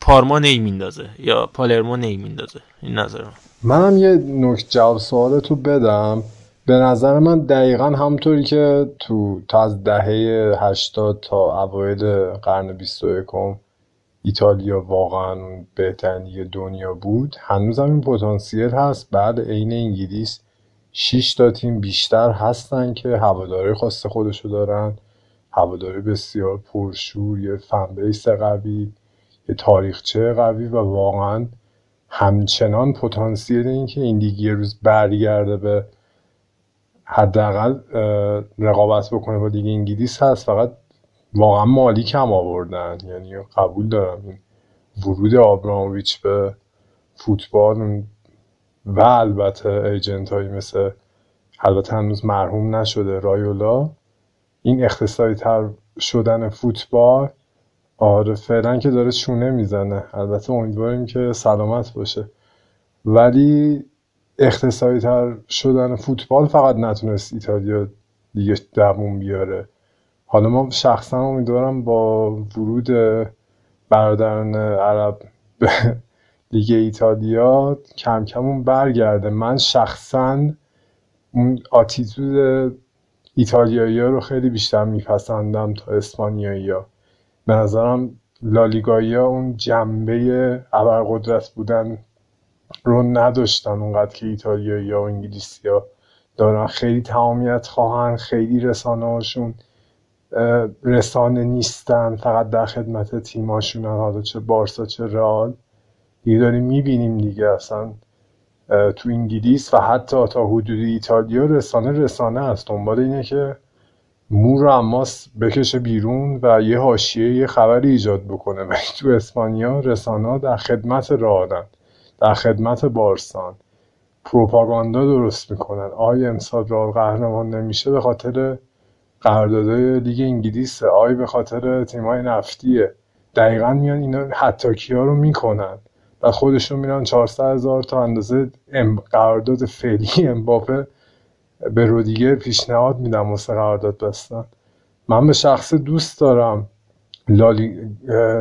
پارما نمیندازه یا پالرمو نمیندازه. این نظر من. منم یه نکته جواب سوالتو بدم. به نظر من دقیقاً همونطوری که تو تا از دهه هشتاد تا اوایل قرن بیست و یکم ایتالیا واقعاً بهترین لیگ دنیا بود، هنوزم این پتانسیل هست. بعد عین انگلیس شش تا تیم بیشتر هستن که هواداری خاص خودشو دارن، هواداری بسیار پرشور، یه فن بیس قوی، یه تاریخچه قوی و واقعا همچنان پتانسیل این که این لیگ یه روز برگرده به حداقل رقابت بکنه با لیگ انگلیس هست. فقط واقعا مالی کم آوردن، یعنی قبول دارم این ورود آبراموویچ به فوتبال و البته ایجنت هایی مثل، البته هنوز مرحوم نشده، رایولا، این اقتصادی تر شدن فوتبال آره فعلا که داره چونه میزنه، البته امیدواریم که سلامت باشه، ولی اقتصادی تر شدن فوتبال فقط نتونست ایتالیا دیگه دووم بیاره. حالا ما شخصا امیدوارم با ورود برادران عرب به لیگ ایتالیا کم کم اون برگرده. من شخصا اون آتیتود ایتالیایی‌ها رو خیلی بیشتر میپسندم تا اسپانیایی‌ها. به نظرم لالیگایی‌ها اون جنبه ابرقدرت بودن رو نداشتن اونقدر که ایتالیایی‌ها و انگلیسی‌ها دارن. خیلی تمامیت خواهن، خیلی رسانه‌هاشون رسانه نیستن، فقط در خدمت تیم‌هاشون، حالا چه بارسا چه رئال. دیگه داریم می‌بینیم دیگه اصلا تو انگلیس و حتی تا حدود ایتالیا رسانه رسانه است، دنبال اینه که مور رو عماس بکشه بیرون و یه حاشیه یه خبری ایجاد بکنه. و تو اسپانیا رسانه در خدمت رادن، در خدمت بارسان، پروپاگاندا درست میکنن. آی امسال رال قهرمان نمیشه به خاطر قراردادهای لیگ انگلیس، آی به خاطر تیمای نفتیه. دقیقا میان اینا حتاکی ها رو میکنن و خودشون میرن چهارصد هزار تا اندازه قرارداد فعلی امباپه به رودریگو پیشنهاد میدن واسه قرارداد بستن. من به شخص دوست دارم لالی...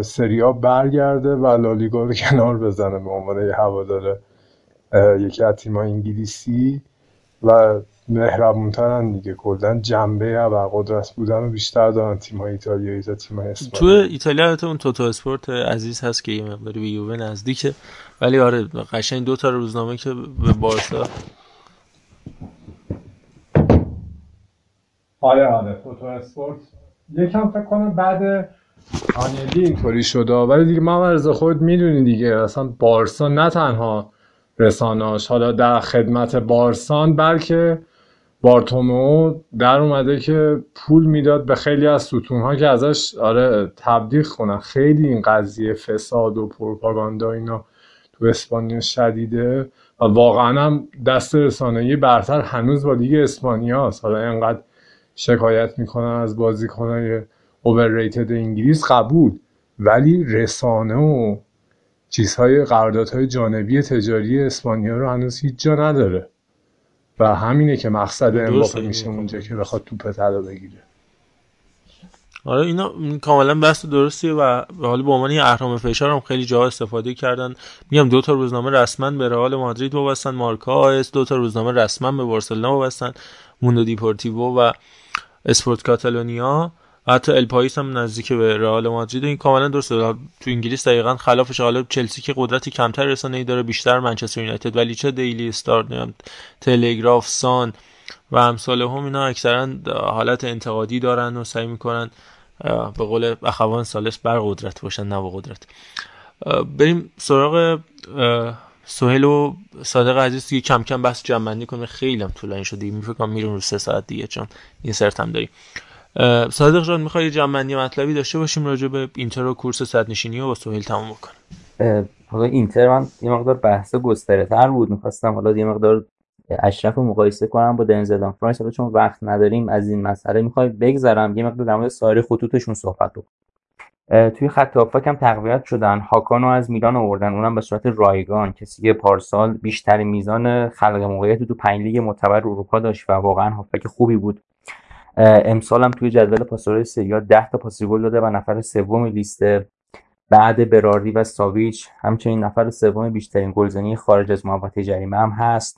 سری آ برگرده و لالیگا رو کنار بزنه به عنوان یه هوادار یکی از تیم‌های انگلیسی و مهربون‌ترن دیگه. کلاً جنبه ابرقدرت بودن و بیشتر دارن تیم‌های ایتالیایی تا تیم‌های اسپانیا. تو ایتالیا تو اون توتو اسپورت عزیز هست که یه مقداری به یووه نزدیکه، ولی آره قشنگ دو تا روزنامه که به بارسا آره آره توتو اسپورت یکم فکر کنم بعد آنیلی اینطوری شده، ولی دیگه محمد رضا خود میدونی دیگه، اصلا بارسا نه تنها رسانه‌اش حالا در خدمت بارسان، بلکه بارتومو در اومده که پول میداد به خیلی از ستون‌ها که ازش آره تبلیغ کنن. خیلی این قضیه فساد و پروپاگاندا اینا تو اسپانیا شدیده و واقعا هم دست رسانه‌ای برتر هنوز با لیگ اسپانیاست. حالا اینقدر شکایت میکنن از بازیکن‌های overrated انگلیس، قبول، ولی رسانه و چیزهای قراردادهای جانبی تجاری اسپانیا رو هنوز هیچ جا نداره و همینه که مقصد امباپه میشه اونجا که بخواد توپ طلا بگیره. آره اینا کاملا بحث درستیه و به حال به عنوان یه اهرام فشار هم خیلی جا استفاده کردن. میگم دو تا روزنامه رسما به رئال مادرید وابستن، مارکا اس، دو تا روزنامه رسما به بارسلونا وابستن، موندو دیپورتیوو و اسپورت کاتالونیا، حتی ال پایس هم نزدیک به رئال مادرید. این کاملا درسته. تو انگلیس دقیقاً خلافش. حالا چلسی که قدرتی کمتر رسانه‌ای داره، بیشتر منچستر یونایتد، ولی چه دیلی استار، تلگراف، سان و امثال هم اینا اکثرا حالت انتقادی دارن و سعی میکنن به قول اخوان سالس بر قدرت باشن نه با قدرت. بریم سراغ سهیل و صادق عزیز دیگه، کم کم بحث جمع بندی کنیم، خیلی هم طولانی شد دیگه، فکر کنم میریم رو سه ساعت دیگه چون این سرت هم داریم. صادق جان میخوای جمع بندی مطلبی داشته باشیم راجع به اینتر و کورس صد نشینی رو با سهیل تموم بکنیم. حالا اینتر من یه مقدار بحث گسترده‌تر بود، می‌خواستم حالا یه مقدار اشرف رو مقایسه کنم با دنزلان فرانس، حالا چون وقت نداریم از این مسئله میخوای بگذرم، یه مقدار در مورد سایر خطوطشون صحبت رو. توی خط هافبک هم تقویت شدن، هاکانو از میلان آوردن، اونم به صورت رایگان، کسی که پارسال بیشتر میزان خلق موقعیت تو پنج لیگ معتبر اروپا داشت و واقعا هافبک خوبی بود. امسال هم توی جدول پاسورهای سری آ ده تا پاس گل داده و نفر سوم لیسته بعد براردی و ساویچ، همچنین نفر سوم بیشترین گلزنی خارج از محوطه جریمه هم هست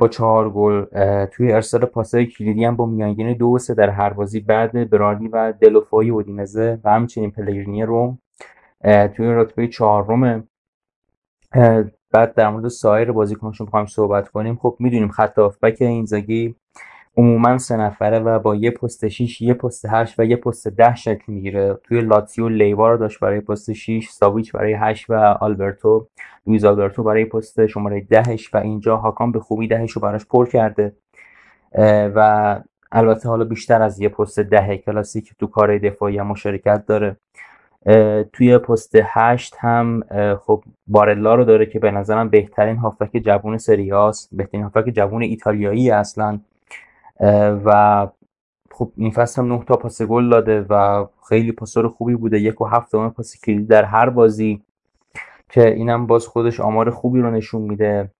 با چهار گل. توی ارسال پاس‌های کلیدی هم با میانگین دو و سه در هر بازی بعد براردی و دلوفای اودینزه و همچنین پلگرینی روم توی رتبه چهارم. بعد در مورد سایر بازیکناشون بخوایم صحبت کنیم، خب میدونیم خط هافبک اینزاگی عموما سه نفره و با یه پست شش، یه پست هشت و یه پست ده شکل میگیره. توی لاتزیو لیوا رو داشت برای پست شش، ساویچ برای هشت و آلبرتو لوئیز آلبرتو برای پست شماره دهش و اینجا هاکان به خوبی دهش رو براش پر کرده و البته حالا بیشتر از یه پست ده کلاسیک تو کار دفاعی هم مشارکت داره. توی پست هشت هم خب بارلا رو داره که به نظرم بهترین هافبک جوون سری آ است، بهترین هافبک جوون ایتالیایی اصلا و خب این فصل هم نه تا پاس گل داده و خیلی پاسور خوبی بوده، یک و هفت دهم پاس کلیدی در هر بازی که اینم باز خودش آمار خوبی رو نشون میده.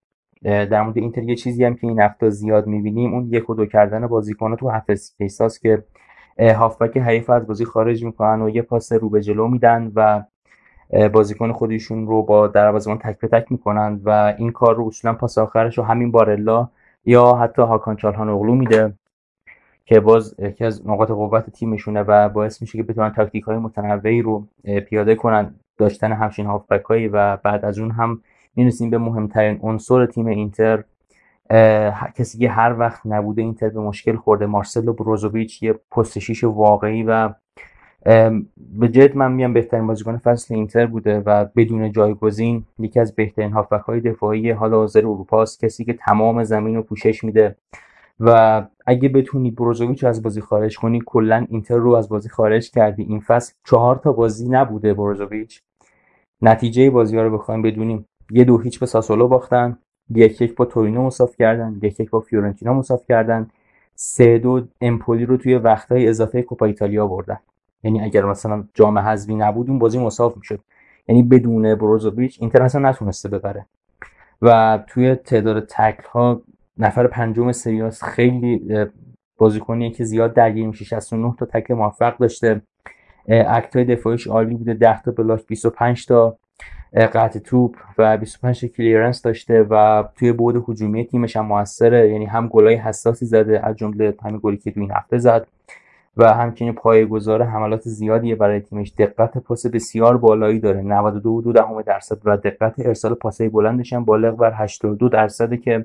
در مورد اینتر یه چیزی هم که این هفته زیاد میبینیم اون یک و دو کردن بازیکن‌ها تو هفت اسپیساس که هافبک حریف از بازی خارج میکنن و یه پاس رو به جلو میدن و بازیکن خودشون رو با در عوض اون تک به تک میکنن و این کار رو اصولا پاس آخرش رو همین بارلا یا حتی هاکان چالهانوغلو میده که باز یکی از نقاط قوت تیمشونه و باعث میشه که بتونن تاکتیک‌های متنوعی رو پیاده کنن. داشتن همچین هافبک‌هایی و بعد از اون هم می‌رسیم به مهمترین عنصر تیم اینتر، کسی که هر وقت نبوده اینتر به مشکل خورده، مارسلو بروزوویچ، یه پست شیش واقعی و به جد من میگم بهترین بازیکن فصل اینتر بوده و بدون جایگزین یکی از بهترین هافبک‌های دفاعی حال حاضر اروپا است، کسی که تمام زمین رو پوشش میده و اگه بتونی بروزوویچ از بازی خارج کنی کلا اینتر رو از بازی خارج کردی. این فصل چهار تا بازی نبوده بروزوویچ، نتیجه بازی‌ها رو بخوایم بدونیم یه دو هیچ به ساسولو باختن، یک یک با تورینو مساوی کردن، یک یک با فیورنتینا مساوی کردن، سه دو امپولی رو توی وقت‌های اضافه کوپا ایتالیا بردن. یعنی اگر مثلا جام حذفی نبود اون بازی مساوی میشد، یعنی بدون بروزوویچ اینتر اصلا نتونسته ببره و توی تعداد تکل‌ها نفر پنجم سری آ است، خیلی بازیکنیه که زیاد درگیر میشه، شصت و نه تا تکل موفق داشته، اکت‌های دفاعیش عالی بوده، ده تا بلاک، بیست و پنج تا قطع توپ و بیست و پنج کلیرنس داشته و توی بعد هجومی تیمش هم موثره، یعنی هم گلای حساسی زده از جمله همین گلی که تو این هفته زد و همچنین پایه‌گذار حملات زیادیه برای تیمش، دقت پاس بسیار بالایی داره، نود و دو و دو دهم درصد و دقت ارسال پاس‌های بلندش هم بالغ بر هشتاد و دو درصده که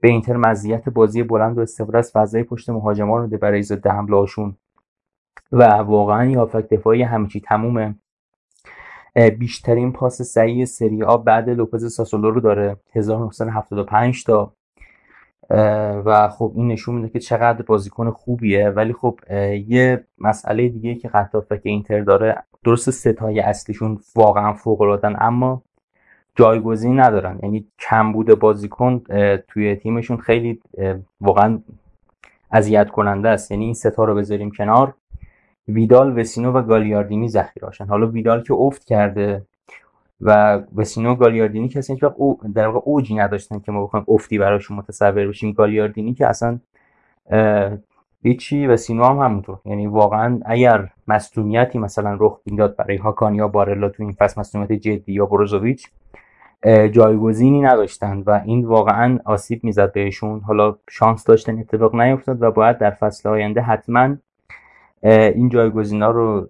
به اینتر مزیت بازی بلند و استفاده از فضای پشت مهاجمان رو ده برای ضد حمله‌هاشون. و واقعا یه هافک دفاعی همه چی تمومه. بیشترین پاس صحیح سری آ بعد لوپز ساسولو رو داره، هزار و نهصد و هفتاد و پنج تا، و خب این نشون میده که چقدر بازیکن خوبیه. ولی خب یه مسئله دیگه که خط هافک اینتر داره، درست ستای اصلیشون واقعا فوق العادهن اما جایگزین ندارن، یعنی کمبود بازیکن توی تیمشون خیلی واقعا اذیت کننده است. یعنی این ستا رو بذاریم کنار، ویدال، وسینو و گالیاردینی ذخیره‌اشن. حالا ویدال که افت کرده و وسینو و گالیاردینی که اصلا او در واقع اوجی نداشتن که ما بخوایم افتی براشون متصور بشیم. گالیاردینی که اصلا هیچی، وسینو هم همونطور. یعنی واقعا اگر مصدومیتی مثلا رخ میداد برای هاکان یا بارلا تو این فصل، مصدومیت جدی، یا بروزوویچ، جایگزینی نداشتند و این واقعا آسیب میزد بهشون. حالا شانس داشتن اتفاق نیفتاد و باید در فصل آینده حتما این جایگزینا رو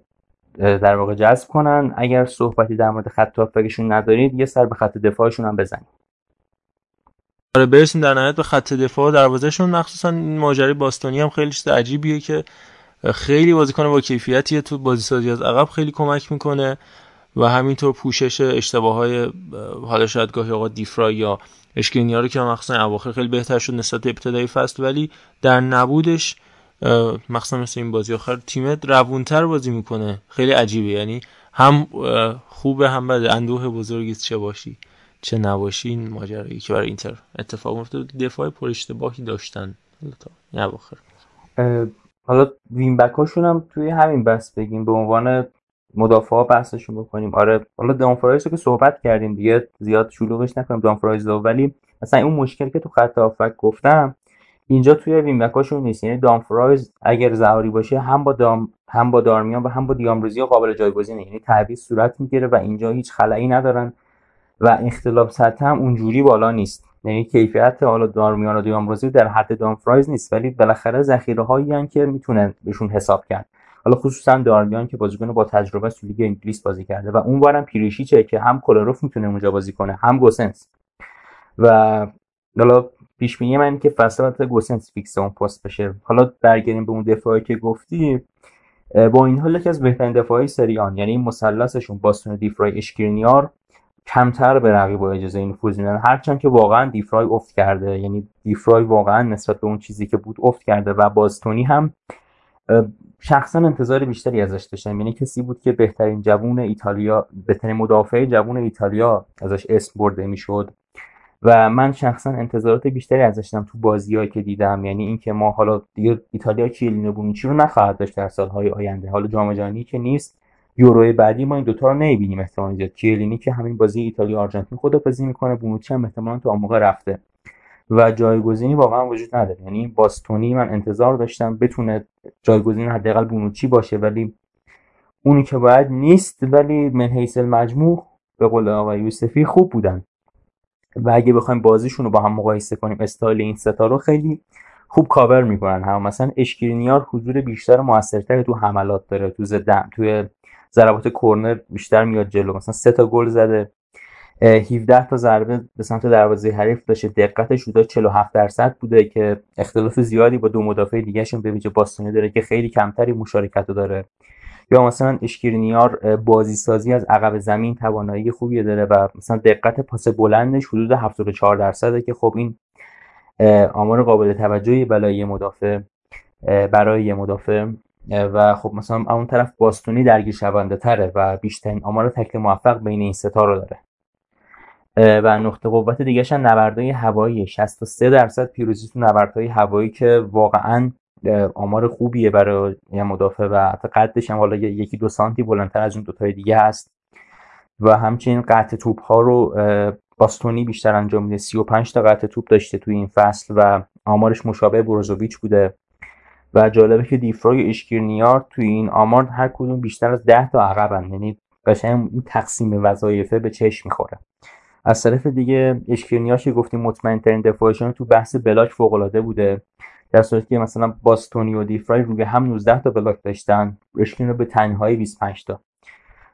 در واقع جذب کنن. اگر صحبتی در مورد خط هافبکشون ندارید، یه سر به خط دفاعشون هم بزنید. آره، برسیم در نهایت به خط دفاع دروازه‌شون. مخصوصا این ماجرای باستونی هم خیلی چیز عجیبیه که خیلی بازیکن با کیفیتیه، تو بازیسازی از عقب خیلی کمک میکنه و همینطور پوشش اشتباه‌های حالا شاید گاهی اوقات دیفرای یا اشکرینیا رو که مخصوصا اواخر خیلی بهتر شد نسبت به ابتدای فصل، ولی در نبودش مخصوصا مثل این بازی آخر تیمت روونتر بازی میکنه. خیلی عجیبه، یعنی هم خوبه هم بده، اندوه بزرگی چه باشی چه نباشی. این ماجرایی که برای اینتر اتفاق افتاد، دفاع پر اشتباهی داشتن تا اواخر. حالا وین بکاشون هم توی همین بس بگیم، به عنوان مدافعا بحثشون بکنیم. آره، حالا دانفرایز رو که صحبت کردیم دیگه، زیاد شلوغش نکنیم دانفرایز رو، ولی مثلا اون مشکلی که تو خط هافک گفتم اینجا توی وین بکاشون نیست. یعنی دانفرایز اگر ظاهری باشه، هم با دام هم با دارمیان و هم با دیامروزیا قابل جایگزینه، یعنی تعویض صورت میگیره و اینجا هیچ خلایی ندارن و اختلاف سطح هم اونجوری بالا نیست. یعنی کیفیت حالا دارمیان و دیامروزیا در حد دانفرایز نیست، ولی بالاخره ذخیره‌هایی هستن که میتونن بهشون حساب کنن. حالا خصوصا دارمیان که بازیکن با تجربه است، لیگ انگلیس بازی کرده، و اون بارم پیریشیچه که هم کلاروف میتونه اونجا بازی کنه، هم گوسنس. و حالا پیش بینی من که فصل گوسنس فیکس اون پست بشه. حالا برگردیم به اون دفاعی که گفتی، با این حال یکی از بهترین دفاعای سری آن، یعنی مثلثشون باستون، دیفرای، اشکرینیار، کمتر به رقیب اجازه این نفوذ میدن، هرچند که واقعا دیفرای افت کرده. یعنی دیفرای واقعا نسبت به اون چیزی که بود افت کرده و باستونی هم شخصا انتظار بیشتری ازش داشتم. یعنی کسی بود که بهترین جوون ایتالیا، بهترین مدافع جوون ایتالیا ازش اسم برده میشد و من شخصا انتظارات بیشتری ازش داشتم تو بازیایی که دیدم. یعنی اینکه ما حالا دیگه ایتالیا کیلینو بونوچی رو نخواهد داشت در سالهای آینده، حالا جام جهانی که نیست، یورو بعدی ما این دوتا رو نمیبینیم احتمال زیاد. کیلینی که همین بازی ایتالیا آرژانتین خدافظی میکنه، بونوچی هم احتمالاً تو آموقا رفته و جایگزینی واقعا وجود نداره. یعنی باستونی من انتظار داشتم بتونه جایگزین حداقل بونوچی باشه، ولی اونی که باید نیست. ولی من حیث المجموع به قول آقای یوسفی خوب بودن و اگه بخوایم بازیشون رو با هم مقایسه کنیم، استایل این ستا رو خیلی خوب کاور میکنن. هم مثلا اشکرینیار حضور بیشتر موثرتر تو حملات داره، تو زدم تو ضربات کرنر بیشتر میاد جلو، مثلا سه تا گل زده، هفده تا ضربه به سمت دروازه حریف داشته، دقتش حدود چهل و هفت درصد بوده که اختلاف زیادی با دو مدافع دیگه شون به ویژه باستونی داره که خیلی کمتری مشارکت داره. یا مثلا اشکرینیار بازیسازی از عقب زمین توانایی خوبی داره و مثلا دقت پاس بلندش حدود هفتاد و چهار درصده که خب این آمار قابل توجهی برای مدافع برای مدافع و خب مثلا اون طرف باستونی درگیر شونده تره و بیشترین آمار تکل موفق بین این سه تا رو داره. و نقطه قوت دیگه‌ش نبردهای هوایی، شصت و سه درصد پیروزی تو نبردهای هوایی که واقعا آمار خوبیه برای مدافع و حتی قدش هم حالا یکی دو سانتی بلندتر از اون دو تای دیگه هست. و همچنین قطع توپ‌ها رو باستونی بیشتر انجام میده، سی و پنج تا قطع توپ داشته توی این فصل و آمارش مشابه بروزوویچ بوده. و جالبه که دیفرای، اشکرینیار توی این آمار هر کدوم بیشتر از ده تا عقبن، یعنی قشنگ این تقسیم وظایف به چشم می‌خوره. از طرف دیگه اشکرینیاش گفتیم مطمئن ترین دفاعشون تو بحث بلاک فوق‌العاده بوده، در صورتی که مثلا باستونی و دیفرای روی هم نوزده تا بلاک داشتن، اشکرینیو به تنهایی بیست و پنج تا.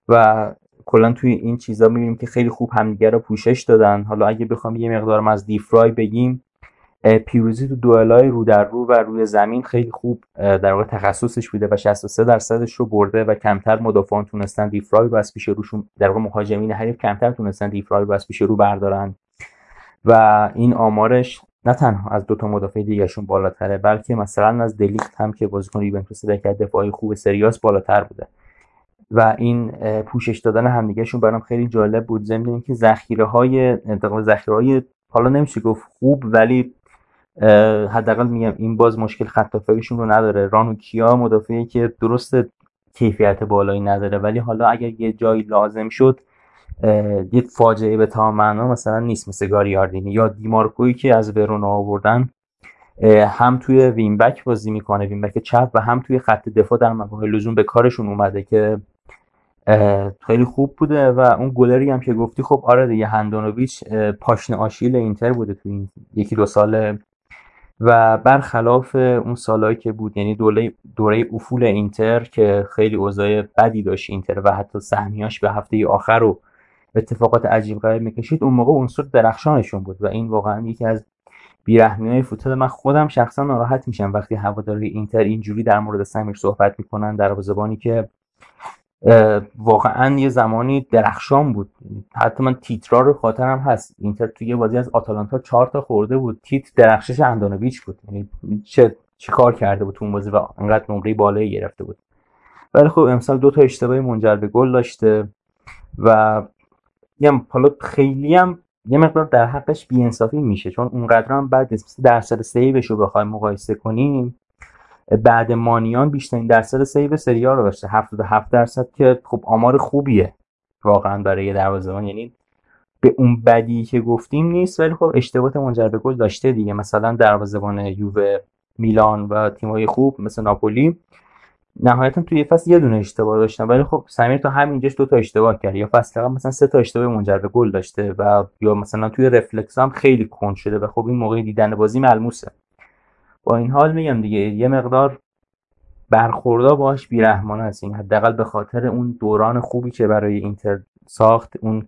و کلا توی این چیزا می‌بینیم که خیلی خوب همدیگه رو پوشش دادن. حالا اگه بخوام یه مقدارم از دیفرای بگیم، پیروزی تو دوئل‌های رو در رو و روی زمین خیلی خوب در واقع تخصصش بوده و شصت و سه درصدش رو برده و کمتر مدافعان تونستن دیفرای رو از پیش روشون، در واقع مهاجمین حریف کمتر تونستن دیفرای رو از پیش رو بردارن و این آمارش نه تنها از دو تا مدافع دیگه‌شون بالاتره، بلکه مثلا از دلیخت هم که بازیکن یوونتوس دکر دفاعی خوب سریاس بالاتر بوده و این پوشش دادن همدیگه‌شون برام خیلی جالب بود. ضمن اینکه ذخیره‌های انتقال ذخیره‌های حالا نمیشه گفت خوب، ولی حداقل میگم این باز مشکل خط دفاعیشون رو نداره. رانو کیا مدافعی که درست کیفیت بالایی نداره، ولی حالا اگر یه جایی لازم شد یه فاجعه به تمام معنا مثلا نیست، مثل گاریاردینی یا دیمارکویی که از ورونا آوردن، هم توی وین بک بازی میکنه، وین بک چپ، و هم توی خط دفاع در مقام لزوم به کارشون اومده که خیلی خوب بوده. و اون گلری هم که گفتی، خب آره دیگه، هندانویچ پاشنه آشیل اینتر بوده توی این یکی دو سال و برخلاف اون سالایی که بود، یعنی دوره دوره افول اینتر که خیلی اوضاع بدی داشت اینتر و حتی سهمیاش به هفته آخر رو اتفاقات عجیب غریب میکشید، اون موقع عنصر درخشانشون بود و این واقعا یکی از بی‌رحمی‌های فوتبال. من خودم شخصا ناراحت میشم وقتی هواداری اینتر اینجوری در مورد سهمیش صحبت میکنن، دروازه‌بانی که واقعا یه زمانی درخشان بود. حتی من تیترا رو خاطرم هست، اینتر توی یه بازی از آتالانتا چهار تا خورده بود، تیت درخشش اندانویچ بود، یعنی چه چه کار کرده بود اون بازی و انقدر نمره بالایی گرفته بود. ولی خب امسال دو تا اشتباهی منجر به گل داشته و یعنی حالا خیلی هم یه مقدار در حقش بی‌انصافی میشه، چون اونقدر هم بد نیست. درصد سیوش رو بخوایم مقایسه کنیم، بعد مانیان بیشترین درصد سیو سری آ رو داشته، هفتاد و هفت درصد، که خب آمار خوبیه واقعا برای یه دروازه‌بان، یعنی به اون بدی که گفتیم نیست، ولی خب اشتباهات منجر به گل داشته دیگه. مثلا دروازه‌بان یووه، میلان و تیم‌های خوب مثل ناپولی نهایتاً توی فصل یه دونه اشتباه داشتن، ولی خب سمیر تا همینجاش دو تا اشتباه کرد، یا فصل قبل مثلا سه تا اشتباه منجر به گل داشته و یا مثلا توی رفلکس هم خیلی کند شده و خب این موقع دیدن بازی ملموسه. با این حال میگم دیگه یه مقدار برخوردا باش بی‌رحمانه است، این حداقل به خاطر اون دوران خوبی که برای اینتر ساخت، اون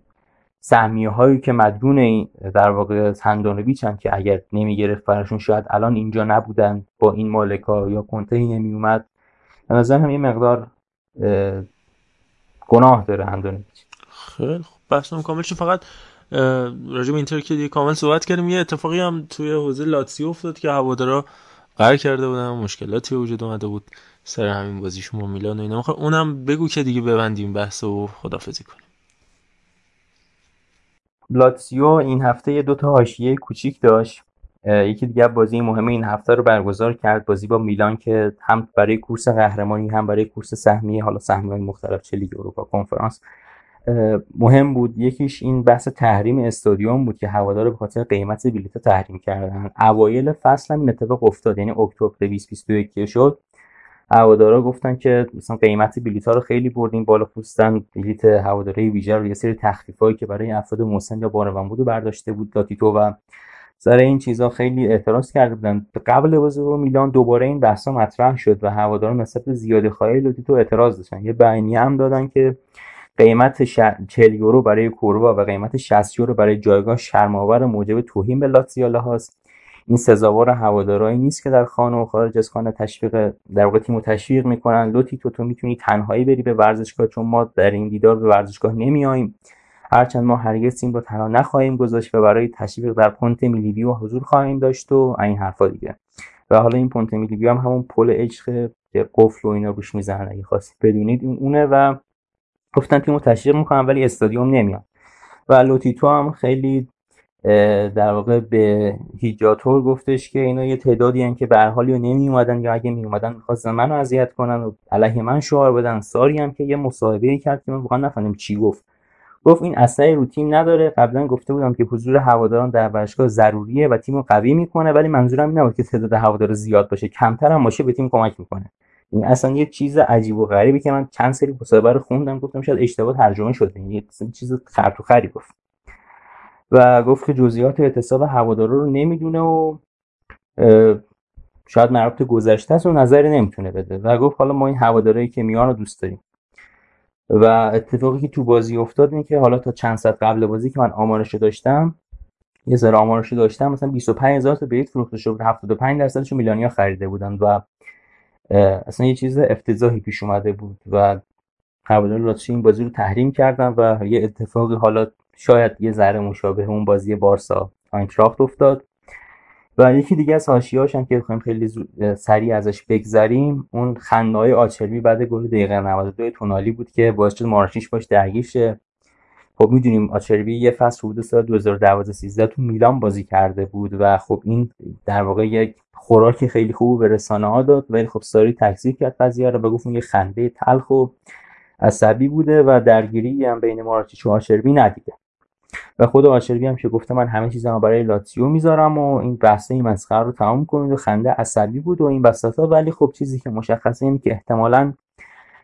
سهمیه‌هایی که مدیون در واقع هندانویچن که اگر نمیگرفت براشون شاید الان اینجا نبودن، با این مالکا یا کنته نمیومد. به نظر هم یه مقدار گناه داره هندانویچ. خیلی خوب، بحثم کامل شد. فقط راجع به اینتر که دیگه کامل صحبت کردیم، یه اتفاقی هم توی حوزه لاتزیو افتاد که هوادارا قهر کرده بودن، مشکلاتی وجود اومده بود سر همین بازی شما میلان و اینا. آخه اونم بگو که دیگه ببندیم بحث و خدافظی کنیم. لاتزیو این هفته دو تا حاشیه کوچیک داشت، یکی دیگه بازی مهم این هفته رو برگزار کرد، بازی با میلان که هم برای کورس قهرمانی هم برای کورس سهمیه، حالا سهمیه‌های مختلف چه لیگ اروپا، کنفرانس مهم بود. یکیش این بحث تحریم استادیوم بود که هوادارا به خاطر قیمت بلیط تحریم کردن. اوایل فصل هم این اتفاق افتاد، یعنی اکتبر بیست و بیست و یک شد، هوادارا گفتن که مثلا قیمت بلیط‌ها رو خیلی بردیم بالا، خصوصا بلیط هواداری ویژه رو یه سری تخفیفایی که برای افراد مسن یا بانوان بود برداشته بود داتیتو و سر این چیزا خیلی اعتراض کرده بودن. قبل بازی با میلان دوباره این بحثا مطرح شد و هوادارا نسبت زیاد خواهی داتیتو اعتراض داشتن. یه بیانیه هم دادن که قیمت چهل یورو برای کوروا و قیمت شصت یورو برای جایگاه شرم‌آور موجب توهین به لاتزیو هاست. این سزاوار هوادارایی نیست که در خانه و خارج از خانه تشویق در واقع تیمو تشویق می‌کنن. لوتی تو تو می‌تونی تنهایی بری به ورزشگاه، چون ما در این دیدار به ورزشگاه نمی‌آییم، هرچند ما هرگز تیم رو تنها نخواهیم گذاشت و برای تشویق در پونت میلیویو حضور خواهیم داشت و این حرفا دیگه. و حالا این پونت میلیویو هم همون پل عشق قفل و اینا روش می‌زنن، اگه خواستید بدونید اونه. و گفتن تیمو تشویق میکنن ولی استادیوم نمیان. و لوتیتو هم خیلی در واقع به هیجاتور گفتش که اینا یه تعدادی ان که به هر حال یا نمی اومدن یا اگه می اومدن می‌خواستن منو اذیت کنن و علیه من شعار بدن. ساری هم که یه مصاحبه‌ای کرد که من واقعا نفهمیدم چی گفت. گفت این اثری رو تیم نداره، قبلا گفته بودم که حضور هواداران در ورزشگاه ضروریه و تیمو قوی میکنه، ولی منظورم این نبود که تعداد هوادار زیاد باشه، کمتر هم باشه به تیم کمک میکنه. این اصلا یه چیز عجیب و غریبی که من چند سری مصاحبه رو خوندم، گفتم شاید اشتباه ترجمه شده، یه چیز خرط و خری گفت و گفت که جزئیات اعتصاب هوادارا رو نمیدونه و شاید مربوط به گذشته است و نظری نمیتونه بده و گفت حالا ما این هوادارایی که میان رو دوست داریم. و اتفاقی که تو بازی افتاد اینه که حالا تا چند ساعت قبل بازی که من آمارش رو داشتم، یه سر آمارشی داشتم، مثلا بیست و پنج هزار تا بلیت فروخته شد، هفتاد و پنج درصدش رو میلانیا خریده بودن و اصلا یه چیز افتضاحی پیش اومده بود و هواداران لاتزیو این بازی رو تحریم کردن و یه اتفاقی حالا شاید یه ذره مشابه اون بازی بارسا آینتراخت افتاد. و یکی دیگه از حاشیه‌اش هم که بخوایم خیلی سریع ازش بگذریم، اون خنده‌های آچربی بعد گل دقیقه نود و دو تونالی بود که باعث شد مارشینش باش درگیر شه. خب می‌دونیم آچربی یه فصل حدود سال دو هزار و دوازده سیزده تو میلان بازی کرده بود و خب این در واقع یک خوراکی خیلی خوب به رسانه‌ها داد، ولی خب ساری تکذیب کرد قضیه رو و گفت اون یه خنده تلخ و عصبی بوده و درگیری هم بین مارشینش و آچربی ندیده. و خود آچربی هم که گفته من همه چیزمو برای لاتزیو میذارم و این بحثه این مسخره رو تمام کنید و خنده عصبی بود و این بساطا. ولی خب چیزی که مشخصه اینه که احتمالاً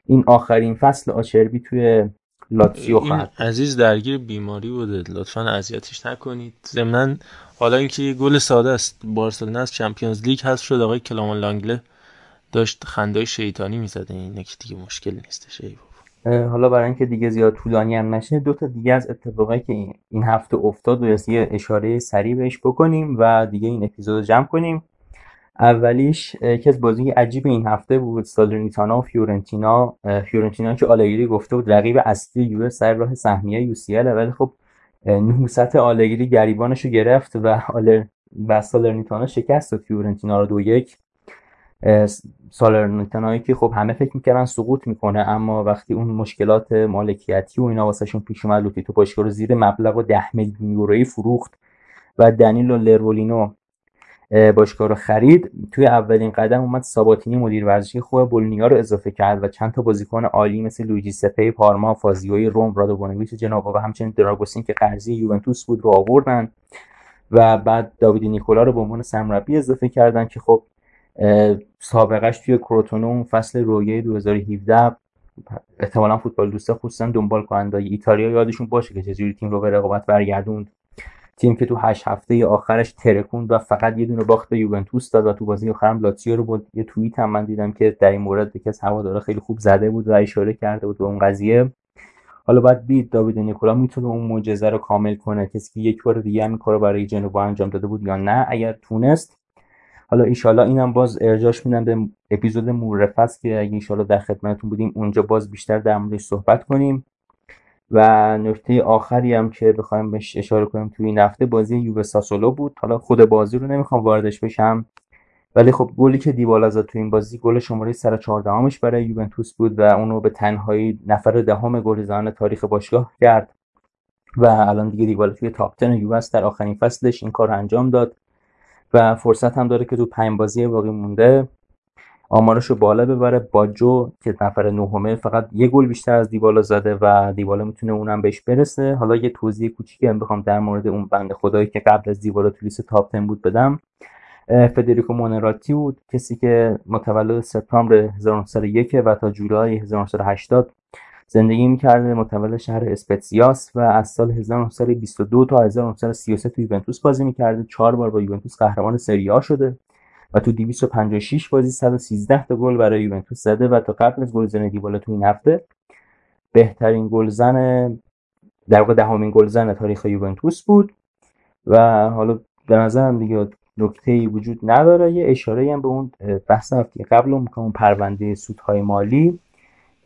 این آخرین فصل آچربی توی لاتزیو خواهد. عزیز درگیر بیماری بوده، لطفاً اذیتش نکنید. ضمناً حالا اینکه گل ساده است، بارسلونا از چمپیونز لیگ حذف شد، آقای کلامان لانگله داشت خنده‌های شیطانی میزد، اینه که دیگه مشکل نیستش. ای حالا برای اینکه دیگه زیاد طولانی هم نشه، دو تا دیگه از اتفاقایی که این هفته افتاد و یه اشاره سریع بهش بکنیم و دیگه این اپیزودو جمع کنیم. اولیش یکی از بازی عجیب این هفته بود، سالرنیتانا و فیورنتینا. فیورنتینا که آلگری گفته بود رقیب اصلی یووه سر راه سهمیه یو سی ال، ولی خب نوست آلگری گریبانشو گرفت و آلر و سالرنیتانا شکست و فیورنتینا رو دو یک. سالرنیتانایی که خب همه فکر میکردن سقوط میکنه، اما وقتی اون مشکلات مالکیتی و اینا واسهشون پیش اومد، لوتیتو پاشکارو زیر مبلغ ده میلیون یورویی فروخت و دنیلو لرولینو باشکارو خرید. توی اولین قدم اومد ساباتینی مدیر ورزشی خوب بولنیا رو اضافه کرد و چند تا بازیکن عالی مثل لویجی سپه پارما، فازیوی روم، رادو بونویچ جنوا و همچنین دراگوسین که قرضی یوونتوس بود رو آوردن و بعد داوید نیکولا رو به عنوان سرمربی اضافه کردن که خب سابقهش توی کروتونو فصل رویه دو هزار و هفده احتمالا فوتبال دوسته خصوصا دنبال کنندای ایتالیا یادشون باشه که چجوری تیم رو به رقابت برگردوند، تیم که تو هشت هفته آخرش ترکوند و فقط یه دونه باخت به یوونتوس داد و تو بازی آخرم لاتزیو رو بود. یه توییت هم من دیدم که در این مورد یکی از هوادارا خیلی خوب زده بود و اشاره کرده بود به اون قضیه. حالا بعد بید داوید نیکولا میتونه اون معجزه رو کامل کنه، کسی که یک بار دیگه هم کارو برای جنوا انجام داده بود یا نه اگر تونست. حالا انشالله اینم باز ارجاعش میدم به اپیزود مورفه است که اگه انشالله در خدمتتون بودیم اونجا باز بیشتر در موردش صحبت کنیم. و نکته آخری هم که بخوایم بهش اشاره کنیم توی این هفته، بازی یووه ساسولو بود. حالا خود بازی رو نمیخوام واردش بشم، ولی خب گلی که دیبالا زد توی این بازی گل شماره صد و چهارده برای یوونتوس بود و اونو به تنهایی نفر دهم گلزنان تاریخ باشگاه کرد و الان دیگه دیبالا توی تاپ ده یووه است. در آخرین فصلش این کارو انجام داد و فرصت هم داره که تو پنج بازی باقی مونده آمارشو بالا ببره. باجو که نفر نهمه فقط یه گل بیشتر از دیبالا زده و دیبالا میتونه اونم بهش برسه. حالا یه توضیح کوچیکی هم بخوام در مورد اون بنده خدایی که قبل از دیبالا تو لیست تاپ ده بود بدم، فدریکو مونراتی بود، کسی که متولد سپتامبر هزار و نهصد و یک و تا جولای هزار و نهصد و هشتاد زندگی میکرده، متولد شهر اسپتزیاس و از سال هزار و نهصد و بیست و دو تا هزار و نهصد و سی و سه تو یوونتوس بازی میکرده. چهار بار با یوونتوس قهرمان سری آ شده و تو دویست و پنجاه و شش بازی صد و سیزده تا گل برای یوونتوس زده و تا قبل از گلزن دیبالا تو این هفته بهترین گلزن، در واقع دهمین گلزن تاریخ یوونتوس بود. و حالا به نظرم دیگه نکته‌ای وجود نداره. یه اشاره‌ای هم به اون بحث هفته قبل اون پرونده سودهای مالی،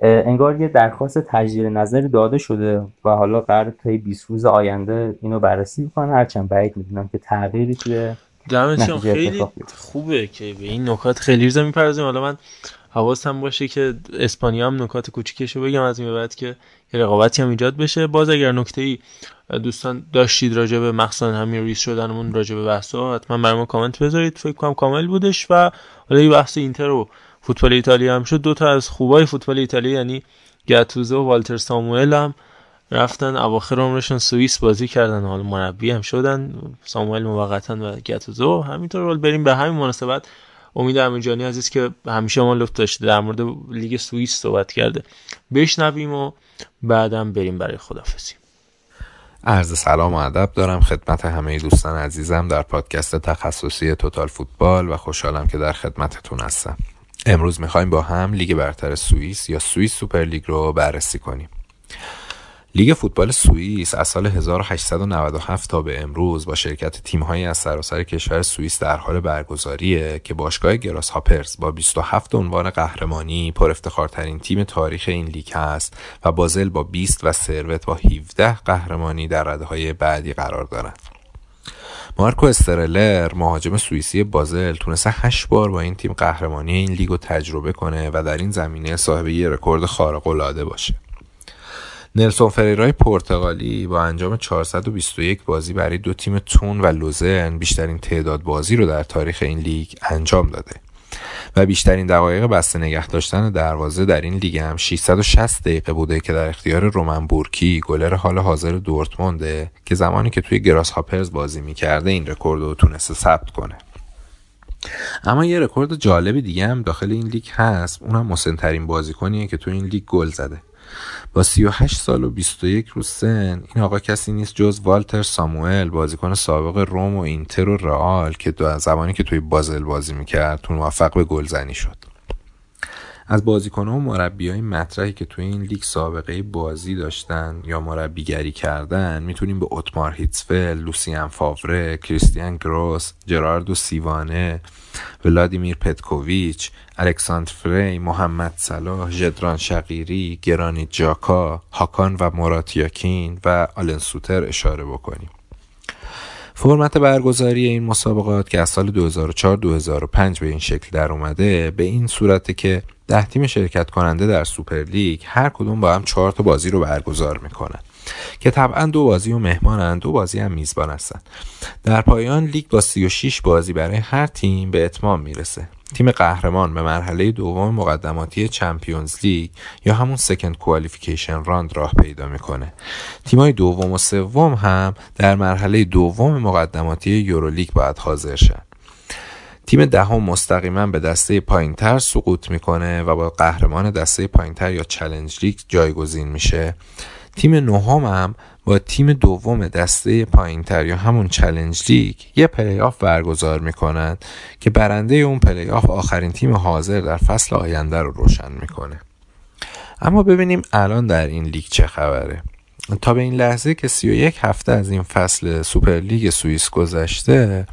انگار یه درخواست تجدید نظر داده شده و حالا قرار طی بیست روز آینده اینو بررسی کنن. هرچند بعید می‌دونم که تغییری توی دمتون خیلی خوبه که به این نکات خیلی زیاد می‌پردازیم. حالا من حواسم باشه که اسپانیا هم نکات کوچیکشو بگم از این به بعد که رقابتی هم ایجاد بشه. باز اگر نکته‌ای دوستان داشتید راجع به مخصوصا همین ریس شدنمون راجع به بحثا، حتما برام کامنت بذارید. فکر کنم کامل بودش. و حالا این بحث اینتر و فوتبال ایتالیا هم شد. دو تا از خوبای فوتبال ایتالیا یعنی گاتوزو و والتر ساموئل هم رفتن اواخر عمرشون سوئیس بازی کردن، حالا مربی هم شدن، ساموئل موقتا و گاتوزو. همینطور حالا بریم به همین مناسبت امید امیرجانی عزیز که همیشه ما لطف داشته در مورد لیگ سوئیس صحبت کرده بشنویم و بعدم بریم برای خداحافظی. عرض سلام و ادب دارم خدمت همه دوستان عزیزم در پادکست تخصصی توتال فوتبال و خوشحالم که در خدمتتون هستم. امروز میخوایم با هم لیگ برتر سوئیس یا سوئیس سوپر لیگ رو بررسی کنیم. لیگ فوتبال سوئیس از سال هزار و هشتصد و نود و هفت تا به امروز با شرکت تیم‌های از سراسر کشور سوئیس در حال برگزاریه که باشگاه گراس هاپرز با بیست و هفت عنوان قهرمانی پر افتخارترین تیم تاریخ این لیگ است و بازل با بیست و ثروت با هفده قهرمانی در رده‌های بعدی قرار دارند. مارکو استرلر مهاجم سوئیسی بازل تونسته هشت بار با این تیم قهرمانی این لیگو تجربه کنه و در این زمینه صاحب یه رکورد خارق‌العاده باشه. نلسون فریرای پرتغالی با انجام چهارصد و بیست و یک بازی برای دو تیم تون و لوزن بیشترین تعداد بازی رو در تاریخ این لیگ انجام داده و بیشترین دقایق بسته نگه داشتن دروازه در این لیگ هم ششصد و شصت دقیقه بوده که در اختیار رومن بورکی گلر حال حاضر دورتمونده که زمانی که توی گراس هاپرز بازی می‌کرده این رکورد رو تونسته ثبت کنه. اما یه رکورد جالب دیگه هم داخل این لیگ هست، اونم مسن‌ترین بازیکنیه که توی این لیگ گل زده. با سی و هشت سال و بیست و یک روز سن این آقا کسی نیست جز والتر ساموئل، بازیکن سابق روم و اینتر و رئال که در زمانی که توی بازل بازی میکرد تون موفق به گلزنی شد. از بازیکن‌ها و مربیای مطرحی که توی این لیگ سابقه بازی داشتن یا مربیگری کردن میتونیم به اوتمار هیتسفل، لوسیان فاوره، کریستیان گروس، جراردو سیوانه، ولادیمیر پتکوویچ، الکساندر فری، محمد صلاح، ژدران شقیری، گرانیت جاکا، هاکان و مرات یاکین و آلن سوتر اشاره بکنیم. فرمت برگزاری این مسابقات که از سال دو هزار و چهار تا دو هزار و پنج به این شکل در اومده به این صورته که ده تیم شرکت کننده در سوپر لیگ هر کدوم با هم چهار تا بازی رو برگزار میکنن که طبعا دو بازی و مهمانن، دو بازی هم میزبان هستن. در پایان لیگ با سی و شش بازی برای هر تیم به اتمام میرسه. تیم قهرمان به مرحله دوم مقدماتی چمپیونز لیگ یا همون سکند کوالیفیکیشن راند راه پیدا میکنه. تیمای دوم و سوم هم در مرحله دوم مقدماتی یورولیگ باید حاضر شن. تیم دهم مستقیما به دسته پایینتر سقوط میکنه و با قهرمان دسته پایینتر یا چالنج لیگ جایگزین میشه. تیم نهم هم با تیم دوم دسته پایینتر یا همون چالنج لیگ یه پلی آف برگزار میکنند که برنده اون پلی آف آخرین تیم حاضر در فصل آینده رو روشن میکنه. اما ببینیم الان در این لیگ چه خبره. تا به این لحظه که سی و یک هفته از این فصل سوپر لیگ سوئیس گذشته،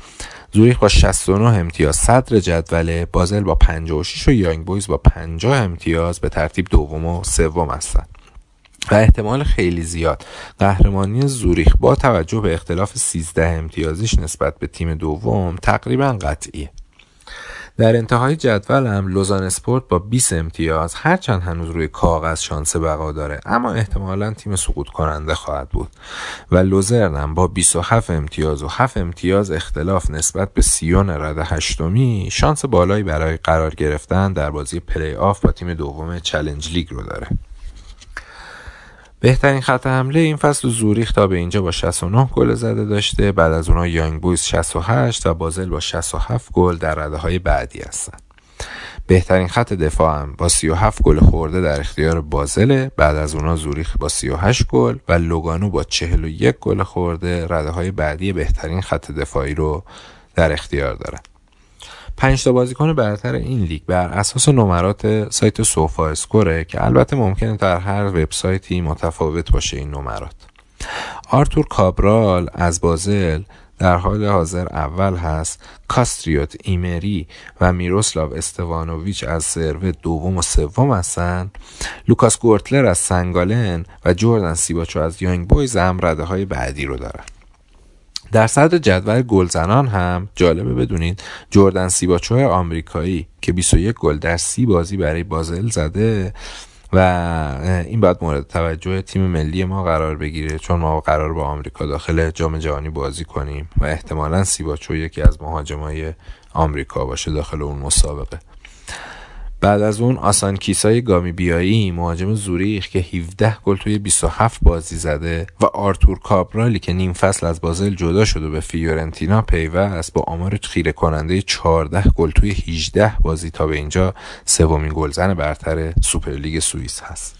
زوریخ با شصت و نه امتیاز صدر جدول، بازل با پنجاه و شش و یانگ بویز با پنجاه امتیاز به ترتیب دوم و سوم هستند و احتمال خیلی زیاد قهرمانی زوریخ با توجه به اختلاف سیزده امتیازش نسبت به تیم دوم تقریبا قطعیه. در انتهای جدول هم لوزان اسپورت با بیست امتیاز هرچند هنوز روی کاغذ شانس بقا داره اما احتمالاً تیم سقوط کننده خواهد بود و لوزرن هم با بیست و هفت امتیاز و هفت امتیاز اختلاف نسبت به سیون رده هشتمی شانس بالایی برای قرار گرفتن در بازی پلی آف با تیم دوم چالنج لیگ رو داره. بهترین خط حمله این فصل زوریخ تا به اینجا با شصت و نه گل زده داشته، بعد از اونها یانگ بویز شصت و هشت و بازل با شصت و هفت گل در رده‌های بعدی هستند. بهترین خط دفاع هم با سی و هفت گل خورده در اختیار بازل، بعد از اونها زوریخ با سی و هشت گل و لوگانو با چهل و یک گل خورده رده‌های بعدی بهترین خط دفاعی رو در اختیار دارن. پنج تا بازیکن برتر این لیگ بر اساس نمرات سایت سوفا اسکوره که البته ممکنه در هر وبسایتی متفاوت باشه این نمرات. آرتور کابرال از بازل در حال حاضر اول هست، کاستریوت، ایمری و میروسلاو استوانوویچ از سرو دوم و سوم هستند. لوکاس گورتلر از سنگالن و جردن سیباچو از یانگ بویز هم رده‌های بعدی رو دارن. در صدر جدول گلزنان هم جالبه بدونید جردن سیباچو آمریکایی که بیست و یک گل در سی بازی برای بازل زده و این باید مورد توجه تیم ملی ما قرار بگیره چون ما قرار با آمریکا داخل جام جهانی بازی کنیم و احتمالاً سیباچو یکی از مهاجمای آمریکا باشه داخل اون مسابقه. بعد از اون آسان کیسای گامیبیایی مهاجم زوریخ که هفده گل توی بیست و هفت بازی زده و آرتور کابرالی که نیم فصل از بازل جدا شد و به فیورنتینا پیوست با آمار خیره کننده چهارده گل توی هجده بازی تا به اینجا سومین گلزن برتر سوپرلیگ سوئیس هست.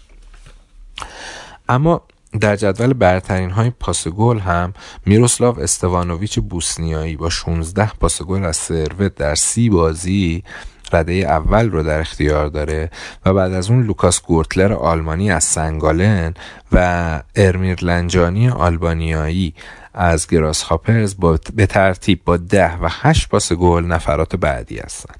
اما در جدول برترین های پاس گل هم میروسلاو استوانوویچ بوسنیایی با شانزده پاس گل از ثروت در سی بازی رده اول رو در اختیار داره و بعد از اون لوکاس گورتلر آلمانی از سنگالن و ارمیر لنجانی آلبانیایی از گراس هاپرز به ترتیب با ده و هشت پاس گل نفرات بعدی هستن.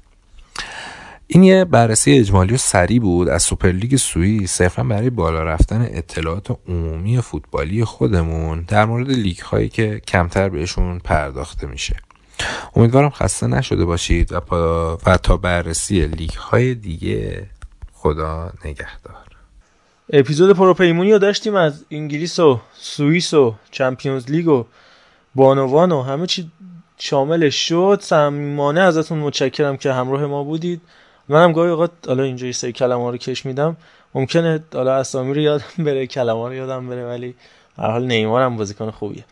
این یه بررسی اجمالی و سریع بود از سوپرلیگ سوئیس، صرفا برای بالا رفتن اطلاعات عمومی فوتبالی خودمون در مورد لیگ هایی که کمتر بهشون پرداخته میشه. امیدوارم خسته نشده باشید و, پا و تا بررسی لیگ های دیگه خدا نگهدار. اپیزود پروپیمونی رو داشتیم از انگلیس و سوئیس و چمپیونز لیگ و بانوان و همه چی شامل شد. صمیمانه ازتون متشکرم که همراه ما بودید. منم گاهی اوقات حالا اینجوری سه کلمه رو کش میدم، ممکنه حالا اسامی رو یادم بره، کلمه رو یادم بره، ولی هر حال نیمار هم بازیکن خوبیه.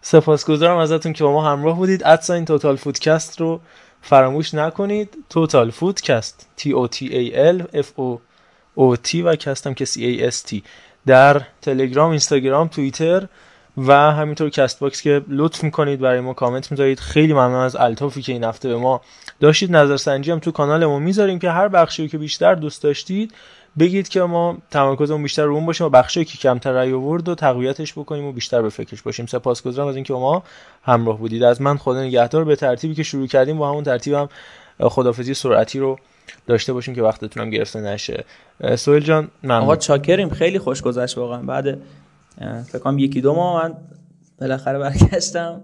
سپاسگزارم ازتون که با ما همراه بودید. ادساین توتال فودکست رو فراموش نکنید. توتال فودکست تی او تی ای ال اف او او تی و کستم که سی ای اس تی در تلگرام، اینستاگرام، توییتر و همینطور کست باکس که لطف میکنید برای ما کامنت میذارید. خیلی ممنون از الطافی که این هفته به ما داشتید. نظرسنجی هم تو کانال ما میذاریم که هر بخشی که بیشتر دوست داشتید بگید که ما تمرکزمون بیشتر رو اون باشه و بخشی که کمتر رأی آورد و تقویتش بکنیم و بیشتر به فکرش باشیم. سپاسگزارم از اینکه ما همراه بودید. از من خدا نگهدار. به ترتیبی که شروع کردیم با همون ترتیبم هم خدافظی سرعتی رو داشته باشیم که وقتتون هم گرفته نشه. سهیل جان ممنون. آقا چاکریم، خیلی خوش گذشت واقعا. بعد فکر کنم یکی دو ماه من بالاخره برگشتم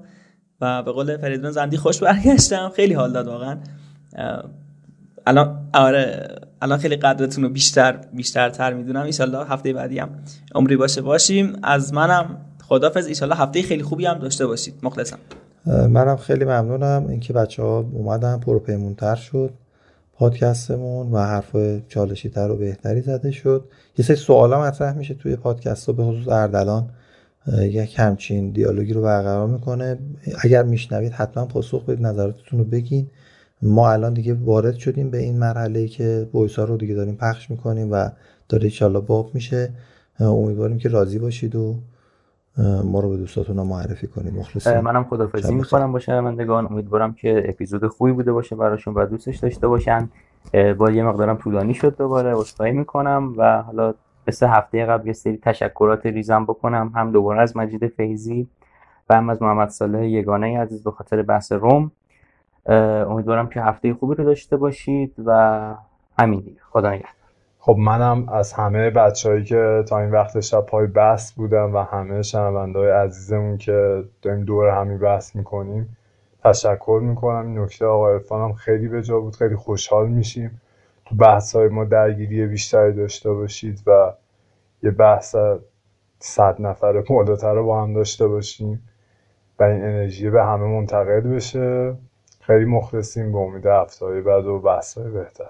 و به قول فریدون زندی خوش برگشتم. خیلی حال داد واقعا. الان آره الان خیلی قدرتون رو بیشتر بیشتر تر میدونم. ان شاءالله هفته بعدی هم عمری باشه باشیم. از منم خدافظ. ان شاءالله هفته خیلی خوبی هم داشته باشید. مخلصم. منم خیلی ممنونم اینکه بچه‌ها اومدن، پروپیمونتر شد پادکستمون و حرفای چالشی تر و بهتری زده شد. یه سری سوالا مطرح میشه توی پادکست ها، به خصوص اردلان یک همچین دیالوگی رو برقرار میکنه. اگر میشنوید حتما پاسخ بدید، نظراتتون رو بگین. ما الان دیگه وارد شدیم به این مرحله که وایسا رو دیگه داریم پخش میکنیم و داره ان شاءالله باب میشه. امیدواریم که راضی باشید و ما رو به دوستاتون معرفی کنید. مخلصم. منم خداحافظی می‌کنم با شنوندگان. امیدوارم که اپیزود خوبی بوده باشه براشون و دوستش داشته باشن. با یه مقدارم طولانی شد، دوباره عذرخواهی می‌کنم و حالا مثل هفته قبل یه سری تشکرات ریزم بکنم، هم دوباره از مجید فیضی و هم از محمد صالح یگانه عزیز به خاطر بحث روم. امیدوارم که هفته خوبی رو داشته باشید و همین دیگه. خدا نگهدار. خب منم از همه بچه‌هایی که تا این وقت شب پای بحث بودن و همه شنونده‌های عزیزمون که داریم دور همی بحث می‌کنیم تشکر می‌کنم. این نکته آقای ارفانم خیلی به جا بود. خیلی خوشحال میشیم تو بحث‌های ما درگیری بیشتری داشته باشید و یه بحث صد نفره بالاتر رو با هم داشته باشیم و این انرژی به همه منتقل بشه. خیلی مخلصیم. به امید هفته‌های بعد و بحث‌های بهتر.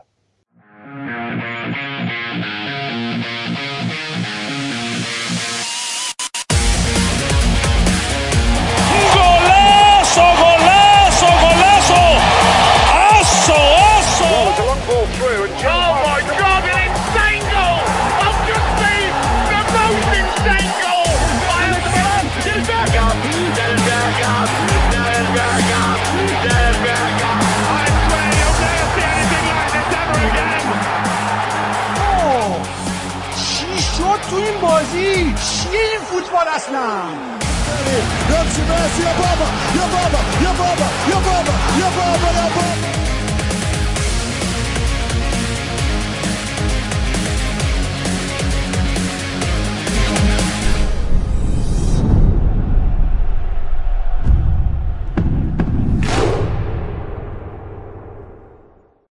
Your baba, your baba, your baba, your baba, your baba, your baba.